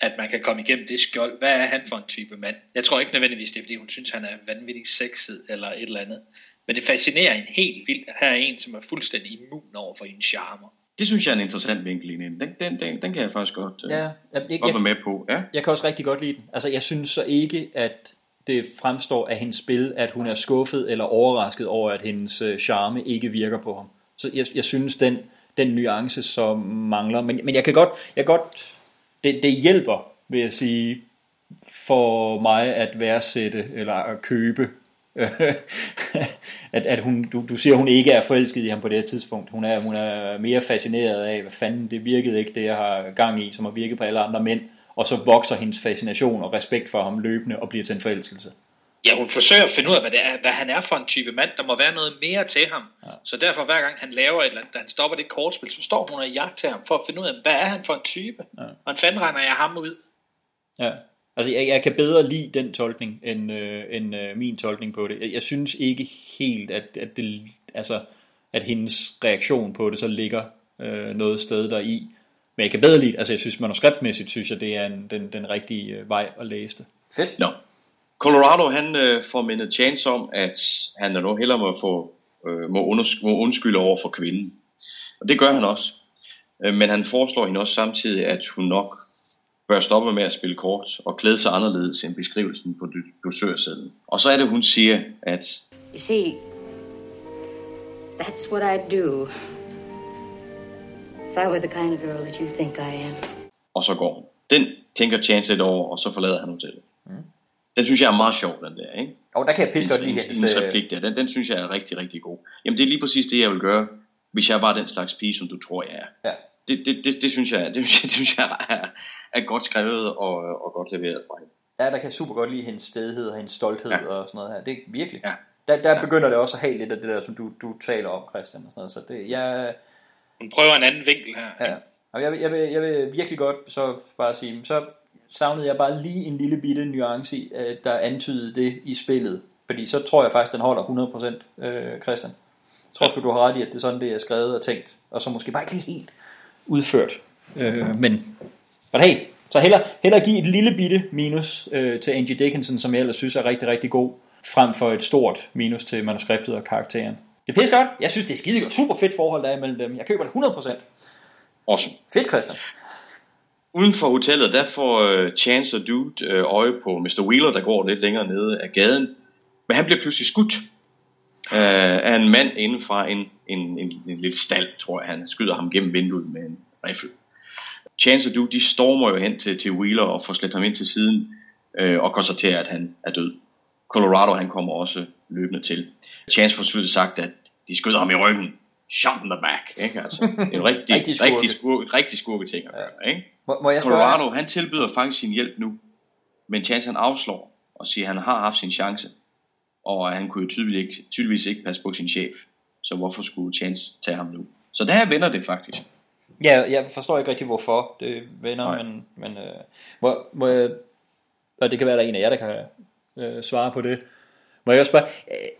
at man kan komme igennem det skjold? Hvad er han for en type mand? Jeg tror ikke nødvendigvis, det er, fordi hun synes, han er vanvittigt sexet eller et eller andet. Men det fascinerer hende helt vildt, at her er en, som er fuldstændig immun over for hendes charmer. Det synes jeg er en interessant vinkel ind. Den kan jeg faktisk godt være med på. Ja? Jeg kan også rigtig godt lide den. Altså, jeg synes så ikke, at det fremstår af hendes spil, at hun er skuffet eller overrasket over, at hendes charme ikke virker på ham. Så jeg synes, den nuance, som mangler. Men jeg kan godt det hjælper, vil jeg sige, for mig at værdsætte, eller at købe, at hun, du siger, hun ikke er forelsket i ham på det her tidspunkt. Hun er mere fascineret af, hvad fanden, det virkede ikke det, jeg har gang i, som har virket på alle andre mænd. Og så vokser hendes fascination og respekt for ham løbende og bliver til en forelskelse. Ja, hun forsøger at finde ud af, hvad han er for en type mand. Der må være noget mere til ham. Ja. Så derfor, hver gang han laver et eller andet, da han stopper det kortspil, så står hun og jagt til ham for at finde ud af, hvad er han for en type? Ja. Hvordan fanden regner jeg ham ud? Ja, altså jeg kan bedre lide den tolkning, end min tolkning på det. Jeg synes ikke helt, at hendes reaktion på det så ligger noget sted deri. Men jeg kan bedre lide, altså jeg synes manuskriptmæssigt, synes jeg, det er den rigtige vej at læse det. Fedt. No. Colorado, han får mindet Chance om, at han nu hellere må undskylde over for kvinden. Og det gør han også. Men han foreslår hende også samtidig, at hun nok bør stoppe med at spille kort og klæde sig anderledes end beskrivelsen på dusørsedlen. Og så er det, hun siger, at you see, that's what I do. If I were the kind of girl that you think I am. Og så går hun. Den tænker Chance lidt over, og så forlader han hotellet. Mm. Den synes jeg er meget sjov, den der, ikke? Og der kan jeg pisse godt lide hendes replik der. Den synes jeg er rigtig, rigtig god. Jamen, det er lige præcis det, jeg vil gøre, hvis jeg var den slags pige, som du tror, jeg er. Ja. Det synes jeg er godt skrevet og godt leveret fra hende. Ja, der kan jeg super godt lide hendes stædighed og hendes stolthed og sådan noget her. Det er virkelig. Ja. Der begynder det også at have lidt af det der, som du taler om, Christian. Og sådan noget. Så det, jeg Hun prøver en anden vinkel her. Ja. Og jeg vil virkelig godt så bare sige, så savnede jeg bare lige en lille bitte nuance i, der antydede det i spillet. Fordi så tror jeg faktisk, den holder 100%, Christian. Jeg tror sgu, du har ret i, at det er sådan, det er skrevet og tænkt. Og så måske bare ikke lige helt udført. Men hey, så hellere give et lille bitte minus til Angie Dickinson, som jeg ellers synes er rigtig, rigtig god, frem for et stort minus til manuskriptet og karakteren. Det er pisse godt. Jeg synes, det er skide godt. Super fedt forhold, der er imellem dem. Jeg køber det 100%. Awesome. Fedt, Christian. Uden for hotellet, der får Chance og Dude øje på Mr. Wheeler, der går lidt længere nede af gaden. Men han bliver pludselig skudt af en mand inden fra en lille stald, tror jeg. Han skyder ham gennem vinduet med en rifle. Chance og Dude, de stormer jo hen til Wheeler og får slæbt ham ind til siden og konstaterer, at han er død. Colorado, han kommer også løbende til. Chance får selvfølgelig sagt, at de skyder ham i ryggen. Shot in the back, ikke? Altså, det er en rigtig skurke ting at gøre, ikke? Colorado, han tilbyder faktisk sin hjælp nu, men Chance han afslår og siger, at han har haft sin chance, og han kunne jo tydeligvis ikke passe på sin chef, så hvorfor skulle Chance tage ham nu? Så der vender det faktisk. Ja, jeg forstår ikke rigtig hvorfor det vender, men og det kan være der en af jer, der kan svare på det. Må jeg også bare,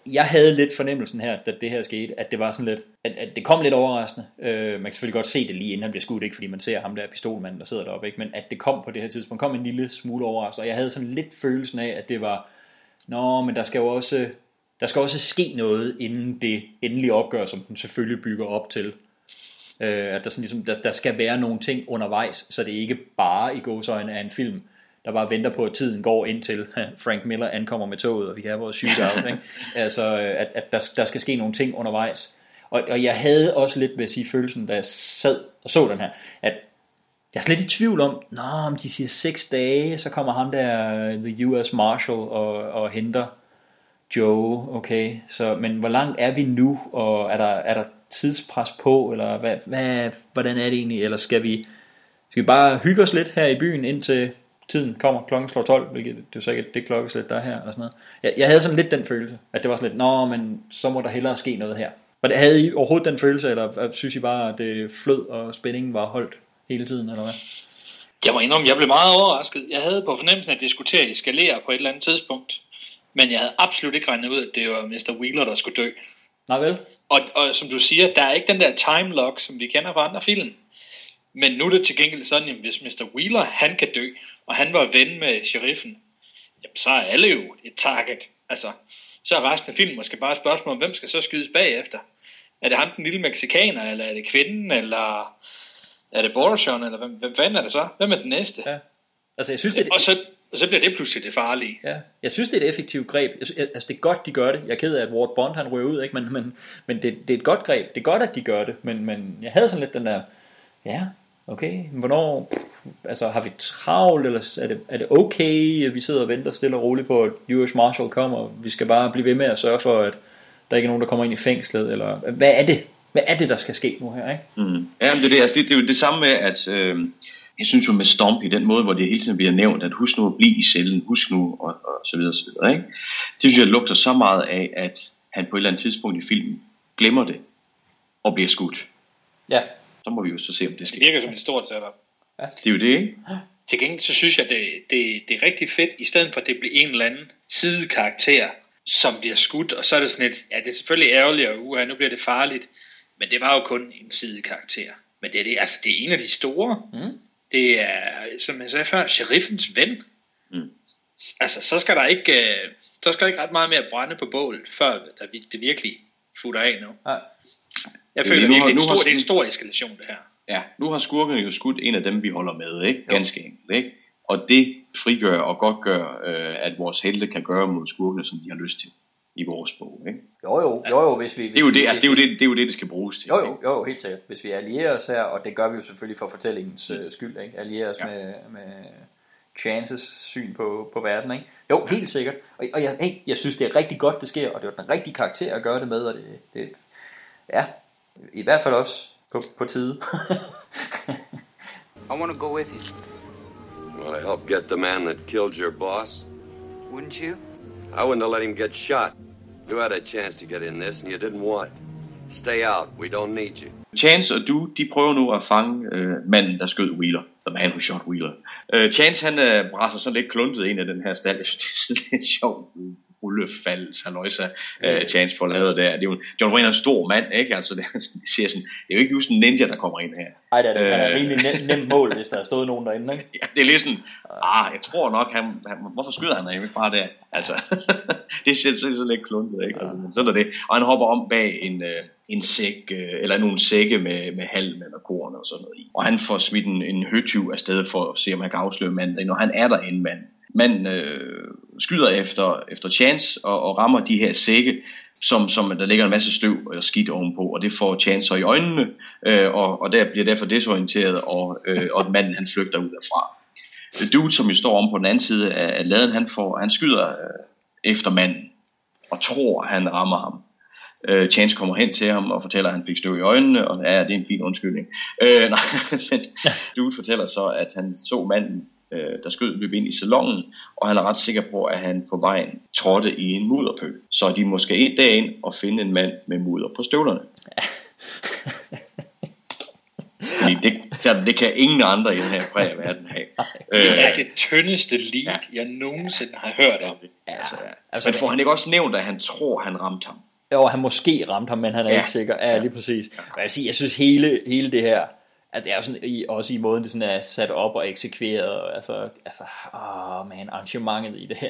jeg havde lidt fornemmelsen her, da det her skete, at det var sådan lidt, at det kom lidt overraskende. Man kan selvfølgelig godt se det lige inden han bliver skudt, ikke, fordi man ser ham der pistolmanden der sidder deroppe, ikke, men at det kom på det her tidspunkt, kom en lille smule overraskende. Og jeg havde sådan lidt følelsen af, at det var, nå, men der skal også ske noget inden det endelige opgør, som den selvfølgelig bygger op til. At der sådan ligesom, der skal være nogle ting undervejs, så det ikke bare i gåseøjne er en film, der bare venter på, at tiden går indtil Frank Miller ankommer med toget, og vi kan have vores shootout, ikke? Altså, at der skal ske nogle ting undervejs. Og jeg havde også lidt, vil jeg sige, følelsen, da jeg sad og så den her, at jeg er slet i tvivl om, om de siger 6 dage, så kommer ham der, the US Marshal, og henter Joe, okay, så, men hvor langt er vi nu, og er der tidspres på, eller hvordan er det egentlig, eller skal vi bare hygge os lidt her i byen, indtil tiden kommer, klokken slår 12, hvilket det er jo sikkert det klokkeslæt der er her og sådan noget. Jeg havde sådan lidt den følelse, at det var sådan lidt, nå, men så må der hellere ske noget her. Men havde I overhovedet den følelse, eller synes I bare, at det flød og spændingen var holdt hele tiden, eller hvad? Jeg må indrømme, jeg blev meget overrasket. Jeg havde på fornemmelsen, at det skulle til at eskalere på et eller andet tidspunkt, men jeg havde absolut ikke regnet ud, at det var Mr. Wheeler, der skulle dø. Nej vel? Og som du siger, der er ikke den der time lock, som vi kender fra andre film. Men nu er det til gengæld sådan, at hvis Mr. Wheeler, han kan dø, og han var ven med sheriffen, jamen så er alle jo et target. Altså, så er resten af filmen måske bare et spørgsmål om, hvem skal så skydes bagefter? Er det ham, den lille mexikaner, eller er det kvinden, eller er det Borshon, eller hvem fanden er det så? Hvem er den næste? Ja. Altså, jeg synes, det er... Og så bliver det pludselig det farlige. Ja. Jeg synes, det er et effektivt greb. Altså, det er godt, de gør det. Jeg er ked af, at Ward Bond, han rører ud, ikke? Men det er et godt greb. Det er godt, at de gør det. Men jeg havde sådan lidt den der... Ja, okay, hvornår, altså har vi travlt, eller er det okay, at vi sidder og venter stille og roligt på, at US Marshal kommer, og vi skal bare blive ved med at sørge for, at der ikke er nogen, der kommer ind i fængslet, eller hvad er det, der skal ske nu her, ikke? Mm. Ja, men det er jo det samme med, at jeg synes jo med Stomp i den måde, hvor det hele tiden bliver nævnt, at husk nu at blive i cellen, husk nu, og så videre, og så videre, ikke? Det synes jeg lugter så meget af, at han på et eller andet tidspunkt i filmen glemmer det, og bliver skudt. Ja. Så må vi jo så se, om det sker. Det virker som et stort setup. Ja. Det er jo det, ikke? Til gengæld så synes jeg, det er rigtig fedt, i stedet for at det bliver en eller anden sidekarakter, som bliver skudt, og så er det sådan et, ja, det er selvfølgelig ærgerligt, og nu bliver det farligt, men det var jo kun en sidekarakter. Men det er en af de store. Mm. Det er, som jeg sagde før, sheriffens ven. Mm. Altså, så skal der ikke ret meget mere brænde på bålet, før det virkelig futter af nu. Ja. Jeg føler, at det er en stor eskalation, det her. Ja, nu har skurkene jo skudt en af dem, vi holder med, ikke? Ganske enkelt, ikke? Og det frigør og godtgør, at vores helte kan gøre mod skurkene, som de har lyst til i vores bog, ikke? Jo, hvis vi... det er jo det, det skal bruges til. Jo, helt sikkert. Hvis vi allierer os her, og det gør vi jo selvfølgelig for fortællingens skyld, ikke? Allierer os med Chances syn på verden, ikke? Jo, helt sikkert. Og jeg synes, det er rigtig godt, det sker, og det er den rigtige karakter at gøre det med, og det ja... I hvert fald også på tide. I want to go with you. Want to help get the man that killed your boss? Wouldn't you? I wouldn't have let him get shot. You had a chance to get in this and you didn't want it. Stay out. We don't need you. Chance og Du, de prøver nu at fange manden, der skød Wheeler. The man who shot Wheeler. Chance, han brænder sådan lidt kluntet ind af den her stald. Jeg synes, det er sådan lidt sjovt. Rullefalds, halløjsa, Chance for lavet der. Det er jo John Wayne er en stor mand, ikke? Altså, det ser sådan, det er jo ikke just en ninja, der kommer ind her. Ej, det er rimelig nemt mål, hvis der er stået nogen derinde, ikke? Ja, det er lidt sådan, jeg tror nok, han, hvorfor skyder han egentlig bare der? Altså, det ser sådan lidt kluntet, ikke? Altså, sådan er det. Og han hopper om bag en sæk, eller nogle sække med halm eller korn og sådan noget i. Og han får smidt en høtyv afsted for at se, om han kan afsløre manden, når han er derinde, mand. Man skyder efter Chance og rammer de her sække, som der ligger en masse støv eller skidt ovenpå, og det får Chance så i øjnene, og der bliver derfor desorienteret, og manden han flygter ud derfra. Dude, som jo står om på den anden side af laden, han skyder efter manden, og tror, han rammer ham. Chance kommer hen til ham og fortæller, at han fik støv i øjnene, og ja, det er en fin undskyldning. Men Dude fortæller så, at han så manden, der skød løb ind i salongen, og han er ret sikker på, at han på vejen trådte i en mudderpøl. Så de måske en dag ind og finde en mand med mudder på støvlerne. Ja. Det kan ingen andre i den her præverden have. Det er det tyndeste lead, jeg nogensinde har hørt om. Ja. Altså, men får han ikke også nævnt, at han tror, han ramte ham? Jo, han måske ramte ham, men han er ikke sikker. Ja, lige præcis. Jeg synes, hele det her, at det er sådan, også i måden, det sådan er sat op og eksekveret, altså arrangementet i det her,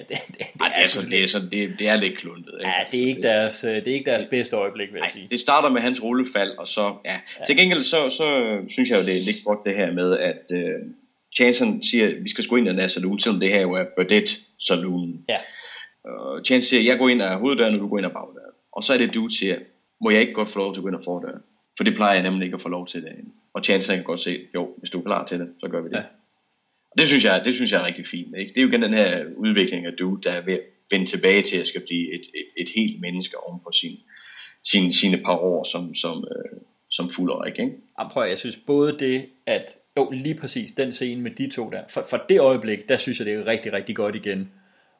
det er lidt kluntet. Ikke? Ja, det er ikke deres bedste øjeblik, vil jeg sige. Det starter med hans rullefald, og så, Til gengæld, så synes jeg jo, det er lidt godt det her med, at Chance siger, at vi skal sgu ind i den her saloon, selvom det her jo er Burdett-saloonen. Ja. Chance siger, jeg går ind af hoveddøren, og du går ind af bagdøren. Og så er det, du siger, må jeg ikke godt få lov til at gå ind af fordøren? For det plejer jeg nemlig ikke at få lov til derinde. Og Chance kan godt se, jo, hvis du er klar til det, så gør vi det. Ja. Og det synes jeg er rigtig fint. Ikke? Det er jo igen den her udvikling af Dude, der er ved at vende tilbage til at skal blive et helt menneske oven på sine par år som fuldårig. Ikke? Prøv, jeg synes både det, at lige præcis den scene med de to der, for det øjeblik, der synes jeg, det er rigtig, rigtig godt igen.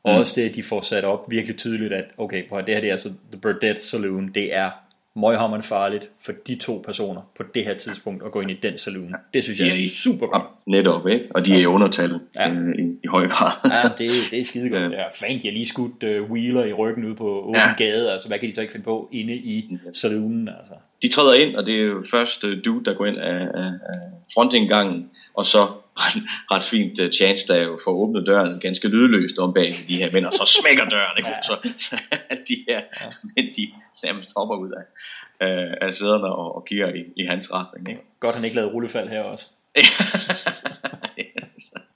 Og også det, de får sat op virkelig tydeligt, at okay, prøv, det her det er altså The Burdett Saloon, det er møghammerende farligt for de to personer på det her tidspunkt at gå ind i den saloon. Det synes jeg er super godt. Netop, ikke? Og de er i undertal i høj grad. Ja, det er skidegodt. Ja. Fandt jeg lige skudt Wheeler i ryggen ude på åben gade, altså hvad kan de så ikke finde på inde i saloonen? Altså. De træder ind, og det er jo først Dude, der går ind af frontindgangen, og så ret fint Chance, der jo får åbnet døren ganske lydløst om bag de her venner, så smækker døren, ikke? Så de her mænd, de nærmest hopper ud af sæderne og kigger i hans retning, ikke? Godt, han ikke lavede rullefald her også.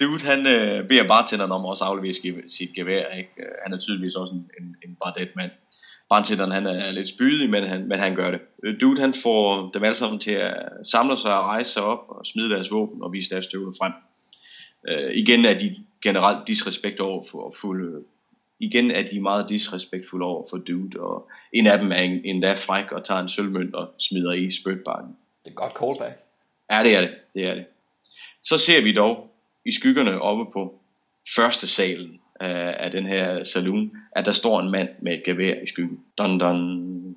Dude, han beder bartenderen om også at aflevere sit gevær, ikke? Han er tydeligvis også en bartendmand. Bartenderen, han er lidt spydig, men han gør det. Dude, han får dem alle sammen til at samle sig og rejse sig op og smide deres våben og vise deres støvler frem. Igen er de generelt disrespektfulde meget disrespektfulde over for Dude, og en af dem er endda fræk og tager en sølvmønt og smider i spytbakken. Det er godt callback. Ja, det er det. Så ser vi dog i skyggerne oppe på første salen af den her saloon, at der står en mand med et gevær i skyggen. Dun, dun.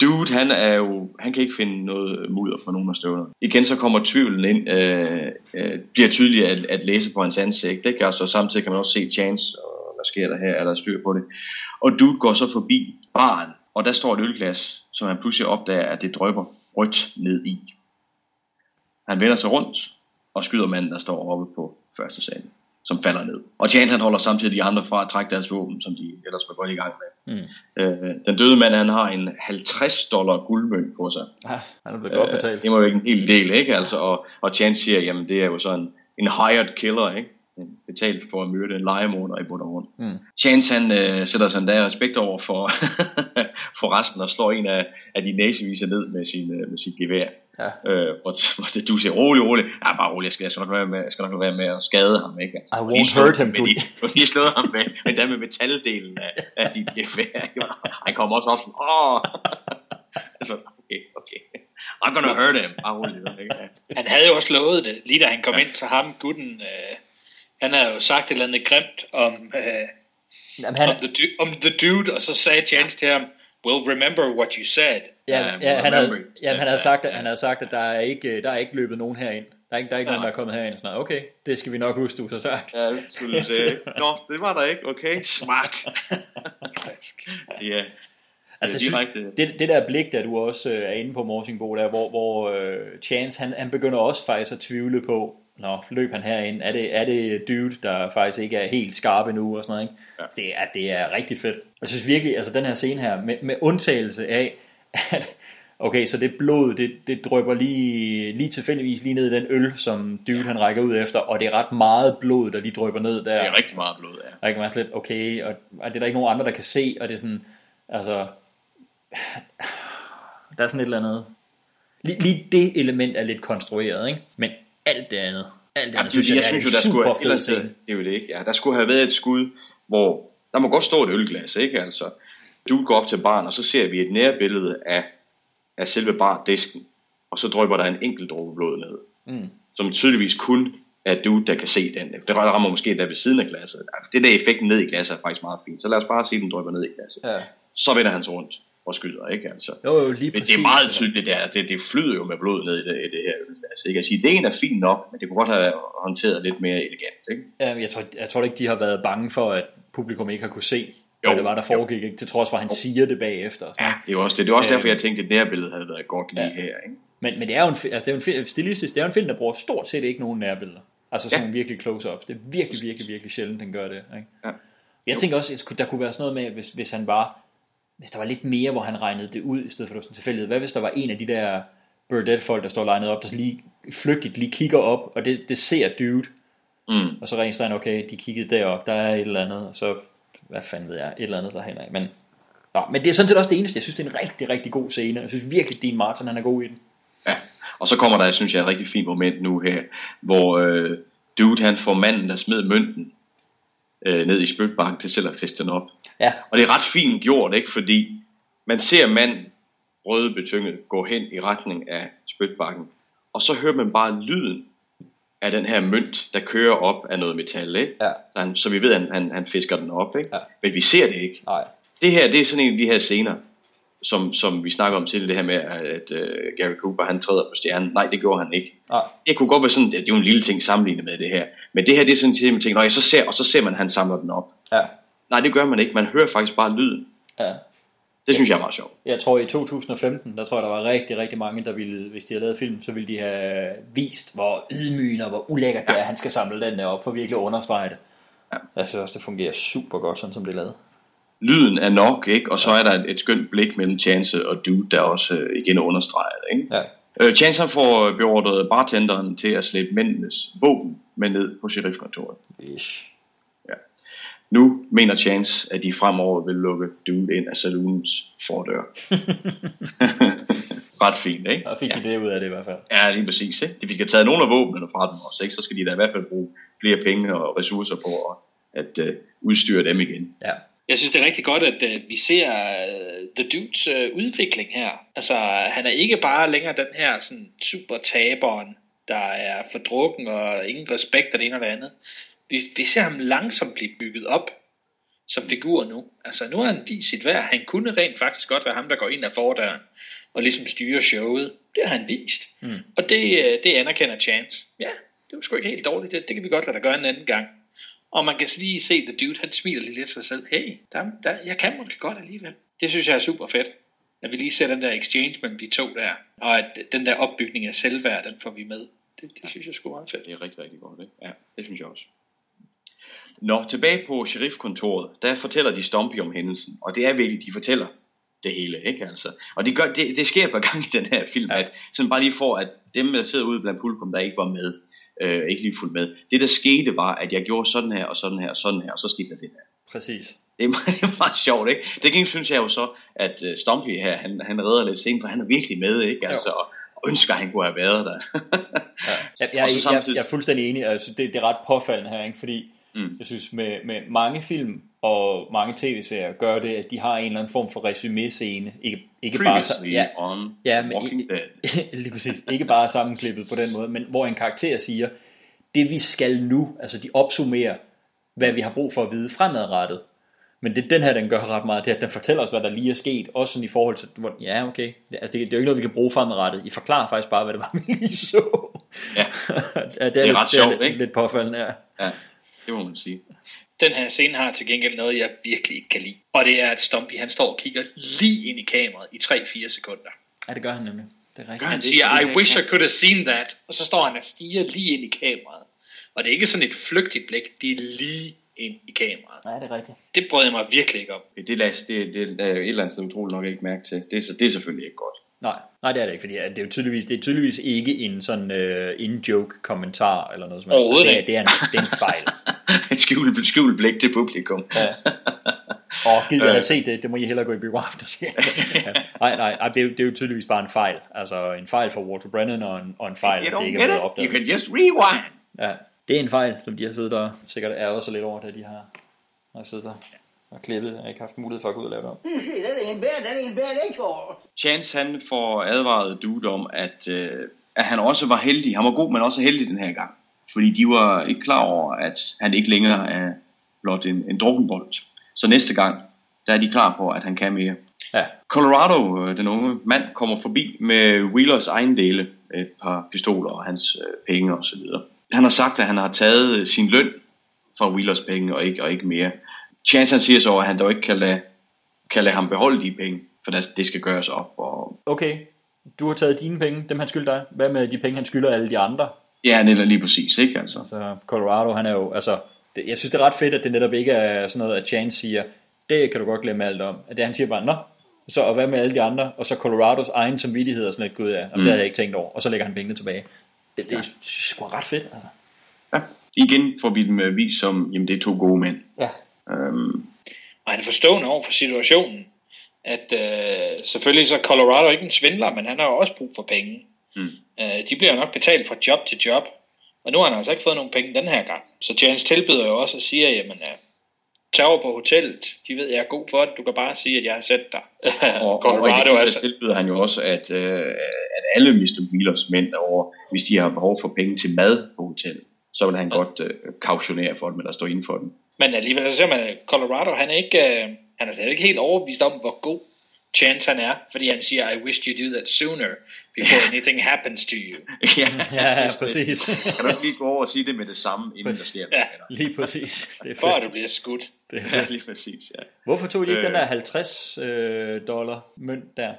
Dude, han kan ikke finde noget mudder fra nogen af støvlerne. Igen så kommer tvivlen ind, bliver tydeligt at læse på hans ansigt, ikke? Og så samtidig kan man også se Chance, og hvad sker der her, eller styr på det. Og Dude går så forbi baren, og der står et ølglas, som han pludselig opdager, at det drypper rødt ned i. Han vender sig rundt og skyder manden, der står oppe på første salen, som falder ned. Og Chance, han holder samtidig de andre fra at trække deres våben, som de ellers var godt i gang med. Den døde mand, han har en $50 guldmønt på sig. Ja, han er blevet godt betalt. Det må jo ikke en hel del, ikke? Altså, og Chance siger, jamen det er jo sådan en hired killer, ikke? Betalt for at myrde en lejemorder i bund og grund. Chance, han sætter sig endda respekt over for resten og slår en af de næseviser ned med sit gevær. Ja. Og det du siger, rolig. Ja, bare rolig, jeg skal nok være med at skade ham, ikke? Altså, I won't hurt him. De slåede ham med metaldelen af dit gevær. Han kommer også op sådan, altså, okay. I'm gonna hurt him. Bare rolig. Han havde jo også lovet det, lige da han kom ind, så ham gutten, han havde jo sagt et eller andet grimt om the dude, og så sagde Chance til ham, We'll remember what you said. Han havde sagt, at der er ikke løbet nogen herind. Der er ikke nogen, der er kommet herind. Sådan, okay, det skal vi nok huske, du har sagt. Ja, det skulle du sige. Nå, det var der ikke. Okay, smak. Ja. Altså, det der blik, der du også er inde på Morsingbo, der, hvor Chance, han begynder også faktisk at tvivle på, nå, løb han herind, er det dude, der faktisk ikke er helt skarp endnu, og sådan noget, ikke? Ja. Det er rigtig fedt. Jeg synes virkelig, altså den her scene her, med undtagelse af, at okay, så det blod, det drøber lige tilfældigvis lige ned i den øl, som dude han rækker ud efter, og det er ret meget blod, der lige drøber ned der. Det er rigtig meget blod, ja. Der kan man slet, okay, og det er der ikke nogen andre, der kan se, og det er sådan, altså, der er sådan et eller andet. Lige det element er lidt konstrueret, ikke? Men alt det andet, synes jeg, det er jo det ikke. Ja, der skulle have været et skud, hvor der må godt stå et ølglas, ikke? Altså, du går op til baren, og så ser vi et nærbillede af selve bardisken, og så drypper der en enkelt dråbe blod ned, som tydeligvis kun er du, der kan se den. Det rammer måske der ved siden af glasset. Altså, det der effekten ned i glasset er faktisk meget fint, så lad os bare sige, den drypper ned i glasset. Ja. Så vender han rundt og skyder, ikke altså. Jo, lige præcis. Men det er meget tydeligt, det flyder jo med blod ned i det her ølglas, ikke? Altså, ideen er fin nok, men det kunne godt have håndteret lidt mere elegant, ikke? Ja, jeg tror ikke, de har været bange for, at publikum ikke har kunne se, hvad det var, der foregik, ikke? Til trods for, at han siger det bagefter. Sådan. Ja, det er også det. Det var også derfor, jeg tænkte, at det nærbillede havde været godt lige her, ikke? Men det er jo en film, der bruger stort set ikke nogen nærbilleder. Altså sådan virkelig close-ups. Det er virkelig sjældent, den gør det, ikke? Ja. Jeg tænker også, der kunne være sådan noget med, hvis han var... Hvis der var lidt mere, hvor han regnede det ud, i stedet for det var sådan tilfældigt. Hvad hvis der var en af de der Burdett-folk, der står legnet op, der lige flygtigt lige kigger op, og det ser dude. Og så registrerer han, okay, de kiggede derop, der er et eller andet, og så, hvad fanden ved jeg, et eller andet derhen af. Men det er sådan set også det eneste. Jeg synes, det er en rigtig, rigtig god scene. Jeg synes virkelig, Dean Martin, han er god i den. Ja, og så kommer der, jeg synes, et rigtig fint moment nu her, hvor dude, han får manden, der smed mønten ned i spytbakken til selv at feste den op. Ja. Og det er ret fint gjort, ikke? Fordi man ser manden rødbetynget gå hen i retning af spytbakken, og så hører man bare lyden af den her mønt, der kører op af noget metal, ikke? Ja. Så vi ved, at han fisker den op, ikke? Ja. Men vi ser det ikke. Nej. Det her, det er sådan en af de her scener, som vi snakker om til det her med, at Gary Cooper, han træder på stjernen. Nej, det gjorde han ikke. Nej. Det kunne godt være sådan, det er jo en lille ting sammenlignet med det her. Men det her, det er sådan en ting, man tænker, så ser man, han samler den op. Ja. Nej, det gør man ikke. Man hører faktisk bare lyden. Ja. Det synes jeg er meget sjovt. Jeg tror, i 2015, der tror jeg, der var rigtig, rigtig mange, der ville, hvis de havde lavet film, så ville de have vist, hvor ydmygende og hvor ulækkert det er, han skal samle den der op, for virkelig at understrege det. Ja. Jeg synes også, det fungerer super godt, sådan som det er lavet. Lyden er nok, ikke? Og så er der et skønt blik mellem Chance og dude, der også igen understreger det, ikke? Ja. Chance han får beordret bartenderen til at slæbe mændenes våben med ned på sheriffkontoret. Ja. Nu mener Chance, at de fremover vil lukke dude ind af saloonens fordør. Ret fint, ikke? Og fik de det ud af det i hvert fald. Ja, lige præcis, ikke? De fik taget nogle af våbnene fra dem også, ikke? Så skal de da i hvert fald bruge flere penge og ressourcer på at udstyre dem igen. Ja. Jeg synes, det er rigtig godt, at vi ser The Dudes udvikling her. Altså, han er ikke bare længere den her sådan, super taberen, der er fordrukken og ingen respekt af det ene eller det andet. Vi ser ham langsomt blive bygget op som figur nu. Altså, nu har han vist sit værd. Han kunne rent faktisk godt være ham, der går ind ad fordøren og ligesom styrer showet. Det har han vist. Og det anerkender Chance. Ja, det var sgu ikke helt dårligt. Det kan vi godt lade dig gøre en anden gang. Og man kan lige se, The Dude, han smiler lidt sig selv. Hey, jeg kan måske godt alligevel. Det synes jeg er super fedt. At vi lige ser den der exchange mellem de to der. Og at den der opbygning af selvværd, den får vi med. Det synes jeg sgu meget fedt. Det er rigtig, rigtig godt, ikke? Ja, det synes jeg også. Nå, tilbage på sheriffkontoret, der fortæller de Stumpy om hændelsen. Og det er virkelig, de fortæller det hele, ikke altså? Og det sker på gang i den her film, at sådan bare lige for, at dem, der sidder ude blandt publikum, der ikke var med, ikke lige fuldt med. Det der skete var, at jeg gjorde sådan her, og sådan her, og sådan her, og så skete der det der. Præcis. Det er meget sjovt, ikke? Det gik, synes jeg jo så, at Stumpy her, han redder lidt sent, for han er virkelig med, ikke? Altså, og ønsker, han kunne have været der. Jeg er fuldstændig enig, altså, det er ret påfaldende her, ikke? Fordi jeg synes, med mange film og mange tv-serier gør det, at de har en eller anden form for resumé-scene. Ikke bare så, ikke bare sammenklippet på den måde, men hvor en karakter siger, det vi skal nu, altså de opsummerer, hvad vi har brug for at vide fremadrettet. Men det den her, den gør ret meget, det er, at den fortæller os, hvad der lige er sket, også sådan i forhold til, ja, okay, altså, det er jo ikke noget, vi kan bruge fremadrettet. I forklarer faktisk bare, hvad det var, vi lige så. Ja, det er lidt, ret sjovt, ikke? Lidt påfaldende, ja. Det må man sige. Den her scene har til gengæld noget, jeg virkelig ikke kan lide. Og det er, at Stumpy, han står og kigger lige ind i kameraet i 3-4 sekunder. Ja, det gør han nemlig. Det er rigtigt. Han siger, I wish I could have seen that. Og så står han og stiger lige ind i kameraet. Og det er ikke sådan et flygtigt blik, det er lige ind i kameraet. Nej, det er rigtigt. Det brød jeg mig virkelig ikke op. Det er et eller andet sted utroligt nok ikke mærke til. Det er selvfølgelig ikke godt. Nej, det er det ikke, fordi det er jo tydeligvis ikke en sådan in-joke kommentar eller noget som helst. Det er en fejl. Et skjult blik til publikum. Ja. Og gider jeg se det, må I hellere gå i biografen og se. Nej, det er jo tydeligvis bare en fejl. Altså en fejl for Walter Brennan og en fejl, det ikke er blevet opdaget. You can just rewind. Ja, det er en fejl, som de har siddet der sikkert ærget sig lidt over, da de har siddet der. Og klippet, og ikke haft mulighed for at gå ud og lave det om. Chance, han får advaret Dude om, at han også var heldig. Han var god, men også heldig den her gang. Fordi de var ikke klar over, at han ikke længere er blot en drukkenbold. Så næste gang, der er de klar på, at han kan mere. Ja. Colorado, den unge mand, kommer forbi med Wheelers ejendele, et par pistoler og hans penge osv. Han har sagt, at han har taget sin løn fra Wheelers penge og ikke mere. Chance, han siger så, at han dog ikke kan lade ham beholde de penge, for det skal gøres op. Okay, du har taget dine penge, dem han skylder dig. Hvad med de penge, han skylder alle de andre? Ja, netop lige præcis, ikke altså. Altså Colorado, han er jo, altså, jeg synes det er ret fedt, at det netop ikke er sådan noget, at Chance siger, det kan du godt glemme alt om. At det han siger bare, nå, så og hvad med alle de andre? Og så Colorados egen samvittighed og sådan lidt, gud ja, det havde jeg ikke tænkt over. Og så lægger han pengene tilbage. Det er sgu ret fedt, altså. Ja, igen får vi dem vist som, jamen det er to gode mænd. Ja. Og han er forstående over for situationen, at selvfølgelig så er Colorado ikke en svindler, men han har jo også brug for penge. De bliver jo nok betalt fra job til job, og nu har han altså ikke fået nogen penge den her gang. Så Chance tilbyder jo også og siger, jamen tag over på hotellet, de ved jeg er god for det, du kan bare sige at jeg har set dig. Og tilbyder han jo også at alle Mr. Wheelers mænd derovre, hvis de har behov for penge til mad på hotellet, så vil han godt kautionere for dem, eller stå inden for dem. Men alligevel så ser man, at Colorado, han er ikke helt overbevist om, hvor god Chance han er, fordi han siger, I wish you do that sooner, before anything happens to you. ja, præcis. Kan du ikke lige gå over og sige det med det samme, inden der sker? Ja, lige præcis. Det er for at du bliver skudt. Ja, lige præcis, ja. Hvorfor tog de ikke den der $50 mønt der?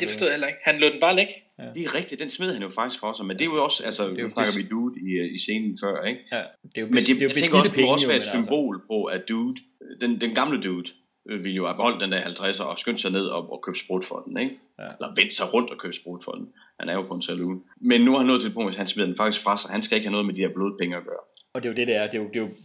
Det forstod jeg heller ikke. Han lod den bare ligge. Ja. Det er rigtigt, den smed han jo faktisk for sig, men det er jo også, altså, det er jo nu snakker vi Dude i scenen før, ikke? Ja, det er jo jeg tænker også, det må også være et symbol altså på, at Dude, den gamle Dude, ville jo have beholdt den der 50'er og skyndt sig ned og købe sprut for den, ikke? Ja. Eller vendt sig rundt og købe sprut for den. Han er jo på en saloon. Men nu har han nået til et punkt, hvis han smider den faktisk fra sig. Han skal ikke have noget med de her blodpenge at gøre. Og det er jo det, der er. Det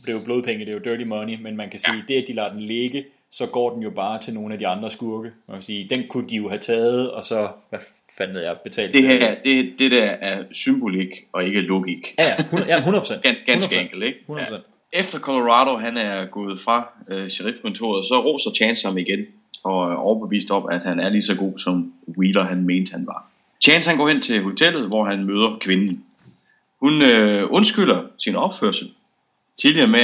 er jo blodpenge, det er jo dirty money, men man kan sige, det at de lader den ligge, så går den jo bare til nogle af de andre skurke. Man kan sige, den kunne de jo have taget, og så, hvad fanden ved jeg, betalt. Det her, det der er symbolik og ikke logik. Ja, 100%. Ganske enkelt, ikke? 100%. Ja. Efter Colorado, han er gået fra sheriffkontoret, så roser Chance ham igen, og er overbevist om, at han er lige så god, som Wheeler, han mente, han var. Chance, han går hen til hotellet, hvor han møder kvinden. Hun undskylder sin opførsel. Tidligere med,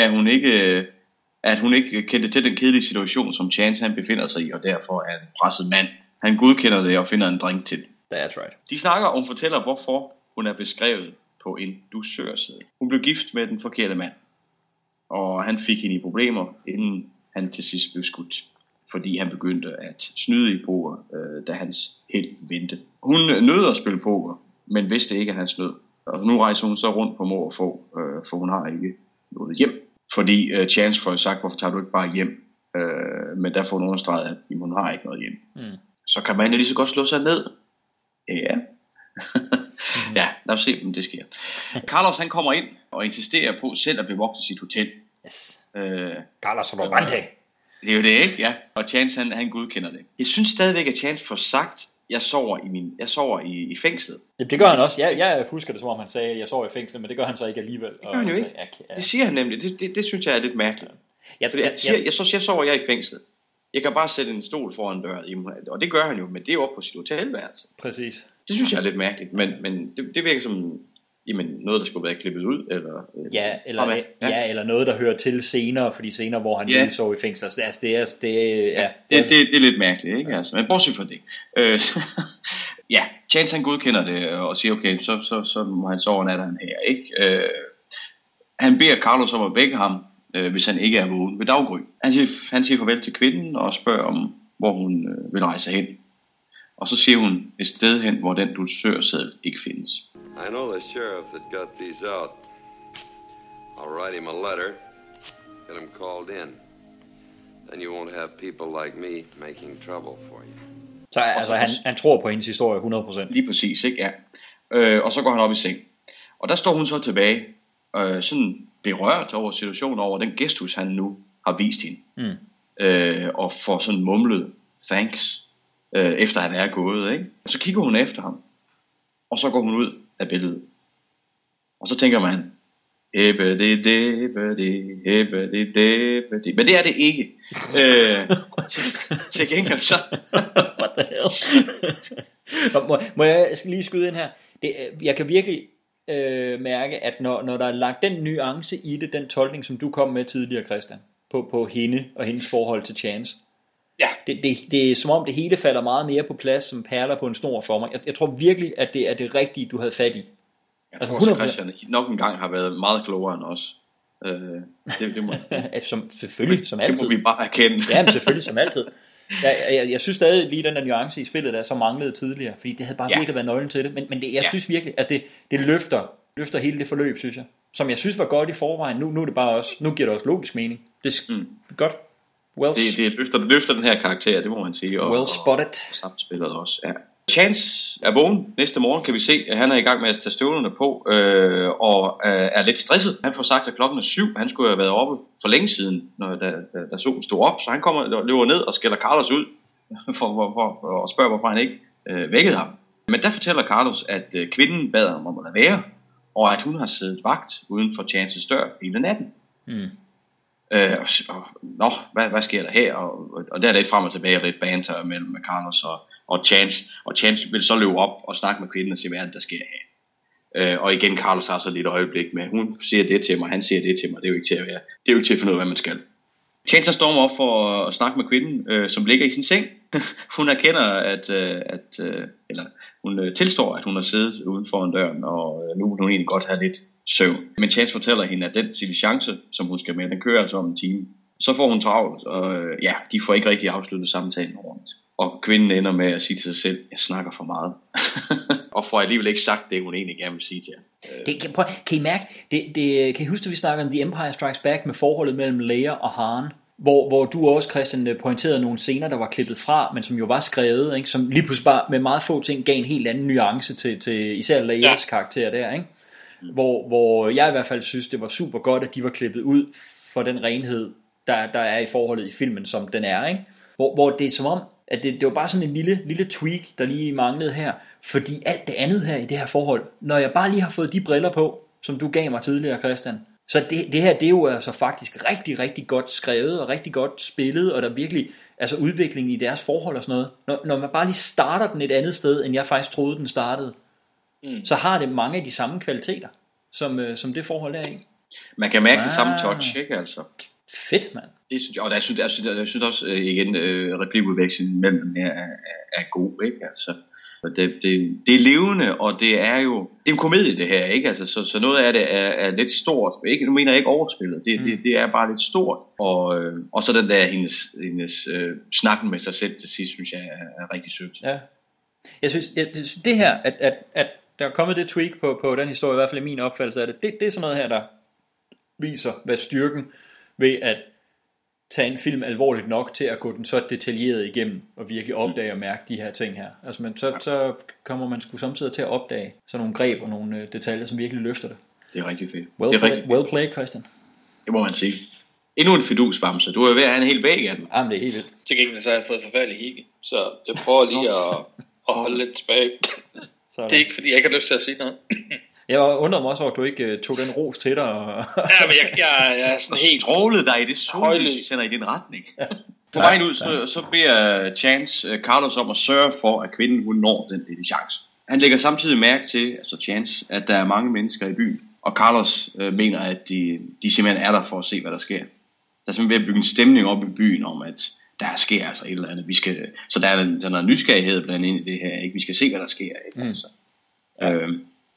at hun ikke kendte til den kedelige situation, som Chance han befinder sig i, og derfor er en presset mand. Han godkender det og finder en drink til. That's right. De snakker og fortæller, hvorfor hun er beskrevet på en dusørside. Hun blev gift med den forkerte mand, og han fik hende i problemer, inden han til sidst blev skudt, fordi han begyndte at snyde i poker, da hans held vendte. Hun nød at spille poker, men vidste ikke, at han snød. Og nu rejser hun så rundt på mor og få, for hun har ikke noget hjem. Fordi Chance får sagt, hvorfor tager du ikke bare hjem? Men der får hun understreget, at hun har ikke noget hjem. Så kan man jo lige så godt slå sig ned. Ja. Ja, lad os se, om det sker. Carlos, han kommer ind og insisterer på selv at bevogte sit hotel. Yes. Carlos Robante. Det er jo det, ikke? Ja. Og Chance, han godkender det. Jeg synes stadigvæk, at Chance får sagt, jeg sover i fængslet. Det gør han også. Jeg husker det, som om han sagde, jeg sover i fængslet, men det gør han så ikke alligevel. Det gør han jo ikke. Det siger han nemlig. Det synes jeg er lidt mærkeligt. Jeg sover jeg i fængslet. Jeg kan bare sætte en stol foran døren, og det gør han jo, men det er jo oppe på sit hotelværelse. Præcis. Det synes jeg er lidt mærkeligt, men det virker som, jamen noget, der skulle være klippet ud, eller noget, der hører til senere, fordi senere, hvor han lige så i fængsel, altså det er lidt mærkeligt, ikke? Altså, men bortset fra det. Ja, Chance han godkender det, og siger, okay, så må han sove natten her, ikke? Han beder Carlos om at vække ham, hvis han ikke er vågen ved daggry. Han siger farvel til kvinden, og spørger om, hvor hun vil rejse hen. Og så siger hun et sted hen, hvor den du søger sædel ikke findes. I know the sheriff that got these out. I'll write him a letter, get him called in. Then you won't have people like me making trouble for you. Så altså, han tror på hendes historie 100%. Lige præcis, ikke? Ja. Og så går han op i seng. Og der står hun så tilbage, sådan berørt over situationen, over den gestus, han nu har vist hende. Mm. Og får sådan mumlet thanks, efter han er gået, ikke? Og så kigger hun efter ham, og så går hun ud af billedet. Og så tænker man, men det er det ikke. Til gengæld så. What the hell? Må jeg lige skyde ind her? Jeg kan virkelig mærke, at når der er lagt den nuance i det, den tolkning, som du kom med tidligere, Christian, på hende og hendes forhold til Chance. Ja. Det er som om det hele falder meget mere på plads, som perler på en snor for mig. Jeg tror virkelig, at det er det rigtige, du havde fat i. Jeg tror også, Christian nok en gang har været meget klogere end os. Det må selvfølgelig, som altid. Det må vi bare erkende. Ja, men selvfølgelig, som altid. Jeg synes stadig lige den der nuance i spillet, der så manglede tidligere, fordi det havde bare virkelig været nøglen til det. Men det, jeg synes virkelig, at det løfter hele det forløb, synes jeg. Som jeg synes var godt i forvejen. Nu er det bare også, nu giver det også logisk mening. Det er godt. Well, det løfter den her karakter, det må man sige. Og, well spotted. Og samspillet også, ja. Chance er vågen. Næste morgen kan vi se, at han er i gang med at tage støvlerne på, og er lidt stresset. Han får sagt, at klokken er 7. Han skulle have været oppe for længe siden, når der solen stod op. Så han kommer og løber ned og skælder Carlos ud og spørger, hvorfor han ikke vækkede ham. Men der fortæller Carlos, at kvinden bad ham om at lade være, og at hun har siddet vagt uden for Chances dør hele natten. Mm. Hvad sker der her? Og der er lidt frem og tilbage og lidt banter mellem Carlos og Chance. Og Chance vil så løbe op og snakke med kvinden og se, hvad der sker her. Og igen, Carlos har så lidt øjeblik med, hun siger det til mig, han siger det til mig. Det er jo ikke til at være. Det er jo ikke til at finde ud af, hvad man skal. Chance stormer op for at snakke med kvinden, som ligger i sin seng. Hun erkender, hun tilstår, at hun har siddet uden foran døren, og nu vil hun egentlig godt have lidt søvn. Men Chance fortæller hende, at den chance, som hun skal med, den kører altså om en time. Så får hun travlt, og de får ikke rigtig afsluttet samtalen ordentligt. Og kvinden ender med at sige til sig selv, jeg snakker for meget. Og får alligevel ikke sagt det, hun egentlig gerne vil sige til jer. Kan I mærke, kan I huske, at vi snakker om The Empire Strikes Back med forholdet mellem Leia og Han? Hvor du også, Christian, pointerede nogle scener, der var klippet fra, men som jo var skrevet, ikke? Som lige pludselig bare med meget få ting gav en helt anden nuance til især Leias karakter der, ikke? Hvor jeg i hvert fald synes, det var super godt, at de var klippet ud for den renhed, der er i forholdet i filmen, som den er, ikke? Hvor det er som om, at det var bare sådan en lille tweak, der lige manglede her, fordi alt det andet her i det her forhold, når jeg bare lige har fået de briller på, som du gav mig tidligere, Christian, så det her, det er jo altså faktisk rigtig, rigtig godt skrevet og rigtig godt spillet, og der virkelig, altså udviklingen i deres forhold og sådan noget, når man bare lige starter den et andet sted, end jeg faktisk troede, den startede, så har det mange af de samme kvaliteter, som det forhold er i. Man kan mærke det samme touch, ikke altså? Fedt, mand. Det synes jeg, og jeg synes også, igen, replikudvekslingen mellem dem er god, ikke altså? Det er levende, og det er jo, det er en komedie det her, ikke? Altså, så noget af det er lidt stort, ikke? Nu mener jeg ikke overspillet, det er bare lidt stort, og så den der hendes snakken med sig selv til sidst, synes jeg er rigtig sødt. Ja. Jeg synes det her, at der er kommet det tweak på den historie, i hvert fald i min opfattelse af det er sådan noget her, der viser, hvad styrken ved at tage en film alvorligt nok til at gå den så detaljeret igennem og virkelig opdage og mærke de her ting her. Altså, men så kommer man sgu samtidig til at opdage sådan nogle greb og nogle detaljer, som virkelig løfter det. Det er rigtig fedt. Well played, Christian. Det må man sige. Endnu en fidusbamse. Du er ved at have en hel væg af den. Jamen, det er helt vildt. Til gengæld så har jeg fået forfærdelig hikke, så jeg prøver lige at holde lidt tilbage. Sådan. Det er ikke, fordi jeg ikke har lyst til at sige noget. Jeg undrede mig også, at du ikke tog den ros til dig. Ja, men jeg er sådan helt strålet dig i det sollys, sender i din retning. Ja. På vejen ud, så beder Chance Carlos om at sørge for, at kvinden hun når den lille chance. Han lægger samtidig mærke til, altså Chance, at der er mange mennesker i byen, og Carlos mener, at de simpelthen er der for at se, hvad der sker. Der er simpelthen ved at bygge en stemning op i byen om, at der sker altså et eller andet. Så der er noget nysgerrighed blandt ind i det her, ikke? Vi skal se, hvad der sker. Ikke? Mm. Altså,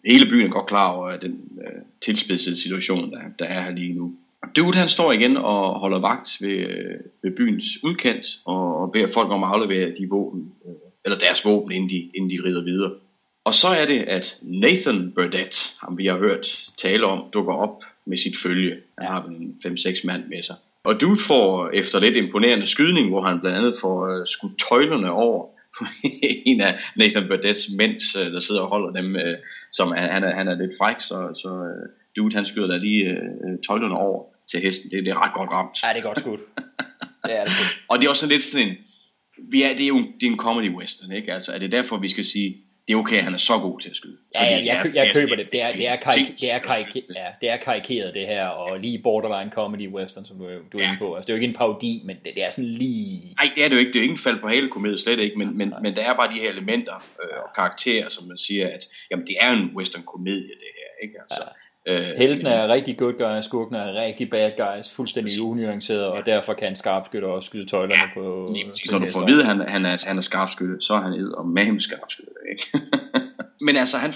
hele byen er godt klar over den tilspidsede situation, der er her lige nu. Dude, han står igen og holder vagt ved byens udkant og beder folk om at aflevere de våben, eller deres våben, inden de rider videre. Og så er det, at Nathan Burdett, ham vi har hørt tale om, dukker op med sit følge. Han har en 5-6 mand med sig. Og Dude får efter lidt imponerende skydning, hvor han blandt andet får skudt tøjlerne over en af Nathan Burdetts mænd, der sidder og holder dem, som han er lidt fræk, så Dude han skyder der lige tøjlerne over til hesten. Det er ret godt ramt. Ja, det er godt skudt. Ja, det er skudt. Og det er også sådan lidt sådan en... Det er en comedy western, ikke? Altså, er det derfor, vi skal sige, det er okay, han er så god til at skyde? Ja, jeg køber det. Det er karikeret, det her, og lige borderline comedy western, som du er inde på. Altså, det er jo ikke en parodi, men det er sådan lige... Nej, det er det jo ikke. Det er jo ikke en fald på halekomedie, slet ikke, men der er bare de her elementer og karakterer, som man siger, at jamen, det er en western komedie, det her, ikke? Altså... Ja. Heltene er rigtig good guys, skurkene er rigtig bad guys, fuldstændig unuanceret, og derfor kan en skarpskytte også skyde tøjlerne på. Når du får at vide, han er skarpskytte, så er han ed og med ham skarpskytte, ikke? Men altså han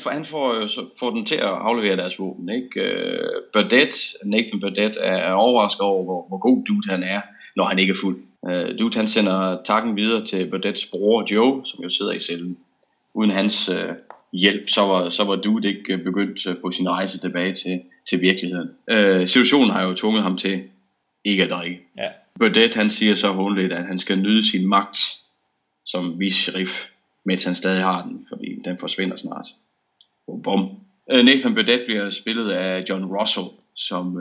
får dem til at aflevere deres våben, ikke? Nathan Burdett er overrasket over hvor god dude han er, når han ikke er fuld. Dude han sender takken videre til Burdetts bror Joe, som jo sidder i cellen. Uden hans hjælp, så var Dude ikke begyndt på sin rejse tilbage til virkeligheden. Situationen har jo tvunget ham til ikke at drikke. Ja. Burdett han siger så hånligt, at han skal nyde sin magt som vice-sheriff, mens han stadig har den, fordi den forsvinder snart. Bum. Nathan Burdett bliver spillet af John Russell, som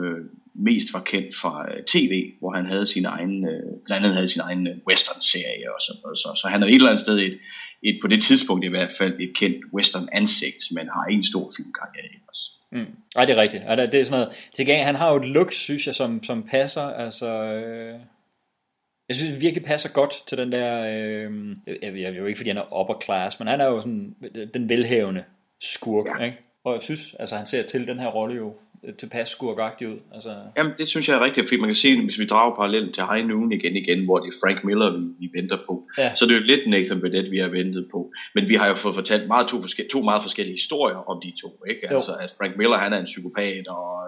mest var kendt fra tv, hvor han havde sin egen, blandt andet havde sin egen western-serie og sådan noget. Så han er et eller andet sted et på det tidspunkt i hvert fald et kendt western ansigt, men har en stor filmkarriere også. Mm. Ej, det er rigtigt. Ej, det er sådan noget. Til gengæld, han har jo et look, synes jeg, som passer. Altså, jeg synes det virkelig passer godt til den der. Jeg er jo ikke fordi han er upper class, men han er jo sådan den velhavende skurk, ja. Ikke? Og jeg synes, altså han ser til den her rolle jo tilpas skurkagtig ud. Altså. Jamen det synes jeg er rigtigt, fordi man kan se, hvis vi drager parallellen til High Noon igen, hvor det er Frank Miller, vi venter på, ja. Så det er jo lidt Nathan Burdett, vi har ventet på. Men vi har jo fået fortalt to meget forskellige historier om de to, ikke? Altså at Frank Miller, han er en psykopat og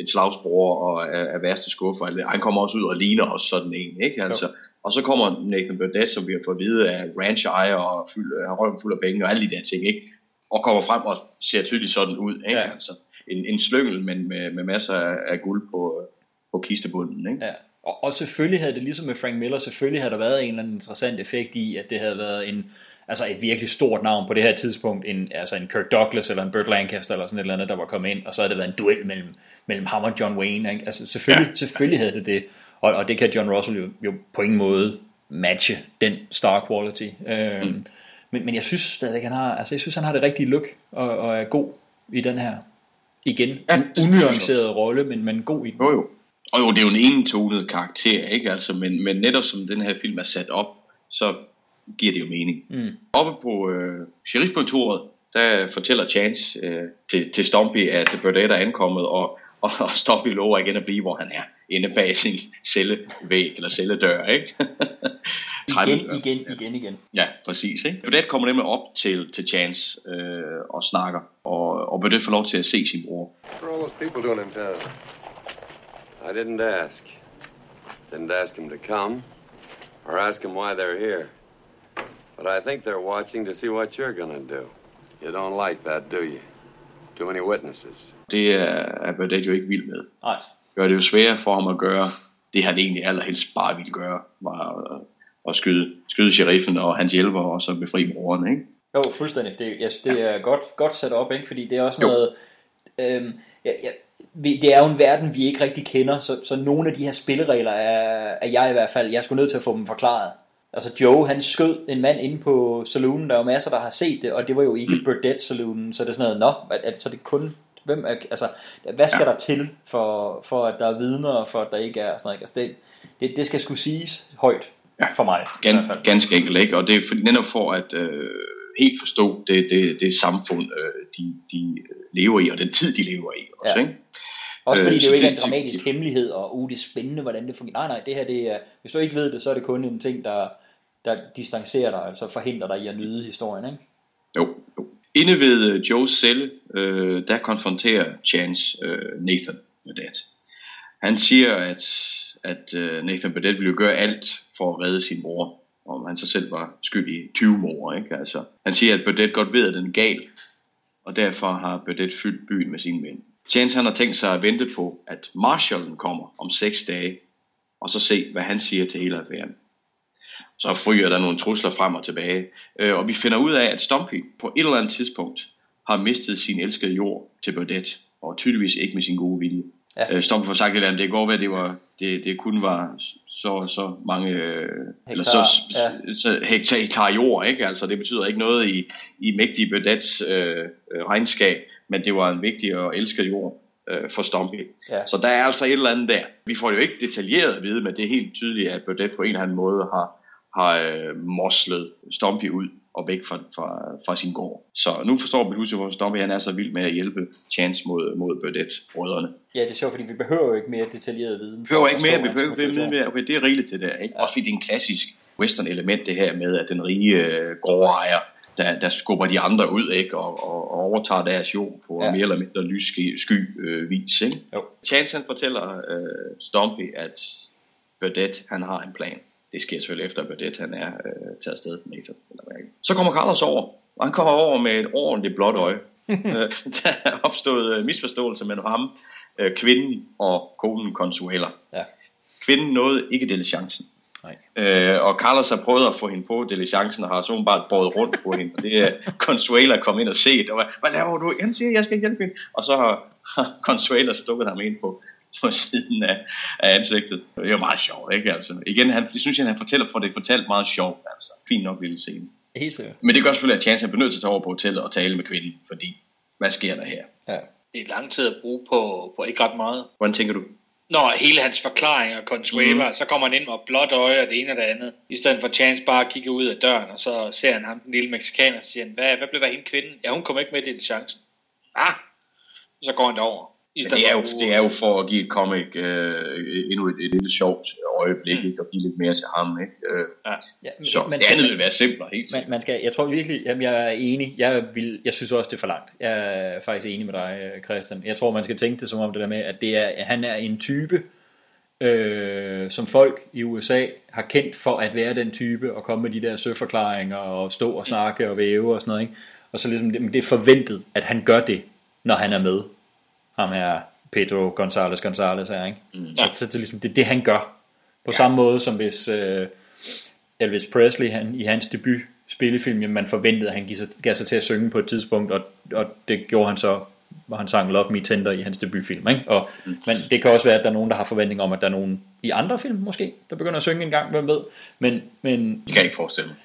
en slagsbror og er værste skuffer. Han kommer også ud og ligner også sådan en, ikke? Altså, og så kommer Nathan Burdett, som vi har fået at vide er ranch-ejer og har røven fuld af penge og alle de der ting, ikke? Og kommer frem og ser tydeligt sådan ud, ikke? Ja. Altså. En slyngel, men med masser af guld på kistebunden, ikke? Ja. Og selvfølgelig havde det, ligesom med Frank Miller, selvfølgelig havde der været en eller anden interessant effekt i, at det havde været et virkelig stort navn på det her tidspunkt, en Kirk Douglas eller en Burt Lancaster eller sådan et eller andet, der var kommet ind, og så havde det været en duel mellem ham og John Wayne, ikke? Altså selvfølgelig havde det, og det kan John Russell jo på ingen måde matche den star quality. Men jeg synes stadigvæk, han har det rigtige look og er god i den her. Igen, unuanceret rolle, men god i den. Jo. Og jo, det er jo en entonet karakter, ikke? Altså, men netop som den her film er sat op, så giver det jo mening. Mm. Oppe på sheriffkontoret, der fortæller Chance til Stompy, at Burdett er ankommet, og Stompy lover igen at blive, hvor han er. Inde bag sin cellevæg, eller celledør, ikke? Igen. Ja, præcis, ikke? Burdett kommer nemlig op til Chance og snakker, og Burdett får lov til at se sin bror. What are all those people doing in town? I didn't ask. Didn't ask him to come, or ask him why they're here. But I think they're watching to see what you're gonna do. You don't like that, do you? Too many witnesses. Det er Burdett jo ikke vild med. Nej. Gør det jo sværere for ham at gøre det, han egentlig allerhelst bare ville gøre, var at skyde sheriffen og hans hjælper, og så befri broren, ikke? Jo, fuldstændig. Det er godt sat op, ikke? Fordi det er også noget... det er jo en verden, vi ikke rigtig kender, så nogle af de her spilleregler er jeg i hvert fald... Jeg er sgu nødt til at få dem forklaret. Altså Joe, han skød en mand inde på saloonen, der er jo masser, der har set det, og det var jo ikke Burdett-saloonen, så det er sådan noget, så det kun... hvad skal der til for at der er vidner, og for at der ikke er sådan noget? Altså det skal sgu siges højt for mig. Ganske enkelt, ikke? Og det er netop for at helt forstå det samfund, de lever i, og den tid, de lever i også, ikke? Også fordi det jo ikke er en dramatisk hemmelighed, og det er spændende, hvordan det fungerer. Nej, det her, det er, hvis du ikke ved det, så er det kun en ting, der distancerer dig, altså forhindrer dig i at nyde historien, ikke? Jo. Inde ved Joes celle, der konfronterer Chance Nathan med det. Han siger, at Nathan Burdett ville gøre alt for at redde sin mor, om han så selv var skyldig 20 mor, ikke? Altså, han siger, at Burdett godt ved, at den er gal, og derfor har Burdett fyldt byen med sine mænd. Chance, han har tænkt sig at vente på, at Marshalen kommer om 6 dage, og så se, hvad han siger til hele affæren. Så fryger der nogle trusler frem og tilbage, og vi finder ud af, at Stumpy på et eller andet tidspunkt har mistet sin elskede jord til Burdett, og tydeligvis ikke med sin gode vilje. Ja. Stumpy får sagt et eller andet, det går ved, at det kun var så mange hektar jord, ikke? Altså, det betyder ikke noget i mægtige Burdetts regnskab, men det var en vigtig og elsket jord for Stumpy. Ja. Så der er altså et eller andet der. Vi får jo ikke detaljeret at vide, men det er helt tydeligt, at Burdett på en eller anden måde har moslet Stumpy ud og væk fra sin gård. Så nu forstår vi pludselig, hvor Stumpy han er så vild med at hjælpe Chance mod Burdett-brødrene. Ja, det er sjovt, fordi vi behøver jo ikke mere detaljeret viden. Vi behøver ikke mere. Okay, det er rigeligt det der, ikke? Ja. Også fordi det er en klassisk western element, det her med, at den rige gårdejer, der skubber de andre ud, ikke, og overtager deres jord på mere eller mindre lyssky vis, ikke? Jo. Chance han fortæller Stumpy, at Burdett han har en plan. Det sker selvfølgelig efter, at Burdett han er taget afsted med Nathan. Så kommer Carlos over, og han kommer over med et ordentligt blåt øje. Der er opstået misforståelse mellem ham, kvinden og konen Consuela. Ja. Kvinden nåede ikke diligencen. Og Carlos har prøvet at få hende på diligencen og har sådan bare båret rundt på hende. Og det er Consuela kom ind og set, og hvad laver du? Han siger, jeg skal hjælpe hende. Og så har Consuela stukket ham ind på siden af ansigtet. Det er jo meget sjovt, ikke? Altså, igen, jeg synes, at han fortæller, for det er fortalt meget sjovt. Altså, fint nok lille scene. Helt sikkert. Men det gør selvfølgelig, at Chance er nødt til at tage over på hotellet og tale med kvinden, fordi, hvad sker der her? Ja. Det er lang tid at bruge på ikke ret meget. Hvordan tænker du? Når hele hans forklaring og Consuela, så kommer han ind med blåt øje og det ene og det andet. I stedet for Chance bare at kigge ud af døren, og så ser han ham, den lille mexikaner, og siger, hvad blev der hende kvinden? Ja, hun kom ikke med, det er chancen. Ah! Så går han derover. Det er jo for at give et comic endnu et lille sjovt øjeblik, ikke, og give lidt mere til ham, ikke? Så det andet vil være simplere, helt sikkert. Jeg tror virkelig, jamen jeg er enig. Jeg synes også, det er for langt. Jeg er faktisk enig med dig, Christian. Jeg tror, man skal tænke det som om det der med, at han er en type, som folk i USA har kendt for at være den type, og komme med de der søforklaringer, og stå og snakke og væve og sådan noget, ikke? Og så ligesom, det er forventet, at han gør det, når han er med. Ham her Pedro Gonzalez her, ikke? Ja. Så det er ligesom det han gør. På samme måde som hvis Elvis Presley i hans debut spillefilm, man forventede at han gav sig til at synge på et tidspunkt, og det gjorde han så, hvor han sang Love Me Tender i hans debutfilm, ikke? Og men det kan også være at der er nogen der har forventninger om at der er nogen i andre film måske der begynder at synge en gang, hvem ved. Men det kan jeg ikke forestille mig.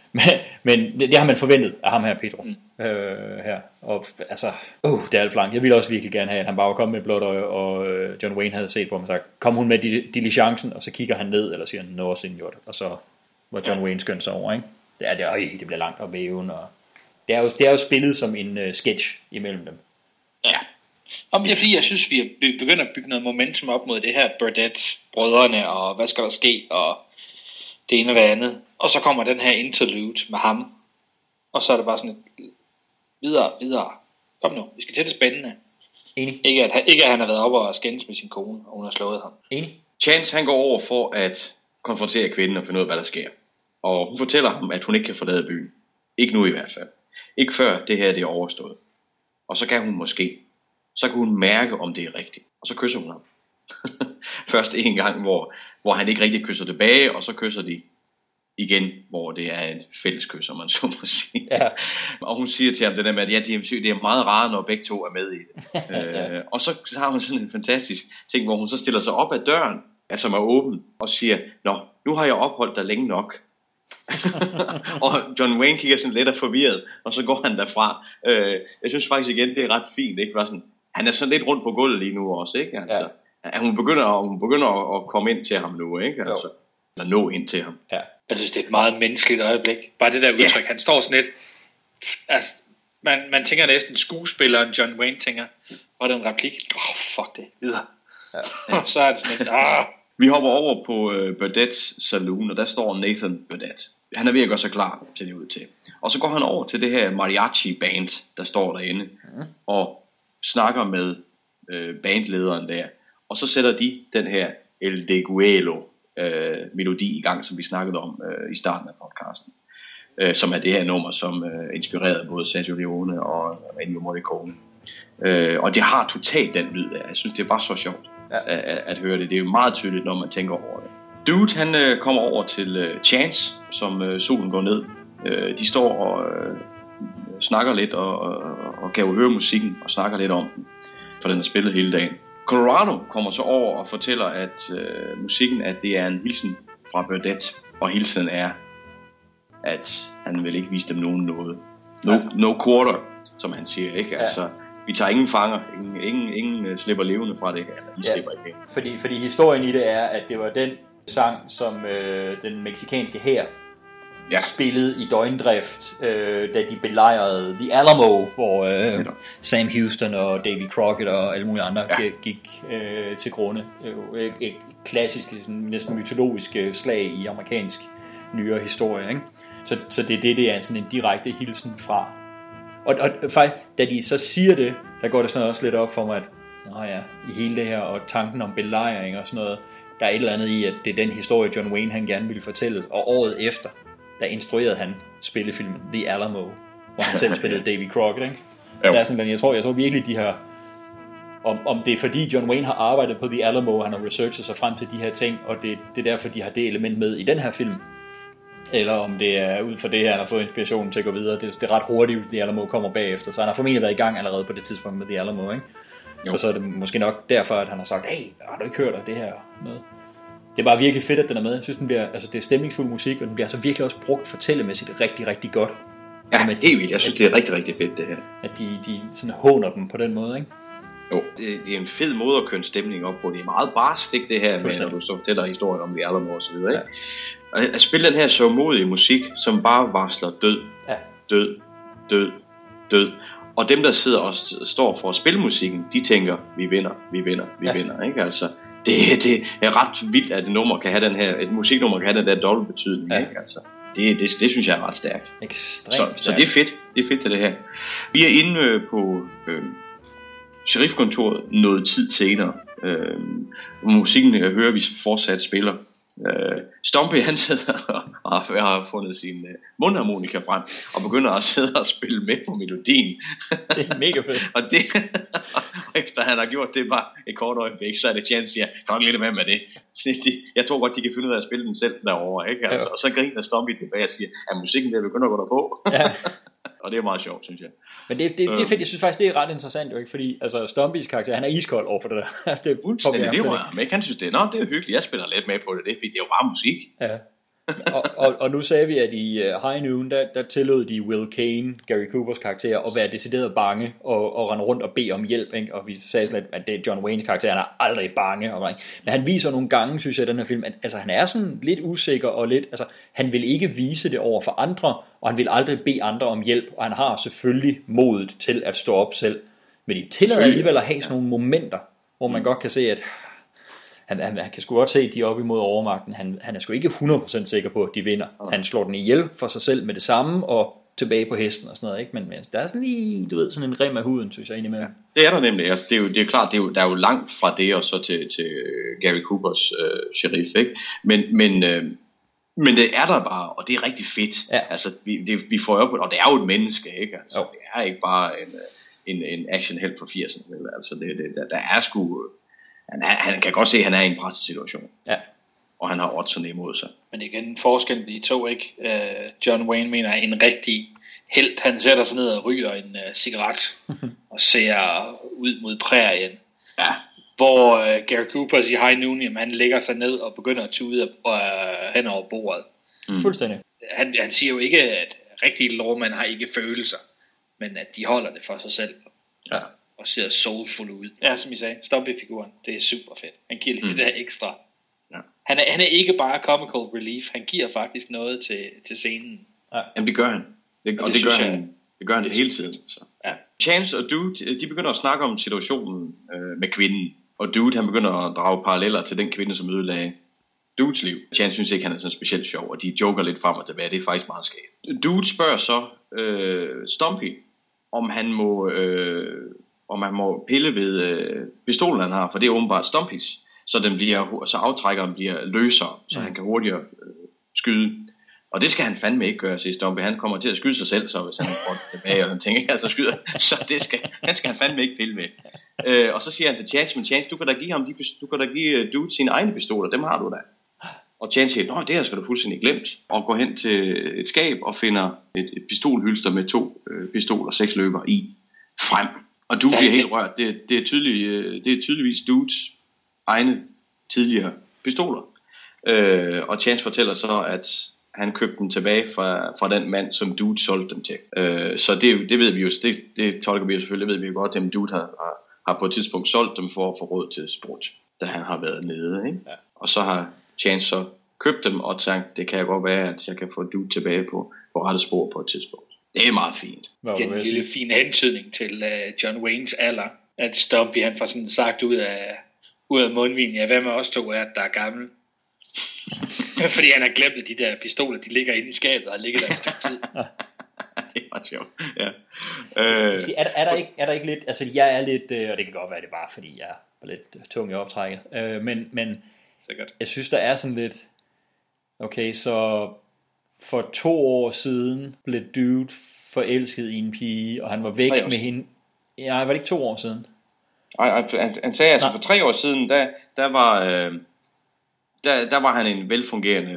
Men det har man forventet af ham her Pedro her. Og altså det er alt for langt. Jeg ville også virkelig gerne have at han bare var kommet med blåt øje, og John Wayne havde set på ham og sagt, kom hun med diligencen, og så kigger han ned eller siger no senor, og så var John Wayne skønt sig over, ikke? Det bliver langt op væven, og det er jo spillet som en sketch imellem dem. Ja. Det er fordi jeg synes vi begynder at bygge noget momentum op mod det her Burdett brødrene og hvad skal der ske og det ene og det andet. Og så kommer den her interlude med ham. Og så er det bare sådan et videre. Kom nu, vi skal til det spændende. Enig. Ikke at han har været oppe og skændes med sin kone, og hun har slået ham. Enig. Chance han går over for at konfrontere kvinden og finde ud af hvad der sker. Og hun fortæller ham at hun ikke kan forlade byen. Ikke nu i hvert fald. Ikke før det her det er overstået. Og så kan hun måske. Så kan hun mærke om det er rigtigt. Og så kysser hun ham. Først en gang hvor han ikke rigtig kysser tilbage, og så kysser de igen, hvor det er et fælles kys, som man så må sige. Ja. Og hun siger til ham det der med, at det er meget rart, når begge to er med i det. Og så har hun sådan en fantastisk ting, hvor hun så stiller sig op ad døren, som er åben, og siger, nå, nu har jeg opholdt dig længe nok. Og John Wayne kigger sådan lidt og forvirret, og så går han derfra. Jeg synes faktisk igen, det er ret fint, ikke? Sådan, han er sådan lidt rundt på gulvet lige nu også, ikke? Altså, ja. Hun begynder at komme ind til ham nu, ikke? Altså, eller nå ind til ham. Ja. Jeg synes, det er et meget menneskeligt øjeblik. Bare det der udtryk, han står sådan lidt, Altså, man tænker næsten, skuespilleren John Wayne tænker, var det en replik? Fuck det, videre. Ja. Og så er det sådan et, Vi hopper over på Burdett's saloon, og der står Nathan Burdett. Han er ved at gøre sig klar, ser det ud til. Og så går han over til det her mariachi-band, der står derinde, og snakker med bandlederen der. Og så sætter de den her El Degüello melodi i gang, som vi snakkede om i starten af podcasten. Som er det her nummer, som inspirerede både Sergio Leone og Ennio Morricone. Og det har totalt den lyd af. Jeg synes, det er bare så sjovt at høre det. Det er jo meget tydeligt, når man tænker over det. Dude, han kommer over til Chance, som solen går ned. De står og snakker lidt og kan jo høre musikken og snakker lidt om den, for den er spillet hele dagen. Colorado kommer så over og fortæller, at musikken, at det er en hilsen fra Burdett, og hilsen er, at han vil ikke vise dem nogen noget. No quarter, som han siger, ikke? Ja. Altså, vi tager ingen fanger, ingen slipper levende fra det, eller de slipper ikke. Fordi historien i det er, at det var den sang, som den mexicanske hær spillede i døgndrift, da de belejrede The Alamo, hvor Sam Houston og Davy Crockett og alle mulige andre gik til grunde. Et klassisk, næsten mytologisk slag i amerikansk nyere historie, ikke? Så det er det er sådan en direkte hilsen fra. Og faktisk, da de så siger det, der går det sådan også lidt op for mig, at i hele det her, og tanken om belejring og sådan noget, der er et eller andet i, at det er den historie, John Wayne han gerne ville fortælle. Og året efter, der instruerede han spillefilmen The Alamo, hvor han selv spillede Davy Crockett, ikke? Så der er sådan, jeg tror virkelig, de har... Om det er fordi John Wayne har arbejdet på The Alamo, han har researchet sig frem til de her ting, og det er derfor, de har det element med i den her film. Eller om det er ud fra det her, han har fået inspirationen til at gå videre. Det er ret hurtigt, The Alamo kommer bagefter. Så han har formentlig været i gang allerede på det tidspunkt med The Alamo, ikke? Jo. Og så er det måske nok derfor, at han har sagt, hey, har du ikke hørt af det her? Noget. Det er bare virkelig fedt, at den er med. Jeg synes, den bliver, altså, det er stemningsfuld musik, og den bliver så virkelig også brugt fortællemæssigt rigtig, rigtig godt. Ja, det er vildt. Jeg synes, det er rigtig, rigtig fedt, det her. At de sådan håner dem på den måde, ikke? Jo, det er en fed måde at køre en stemning op på. Det er meget barsk, ikke, det her, med, når du så fortæller historien om The Alamo og så videre, ikke? Og at spille den her sørgmodige musik, som bare varsler død, død. Og dem, der sidder og står for at spille musikken, de tænker, vi vinder, ikke? Altså, det er ret vildt, at et musiknummer kan have den der dobbelt betydning, ikke? Altså, det synes jeg er ret stærkt. Ekstremt stærkt. Så det er fedt til det her. Vi er inde på sheriffkontoret noget tid senere. Musikken hører vi fortsat spiller. Stompy, han sidder og har fundet sin mundharmonika frem og begynder at sidde og spille med på melodien. Det er mega fedt. Og efter han har gjort det bare et kort øjeblik, så er det Chance siger, kan du ikke lidt med det? Jeg tror godt, de kan finde ud af at spille den selv derovre, ikke? Altså, og så griner Stompy tilbage og siger, at musikken der begynder at gå derpå. Ja. Og det er meget sjovt, synes jeg. Men det er fedt. Jeg synes faktisk, det er ret interessant, jo, ikke? Fordi altså, Stompys karakter, han er iskold over for det der. Det er fuldstændig livrører, ikke? Han synes, det er hyggeligt. Jeg spiller lidt med på det, fordi det er jo bare musik. Ja. Og nu sagde vi, at i High Noon, der tillod de Will Kane, Gary Coopers karakter, at være decideret bange og rende rundt og bede om hjælp, ikke? Og vi sagde sådan lidt, at det er John Waynes karakter, han er aldrig bange. Men han viser nogle gange, synes jeg, i den her film, at altså, han er sådan lidt usikker og lidt, altså, han vil ikke vise det over for andre, og han vil aldrig bede andre om hjælp, og han har selvfølgelig modet til at stå op selv. Men de tillader alligevel at have sådan nogle momenter, hvor man godt kan se, at han kan sgu godt se, at de er op imod overmagten. Han er sgu ikke 100% sikker på, at de vinder. Han slår den ihjel for sig selv med det samme, og tilbage på hesten og sådan noget, ikke? Men der er sådan lige, du ved, sådan en rem af huden, synes jeg, indimellem. Ja, det er der nemlig. Altså, det er jo klart, der er jo langt fra det, og så til Gary Coopers sheriff, ikke? Men det er der bare, og det er rigtig fedt. Ja. Altså, vi får op, og det er jo et menneske, ikke? Altså, det er ikke bare en actionhelt fra 80'erne, vel? Altså, der er sgu... Han kan godt se, at han er i en presset situation. Ja. Og han har Watson imod sig. Men igen, forskellen på de to, ikke? John Wayne mener, at en rigtig helt, han sætter sig ned og ryger en cigaret og ser ud mod prærien. Ja. Hvor Gary Cooper i High Noon, jamen, han lægger sig ned og begynder at tude hen over bordet. Fuldstændig. Han siger jo ikke, at rigtige lormænd har ikke følelser, men at de holder det for sig selv. Ja. Og ser soulful ud. Ja, som I sagde, Stompy-figuren, det er super fedt. Han giver lidt der ekstra. Ja. Han er ikke bare comical relief, han giver faktisk noget til scenen. Ja. Jamen det gør han. Og det gør han Det gør han det hele tiden. Så. Ja. Chance og Dude, de begynder at snakke om situationen med kvinden. Og Dude, han begynder at drage paralleller til den kvinde, som ødelagde Dudes liv. Chance synes ikke, han er sådan specielt sjov, og de joker lidt frem og tilbage. Det er faktisk meget skægt. Dude spørger så Stumpy, om han må, pille ved pistolen, han har, for det er åbenbart Stumpys. Så den bliver, så aftrækkeren bliver løsere, så han kan hurtigere skyde. Og det skal han fandme ikke gøre, siger Stumpy. Han kommer til at skyde sig selv, så hvis han får det tilbage, og han tænker, altså skyder, så det skal, han skal han fandme ikke pille med. Og så siger han til Chance, men Chance, du kan da give ham, du kan da give Dude sine egne pistoler, dem har du da. Og Chance siger, nå, det her skal du fuldstændig glemt, og går hen til et skab og finder et pistolhylster med 2 pistoler, 6 løber i frem. Og Dude bliver helt rørt. Det er tydeligvis Dudes egne tidligere pistoler. Og Chance fortæller så, at han købte dem tilbage fra den mand, som Dude solgte dem til. Så det ved vi jo, det tolker vi jo selvfølgelig, ved vi jo godt, at Dude har på et tidspunkt solgt dem for at få råd til sport, da han har været nede. Ikke? Ja. Og så har Chance så købt dem og tænkt, det kan godt være, at jeg kan få Dude tilbage på rette spor på et tidspunkt. Det er meget fint. Det er en lille fin hentydning til John Waynes alder, at Stumpy, han får sådan sagt ud af mundvinen, ja, hvad med os to er, der er gammel? Fordi han har glemt, at de der pistoler, de ligger inde i skabet og ligger der et stykke tid. Det er meget sjovt, ja. Er der ikke lidt, altså jeg er lidt, og det kan godt være, det bare fordi jeg er lidt tung i optrækket, men sikkert. Jeg synes, der er sådan lidt, okay, så for 2 år siden blev Dude forelsket i en pige, og han var væk med hende. Ja, var det ikke 2 år siden? Nej, han sagde altså, for 3 år siden, der var... Der var han en velfungerende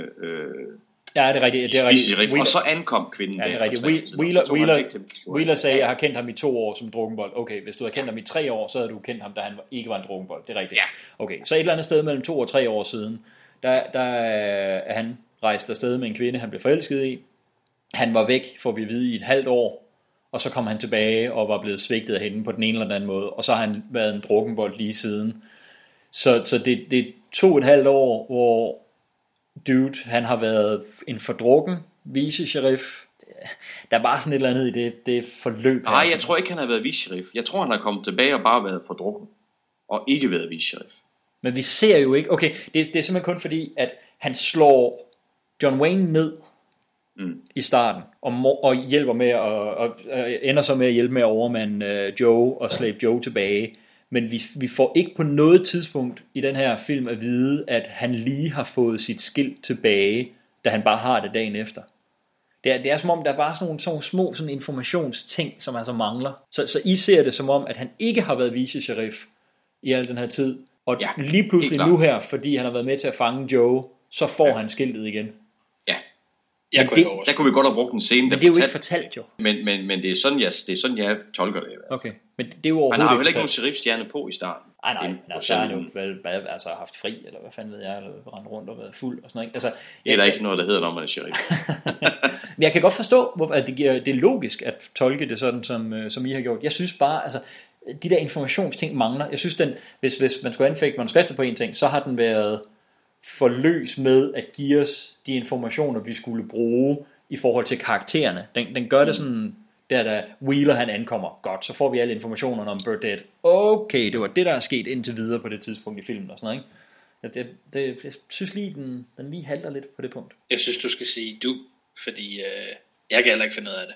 ja, det er rigtigt, Wheeler, og så ankom kvinden der. Ja, det er rigtigt. Wheeler sagde, jeg har kendt ham i 2 år som drukkenbold. Okay, hvis du havde kendt ham i 3 år, så havde du kendt ham, da han ikke var en drukkenbold. Det er rigtigt. Ja. Okay, så et eller andet sted mellem 2 og 3 år siden, der er han rejst afsted med en kvinde, han blev forelsket i. Han var væk, får vi vide, i et halvt år. Og så kom han tilbage og var blevet svigtet af hende på den ene eller den anden måde. Og så har han været en drukkenbold lige siden. Så det er 2,5 år, hvor Dude, han har været en fordrukken vice-sheriff. Der er bare sådan et eller andet i det forløb. Nej, jeg tror ikke, han har været vice-sheriff. Jeg tror, han har kommet tilbage og bare været fordrukken. Og ikke været vice-sheriff. Men vi ser jo ikke... Okay, det er simpelthen kun fordi, at han slår John Wayne ned i starten. Og hjælper med og ender så med at hjælpe med at overmande Joe og slæbe Joe tilbage. Men vi får ikke på noget tidspunkt i den her film at vide, at han lige har fået sit skilt tilbage, da han bare har det dagen efter. Det er som om, der er bare sådan nogle små sådan informationsting, som altså mangler. Så I ser det som om, at han ikke har været vice-sheriff i al den her tid. Og ja, lige pludselig nu her, fordi han har været med til at fange Joe, så får han skiltet igen. Ja, der kunne vi godt have brugt en scene. Men det er jo ikke fortalt jo. Men det er sådan jeg tolker det. Altså. Okay. Men det er jo overhovedet. Han har jo ikke nogen sheriffstjerne på i starten. Nej, altså han har altså haft fri eller hvad fanden ved jeg, eller rendt rundt og været fuld og sådan noget. Altså eller ikke noget der hedder når man er sheriff. Men jeg kan godt forstå hvorfor det er logisk at tolke det sådan som I har gjort. Jeg synes bare altså de der informationsting mangler. Jeg synes den hvis man skulle anfægte manuskriptet på en ting, så har den været for løs med at give os de informationer, vi skulle bruge i forhold til karaktererne. Den gør det sådan, da Wheeler han ankommer. Godt, så får vi alle informationerne om Burdett. Okay, det var det, der er sket indtil videre på det tidspunkt i filmen og sådan noget, ikke? Jeg synes lige, den lige halter lidt på det punkt. Jeg synes, du skal sige du, fordi jeg kan heller ikke finde ud af det.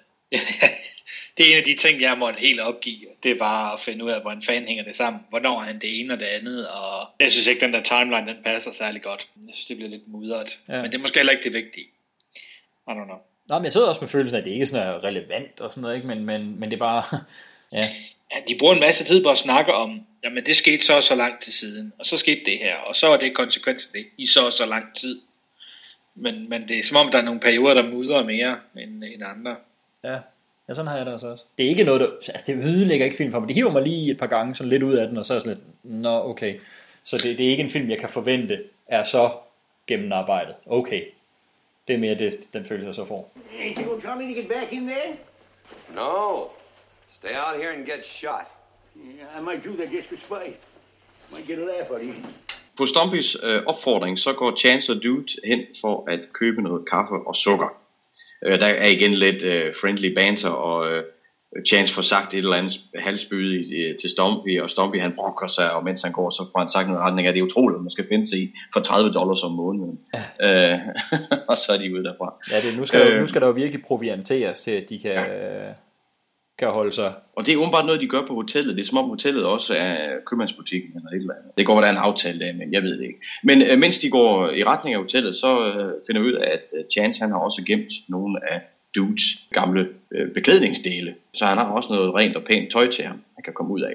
Det er en af de ting, jeg måtte helt opgive. Det var at finde ud af, hvordan fanden hænger det sammen. Hvornår er han det ene og det andet. Og jeg synes ikke, den der timeline, den passer særlig godt. Jeg synes, det bliver lidt mudret. Ja. Men det er måske heller ikke det vigtige. I don't know. Nej, men jeg sidder også med følelsen af, at det ikke sådan er relevant og sådan noget, ikke? Men det er bare... Ja, de bruger en masse tid på at snakke om, jamen det skete så og så lang tid siden. Og så skete det her. Og så er det konsekvensen af det i så og så lang tid. Men det er som om, der er nogle perioder, der mudrer mere end andre. Ja, sådan har jeg det altså også. Det er ikke noget, altså det ødelægger ikke film for mig. Det hiver mig lige et par gange sådan lidt ud af den, og så er sådan lidt, nå okay. Så det er ikke en film, jeg kan forvente, er så gennemarbejdet. Okay. Det er mere det, den følelse jeg så får. Ain't you gonna tell me to get back in there? No. Stay out here and get shot. Yeah, I might do that just for spite. Might get a laugh out of you. På Stumpys opfordring, så går Chance og Dude hen for at købe noget kaffe og sukker. Der er igen lidt friendly banter, og Chance for sagt et eller andet halsbydigt til Stumpy, og Stumpy han brokker sig, og mens han går, så får han sagt noget retning af, det er utroligt, man skal finde sig i for $30 om måneden. Ja. Og så er de ude derfra. Ja, det, nu skal der jo virkelig provianteres til, at de kan, ja, kan holde sig. Og det er åbenbart noget, de gør på hotellet. Det er som om hotellet også er købmandsbutikken eller et eller andet. Det går, der er en aftale af, men jeg ved det ikke. Men mens de går i retning af hotellet, så finder vi ud af, at Chance han har også gemt nogle af Dudes gamle beklædningsdele, så han har også noget rent og pænt tøj til ham, han kan komme ud af.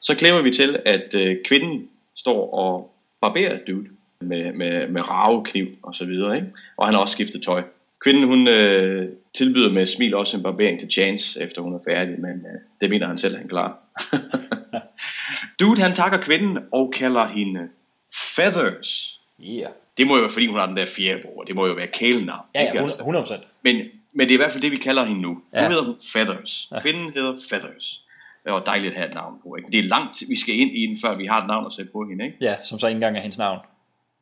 Så klemmer vi til, at kvinden står og barberer Dude med ravekniv og så videre, ikke? Og han har også skiftet tøj. Kvinden, hun tilbyder med smil også en barbering til Chance, efter hun er færdig, men det mener han selv, han klarer. Dude, han takker kvinden og kalder hende Feathers. Yeah. Det må jo være, fordi hun har den der fjerbror. Det må jo være kælenavn. Ja, 100%. Men det er i hvert fald det, vi kalder hende nu. Ja. Nu hedder hun Feathers. Kvinden hedder Feathers. Det var dejligt at have et navn på, ikke? Det er langt, vi skal ind i den, før vi har et navn at sætte på hende, ikke? Ja, som så ikke engang er hendes navn.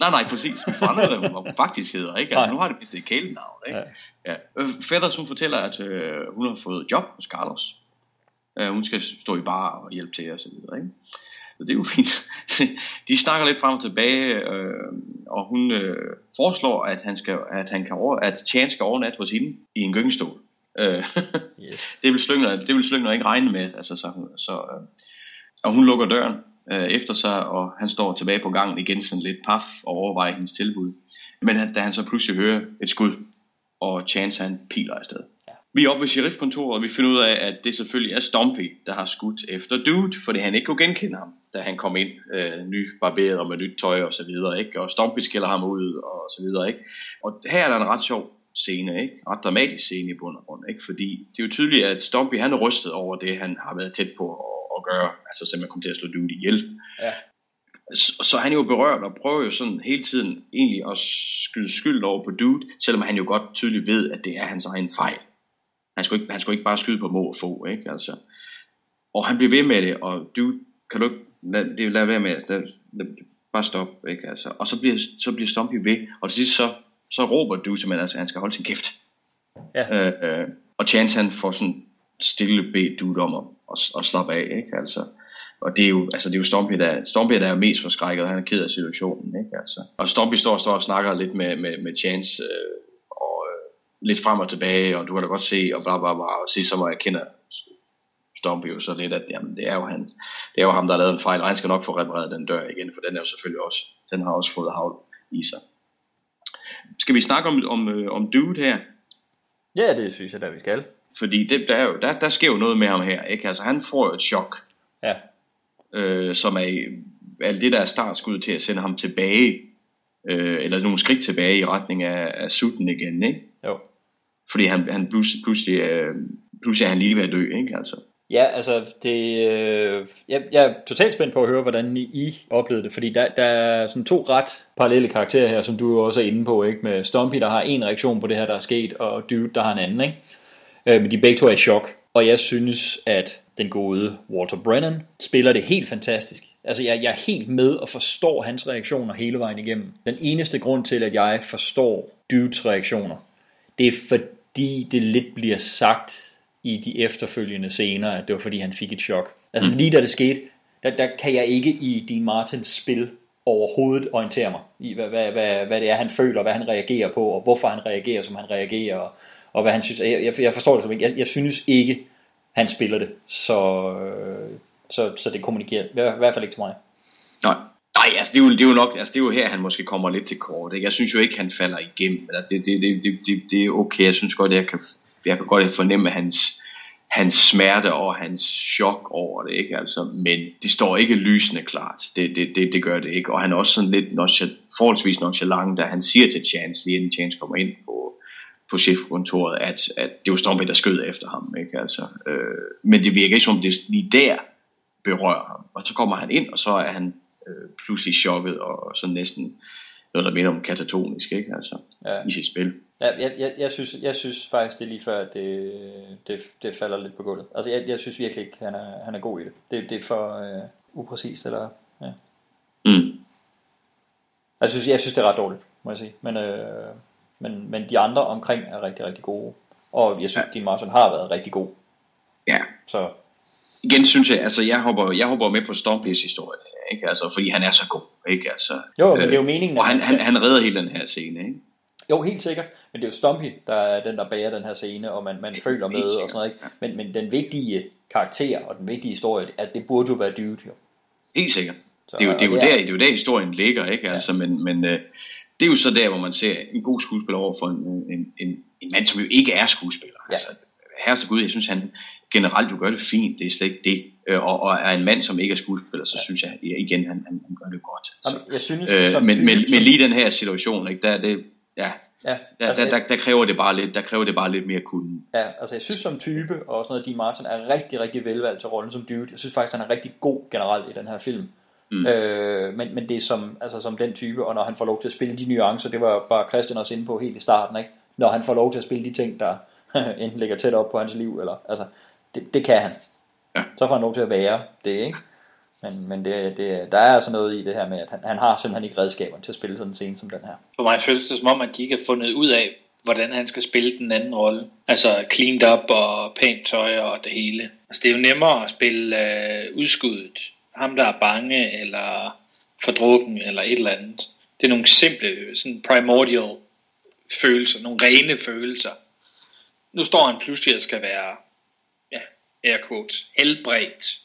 Nej, præcis. Vi forandrer det, hvad hun faktisk hedder, ikke? Altså, nu har det vist et kælenavn, ikke? Ja. Ja. Feathers, hun fortæller, at hun har fået job hos Carlos. Hun skal stå i bar og hjælpe til og så videre, ikke? Så det er jo fint. De snakker lidt frem og tilbage, og hun foreslår, at Chance skal overnatte hos hende i en gyngestol. Yes. Det vil Slyngner ikke regne med. Altså, og hun lukker døren efter sig, og han står tilbage på gangen igen sådan lidt paf og overvejer hendes tilbud. Men da han så pludselig hører et skud, og Chance han piler afsted. Vi er oppe ved sheriffkontoret, og vi finder ud af, at det selvfølgelig er Stumpy, der har skudt efter Dude, fordi han ikke kunne genkende ham, da han kom ind nybarberet og med nyt tøj og så videre, ikke? Og Stumpy skiller ham ud og så videre, ikke? Og her er der en ret sjov scene, ikke? Ret dramatisk scene i bund og grund, ikke? Fordi det er jo tydeligt, at Stumpy, han er rystet over det, han har været tæt på at gøre, altså simpelthen kom til at slå Dude ihjel. Ja. Så han er jo berørt og prøver jo sådan hele tiden egentlig at skyde skyld over på Dude, selvom han jo godt tydeligt ved, at det er hans egen fejl. Han skulle ikke bare skyde på må og få, ikke? Altså. Og han bliver ved med det, og Dude, kan du ikke lade være med det, bare stop, ikke? Altså. Og så bliver Stumpy ved, og til sidst så råber Dude simpelthen, altså, han skal holde sin kæft. Ja. Og Chance, han får sådan stille bedt Dude om at slappe af, ikke? Altså. Og det er jo Stumpy, der er mest forskrækket, og han er ked af situationen, ikke? Altså. Og Stumpy står og snakker lidt med Chance, lidt frem og tilbage, og du kan da godt se, og bla bla bla, og sidst så må jeg kende Stumpy jo så lidt, at jamen, det er jo ham, der har lavet en fejl, og han skal nok få repareret den dør igen, for den er jo selvfølgelig også, den har også fået havl i sig. Skal vi snakke om Dude her? Ja, det synes jeg da, vi skal. Fordi der sker jo noget med ham her, ikke? Altså, han får jo et chok, ja. Som er alt det, der er startskud til at sende ham tilbage, eller nogle skridt tilbage i retning af sutten igen, ikke? Jo. Fordi han pludselig er han lige ved at dø, ikke? Altså. Ja, altså det. Jeg er totalt spændt på at høre, hvordan I oplevede det, fordi der er sådan to ret parallelle karakterer her, som du også er inde på, ikke? Med Stumpy, der har en reaktion på det her, der er sket, og Dude, der har en anden, ikke? Men de begge to er i chok, og jeg synes, at den gode Walter Brennan spiller det helt fantastisk. Altså jeg er helt med og forstår hans reaktioner hele vejen igennem. Den eneste grund til, at jeg forstår Dudes reaktioner, det er fordi det lidt bliver sagt i de efterfølgende scener, at det var fordi han fik et chok. Altså lige da det skete, der kan jeg ikke i Dean Martins spil overhovedet orientere mig i hvad det er han føler, hvad han reagerer på, og hvorfor han reagerer som han reagerer, og hvad han synes. Jeg forstår det simpelthen ikke. Jeg synes ikke han spiller det, så det kommunikerer i hvert fald ikke til mig. Nej, altså det er jo her, han måske kommer lidt til kort, ikke? Jeg synes jo ikke, han falder igennem. Altså, det er okay. Jeg synes godt, jeg kan godt fornemme hans smerte og hans chok over det, ikke? Altså, men det står ikke lysende klart. Det gør det ikke. Og han er også sådan lidt forholdsvis nonchalant, da han siger til Chance, lige inden Chance kommer ind på chefkontoret, at det var Stumpy, der skød efter ham, ikke? Altså, men det virker ikke som, det lige der berører ham. Og så kommer han ind, og så er han pludselig chokket og så næsten noget der minder om katatonisk, ikke? Altså, ja. I sit spil. Ja, jeg synes faktisk det er lige før at det falder lidt på gulvet. Altså jeg synes virkelig ikke han er god i det. Det er for upræcist eller ja. Mm. Jeg synes det er ret dårligt, må jeg sige. Men de andre omkring er rigtig rigtig gode. Og jeg synes Dean Martin har været rigtig god Ja. Så. Igen synes jeg, altså jeg hopper med på Stormpiece-historien, ikke? Altså fordi han er så god, ikke? Altså. Jo, men det er jo meningen. Og han redder hele den her scene, ikke? Jo, helt sikkert, men det er jo Stumpy, der er den, der bærer den her scene, og man føler med og sådan noget, ikke? Men den vigtige karakter og den vigtige historie, at det burde jo være Dude, jo. Helt sikkert. Så, det er jo der historien ligger, ikke? Altså, ja. men det er jo så der, hvor man ser en god skuespiller over for en mand, som jo ikke er skuespiller. Ja. Altså, herregud, jeg synes, han generelt jo gør det fint, det er slet ikke det. Og er en mand, som ikke er skuespiller, så synes jeg igen, han gør det godt. Så, jamen, jeg synes, men lige den her situation, ikke? Der er det... Ja, altså, der kræver det bare lidt. Der kræver det bare lidt mere kunden. Ja, altså jeg synes som type og sådan noget, Dean Martin er rigtig, rigtig velvalgt til rollen som Dude. Jeg synes faktisk han er rigtig god generelt i den her film. Men det er som altså som den type, og når han får lov til at spille de nuancer, det var bare Christian også inde på helt i starten, ikke? Når han får lov til at spille de ting, der enten ligger tæt op på hans liv eller altså det kan han. Ja. Så får han lov til at være det, ikke? Men der er altså noget i det her med, at han har simpelthen ikke redskaberne til at spille sådan en scene som den her. For mig føles det som om, at de ikke har fundet ud af, hvordan han skal spille den anden rolle. Altså cleaned up og pænt tøj og det hele. Altså det er jo nemmere at spille udskuddet. Ham der er bange eller fordrukken eller et eller andet. Det er nogle simple, sådan primordial følelser, nogle rene følelser. Nu står han pludselig og skal være, ja, air quotes, helbredt.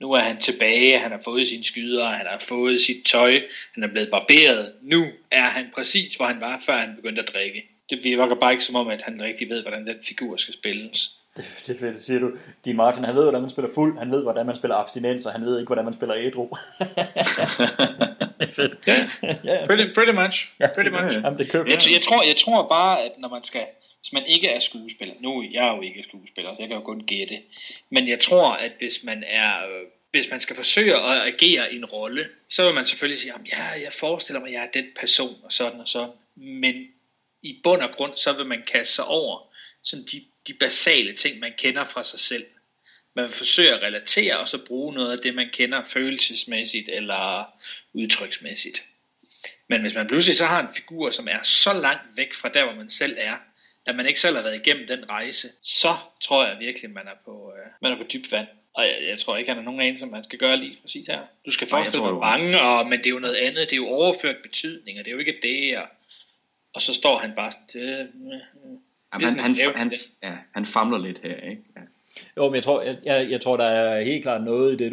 Nu er han tilbage, han har fået sine skyder, han har fået sit tøj, han er blevet barberet. Nu er han præcis, hvor han var, før han begyndte at drikke. Det virker bare ikke som om, at han rigtig ved, hvordan den figur skal spilles. Det siger du. Dean Martin, han ved, hvordan man spiller fuld, han ved, hvordan man spiller abstinenser, han ved ikke, hvordan man spiller ædru. Yeah. Pretty much. Jeg tror bare, at når man skal... Hvis man ikke er skuespiller, nu jeg er jo ikke skuespiller, så jeg kan jo kun gætte, men jeg tror, at hvis man skal forsøge at agere i en rolle, så vil man selvfølgelig sige, ja, jeg forestiller mig, at jeg er den person, og sådan og sådan, men i bund og grund, så vil man kaste sig over sådan de basale ting, man kender fra sig selv. Man vil forsøge at relatere, og så bruge noget af det, man kender følelsesmæssigt, eller udtryksmæssigt. Men hvis man pludselig så har en figur, som er så langt væk fra der, hvor man selv er, at man ikke selv har været igennem den rejse, så tror jeg virkelig, at man er på dybt vand. Og jeg tror ikke, at der er nogen af en, som man skal gøre lige præcis her. Du skal forestille dig mange, men det er jo noget andet. Det er jo overført betydning, og det er jo ikke det. Og så står han bare... Han famler lidt her, ikke? Ja. Jo, men jeg tror, der er helt klart noget i det,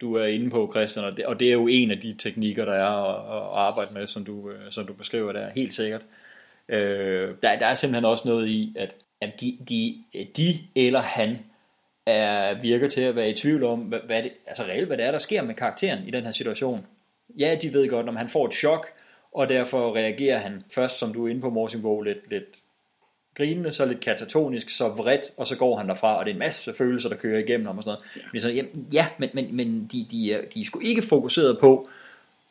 du er inde på, Christian. Og det er jo en af de teknikker, der er at arbejde med, som du beskriver der, helt sikkert. Der er simpelthen også noget i, at de eller han virker til at være i tvivl om, hvad det er, der sker med karakteren i den her situation. Ja, de ved godt, om han får et chok, og derfor reagerer han først, som du er inde på Morsingbo, lidt grinende, så lidt katatonisk, så vredt, og så går han derfra, og det er en masse følelser, der kører igennem ham og sådan noget. Men sådan, ja, men de er sgu ikke fokuseret på,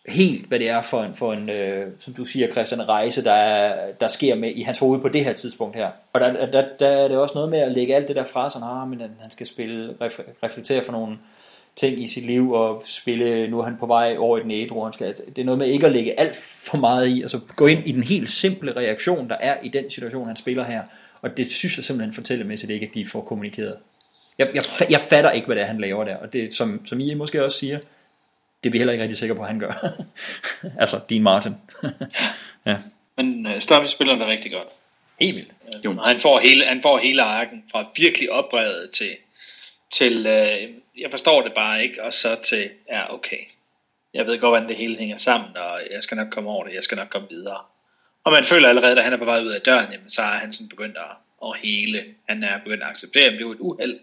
helt hvad det er for en som du siger, Christian, rejse der sker med i hans hoved på det her tidspunkt her. Og der er det også noget med at lægge alt det der fra sig, men han skal spille reflektere for nogle ting i sit liv og spille, nu er han på vej over i den ædru, han skal, det er noget med ikke at lægge alt for meget i, altså gå ind i den helt simple reaktion, der er i den situation, han spiller her, og det synes jeg simpelthen fortællemæssigt ikke, at de får kommunikeret. Jeg fatter ikke, hvad det er, han laver der, og det som I måske også siger, det er vi heller ikke rigtig sikre på, at han gør. Altså, Dean Martin. Ja. Men Stoppie spiller det rigtig godt. Evigt. Han får hele arken fra virkelig oprevet til jeg forstår det bare ikke, og så til, ja, okay. Jeg ved godt, hvordan det hele hænger sammen, og jeg skal nok komme over det, jeg skal nok komme videre. Og man føler allerede, da han er på vej ud af døren, jamen, så er han sådan begyndt at hele. Han er begyndt at acceptere, at det var et uheld.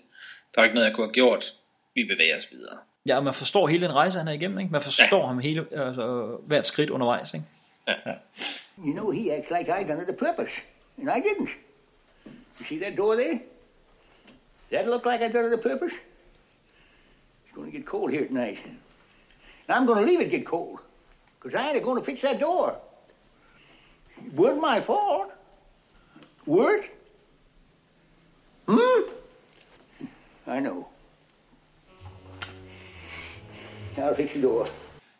Der er ikke noget, jeg kunne have gjort. Vi bevæger os videre. Ja, man forstår hele den rejse, han er igennem, ikke? Man forstår ham hele, altså, hvert skridt undervejs, ikke? Ja. You know, he acts like I done it on purpose, and I didn't. You see that door there? That look like I done it on purpose? It's going to get cold here tonight. And I'm going to leave it get cold, because I ain't going to fix that door. It wasn't my fault. Word? I know.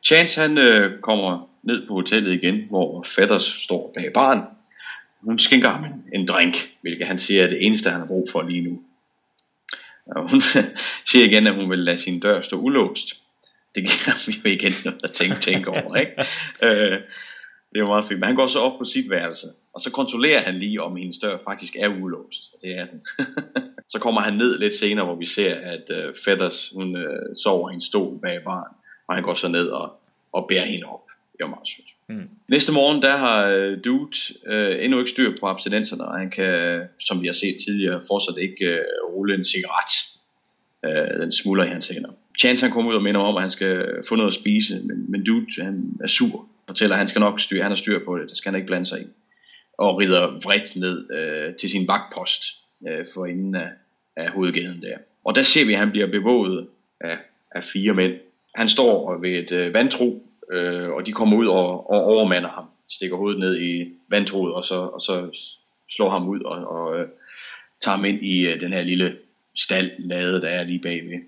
Chance, han kommer ned på hotellet igen, hvor Feathers står bag baren. Hun skænker ham en drink, hvilket han siger er det eneste, han har brug for lige nu. Og hun siger igen, at hun vil lade sin dør stå ulåst. Det giver ham jo igen noget at tænke over, ikke? Det var meget fint. Men han går så op på sit værelse, og så kontrollerer han lige, om hendes dør faktisk er ulåst. Og det er den. Så kommer han ned lidt senere, hvor vi ser, at Feathers, hun sover i en stol bag baren, og han går så ned og bærer hende op. Det var meget sødt. Mm. Næste morgen, der har Dude endnu ikke styr på abstinenserne, og han kan, som vi har set tidligere, fortsat ikke rulle en cigaret. Den smuldrer i hans hænder. Chance, han kommer ud og minder om, at han skal få noget at spise, men Dude, han er sur. Fortæller, at han skal nok styre, han har styr på det, det skal han ikke blande sig i. Og rider vredt ned til sin vagtpost for inden af hovedgaden der. Og der ser vi, at han bliver bevåget af fire mænd. Han står ved et vandtro, og de kommer ud og overmander ham. Stikker hovedet ned i vandtroet, og så slår ham ud og tager ham ind i den her lille staldlade, der er lige bagved.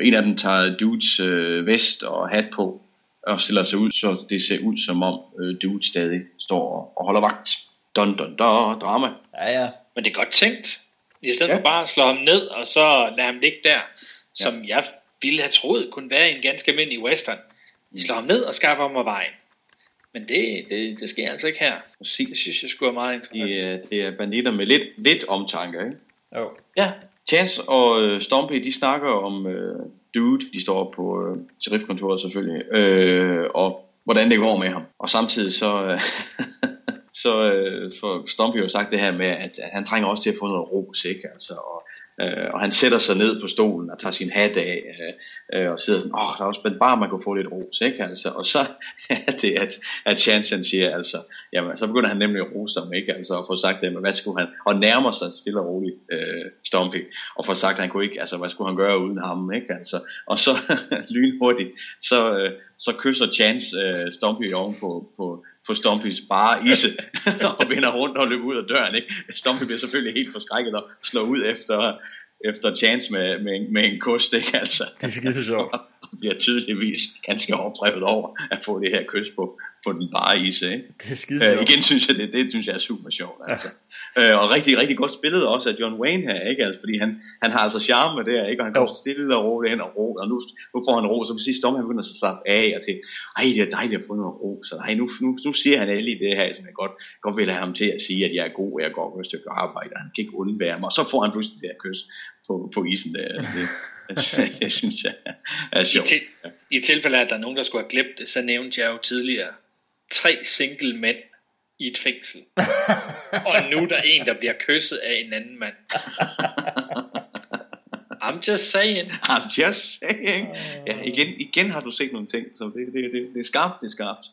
En af dem tager Dudes vest og hat på, og stiller sig ud, så det ser ud som om Dude stadig står og holder vagt. Don, don, don, drama. Ja, ja. Men det er godt tænkt. I stedet for bare at slå ham ned, og så lade ham ligge der, som jeg ville have troet kunne være en ganske almindelig western. De slår ham ned og skaffer ham af vejen. Men det sker altså ikke her. Jeg synes, jeg skulle være meget interessant. Det er banditter med lidt omtanke, ikke? Jo. Oh. Ja. Chance og Stompy, de snakker om Dude. De står på sheriffkontoret selvfølgelig. Og hvordan det går med ham. Og samtidig så får Stompy jo sagt det her med, at han trænger også til at få noget ros, ikke? Altså, og han sætter sig ned på stolen og tager sin hat af og sidder sådan, der er også bare man kunne få lidt ros, ikke? Altså, og så er det, at Chance siger, altså, jamen, så begynder han nemlig at rose ham, ikke? Altså, og få sagt det, men hvad skulle han, og nærmer sig stille og roligt Stompy, og få sagt, at han kunne ikke, altså, hvad skulle han gøre uden ham, ikke? Altså, og så lynhurtigt, så kysser Chance Stompy oven på Stompys bare isse, og vender rundt og løber ud af døren, ikke? Stompy bliver selvfølgelig helt forskrækket og slår ud efter Chance med en kost, ikke? Altså, det er skide sjovt. Og bliver tydeligvis ganske overdrevet over at få det her kys på den bare isse, ikke? Det er skide sjovt. Igen synes jeg, det synes jeg er super sjovt, altså. Og rigtig, rigtig godt spillet også af John Wayne her, ikke? Altså, fordi han har altså charme der, ikke? Og han kommer stille og roligt hen og ro, og nu får han ro, så præcis Storm, han begynder at slappe af og sige, ej, det er dejligt at få noget ro, så ej, nu siger han alle det her, som jeg godt vil have ham til at sige, at jeg er god, og jeg går godt stykke arbejde, og han kan ikke undvære mig, og så får han pludselig det her kys på isen der, det synes jeg er sjovt. I tilfælde af, at der er nogen, der skulle have glemt det, så nævnte jeg jo tidligere 3 single mænd i et fængsel. Og nu er der en, der bliver kysset af en anden mand. I'm just saying. Ja, igen har du set nogle ting, så det er skarpt, det er skarpt.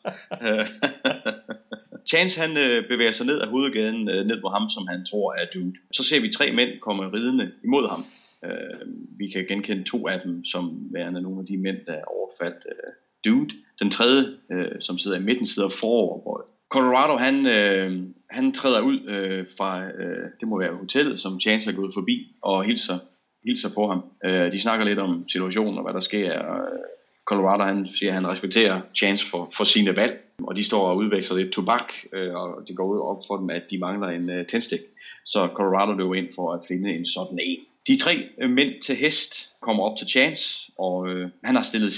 Chance, han bevæger sig ned ad hovedgaden, ned på ham, som han tror er Dude. Så ser vi 3 mænd komme ridende imod ham. Vi kan genkende 2 af dem som værende nogle af de mænd, der overfaldt Dude. Den tredje, som sidder i midten, sidder forover på Colorado, han træder ud fra, det må være hotellet, som Chance er gået forbi, og hilser på ham. De snakker lidt om situationen og hvad der sker. Colorado, han siger, at han respekterer Chance for sine valg, og de står og udveksler lidt tobak, og det går ud op for dem, at de mangler en tændstik. Så Colorado løber ind for at finde en sådan en. De 3 mænd til hest kommer op til Chance, og han har stillet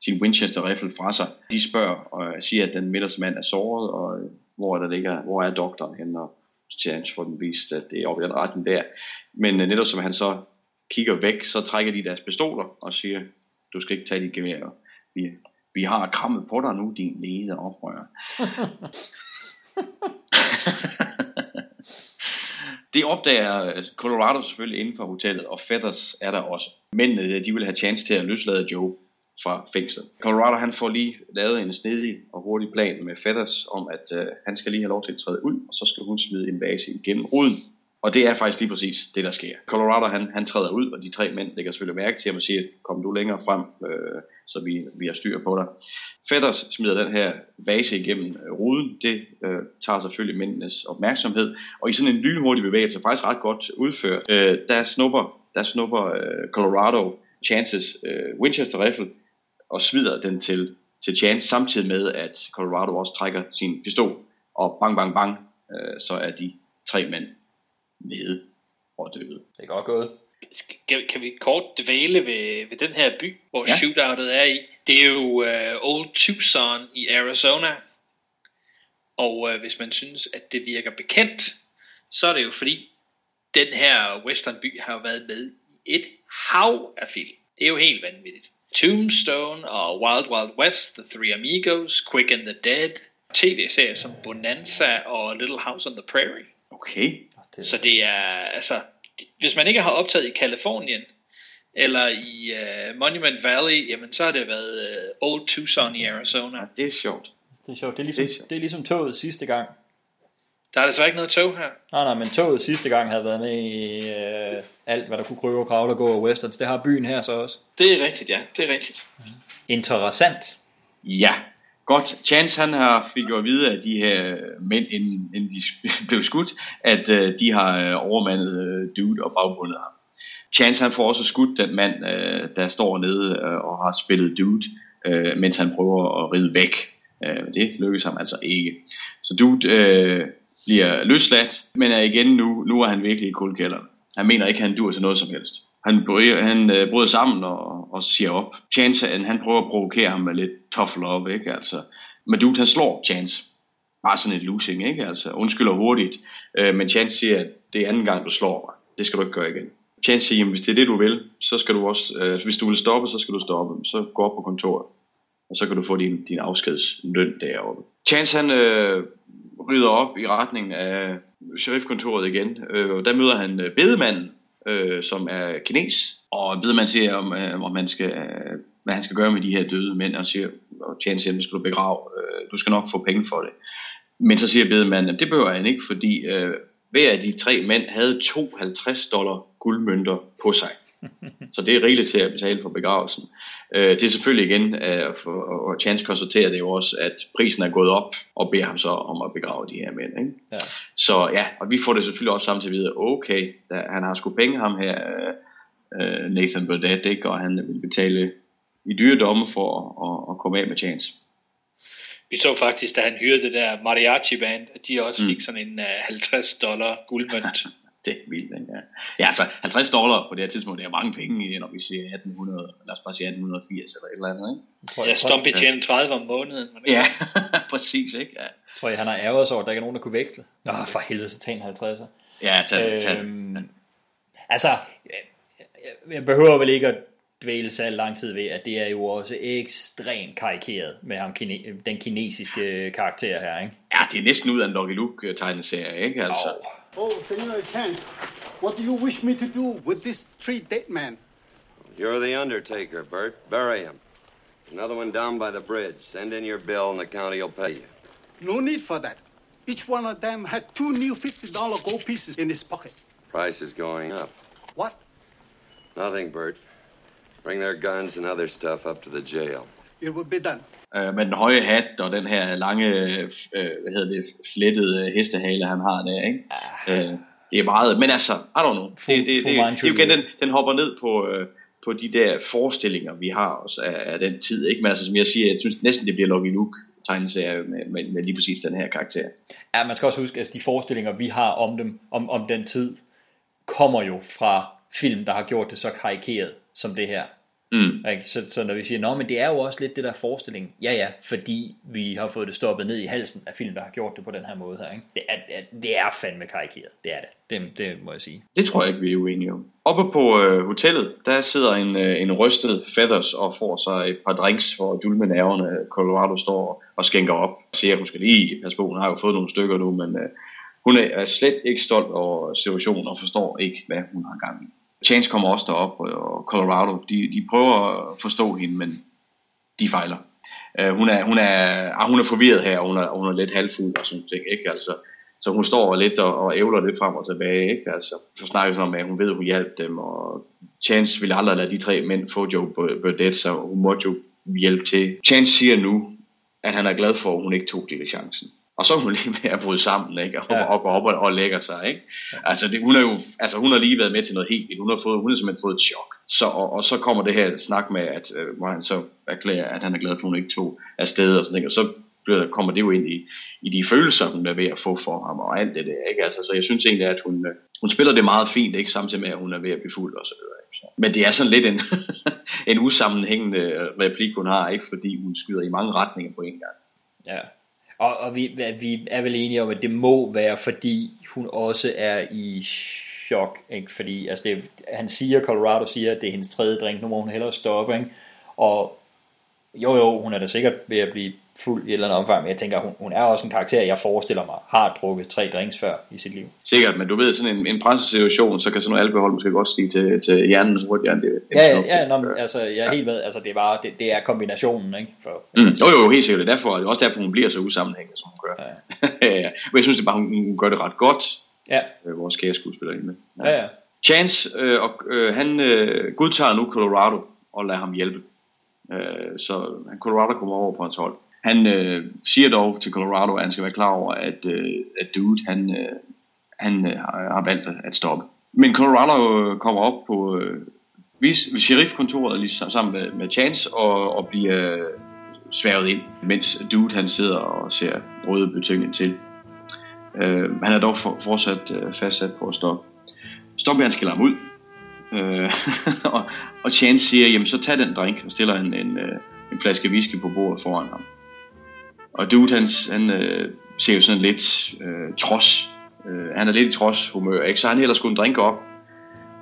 sin Winchester-rifle fra sig. De spørger og siger, at den midtermand er såret, og hvor er doktoren henne, og Chance får den vist, at det er oppe i den retning der. Men netop som han så kigger væk, så trækker de deres pistoler og siger, du skal ikke tage dit gevær. Vi har krammet på dig nu, din lede oprører. Det opdager Colorado selvfølgelig inden for hotellet, og Feathers er der også. Mændene, de vil have Chance til at løslade Joe fra fængslet. Colorado, han får lige lavet en snedig og hurtig plan med Feathers om, at han skal lige have lov til at træde ud, og så skal hun smide en vase igennem ruden. Og det er faktisk lige præcis det, der sker. Colorado, han træder ud, og de 3 mænd lægger selvfølgelig mærke til ham og siger, kom du længere frem, så vi har styr på dig. Feathers smider den her vase igennem ruden. Det tager selvfølgelig mændenes opmærksomhed. Og i sådan en lynhurtig bevægelse, faktisk ret godt udført, der snupper Colorado Chances Winchester-rifle og smider den til Chance, samtidig med, at Colorado også trækker sin pistol. Og bang, bang, bang, så er de 3 mænd nede og døde. Det er godt gået. kan vi kort dvæle ved den her by, hvor shootoutet er i. Det er jo Old Tucson i Arizona. Og hvis man synes, at det virker bekendt, så er det jo fordi, den her westernby har været med i et hav af film. Det er jo helt vanvittigt. Tombstone og Wild Wild West, The Three Amigos, Quick and the Dead, tv-serier som Bonanza og Little House on the Prairie. Okay. Så det er, altså, hvis man ikke har optaget i Californien, eller i Monument Valley, jamen så har det været Old Tucson i Arizona. Ja, det er sjovt. Det er sjovt. Det er ligesom toget sidste gang. Der er desværre ikke noget tog her. Nej, men toget sidste gang havde været med i alt, hvad der kunne krybe og kravle og gå og westerns. Det har byen her så også. Det er rigtigt, ja. Det er rigtigt. Interessant. Ja. Godt. Chance, han har fik jo at vide, at de her mænd, inden de blev skudt, at de har overmandet dude og bagbundet ham. Chance, han får også skudt den mand, der står nede og har spillet dude, mens han prøver at ride væk. Det lykkes ham altså ikke. Så dude bliver løsladt, men er igen nu er han virkelig i kuldkælderen. Han mener ikke, han dur til noget som helst. Han bryder sammen og siger op. Chance, han prøver at provokere ham med lidt tough love, ikke? Altså, men dude, han slår Chance. Bare sådan et losing, ikke? Altså, undskylder hurtigt, men Chance siger, at det er anden gang, du slår mig. Det skal du ikke gøre igen. Chance siger, hvis det er det, du vil, så skal du også, hvis du vil stoppe, så skal du stoppe. Så gå op på kontoret, og så kan du få din afskedsløn deroppe. Chance, han rydder op i retningen af sheriffkontoret igen. Der møder han bedemanden, som er kines, og bedemanden siger, om han skal, hvad han skal gøre med de her døde mænd, og siger, Chance, dem skal du begrave, du skal nok få penge for det. Men så siger bedemanden, det behøver han ikke, fordi hver af de tre mænd havde $52 guldmønter på sig. Så det er rigeligt til at betale for begravelsen. Det er selvfølgelig igen, og Chance konstaterer det jo også, at prisen er gået op, og beder ham så om at begrave de her mænd, ikke? Ja. Så ja, og vi får det selvfølgelig også samtidig videre, okay, han har sgu penge ham her, Nathan Burdett, ikke? Og han vil betale i dyre domme for at komme af med Chance. Vi så faktisk, da han hyrede det der mariachi-band, at de også fik sådan en $50 guldmønt. Det er vildt, ja. Ja, altså $50 på det her tidspunkt, det er mange penge, når vi siger 1800, lad os bare sige 1880 eller et eller andet, ikke? Jeg stomper tjener 30 om måneden. Ja, præcis, ikke? Ja. Tror jeg, han har ærget sig over, at der ikke er nogen, der kunne vægte. Nå, for helvede, så tag en 50'er. Ja, tag. Altså, jeg behøver vel ikke at dvæle så lang tid ved, at det er jo også ekstremt karikeret med ham, den kinesiske karakter her, ikke? Ja, det er næsten ud af en Lucky Luke-tegneserie, ikke? Altså. Oh, Senor Chance, what do you wish me to do with this 3 dead man? You're the undertaker, Bert. Bury him. Another one down by the bridge. Send in your bill and the county will pay you. No need for that. Each one of them had 2 new $50 gold pieces in his pocket. Price is going up. What? Nothing, Bert. Bring their guns and other stuff up to the jail. It will be done. Med den høje hat og den her lange, flettede hestehale, han har der, ikke? Det er meget, men altså, I don't know. Det er jo igen, den hopper ned på de der forestillinger, vi har også af den tid, ikke? Men altså, som jeg siger, jeg synes næsten, det bliver Lucky Luke tegneserier med lige præcis den her karakter. Ja, man skal også huske, at de forestillinger, vi har om dem, om den tid, kommer jo fra film, der har gjort det så karikeret som det her. Okay, så når vi siger, nå, men det er jo også lidt det der forestilling, ja, fordi vi har fået det stoppet ned i halsen af film, der har gjort det på den her måde her, ikke? Det er fandme karikeret, det må jeg sige. Det tror jeg ikke, vi er uenige om. Oppe på hotellet, der sidder en rystet feathers og får sig et par drinks for at dulme nerverne. Colorado står og skænker op og siger, hun skal lige passe på, hun har jo fået nogle stykker nu, men hun er slet ikke stolt over situationen og forstår ikke, hvad hun har gang i. Chance kommer også derop, og Colorado, de prøver at forstå hende, men de fejler. Hun er forvirret her, og hun er lidt halvfuld og sådan ting, ikke? Altså, så hun står lidt og ævler lidt frem og tilbage, ikke? Altså, så snakker sådan om, at hun ved, at hun hjalp dem, og Chance ville aldrig lade de 3 mænd få Joe Burdett, så hun måtte jo hjælpe til. Chance siger nu, at han er glad for, at hun ikke tog det chancen. Og så er hun lige ved at bryde sammen, ikke? Og hopper op og lægger sig, ikke? Altså, hun har lige været med til noget helt. Hun har simpelthen fået et chok. Så, og så kommer det her snak med, at han så erklærer, at han er glad for, at hun ikke tog afsted og sådan noget. Og så kommer det jo ind i de følelser, hun er ved at få for ham og alt det der, ikke? Altså, så jeg synes egentlig, at hun hun spiller det meget fint, ikke, samtidig med at hun er ved at blive fuld og så videre. Men det er sådan lidt en en usammenhængende replik hun har, ikke, fordi hun skyder i mange retninger på en gang. Ja. Og vi er vel enige om, at det må være, fordi hun også er i chok, ikke? Fordi altså det, han siger, Colorado siger, at det er hendes tredje drink, nu må hun hellere stoppe, ikke? Og jo, hun er da sikkert ved at blive fuld i et eller andet omfang, men jeg tænker, hun er også en karakter, jeg forestiller mig, har drukket 3 drinks før i sit liv. Sikkert, men du ved, sådan en pressesituation, så kan sådan noget alkohol måske godt stige til hjernen, så hurtigt det jeg er helt med, altså det er kombinationen, ikke? For, jo, helt sikkert, derfor, det er også derfor, hun bliver så usammenhængende, som hun gør. Ja. Men jeg synes det bare, hun gør det ret godt, ja. Vores kære skuespiller inde. Ja. Ja, ja. Chance, han godtager nu Colorado og lader ham hjælpe. Så Colorado kommer over på hans hold. Han siger dog til Colorado, at han skal være klar over, at dude han har valgt at stoppe. Men Colorado kommer op på sheriffkontoret lige sammen med Chance og bliver sværget ind, mens dude han sidder og ser røde betynget til. Han er dog fortsat fastsat på at stoppe. Stopmanden skiller ham ud. Og Chance siger, jamen så tag den drink, og stiller en flaske whisky på bordet foran ham. Og dude han ser jo sådan lidt trods. Han er lidt i trods humør, ikke? Så han hælder sgu en drink op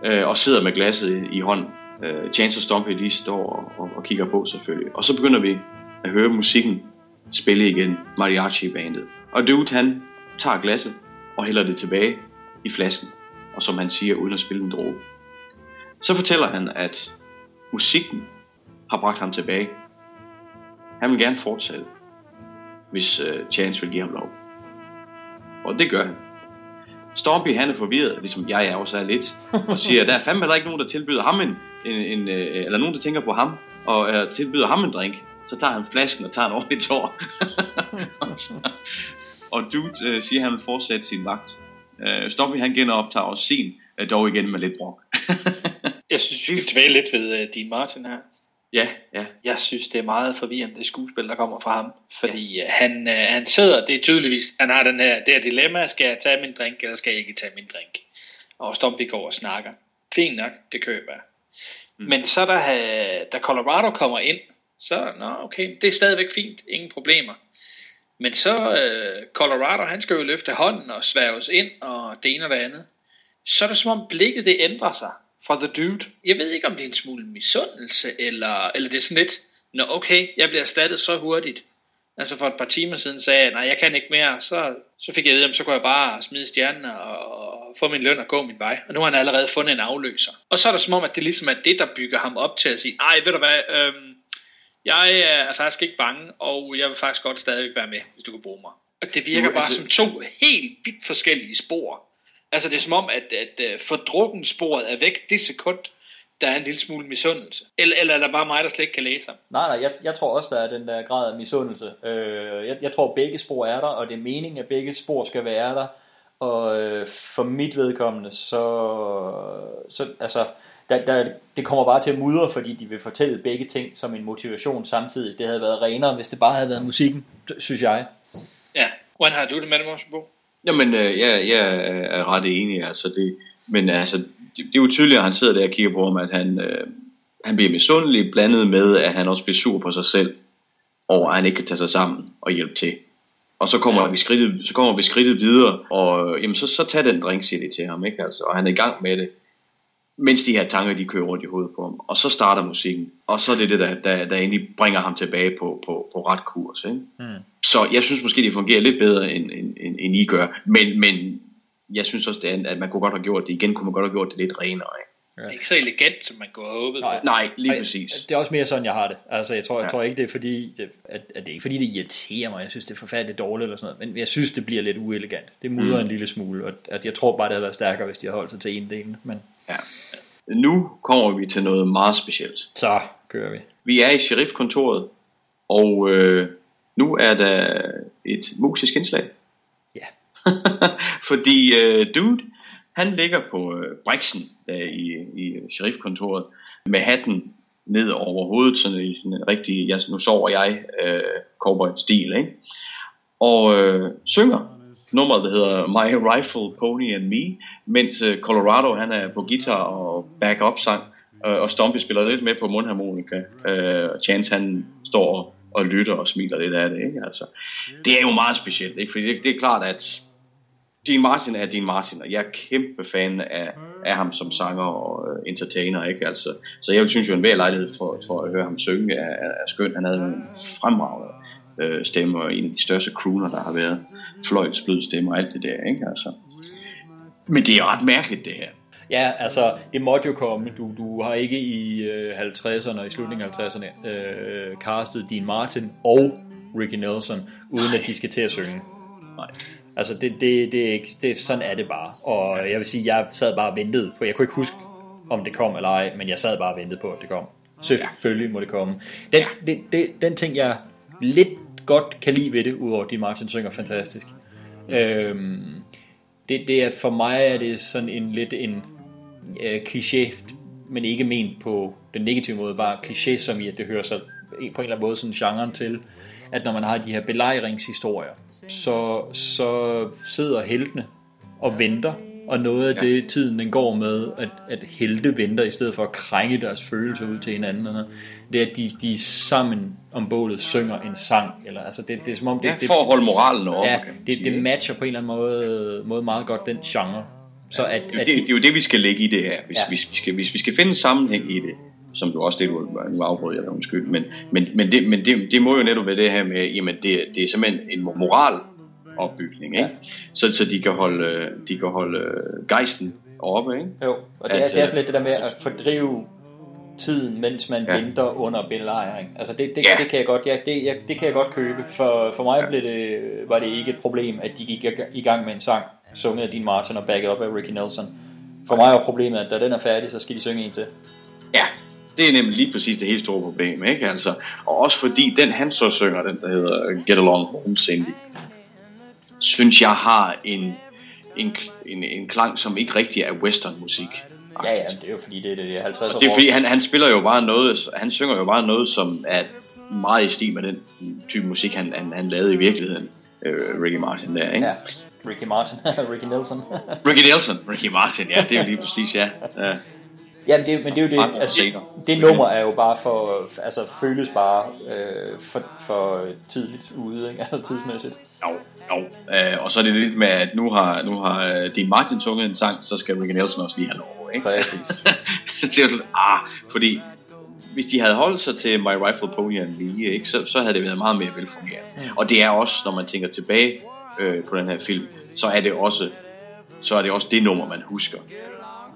og sidder med glasset i hånden. Chance og Stumpy lige står og kigger på selvfølgelig. Og så begynder vi at høre musikken spille igen, mariachi-bandet. Og dude han tager glasset og hælder det tilbage i flasken. Og som han siger, uden at spille en dråbe. Så fortæller han, at musikken har bragt ham tilbage. Han vil gerne fortsætte, hvis Chance vil give ham lov. Og det gør han. Stompy han er forvirret, ligesom jeg også er lidt, og siger, der er fandme heller ikke nogen, der tilbyder ham en eller nogen, der tænker på ham, og tilbyder ham en drink. Så tager han flasken og tager en ordentlig tår. Og dude siger, at han vil fortsætte sin vagt. Stompy han genoptager også sin, dog igen med lidt brok. Jeg synes, vi skal dvæle lidt ved Dean Martin her. Ja, ja. Jeg synes, det er meget forvirrende, det skuespil, der kommer fra ham. Fordi han sidder, det er tydeligvis, han har det her dilemma, skal jeg tage min drink, eller skal jeg ikke tage min drink? Og Stumpy går og snakker. Fint nok, det køber jeg. Mm. Men så da Colorado kommer ind, så, okay, det er stadigvæk fint, ingen problemer. Men så Colorado, han skal jo løfte hånden og sværges ind, og det ene og det andet. Så er det som om blikket, det ændrer sig. For the dude. Jeg ved ikke, om det er en smule misundelse, eller det er sådan lidt, okay, jeg bliver erstattet så hurtigt. Altså for et par timer siden sagde jeg, nej, jeg kan ikke mere, så fik jeg ved, så kunne jeg bare smide stjernen og få min løn og gå min vej. Og nu har han allerede fundet en afløser. Og så er der som om, at det ligesom er det, der bygger ham op til at sige, nej, ved du hvad, jeg er faktisk ikke bange, og jeg vil faktisk godt stadigvæk være med, hvis du kan bruge mig. Og det virker bare som 2 helt vidt forskellige spor. Altså det er som om, at fordrukkensporet er væk det sekund, der er en lille smule misundelse. Eller er der bare mig, der slet ikke kan læse ham? Nej, jeg tror også, der er den der grad af misundelse. Jeg tror, begge spor er der, og det er meningen, at begge spor skal være der. Og for mit vedkommende, så altså, det kommer bare til at mudre, fordi de vil fortælle begge ting som en motivation samtidig. Det havde været renere, hvis det bare havde været musikken, synes jeg. Ja, hvordan har du det med det, Morsebo? Jamen, jeg er ret enig, altså det, men altså, det er jo tydeligt, at han sidder der og kigger på ham, at han bliver misundelig, blandet med, at han også bliver sur på sig selv, og at han ikke kan tage sig sammen og hjælpe til. Og så kommer, vi skridtet videre, og jamen, så tag den drink, siger det til ham, ikke? Altså, og han er i gang med det, mens de her tanker, de kører rundt i hovedet på ham, og så starter musikken, og så er det der egentlig bringer ham tilbage på ret kurs, ikke? Mm. Så jeg synes måske, det fungerer lidt bedre, end I gør, men jeg synes også, at man kunne godt have gjort det, igen kunne man godt have gjort det lidt renere, ikke? Ja. Det er ikke så elegant, som man kunne have håbet. Nej, lige præcis. Det er også mere sådan, jeg har det. Altså, jeg tror ikke, det er fordi, det er ikke fordi, det irriterer mig. Jeg synes, det er forfærdeligt dårligt eller sådan noget. Men jeg synes, det bliver lidt uelegant. Det mudrer en lille smule, og at jeg tror bare, det havde været stærkere, hvis de havde holdt sig til en del. Men... Ja. Nu kommer vi til noget meget specielt. Så kører vi. Vi er i sheriffkontoret, og nu er der et musisk indslag. Ja. Fordi dude, han ligger på briksen der i sheriffkontoret med hatten ned over hovedet, sådan en rigtig, nu sover jeg, cowboy-stil, ikke? Og synger nummer, der hedder My Rifle, Pony and Me, mens Colorado, han er på guitar og back-up-sang, og Stompy spiller lidt med på mundharmonika, og Chance, han står og lytter og smiler lidt af det, ikke? Altså, det er jo meget specielt, ikke? Fordi det er klart, at Dean Martin er Dean Martin, og jeg er kæmpe fan af ham som sanger og entertainer, ikke? Altså, så jeg synes jo, en værd lejlighed for at høre ham synge er skønt. Han havde en fremragende stemme, og en af de største crooner, der har været, fløjtsblød stemme og alt det der, ikke? Altså, men det er ret mærkeligt, det her. Ja, altså, det måtte jo komme. Du har ikke i 50'erne og i slutningen af 50'erne castet Dean Martin og Ricky Nelson, uden at de skal til at synge. Nej. Altså, det er ikke, sådan er det bare. Og jeg vil sige, jeg sad bare og ventede på, jeg kunne ikke huske, om det kom eller ej, men jeg sad bare og ventede på, at det kom. Selvfølgelig må det komme. Den ting, jeg lidt godt kan lide ved det, udover at Martin synger fantastisk. Det er for mig er det sådan en lidt en kliché, men ikke ment på den negative måde, bare kliché, som i at det hører sig på en eller anden måde sådan genren til, at når man har de her belejringshistorier, så sidder heltene og venter, og noget af det tiden den går med, at helte venter i stedet for at krænge deres følelser ud til hinanden, og noget, det er at de sammen om bålet synger en sang, eller altså det er som om det for at holde moralen over. Ja, det matcher på en eller anden måde meget godt den genre. Så at det er jo det vi skal lægge i det her, hvis vi skal finde sammenhæng i det. Som du også det du afbrød, jeg er undskyld, men det må jo netop være det her med, jamen det er simpelthen en moralopbygning, ikke? Ja. Så de kan holde gejsten oppe, ikke? Jo, og det er sådan lidt det der med at fordrive tiden, mens man venter under belejring. Altså det kan jeg godt, det kan jeg godt købe. For mig var det ikke et problem, at de gik i gang med en sang sunget af Dean Martin og backet op af Ricky Nelson. For mig var problemet, at da den er færdig, så skal de synge en til. Ja. Det er nemlig lige præcis det helt store problem, ikke? Altså, og også fordi den han så synger, den der hedder Get Along Home Cindy, synes jeg har en klang, som ikke rigtig er western musik. Ja, det er jo fordi det er 50 år. Det er fordi han spiller jo bare noget, han synger jo bare noget, som er meget i stil med den type musik han lavede i virkeligheden, Ricky Martin der, ikke? Ja. Ricky Martin, Ricky Nelson. Ricky Nelson, Ricky Martin, ja, det er jo lige præcis, ja. Jamen men det er jo det, altså, det nummer er jo bare for, altså føles bare for tidligt ude, ikke? Altså tidsmæssigt. Jo, og så er det lidt med, at nu har Dean Martin sunget en sang, så skal Ricky Nelson også lige have lov, ikke? Præcis. Det er sådan, fordi hvis de havde holdt sig til My Rifle, Pony and Me, ikke, så havde det været meget mere velfungerende. Ja. Og det er også, når man tænker tilbage på den her film, så er det også det nummer, man husker.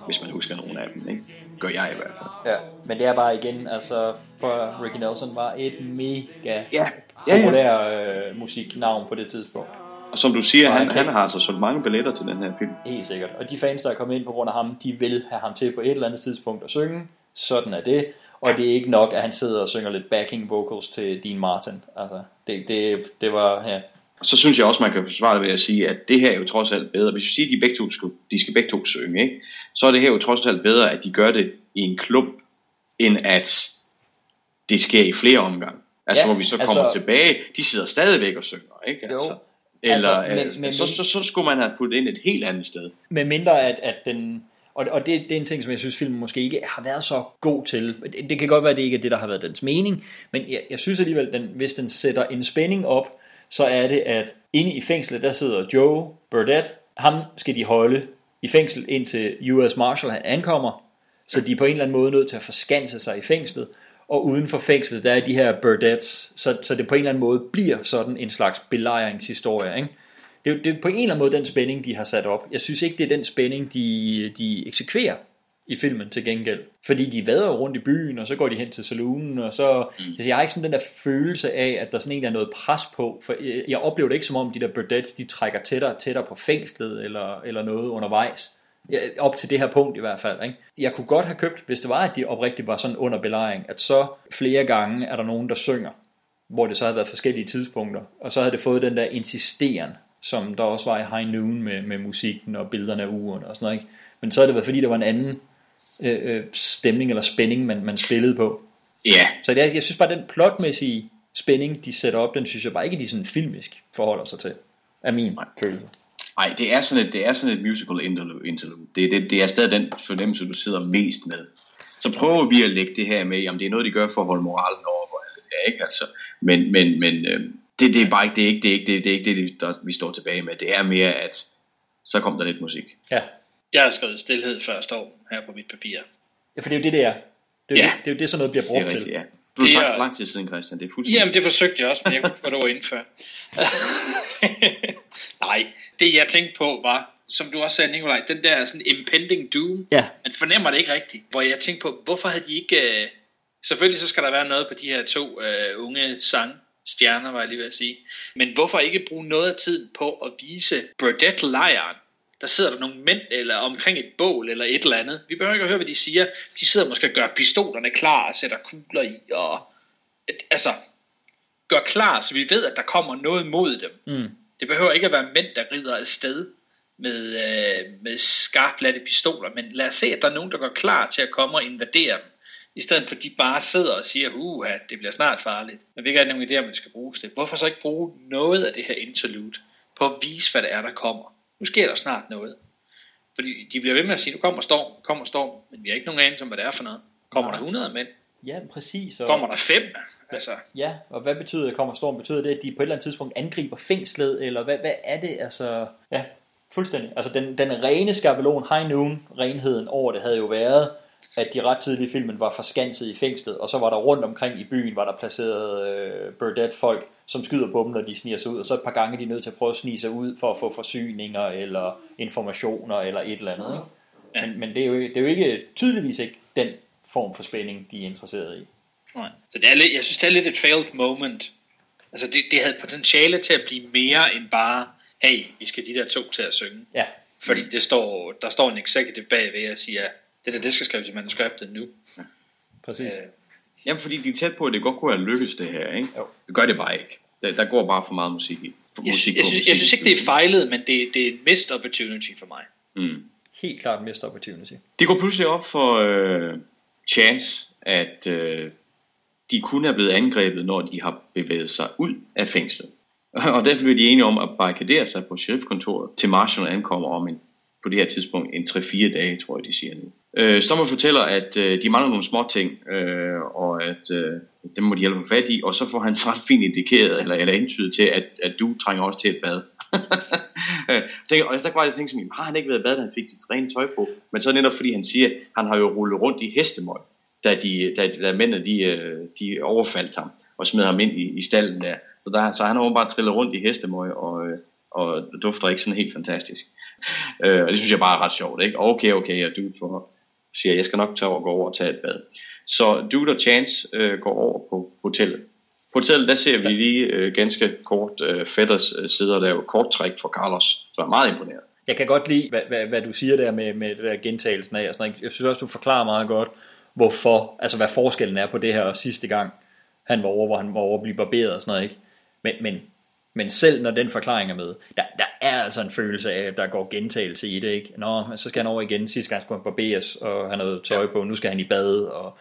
Hvis man husker nogen af dem, ikke? Gør jeg i hvert fald. Ja, men det er bare igen, altså, for Ricky Nelson var et mega populær musiknavn på det tidspunkt. Og som du siger, han har altså solgt mange billetter til den her film. Helt sikkert. Og de fans, der er kommet ind på grund af ham, de vil have ham til på et eller andet tidspunkt at synge. Sådan er det. Og det er ikke nok, at han sidder og synger lidt backing vocals til Dean Martin. Altså, det var, ja. Så synes jeg også, man kan forsvare det ved at sige, at det her er jo trods alt bedre. Hvis vi siger, at de skal begge to synge, ikke? Så er det her jo trods alt bedre, at de gør det i en klub, end at det sker i flere omgange. Altså, hvor vi så kommer tilbage, de sidder stadigvæk og synger, ikke? Altså, så skulle man have puttet ind et helt andet sted. Men mindre at den... Og det er en ting, som jeg synes, filmen måske ikke har været så god til. Det kan godt være, at det ikke er det, der har været dens mening, men jeg synes alligevel, hvis den sætter en spænding op, så er det, at inde i fængslet, der sidder Joe Burdett. Ham skal de holde i fængsel, indtil US Marshal han ankommer. Så de er på en eller anden måde nødt til at forskanse sig i fængslet. Og uden for fængslet, der er de her Burdetts. Så det på en eller anden måde bliver sådan en slags belejringshistorie, ikke? Det er på en eller anden måde den spænding, de har sat op. Jeg synes ikke, det er den spænding, de eksekverer i filmen til gengæld. Fordi de vader rundt i byen, og så går de hen til saloonen, og så... Jeg har ikke sådan den der følelse af, at der sådan egentlig er noget pres på, for jeg oplever det ikke som om, de der Burdetts, de trækker tættere og tættere på fængslet, eller noget undervejs. Op til det her punkt i hvert fald, ikke? Jeg kunne godt have købt, hvis det var, at de oprigtigt var sådan under belejring, at så flere gange er der nogen, der synger, hvor det så havde været forskellige tidspunkter, og så havde det fået den der insisteren, som der også var i High Noon med musikken og billederne af uren og sådan noget, ikke? Men så havde det været, fordi der var en anden stemning eller spænding man spillede på. Ja. Yeah. Så jeg synes bare den plotmæssige spænding de sætter op, den synes jeg bare ikke de sådan filmisk forholder sig til. Af min følelse. Nej, det er sådan et musical interlude. Det er stadig den fornemmelse, du sidder mest med. Så prøver vi at lægge det her med, om det er noget, de gør for at holde moralen over, hvor ja, ikke altså. Men det er ikke det, vi står tilbage med. Det er mere, at så kom der lidt musik. Ja. Jeg har skrevet stilhed første år her på mit papir. Ja, for det er jo det, der. Det er jo det, sådan noget bliver brugt til. Ja. Du har sagt lang tid siden, Christian. Det er fuldstændig. Jamen, det forsøgte jeg også, men jeg kunne få det over indfør. Nej, det jeg tænkte på var, som du også sagde, Nikolaj, den der sådan impending doom. Ja. Man fornemmer det ikke rigtigt. Hvor jeg tænkte på, hvorfor havde de ikke... Selvfølgelig så skal der være noget på de her to unge sangstjerner, var jeg lige ved at sige. Men hvorfor ikke bruge noget af tiden på at vise Burdett-lejren? Der sidder der nogle mænd eller omkring et bål eller et eller andet. Vi behøver ikke at høre, hvad de siger. De sidder måske og gør pistolerne klar og sætter kugler i og altså gør klar, så vi ved, at der kommer noget mod dem. Mm. Det behøver ikke at være mænd, der rider afsted med skarpladte pistoler, men lad os se, at der er nogen, der går klar til at komme og invadere dem, i stedet for at de bare sidder og siger, det bliver snart farligt. Men vi ikke har nogen idé, om det skal bruges det. Hvorfor så ikke bruge noget af det her interlude på at vise, hvad det er, der kommer? Nu sker der snart noget. Fordi de bliver ved med at sige, nu kommer storm, men vi har ikke nogen anelse om, hvad det er for noget. Kommer der 100 mænd? Ja, præcis. Og... kommer der 5? Altså. Ja, og hvad betyder det, kommer storm? Betyder det, at de på et eller andet tidspunkt angriber fængslet, eller hvad er det? Altså, ja, fuldstændig. Altså den rene skabelon, High Noon, renheden over det havde jo været, at de ret tidlige filmen var forskanset i fængslet, og så var der rundt omkring i byen, var der placeret Burdett-folk, som skyder på dem, når de sniger sig ud, og så et par gange de er nødt til at prøve at snige sig ud for at få forsyninger eller informationer eller et eller andet. Ikke? Men det er jo ikke, tydeligvis ikke den form for spænding, de er interesseret i. Nej. Så det er lidt, jeg synes, det er lidt et failed moment. Altså det havde potentiale til at blive mere end bare, hey, vi skal de der to til at synge. Ja. Fordi der står en executive bagved og siger, det skal skrives i manuskriptet nu. Ja. Præcis. Jamen, fordi de er tæt på, at det godt kunne have lykkes det her, ikke? Jo. Det gør det bare ikke. Der går bare for meget musik i. Jeg synes ikke, det er fejlet, men det er en missed opportunity for mig. Mm. Helt klart missed opportunity. Det går pludselig op for Chance, at de kun er blevet angrebet, når de har bevæget sig ud af fængslet. Og derfor bliver de enige om at barrikadere sig på sheriffkontoret, til Marshall ankommer om på det her tidspunkt en 3-4 dage, tror jeg, de siger nu. Sommer fortæller, at de mangler nogle små ting, og at dem må de hjælpe fat i, og så får han ret fint indikeret, eller antydet til, at du trænger også til et bad. Og der var jeg tænkte sådan, har han ikke været i bad, da han fik dit rene tøj på? Men så netop fordi han siger, han har jo rullet rundt i hestemøg, da mændene de overfaldt ham, og smed ham ind i stallen der. Så han har jo bare trillet rundt i hestemøg, og dufter ikke sådan helt fantastisk. Og det synes jeg bare er ret sjovt, ikke? Okay, og Dude siger, jeg skal nok tage over og gå over og tage et bad. Så Dude og Chance går over på hotellet. På hotellet, der ser vi lige ganske kort Fetters sidder og laver korttræk for Carlos, som er meget imponeret. Jeg kan godt lide, hvad du siger der med det der gentagelsen af og sådan noget. Jeg synes også, du forklarer meget godt, hvorfor, altså hvad forskellen er på det her og sidste gang, han var over, hvor han var over at blive barberet og sådan noget, ikke? Men selv når den forklaring er med, der er altså en følelse af, at der går gentagelse i det, ikke? Nå, så skal han over igen. Sidste gang skulle han barberes og have noget tøj på. Nu skal han i bad. Og,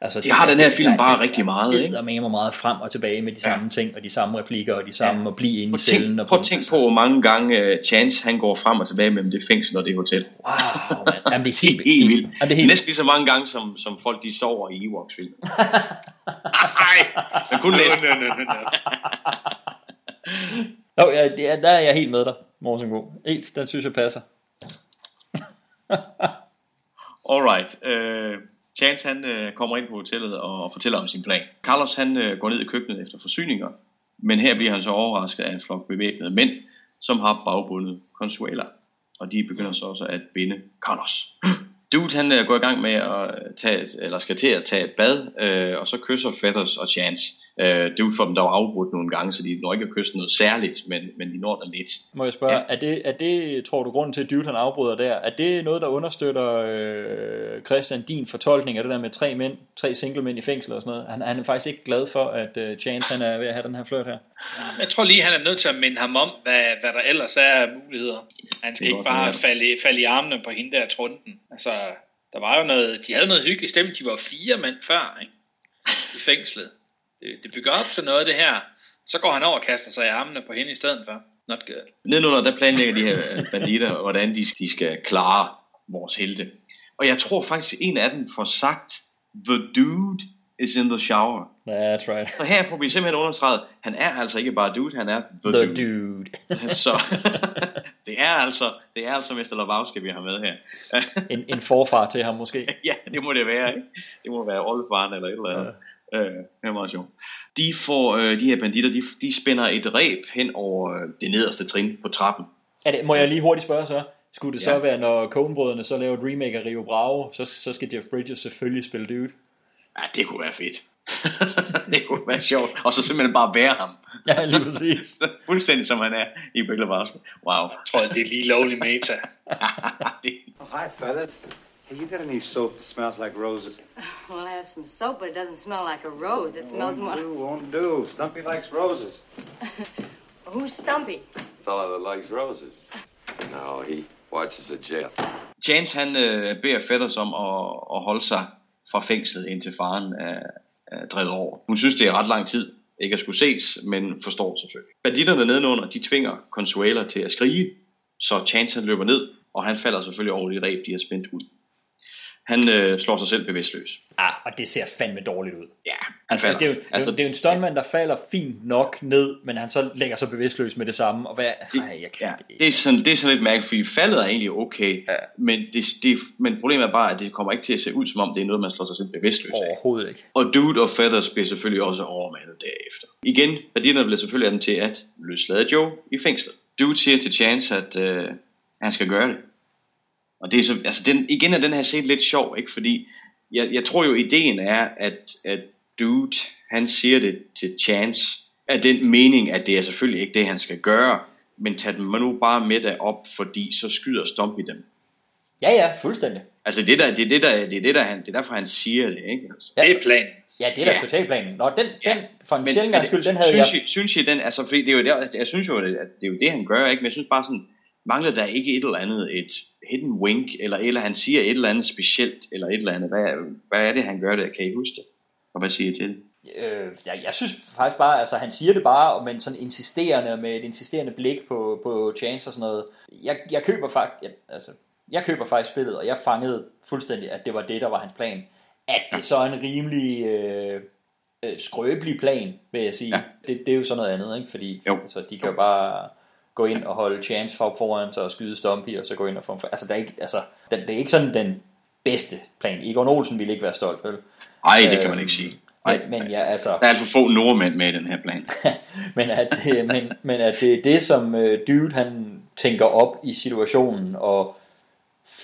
altså, det har den her film bare rigtig meget, ikke? Der er meget frem og tilbage med de samme ting, og de samme replikker, og de samme og blive inde i cellen. Prøv at tænk på, hvor mange gange Chance, han går frem og tilbage mellem det fængsel og det hotel. Wow, man. Jamen, det er helt vildt. Det er næsten lige så mange gange, som folk de sover i Ewoks-filmen. Nej, jeg kunne læse. Nå, der er jeg helt med dig, Morten Go. Den synes jeg passer. Alright. Chance han kommer ind på hotellet og fortæller om sin plan. Carlos han går ned i køkkenet efter forsyninger, men her bliver han så overrasket af en flok bevæbnede mænd, som har bagbundet Consuela. Og de begynder så også at binde Carlos. Dude han går i gang med at skal til at tage et bad, og så kysser Feathers og Chance. Dude får dem dog afbrudt nogle gange, så de når ikke at kysse noget særligt, men de når der lidt. Må jeg spørge, er det, tror du, grunden til, at Dude han afbryder der, er det noget, der understøtter Christian, din fortolkning af det der med tre single mænd i fængsel og sådan noget? Han er faktisk ikke glad for, at Chance han er ved at have den her flirt her. Jeg tror lige, han er nødt til at minde ham om, hvad der ellers er af muligheder. Han skal ikke bare falde i armene på hende der trunden. Altså, der var jo noget, de havde noget hyggeligt stemme, de var 4 mænd før, ikke? I fængslet. Det bygger op til noget af det her. Så går han over og kaster sig i armene på hende i stedet for. Not good. Nedenunder, der planlægger de her banditter, hvordan de skal klare vores helte. Og jeg tror faktisk, en af dem får sagt, the dude is in the shower. That's right. Så her får vi simpelthen understreget, han er altså ikke bare dude, han er the dude. Så det er altså Mr. Lebowski, vi har med her. en forfar til ham måske. Ja, det må det være, ikke? Det må være oldefaren eller et eller andet. De får de her banditter, de spænder et reb hen over det nederste trin på trappen. Må jeg lige hurtigt spørge så? Skulle det så være, når Coen-brødrene så laver et remake af Rio Bravo, så skal Jeff Bridges selvfølgelig spille dude? Ja, det kunne være fedt. Det kunne være sjovt. Og så simpelthen bare være ham. Ja, lige præcis. Fuldstændig som han er i Big Lebowski. Wow. Jeg tror, det er lige lovlig meta. Hi, fellas. Hey, you got any soap that smells like roses? Well, I have some soap, but it doesn't smell like a rose. It smells more... Won't do. Stumpy likes roses. Who's Stumpy? The fella that likes roses. No, he watches a jail. James, han beder Feathers om at holde sig fra fængslet, indtil faren er drevet over. Hun synes, det er ret lang tid ikke at skulle ses, men forstår selvfølgelig. Banditterne nedenunder, de tvinger Consuela til at skrige, så Chance han løber ned, og han falder selvfølgelig over de reb, de har spændt ud. Han slår sig selv bevidstløs. Og det ser fandme dårligt ud. Ja, han falder. Det er jo en stuntmand, der falder fint nok ned, men han så lægger sig bevidstløs med det samme. Og hvad? Det er sådan lidt mærkeligt, fordi faldet er egentlig okay, men problemet er bare, at det kommer ikke til at se ud, som om det er noget, man slår sig selv bevidstløs af. Overhovedet ikke. Og Dude og Feathers bliver selvfølgelig også overmandet derefter. Igen, banditterne bliver selvfølgelig af dem til at løslade Joe i fængslet. Dude siger til Chance, at han skal gøre det. Og det er så, altså igen er den her set lidt sjov, ikke? Fordi jeg tror jo ideen er, at Dude, han siger det til Chance, at den mening, at det er selvfølgelig ikke det, han skal gøre, men tag dem nu bare med dig op, fordi så skyder Stumpy dem. Ja, fuldstændig. Altså det er derfor han siger det, ikke? Altså, ja. Det er planen. Ja, det er da totalplanen. Nå, den for en sjældent gang skyld, den havde jeg. Synes jeg den, altså fordi det er jo der, jeg synes jo, at det er jo det, han gør, ikke? Men jeg synes bare sådan, mangler der ikke et eller andet, et hidden wink, eller han siger et eller andet specielt, eller et eller andet, hvad er det, han gør det, kan I huske det? Og hvad siger I til det? Jeg synes faktisk bare, altså han siger det bare, men sådan insisterende, med et insisterende blik på Chance og sådan noget. Jeg køber faktisk spillet, og jeg fangede fuldstændig, at det var det, der var hans plan. At det så er en rimelig skrøbelig plan, vil jeg sige. Ja. Det er jo sådan noget andet, ikke? Fordi altså, de kan jo bare... gå ind og holde Chance foran sig og skyde Stumpy, og så gå ind og få... Altså, det er ikke sådan den bedste plan. Egon Olsen ville ikke være stolt, vel? Nej, det kan man ikke sige. Men ja, altså... Der er altså få nordmænd med i den her plan. men at det er det, som Dude, han tænker op i situationen og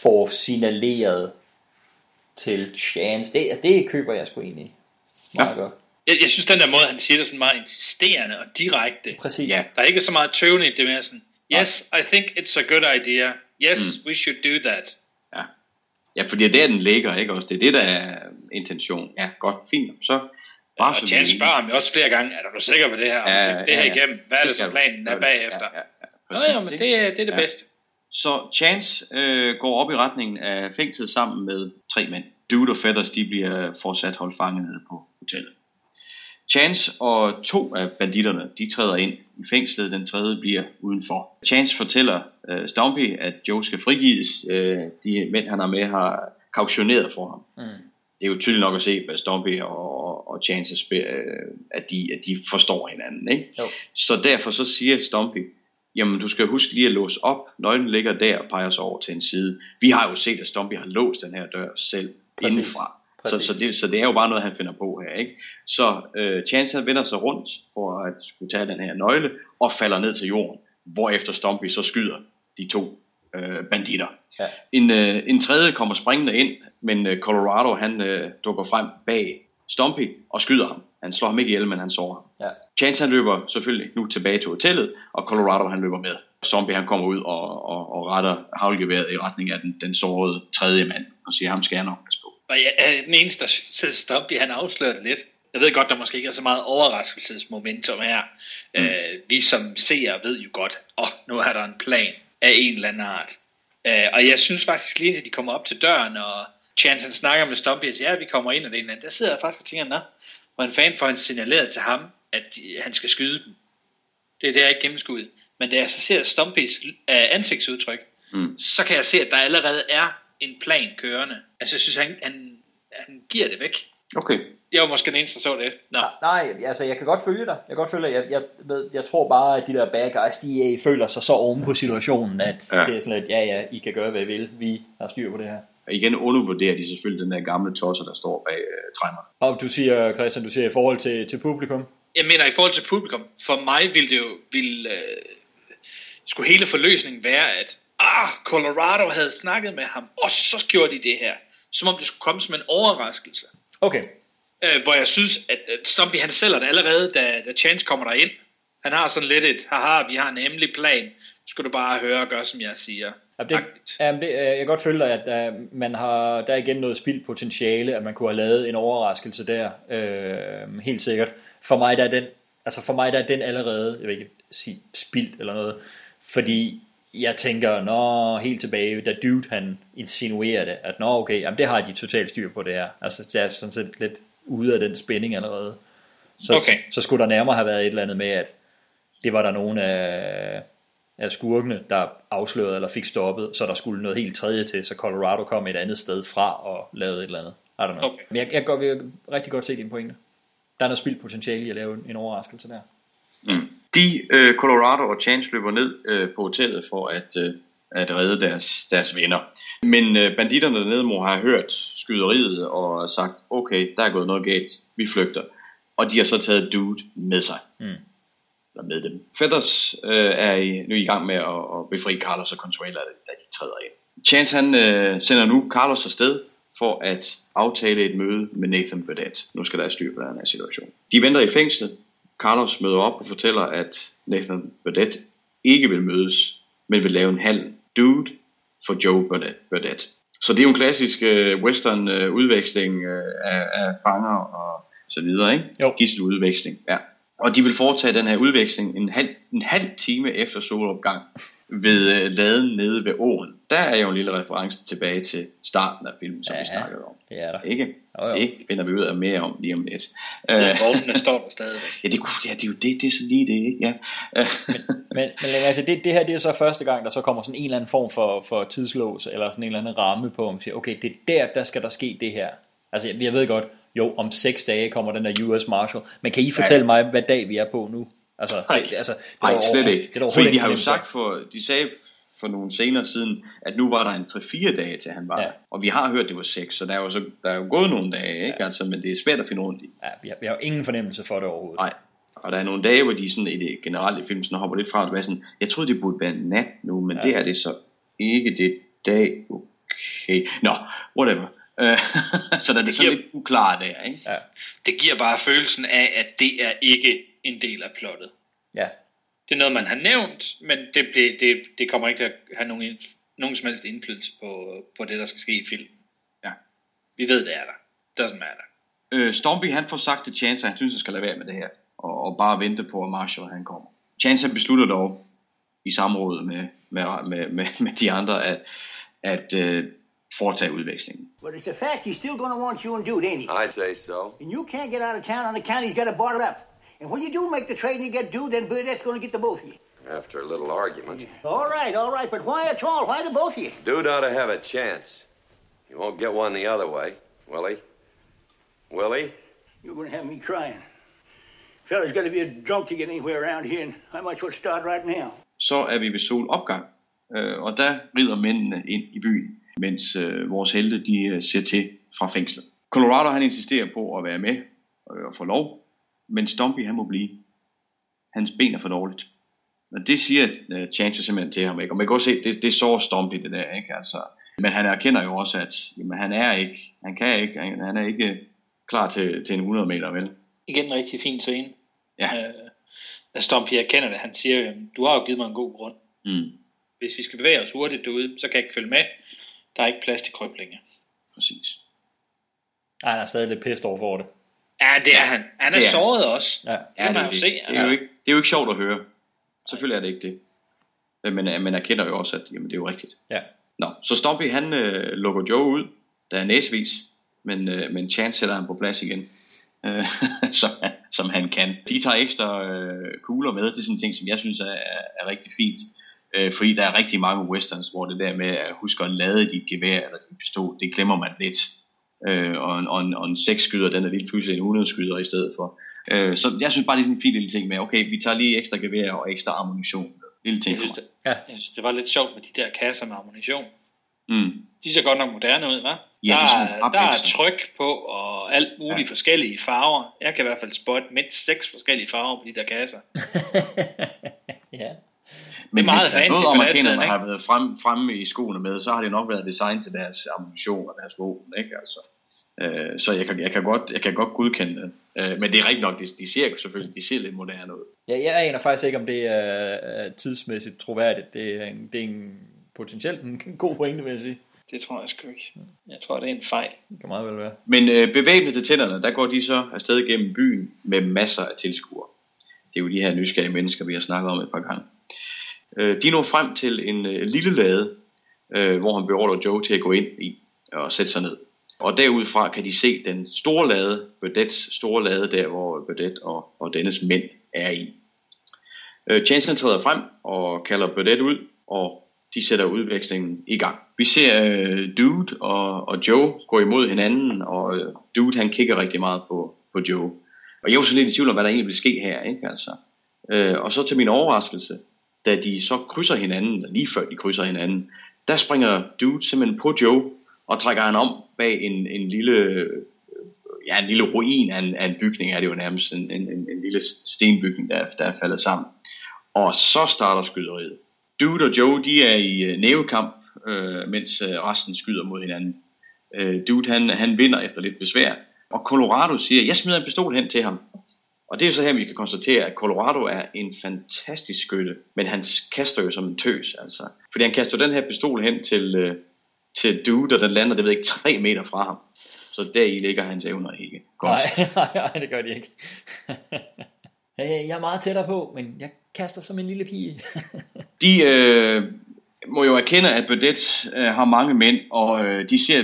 får signaleret til Chance. Det køber jeg sgu egentlig meget godt. Jeg synes, den der måde, han siger det sådan meget insisterende og direkte. Præcis. Ja. Der er ikke så meget tøvende i det mere sådan, yes, I think it's a good idea. Yes, we should do that. Ja, fordi det er den ligger, ikke også? Det er det, der er intention. Ja, godt, fint. Så bare og Chance spørger ham også flere gange, er du sikker på det her? Det her igennem, hvad er det så planen er bagefter? Ja, men det er det bedste. Så Chance går op i retningen af fængslet sammen med 3 mænd. Dude og Feathers, de bliver fortsat holdt fanget nede på hotellet. Chance og 2 af banditterne, de træder ind i fængslet, den tredje bliver udenfor. Chance fortæller Stumpy, at Joe skal frigives, de mænd han er med har kautioneret for ham. Det er jo tydeligt nok at se, at Stumpy og Chance, at de forstår hinanden, ikke? Så derfor så siger Stumpy, jamen du skal huske lige at låse op, nøglen ligger der og peger sig over til en side. Vi har jo set, at Stumpy har låst den her dør selv indefra. Så det er jo bare noget, han finder på her, ikke? Så Chance, han vender sig rundt for at skulle tage den her nøgle og falder ned til jorden, hvorefter Stumpy så skyder de 2 banditter. Ja. En tredje kommer springende ind, men Colorado, han dukker frem bag Stumpy og skyder ham. Han slår ham ikke ihjel, men han sårer ham. Ja. Chance, han løber selvfølgelig nu tilbage til hotellet, og Colorado, han løber med. Zombie, han kommer ud og retter havlgeværet i retning af den sårede tredje mand og siger, ham skal han nok passe på. Og jeg den eneste, der synes, Stumpy, han afslørte lidt. Jeg ved godt, der måske ikke er så meget overraskelsesmomentum her. Vi som seere ved jo godt, nu er der en plan af en eller anden art. Og jeg synes faktisk, lige indtil de kommer op til døren, og Chance, han snakker med Stumpy, at vi kommer ind, og det er en anden. Der sidder jeg faktisk og tænker, hvor en fan får han signaleret til ham, at han skal skyde dem. Det er det, jeg ikke gennemskuet. men da jeg så ser Stumpys ansigtsudtryk, så kan jeg se, at der allerede er en plan kørende. Altså jeg synes, han giver det væk. Okay. Jeg var måske den eneste, der så det. Nå. Nej, altså jeg kan godt følge dig. Jeg tror bare, at de der bad guys, de føler sig så oven på situationen, at det er sådan lidt, ja, I kan gøre, hvad I vil. Vi har styr på det her. Og igen undervurderer de selvfølgelig den der gamle tosser, der står bag træmmerne. Og du siger, Christian, i forhold til publikum? Jeg mener, i forhold til publikum. For mig ville det jo, skulle hele forløsningen være, at Colorado havde snakket med ham, og så gjorde de det her. Som om det skulle komme som en overraskelse. Okay. Hvor jeg synes, at Stumpy han sælger det allerede, da Chance kommer derind. Han har sådan lidt et, haha, vi har en hemmelig plan. Skal du bare høre og gøre, som jeg siger. Jeg kan godt føle dig, at man har, der er igen noget spildt potentiale, at man kunne have lavet en overraskelse der. Helt sikkert. For mig der er den allerede, jeg vil ikke sige spildt eller noget, fordi jeg tænker, helt tilbage, da Dude han insinuerer det, at okay, det har de totalt styr på det her. Altså det er sådan set lidt ude af den spænding allerede. Så skulle der nærmere have været et eller andet med, at det var der nogen af skurkene, der afslørede eller fik stoppet, så der skulle noget helt tredje til, så Colorado kom et andet sted fra og lavede et eller andet. I don't know. Okay. Men jeg kan rigtig godt se dine pointe. Der er noget spildt potentiale i at lave en overraskelse der. Colorado og Chance løber ned på hotellet for at redde deres venner. Men banditterne dernede må have hørt skyderiet og sagt, okay, der er gået noget galt, vi flygter. Og de har så taget Dude med sig. Eller med dem. Feathers er nu i gang med at befri Carlos og Consuela, da de træder ind. Chance han sender nu Carlos afsted for at aftale et møde med Nathan Burdett. Nu skal der styr på den her situation. De venter i fængslet. Carlos møder op og fortæller, at Nathan Burdett ikke vil mødes, men vil lave en halv dude for Joe Burdett. Så det er jo en klassisk western udveksling af fanger og så videre, ikke? Gisseludveksling, ja. Og de vil foretage den her udveksling en halv time efter solopgang ved laden nede ved åen. Der er jo en lille reference tilbage til starten af filmen, som vi snakkede om. Det er der. Ikke? Jo. Det finder vi ud af mere om lige om lidt. Vognene står der stadigvæk. Det er jo det. Det er så lige det, ikke? Ja. Men altså, det her, det er så første gang, der så kommer sådan en eller anden form for tidslås, eller sådan en eller anden ramme på, om siger, okay, det er der skal der ske det her. Altså, jeg ved godt, jo, om 6 dage kommer den der US Marshal. Men kan I fortælle mig, hvad dag vi er på nu? Nej, slet ikke. Fordi de har jo sagt for nogle senere siden, at nu var der en 3-4 dage til han var. Ja. Og vi har hørt, det var 6, så der er jo gået nogle dage, ikke? Ja. Altså, men det er svært at finde rundt i. Ja, vi har jo ingen fornemmelse for det overhovedet. Nej. Og der er nogle dage, hvor de sådan i det generelle film sådan hopper lidt fra, og sådan, jeg troede, det burde være nat nu, men det er det så ikke, det dag. Okay. Nå, whatever. Så der er det sådan lidt uklart der, ikke? Ja. Det giver bare følelsen af, at det er ikke en del af plottet. Ja. Det er noget, man har nævnt, men det kommer ikke til at have nogen som helst indflydelse på det, der skal ske i filmen. Ja. Vi ved, det er der. Doesn't matter. Stumpy, han får sagt til Chance, at han synes, han skal lade være med det her, og bare vente på, at Marshall han kommer. Chance, han beslutter dog, i samrådet med de andre, at foretage udvekslingen. But it's a fact, he's still gonna want you and Dude, ain't he? I'd say so. And you can't get out of town on account he's got it barred up. And when you do make the trade and you get Dude, then Burdett's gonna get the both of you. After a little argument. Yeah. All right, but why at all? Why the both of you? Dude ought to have a chance. You won't get one the other way, will he? Will he? You're gonna have me crying. Fella's gotta be a drunk to get anywhere around here, and I might as well start right now. Så er vi ved solopgang, og der rider mændene ind i byen, mens vores helte de ser til fra fængslet. Colorado han insisterer på at være med og få lov, men Stumpy han må blive. Hans ben er for dårligt. Og det siger Chance simpelthen til ham, ikke? Og man kan også se, det sår Stumpy det der, ikke? Altså, men han erkender jo også, at jamen, han er ikke klar til en 100 meter, vel? Igen en rigtig fin scene. Ja. Stumpy erkender det. Han siger, du har jo givet mig en god grund. Hvis vi skal bevæge os hurtigt derude, så kan jeg ikke følge med. Der er ikke plads til krøblinger. Præcis. Ej, han er stadig lidt pissed over for det. Ja, det er han. Han er såret også. Ja, det er jo ikke sjovt at høre. Selvfølgelig er det ikke det. Men man erkender jo også, at jamen, det er jo rigtigt. Ja. Nå, så Stumpy, han lukker Joe ud. Der er næsvis. Men Chance sætter han på plads igen. som han kan. De tager ekstra kugler med til sådan ting, som jeg synes er rigtig fint. Fordi der er rigtig mange westerns, hvor det der med at huske at lade dit gevær eller din pistol, det glemmer man lidt. Og en 6-skyder, den er lige pludselig en 100-skyder i stedet for. Så jeg synes bare, det er sådan en fin lille ting med, okay, vi tager lige ekstra gevær og ekstra ammunition. Lille ting for mig. Jeg synes, det var lidt sjovt med de der kasser med ammunition. De ser godt nok moderne ud, hva'? Ja, der er tryk på og alt muligt forskellige farver. Jeg kan i hvert fald spotte mindst 6 forskellige farver på de der kasser. Ja. Men hvis der er noget, amerikanerne har været fremme i skoene med, så har det nok været design til deres ammunition og deres våben, ikke? Altså, så jeg kan godt godkende det. Men det er rigtigt nok, de ser selvfølgelig, de ser lidt moderne ud. Ja, jeg aner faktisk ikke, om det er tidsmæssigt troværdigt. Det er potentielt en god pointe, vil jeg sige. Det tror jeg sgu ikke. Jeg tror, det er en fejl. Det kan meget vel være. Men bevæbnet til tænderne, der går de så afsted gennem byen med masser af tilskuere. Det er jo de her nysgerrige mennesker, vi har snakket om et par gange. De når frem til en lille lade, hvor han beordrer Joe til at gå ind i og sætte sig ned. Og derudfra kan de se den store lade, Burdetts store lade, der hvor Burdett og dennes mænd er i. Tjenesteren træder frem og kalder Burdett ud, og de sætter udvekslingen i gang. Vi ser Dude og Joe gå imod hinanden, og Dude han kigger rigtig meget på Joe. Og jeg var så lidt i tvivl om, hvad der egentlig ville ske her, ikke? Altså. Og så til min overraskelse, da de så krydser hinanden, lige før de krydser hinanden, der springer Dude simpelthen på Joe, og trækker han om bag en lille ruin af en bygning, er det jo nærmest en lille stenbygning, der er faldet sammen. Og så starter skyderiet. Dude og Joe, de er i nævekamp, mens resten skyder mod hinanden. Dude, han vinder efter lidt besvær, og Colorado siger, jeg smider en pistol hen til ham. Og det er så her, vi kan konstatere, at Colorado er en fantastisk skytte, men han kaster jo som en tøs, altså. Fordi han kaster den her pistol hen til Dude, og den lander, det ved ikke, 3 meter fra ham. Så deri ligger hans evner ikke. Nej, det gør de ikke. Hey, jeg er meget tættere på, men jeg kaster som en lille pige. De må jo erkende, at Burdett har mange mænd, og de ser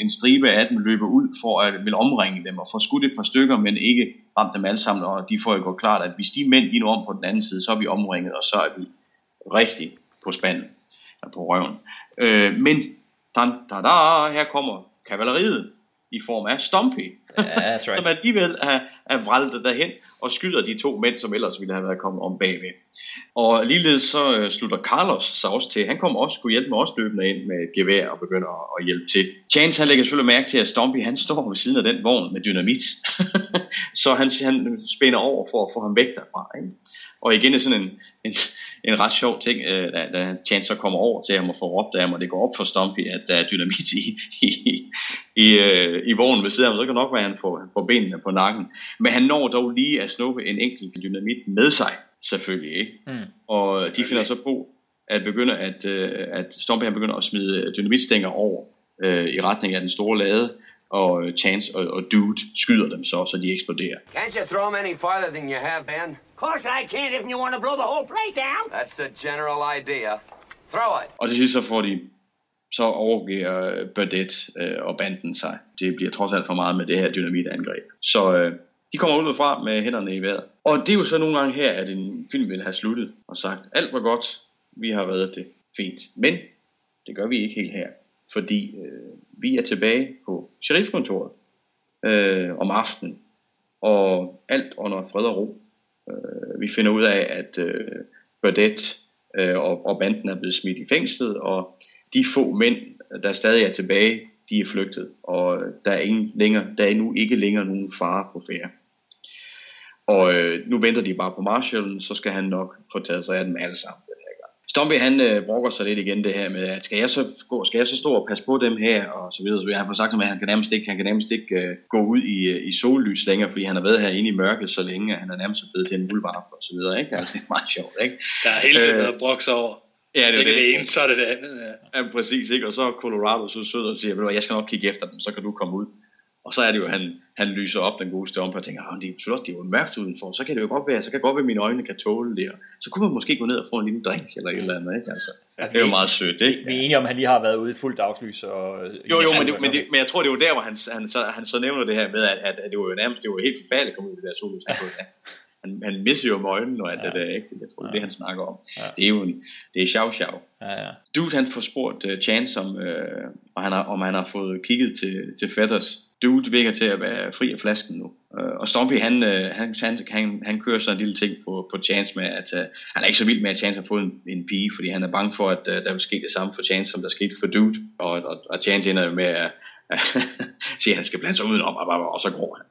en stribe af dem løbe ud for at vil omringe dem og få skudt et par stykker, men ikke ramt dem alle sammen, og de får jo godt klart, at hvis de mænd de når om på den anden side, så er vi omringet, og så er vi rigtig på spanden eller på røven. Men her kommer kavaleriet i form af Stumpy, yeah, right. Som alligevel er vræltet derhen og skyder de 2 mænd, som ellers ville have været kommet om bagved. Og ligeledes så slutter Carlos sig også til. Han kommer også, kunne hjælpe med også løbende ind med et gevær og begynder at hjælpe til. Chance, han lægger selvfølgelig mærke til, at Stumpy, han står ved siden af den vogn med dynamit. Så han spænder over for at få ham væk derfra, ikke? Og igen er sådan en ret sjov ting, da Chance så kommer over til ham og får råbt af ham, og det går op for Stumpy, at der er dynamit i vognen ved siden af ham, så kan nok være, at han får benene på nakken. Men han når dog lige at snuppe en enkelt dynamit med sig, selvfølgelig, ikke? Og selvfølgelig. De finder så på at begynde at Stumpy han begynder at smide dynamitstænger over i retning af den store lade, og Chance og Dude skyder dem så de eksploderer. Can't you throw any farther than you have been? Of course I can't if you want to blow the whole place down. That's the general idea. Throw it. Og til sidst så overgiver Burdett og banden sig. Det bliver trods alt for meget med det her dynamitangreb. Så de kommer ud fra med hænderne i vejret. Og det er jo så nogle gange her, at en film vil have sluttet og sagt, alt var godt, vi har reddet det fint. Men det gør vi ikke helt her, fordi vi er tilbage på sheriffkontoret om aftenen. Og alt under fred og ro. Vi finder ud af, at Burdett og banden er blevet smidt i fængslet, og de få mænd, der stadig er tilbage, de er flygtet, og der er nu ikke længere nogen fare på færde. Og nu venter de bare på Marshalen, så skal han nok få taget sig af dem alle sammen. Stumpy han brokker sig lidt igen det her med, at skal jeg så stå og passe på dem her, og så videre, så videre. Han får sagt, at han kan nærmest ikke gå ud i sollys længere, fordi han har været herinde i mørket så længe, at han er nærmest blevet til en muldvarp og så videre, ikke? Altså, det er meget sjovt, ikke? Der er hele tiden noget at brokke sig over. Ja, det er det ene, så er det det andet. Ja, præcis, ikke? Og så er Colorado så sød og siger, jeg skal nok kigge efter dem, så kan du komme ud. Og så er det jo, han lyser op den gode Stump, og tænker, det er flot, det er jo mørkt udenfor, så kan det jo godt være, så kan det godt være, mine øjne kan tåle det, og så kunne man måske gå ned og få en lille drink, eller et eller andet, ikke? Altså, det er jo meget sødt, ikke? Vi er enige om, han lige har været ude i fuldt dagslys, og... Men jeg tror, det var der, hvor han så nævner det her med, at det var jo nærmest, det var helt forfærdeligt at komme ud i det der sollys. Han misser jo med øjnene, og alt det der, ikke? Jeg tror, det han snakker om. Ja. Det er jo det er sjov. Ja. Dude, han får spurgt Chance, om han har fået kigget til Feathers. Dude virker til at være fri af flasken nu. Og Stompy, han kører sådan en lille ting på Chance med, at han er ikke så vild med, at Chance har fået en pige, fordi han er bange for, at der vil ske det samme for Chance, som der skete for Dude. Og Chance ender jo med at sige, at han skal blande sig udenom, og så går han.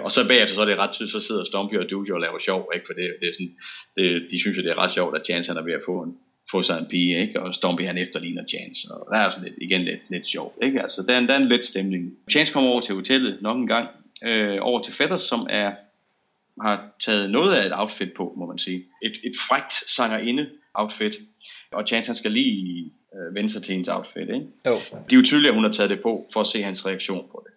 Og så bagefter, så er det ret tydeligt, så sidder Stompy og Dude og laver sjov, ikke? For det er sådan, de synes jo, det er ret sjovt, at Chance han er ved at få sig en pige, ikke? Og Stompy han efterligner Chance, og der er sådan lidt sjovt, ikke? Altså der er en let stemning. Chance kommer over til hotellet nok en gang, over til Feathers, som har taget noget af et outfit på, må man sige, et frækt sangerinde outfit, og Chance han skal lige vende sig til hendes outfit, ikke? Oh. Det er jo tydeligt, at hun har taget det på for at se hans reaktion på det,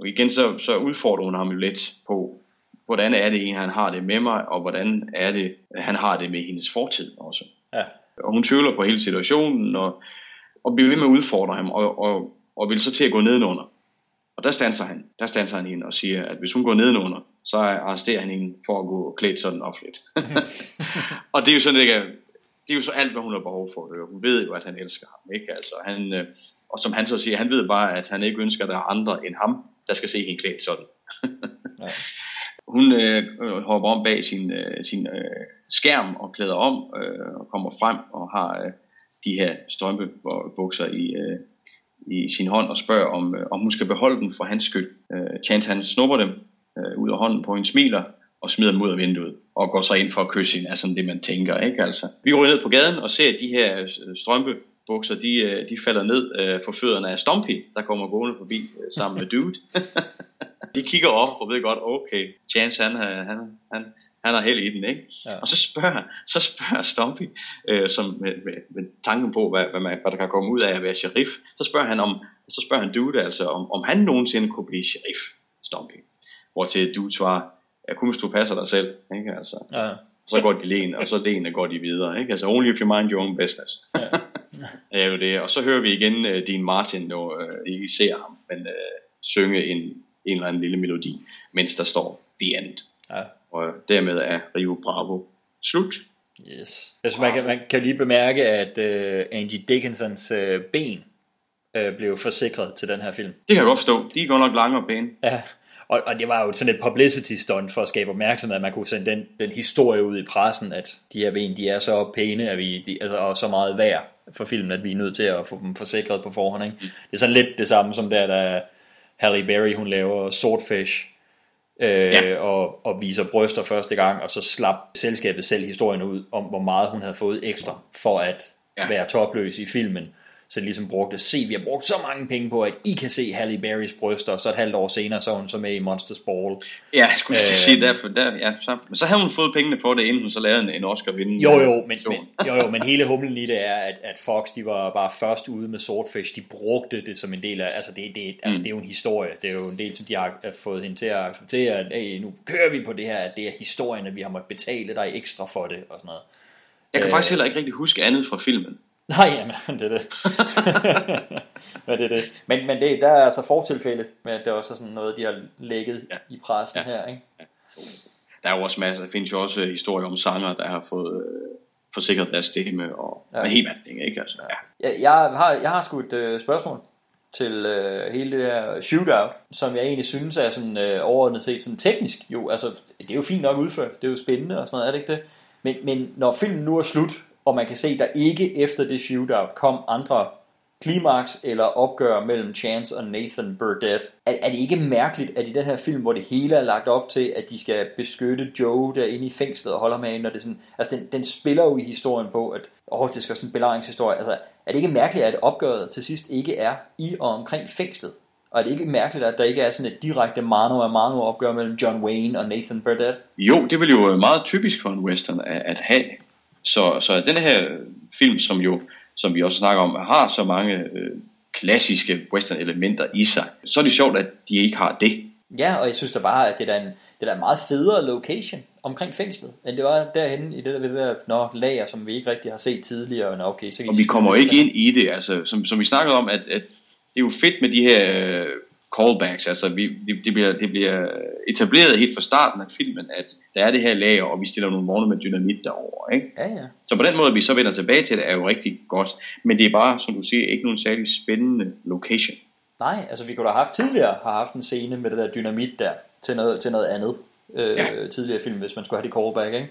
og igen så udfordrer hun ham jo lidt på, hvordan er det egentlig, han har det med mig, og hvordan er det, han har det med hendes fortid også. Ja. Og hun tvivler på hele situationen, og bliver ved med at udfordre ham, og vil så til at gå nedenunder. Og der standser han. Der standser han hende og siger, at hvis hun går nedenunder, så arresterer han hende for at gå klædt sådan offentligt. Og det er jo sådan, det er jo så alt, hvad hun har behov for. Hun ved jo, at han elsker ham, ikke? Altså, og som han så siger, han ved bare, at han ikke ønsker, at der er andre end ham, der skal se hende klædt sådan. Ja. Hun hopper om bag sin skærm og klæder om, og kommer frem og har de her strømpebukser i sin hånd og spørger, om hun skal beholde dem for hans skyld. Chance han snupper dem ud af hånden på en, smiler og smider dem ud af vinduet og går så ind for at kysse hende, er sådan det man tænker, ikke? Altså, vi går ned på gaden og ser, at de her strømpebukser, de falder ned for fødderne af Stompy, der kommer gående forbi sammen med Dude. De kigger op og ved godt, okay, Chance han er held i den, ikke? Ja. Og så spørger Stompy, som med tanken på, hvad der kan komme ud af at være sheriff, så spørger han Dude, altså, om han nogensinde kunne blive sheriff, Stompy. Hvor til Dude svarer, jeg kunne, hvis du passer dig selv, ikke? Altså, ja. Så går de len, og så denene går de videre, ikke? Altså, only if you mind your own business. Ja. Ja, jo det. Og så hører vi igen Dean Martin, når I ser ham, men synge en eller anden lille melodi, mens der står The End. Ja. Og dermed er Rio Bravo slut. Yes. Altså man kan lige bemærke, at Angie Dickinsons ben blev forsikret til den her film. Det kan jeg godt forstå. De er godt nok lange og pæne. Ja. Og det var jo sådan et publicity stunt for at skabe opmærksomhed, at man kunne sende den historie ud i pressen, at de her ben, de er så pæne, at og så meget værd for filmen, at vi er nødt til at få dem forsikret på forhånd. Ikke? Det er sådan lidt det samme som der Halle Berry, hun laver Swordfish, ja. og viser bryster første gang, og så slap selskabet selv historien ud om, hvor meget hun havde fået ekstra for at være topløs i filmen. Så det ligesom brugte, se, vi har brugt så mange penge på, at I kan se Halle Berrys bryster, og så et halvt år senere, så hun så med i Monsters Ball. Ja, skulle jeg sige, så havde hun fået pengene for det, inden hun så lavede en Oscar-vindende. Men hele humlen i det er, at Fox, de var bare først ude med Swordfish, de brugte det som en del af, altså det er jo en historie, det er jo en del, som de har fået hende til at acceptere, at hey, nu kører vi på det her, at det er historien, at vi har måttet betale dig ekstra for det, og sådan noget. Jeg kan faktisk heller ikke rigtig huske andet fra filmen. Nej, jamen, det er det. Men det, der er altså fortilfælde med, at det er også sådan noget, de har lægget i pressen her, ikke? Ja. Der er jo også masser, der findes jo også historier om sanger, der har fået forsikret deres stemme og en hel masse ting, ikke? Altså, ja. Jeg har sgu et spørgsmål til hele det her shootout, som jeg egentlig synes er sådan overordnet set sådan teknisk. Jo, altså, det er jo fint nok udført, det er jo spændende og sådan noget, er det ikke det? Men når filmen nu er slut, og man kan se, der ikke efter det shootout kom andre klimaks eller opgør mellem Chance og Nathan Burdett. Er det ikke mærkeligt, at i den her film, hvor det hele er lagt op til, at de skal beskytte Joe derinde i fængslet og holde ham herinde, og det sådan, altså den spiller jo i historien på, at det skal sådan en belejringshistorie. Altså, er det ikke mærkeligt, at opgøret til sidst ikke er i og omkring fængslet? Og er det ikke mærkeligt, at der ikke er sådan et direkte mano-a-mano-opgør mellem John Wayne og Nathan Burdett? Jo, det ville jo være meget typisk for en western at have. Så den her film, som vi også snakker om, har så mange klassiske western-elementer i sig, så er det sjovt, at de ikke har det. Ja, og jeg synes da bare, at det er en meget federe location omkring fængslet, end det var derhenne i det der lager, som vi ikke rigtig har set tidligere. Nå, okay, så og vi kommer ikke ind i det, altså, som vi snakkede om, at det er jo fedt med de her callbacks, altså det bliver etableret helt fra starten af filmen, at der er det her lager, og vi stiller nogle morgener med dynamit derovre, ikke? Ja, ja. Så på den måde, vi så vender tilbage til det, er jo rigtig godt, men det er bare, som du siger, ikke nogen særlig spændende location. Nej, altså vi kunne da have haft en scene med det der dynamit der, til noget andet tidligere film, hvis man skulle have det callback, ikke?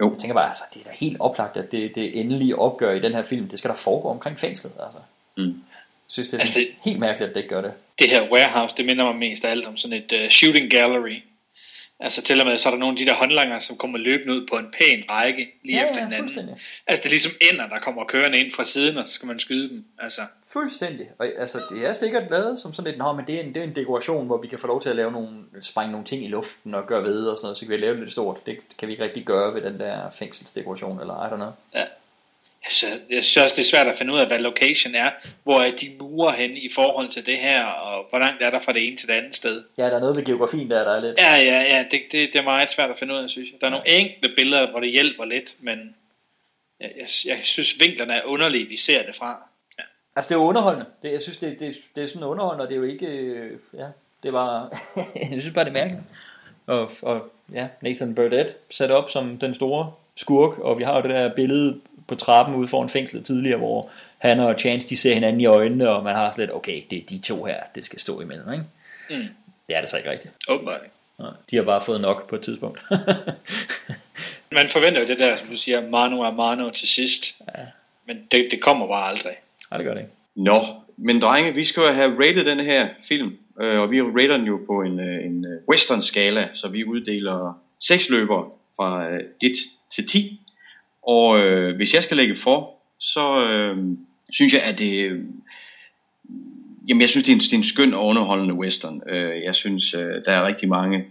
Jo. Jeg tænker bare, altså det er da helt oplagt, at det endelige opgør i den her film, det skal der foregå omkring fængslet, altså. Mm. Jeg synes, det er altså, helt mærkeligt, at det ikke gør det. Det her warehouse, det minder mig mest af alt om sådan et shooting gallery. Altså til og med, så er der nogle af de der håndlanger, som kommer løbende ud på en pæn række lige efter hinanden. Altså det er ligesom ender, der kommer kørende ind fra siden, og så skal man skyde dem. Altså. Fuldstændig. Og altså det er sikkert lavet som sådan et, men det er en dekoration, hvor vi kan få lov til at lave sprænge nogle ting i luften og gøre ved og sådan noget, så kan vi lave det lidt stort. Det kan vi ikke rigtig gøre ved den der fængselsdekoration eller I don't know. Ja. Jeg synes også, det er svært at finde ud af, hvad location er. Hvor er de murer hen i forhold til det her, og hvor langt er der fra det ene til det andet sted? Ja, der er noget ved geografien, der er lidt. Ja, det er meget svært at finde ud af, synes jeg. Der er nogle enkelte billeder, hvor det hjælper lidt, men jeg synes, vinklerne er underlige, vi ser det fra. Ja. Altså, det er jo underholdende. Jeg synes, det er sådan underholdende, og det er jo ikke... Ja, det var... jeg synes bare, det er mærkeligt. Og Nathan Burdett sat op som den store skurk, og vi har jo det der billede på trappen ude foran fængslet tidligere, hvor han og Chance, de ser hinanden i øjnene, og man har slet, okay, det er de to her, det skal stå imellem, ikke? Mm. Det er det så ikke rigtigt. Åbenbart ikke. De har bare fået nok på et tidspunkt. Man forventer jo det der, som du siger, mano a mano til sidst, ja. Men det kommer bare aldrig. Nej, det gør det ikke. Nå, men drenge, vi skal jo have rated den her film, og vi rater den jo på en western skala, så vi uddeler 6 løbere fra 1 til 10. Og hvis jeg skal lægge for, så synes jeg, at det... Jamen, jeg synes, det er en skøn og underholdende western. Jeg synes, der er rigtig mange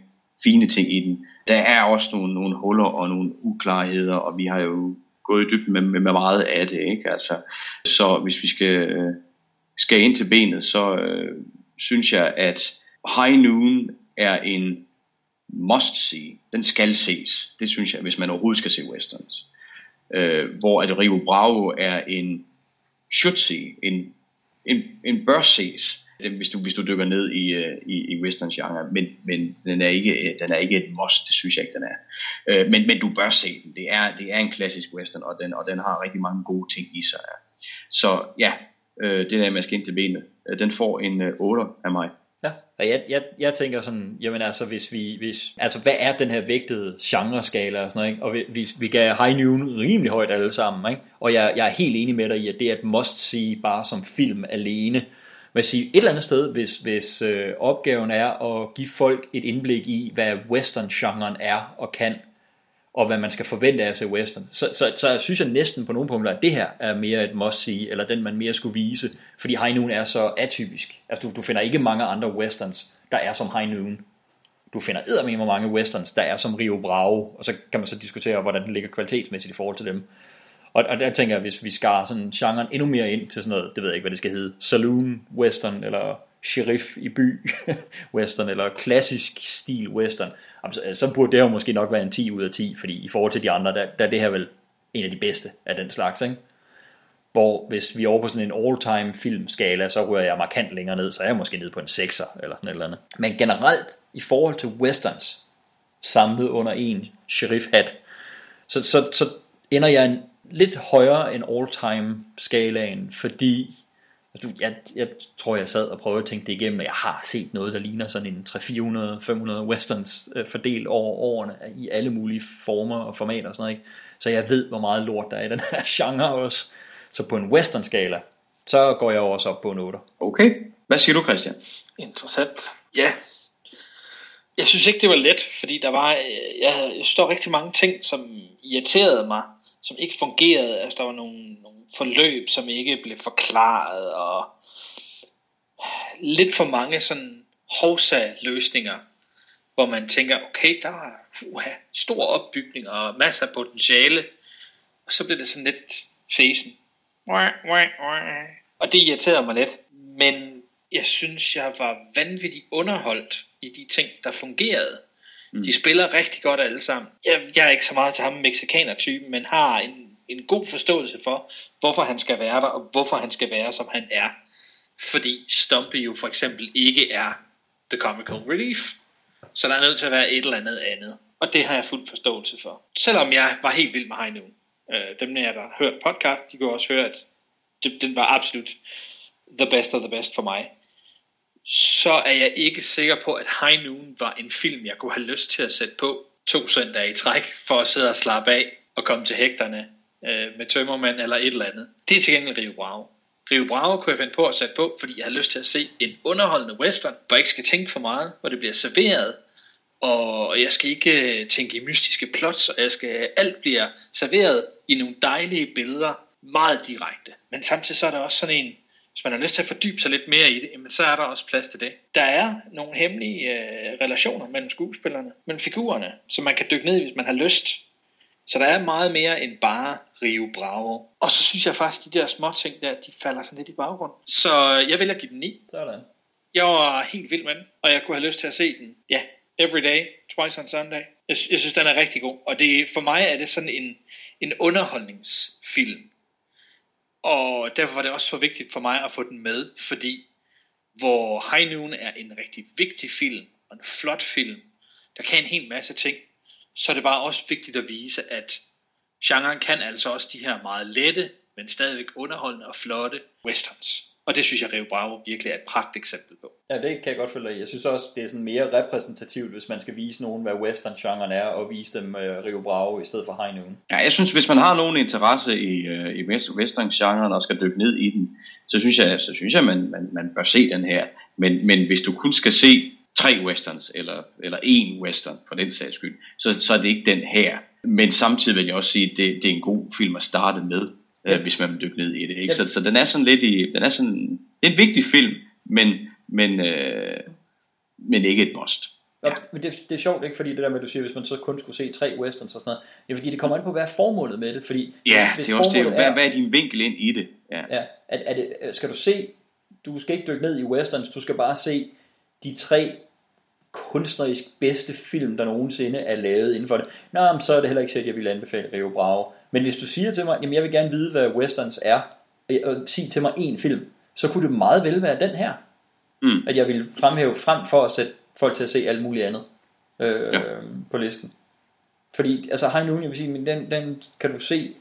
fine ting i den. Der er også nogle huller og nogle uklarheder, og vi har jo gået i dybden med meget af det, ikke? Altså, så hvis vi skal ind til benet, så synes jeg, at High Noon er en must-see. Den skal ses. Det synes jeg, hvis man overhovedet skal se westerns. Hvor at Rio Bravo er en should see, en bør ses, hvis du dykker ned i westerns genre, men den er ikke et must, det synes jeg ikke den er. Men du bør se den. Det er en klassisk western, og den har rigtig mange gode ting i sig. Så ja, det der man skal ind til benet, den får en 8 af mig. Ja, og jeg tænker sådan, jamen altså hvis hvad er den her vægtede genreskala og sådan noget, ikke? Og vi gav High Noon rimelig højt alle sammen, ikke? Og jeg er helt enig med dig i, at det er et must-see bare som film alene. Men jeg siger et eller andet sted, hvis opgaven er at give folk et indblik i, hvad western-genren er og kan, og hvad man skal forvente af at se western, så synes jeg næsten på nogle punkter, at det her er mere et must-see, eller den man mere skulle vise, fordi High Noon er så atypisk. Altså du finder ikke mange andre westerns, der er som High Noon. Du finder eddermame mange westerns, der er som Rio Bravo, og så kan man så diskutere, hvordan den ligger kvalitetsmæssigt i forhold til dem. Og der tænker jeg, hvis vi skar sådan genren endnu mere ind til sådan noget, det ved jeg ikke, hvad det skal hedde, saloon western, eller sheriff i by western, eller klassisk stil western, så burde det jo måske nok være en 10 ud af 10, fordi i forhold til de andre, der er det her vel en af de bedste af den slags, ikke? Hvor hvis vi er over på sådan en all-time filmskala, så rører jeg markant længere ned, så er jeg måske nede på en 6'er eller sådan et eller andet. Men generelt, i forhold til westerns, samlet under en sheriff-hat, så ender jeg en lidt højere end all-time skalaen, fordi jeg tror, jeg sad og prøvede at tænke det igennem, og jeg har set noget, der ligner sådan en 300-400-500 westerns fordelt over årene i alle mulige former og formater og sådan noget, ikke? Så jeg ved, hvor meget lort der er i den her genre også. Så på en western-skala, så går jeg også op på en 8. Okay. Hvad siger du, Christian? Interessant. Ja. Jeg synes ikke, det var let, fordi der var... Jeg synes, der var rigtig mange ting, som irriterede mig, som ikke fungerede. Altså, der var nogle forløb, som ikke blev forklaret, og lidt for mange sådan hovsa-løsninger, hvor man tænker, okay, der er stor opbygning og masser af potentiale, og så bliver det sådan lidt fesen. Og det irriterer mig lidt. Men jeg synes, jeg var vanvittigt underholdt i de ting, der fungerede. De spiller rigtig godt alle sammen. Jeg er ikke så meget til ham mexikaner-typen, men har en god forståelse for, hvorfor han skal være der, og hvorfor han skal være, som han er. Fordi Stumpy jo for eksempel ikke er The Comical Relief. Så der er nødt til at være et eller andet. Og det har jeg fuld forståelse for. Selvom jeg var helt vild med High Noon. Dem der har hørt podcast, de kunne også høre, at den var absolut the best of the best for mig. Så er jeg ikke sikker på, at High Noon var en film, jeg kunne have lyst til at sætte på 2 søndage i træk, for at sidde og slappe af og komme til hægterne med tømmermand eller et eller andet. Det er til gengæld Rio Bravo. Rio Bravo kunne jeg finde på at sætte på, fordi jeg har lyst til at se en underholdende western, hvor jeg ikke skal tænke for meget, hvor det bliver serveret, og jeg skal ikke tænke i mystiske plots, og alt bliver serveret i nogle dejlige billeder, meget direkte. Men samtidig så er der også sådan en, hvis man har lyst til at fordybe sig lidt mere i det, jamen så er der også plads til det. Der er nogle hemmelige relationer mellem skuespillerne, mellem figurerne, som man kan dykke ned i, hvis man har lyst. Så der er meget mere end bare Rio Bravo. Og så synes jeg faktisk, de der små ting der, de falder sådan lidt i baggrund. Så jeg vælger at give den 9. Sådan. Jeg var helt vild med den, og jeg kunne have lyst til at se den. Ja, every day, twice on Sunday. Jeg synes, den er rigtig god. Og det, for mig er det sådan en underholdningsfilm. Og derfor var det også så vigtigt for mig at få den med, fordi hvor High Noon er en rigtig vigtig film, og en flot film, der kan en hel masse ting, så er det bare også vigtigt at vise, at genren kan altså også de her meget lette, men stadigvæk underholdende og flotte westerns. Og det synes jeg, Rio Bravo virkelig er et pragteksempel på. Ja, det kan jeg godt følge dig i. Jeg synes også, det er sådan mere repræsentativt, hvis man skal vise nogen, hvad western-genren er, og vise dem Rio Bravo i stedet for High Noon. Ja, jeg synes, hvis man har nogen interesse i western-genren og skal dykke ned i den, så synes jeg man bør se den her. Men hvis du kun skal se 3 westerns, eller 1 western, for den sags skyld, så er det ikke den her. Men samtidig vil jeg også sige, at det er en god film at starte med. Ja. Hvis man dykker ned i det, ikke? Ja. Så den er sådan lidt det er en vigtig film, men ikke et must. Ja. Men det er sjovt, ikke, fordi det der med, at du siger, hvis man så kun skulle se 3 westerns og sådan noget, ja, fordi det kommer an på, hvad er formålet med det, fordi ja, hvis det er også det, hvad er din vinkel ind i det? Ja. Ja. Du skal ikke dykke ned i westerns, du skal bare se de 3 kunstnerisk bedste film, der nogensinde er lavet inden for det. Nå, men så er det heller ikke sikkert, jeg vil anbefale Rio Bravo. Men hvis du siger til mig, jamen jeg vil gerne vide, hvad westerns er, og sig til mig 1 film, så kunne det meget vel være den her. At jeg ville fremhæve frem for at sætte folk til at se alt muligt andet på listen. Fordi, altså High Noon, jeg vil sige, men den kan du se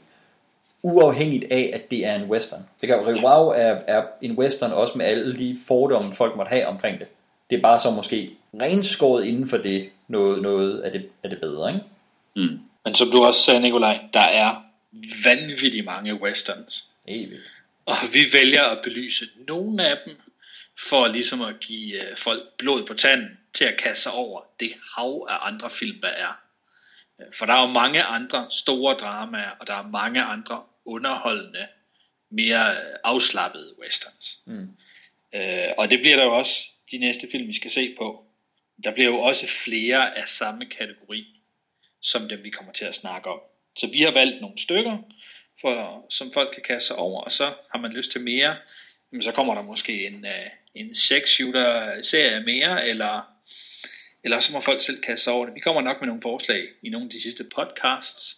uafhængigt af, at det er en western. Det kan jo, Rio Bravo er en western også med alle de fordomme, folk måtte have omkring det. Det er bare så måske renskåret inden for det, noget er det bedre, ikke? Mm. Men som du også sagde, Nikolaj, der er vanvittigt mange westerns. Evigt. Og vi vælger at belyse nogle af dem, for ligesom at give folk blod på tanden til at kaste sig over det hav af andre film, der er. For der er jo mange andre store dramaer, og der er mange andre underholdende, mere afslappede westerns. Mm. Og det bliver der jo også de næste film, vi skal se på. Der bliver jo også flere af samme kategori, som dem vi kommer til at snakke om. Så vi har valgt nogle stykker, som folk kan kaste sig over, og så har man lyst til mere. Men så kommer der måske en 6-shooter-serie mere, eller så må folk selv kaste sig over det. Vi kommer nok med nogle forslag i nogle af de sidste podcasts,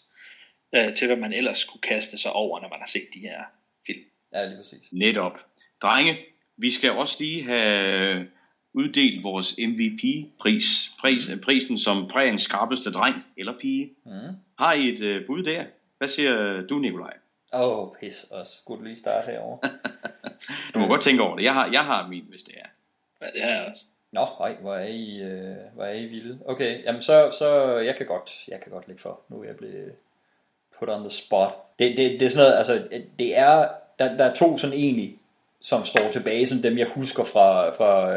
til hvad man ellers skulle kaste sig over, når man har set de her film. Ja, lige præcis. Netop. Drenge, vi skal også lige have uddelt vores MVP-pris. Prisen som prægens skarpeste dreng eller pige. Har I et bud der? Hvad siger du, Nikolaj? Pis os. Skulle du lige starte herovre? Du må godt tænke over det. Jeg har min, hvis det er. Ja, det har jeg også. Nå, nej, hvor er I vilde. Okay, jamen så jeg kan godt lægge for. Nu er jeg blevet put on the spot. Det er sådan noget, altså, det er, der er 2 sådan egentlig, som står tilbage som dem jeg husker fra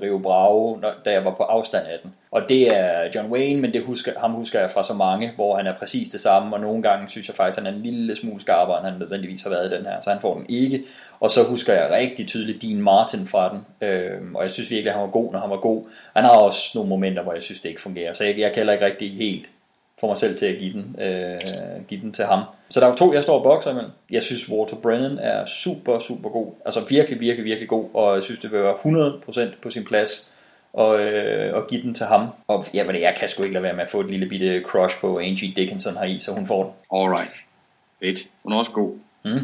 Rio Bravo, da jeg var på afstand af den. Og det er John Wayne, men ham husker jeg fra så mange, hvor han er præcis det samme, og nogle gange synes jeg faktisk han er en lille smule skarpere end han nødvendigvis har været i den her, så han får den ikke. Og så husker jeg rigtig tydeligt Dean Martin fra den, og jeg synes virkelig at han var god, når han var god. Han har også nogle momenter, hvor jeg synes det ikke fungerer, så jeg kan heller ikke rigtig helt for mig selv til at give den til ham. Så der er jo to, jeg står og bokser imellem. Jeg synes, Walter Brennan er super, super god. Altså virkelig, virkelig, virkelig god. Og jeg synes, det vil være 100% på sin plads og give den til ham. Og jamen, jeg kan sgu ikke lade være med at få et lille bitte crush på Angie Dickinson her i, så hun får den. Alright. Fedt. Hun er også god. Mm.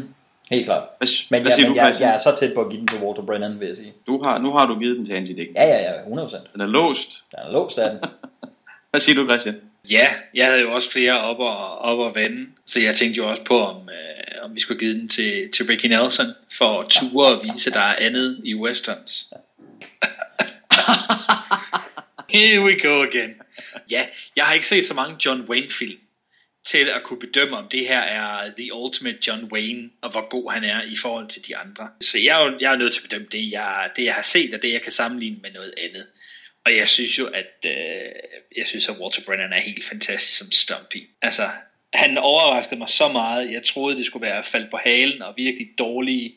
Helt klart. Men jeg er så tæt på at give den til Walter Brennan, vil jeg sige. Nu har du givet den til Angie Dickinson. Ja, 100%. Den er låst. Af den. Hvad siger du, Christian? Ja, jeg havde jo også flere op og vende, så jeg tænkte jo også på, om vi skulle give den til Ricky Nelson, for at ture og vise, at der er andet i westerns. Here we go again. Ja, jeg har ikke set så mange John Wayne-film til at kunne bedømme, om det her er the ultimate John Wayne, og hvor god han er i forhold til de andre. Så jeg er nødt til at bedømme det, jeg har set, og det, jeg kan sammenligne med noget andet. Og jeg synes jo, at Walter Brennan er helt fantastisk som Stumpy. Altså, han overraskede mig så meget. Jeg troede, det skulle være faldt på halen og virkelig dårlig,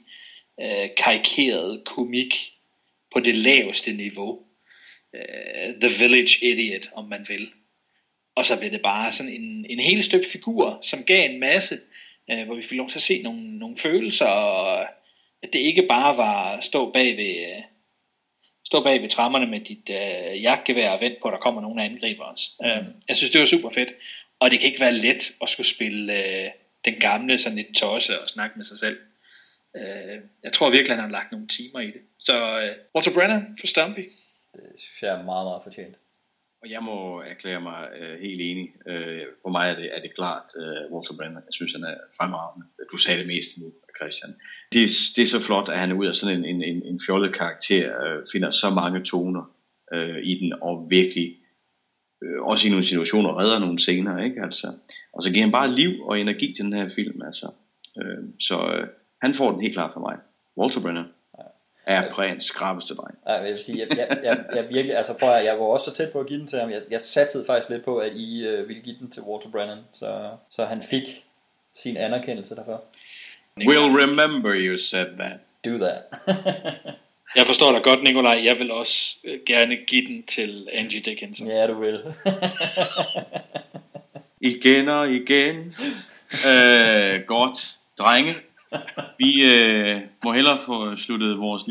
karikeret komik på det laveste niveau. The Village Idiot, om man vil. Og så blev det bare sådan en helt støbt figur, som gav en masse, hvor vi fik lov til at se nogle følelser, og at det ikke bare var at stå bag ved... Stå bag ved trammerne med dit jagtgevær og vent på, at der kommer nogen af angriber os. Jeg synes, det var super fedt. Og det kan ikke være let at skulle spille den gamle sådan lidt tosse og snakke med sig selv. Jeg tror virkelig, han har lagt nogle timer i det. Så Walter Brennan for Stumpy. Det synes jeg er meget, meget fortjent. Og jeg må erklære mig helt enig. For mig er det klart Walter Brennan. Jeg synes, han er fremragende. Du sagde det mest nu, Christian. Det er så flot, at han ud af sådan en fjollet karakter finder så mange toner i den, og virkelig også i nogle situationer redder nogle scener, ikke? Altså, og så giver han bare liv og energi til den her film, altså. Så han får den helt klart for mig. Walter Brennan er prægens skrabbeste dreng. Ja, jeg vil sige, jeg virkelig, altså prøv at høre, jeg var også så tæt på at give den til ham. Jeg satsede faktisk lidt på, at I ville give den til Walter Brennan, så han fik sin anerkendelse derfor. We'll remember you said that. Do that. Jeg forstår dig godt, Nikolaj. Jeg vil også gerne give den til Angie Dickinson. Ja, du vil. Igen og igen. Godt, drenge. Vi må hellere få sluttet vores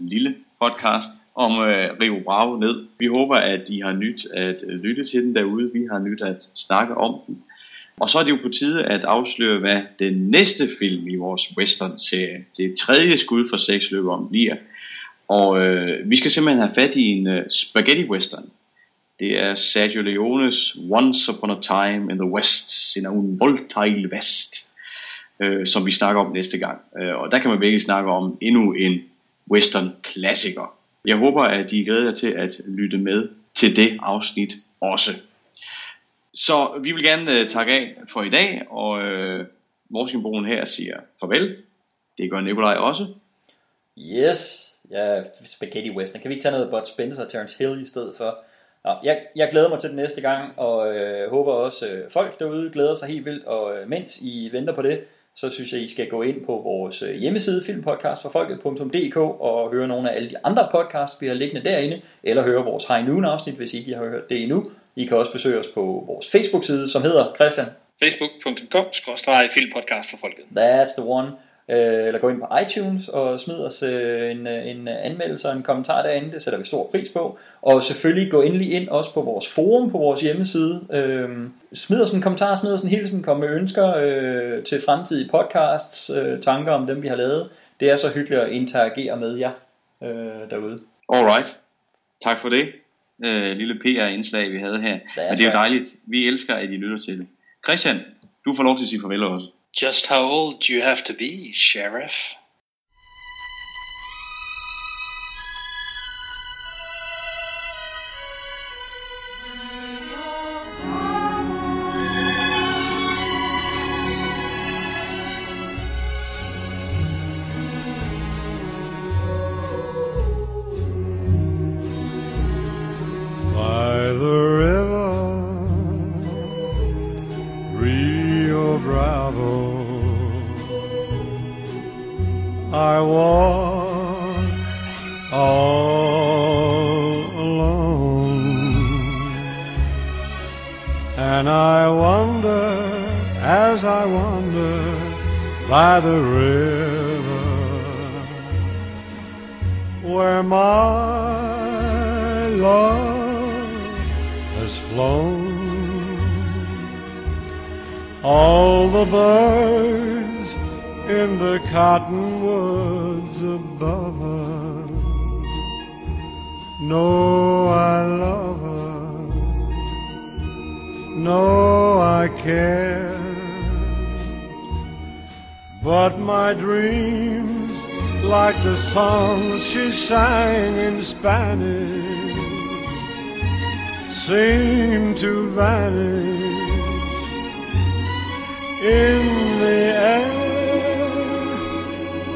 lille podcast om Rio Bravo ned. Vi håber, at I har nyt at lytte til den derude. Vi har nyt at snakke om den. Og så er det jo på tide at afsløre, hvad den næste film i vores western-serie, det tredje skud for seksløberen, bliver. Og vi skal simpelthen have fat i en spaghetti-western. Det er Sergio Leones Once Upon a Time in the West, sin un volta il West, som vi snakker om næste gang. Og der kan man virkelig snakke om endnu en western-klassiker. Jeg håber, at I glæder jer til at lytte med til det afsnit også. Så vi vil gerne takke af for i dag, og Morsingboen her siger farvel. Det gør Nikolaj også. Yes, ja, spaghetti western. Kan vi ikke tage noget Bud Spencer og Terence Hill i stedet for? Nå, jeg glæder mig til den næste gang, og håber også folk derude glæder sig helt vildt. Og mens I venter på det, så synes jeg, I skal gå ind på vores hjemmeside, filmpodcastforfolket.dk, og høre nogle af alle de andre podcasts, vi har liggende derinde, eller høre vores High Noon afsnit, hvis ikke I har hørt det endnu. I kan også besøge os på vores Facebook-side, som hedder, Christian? facebook.com/filmpodcastforfolket. That's the one. Eller gå ind på iTunes og smid os en anmeldelse og en kommentar derinde. Det sætter vi stor pris på. Og selvfølgelig gå endelig ind også på vores forum på vores hjemmeside. Smid os en kommentar, smid os en hilsen, kom med ønsker til fremtidige podcasts, tanker om dem vi har lavet. Det er så hyggeligt at interagere med jer derude. Alright, tak for det lille PR-indslag vi havde her. Men det er jo dejligt, vi elsker at I lytter til det. Christian, du får lov til at sige farvel også. Just how old do you have to be, Sheriff? And I wander, as I wander by the river, where my love has flown. All the birds in the cottonwoods above us know I love her. No, I care, but my dreams, like the songs she sang in Spanish, seem to vanish in the air.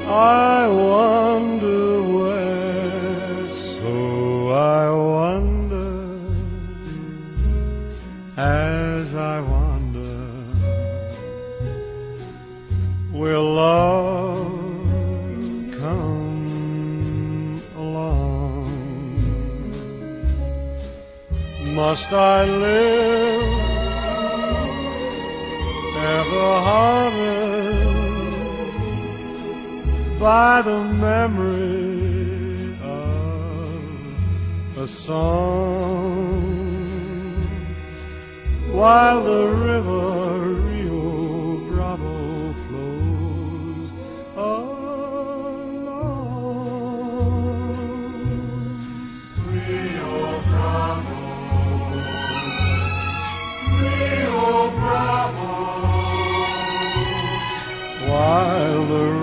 I wonder where, so I wonder as I wander. Will love come along? Must I live ever haunted by the memory of a song? While the river Rio Bravo flows along. Rio Bravo, Rio Bravo, while the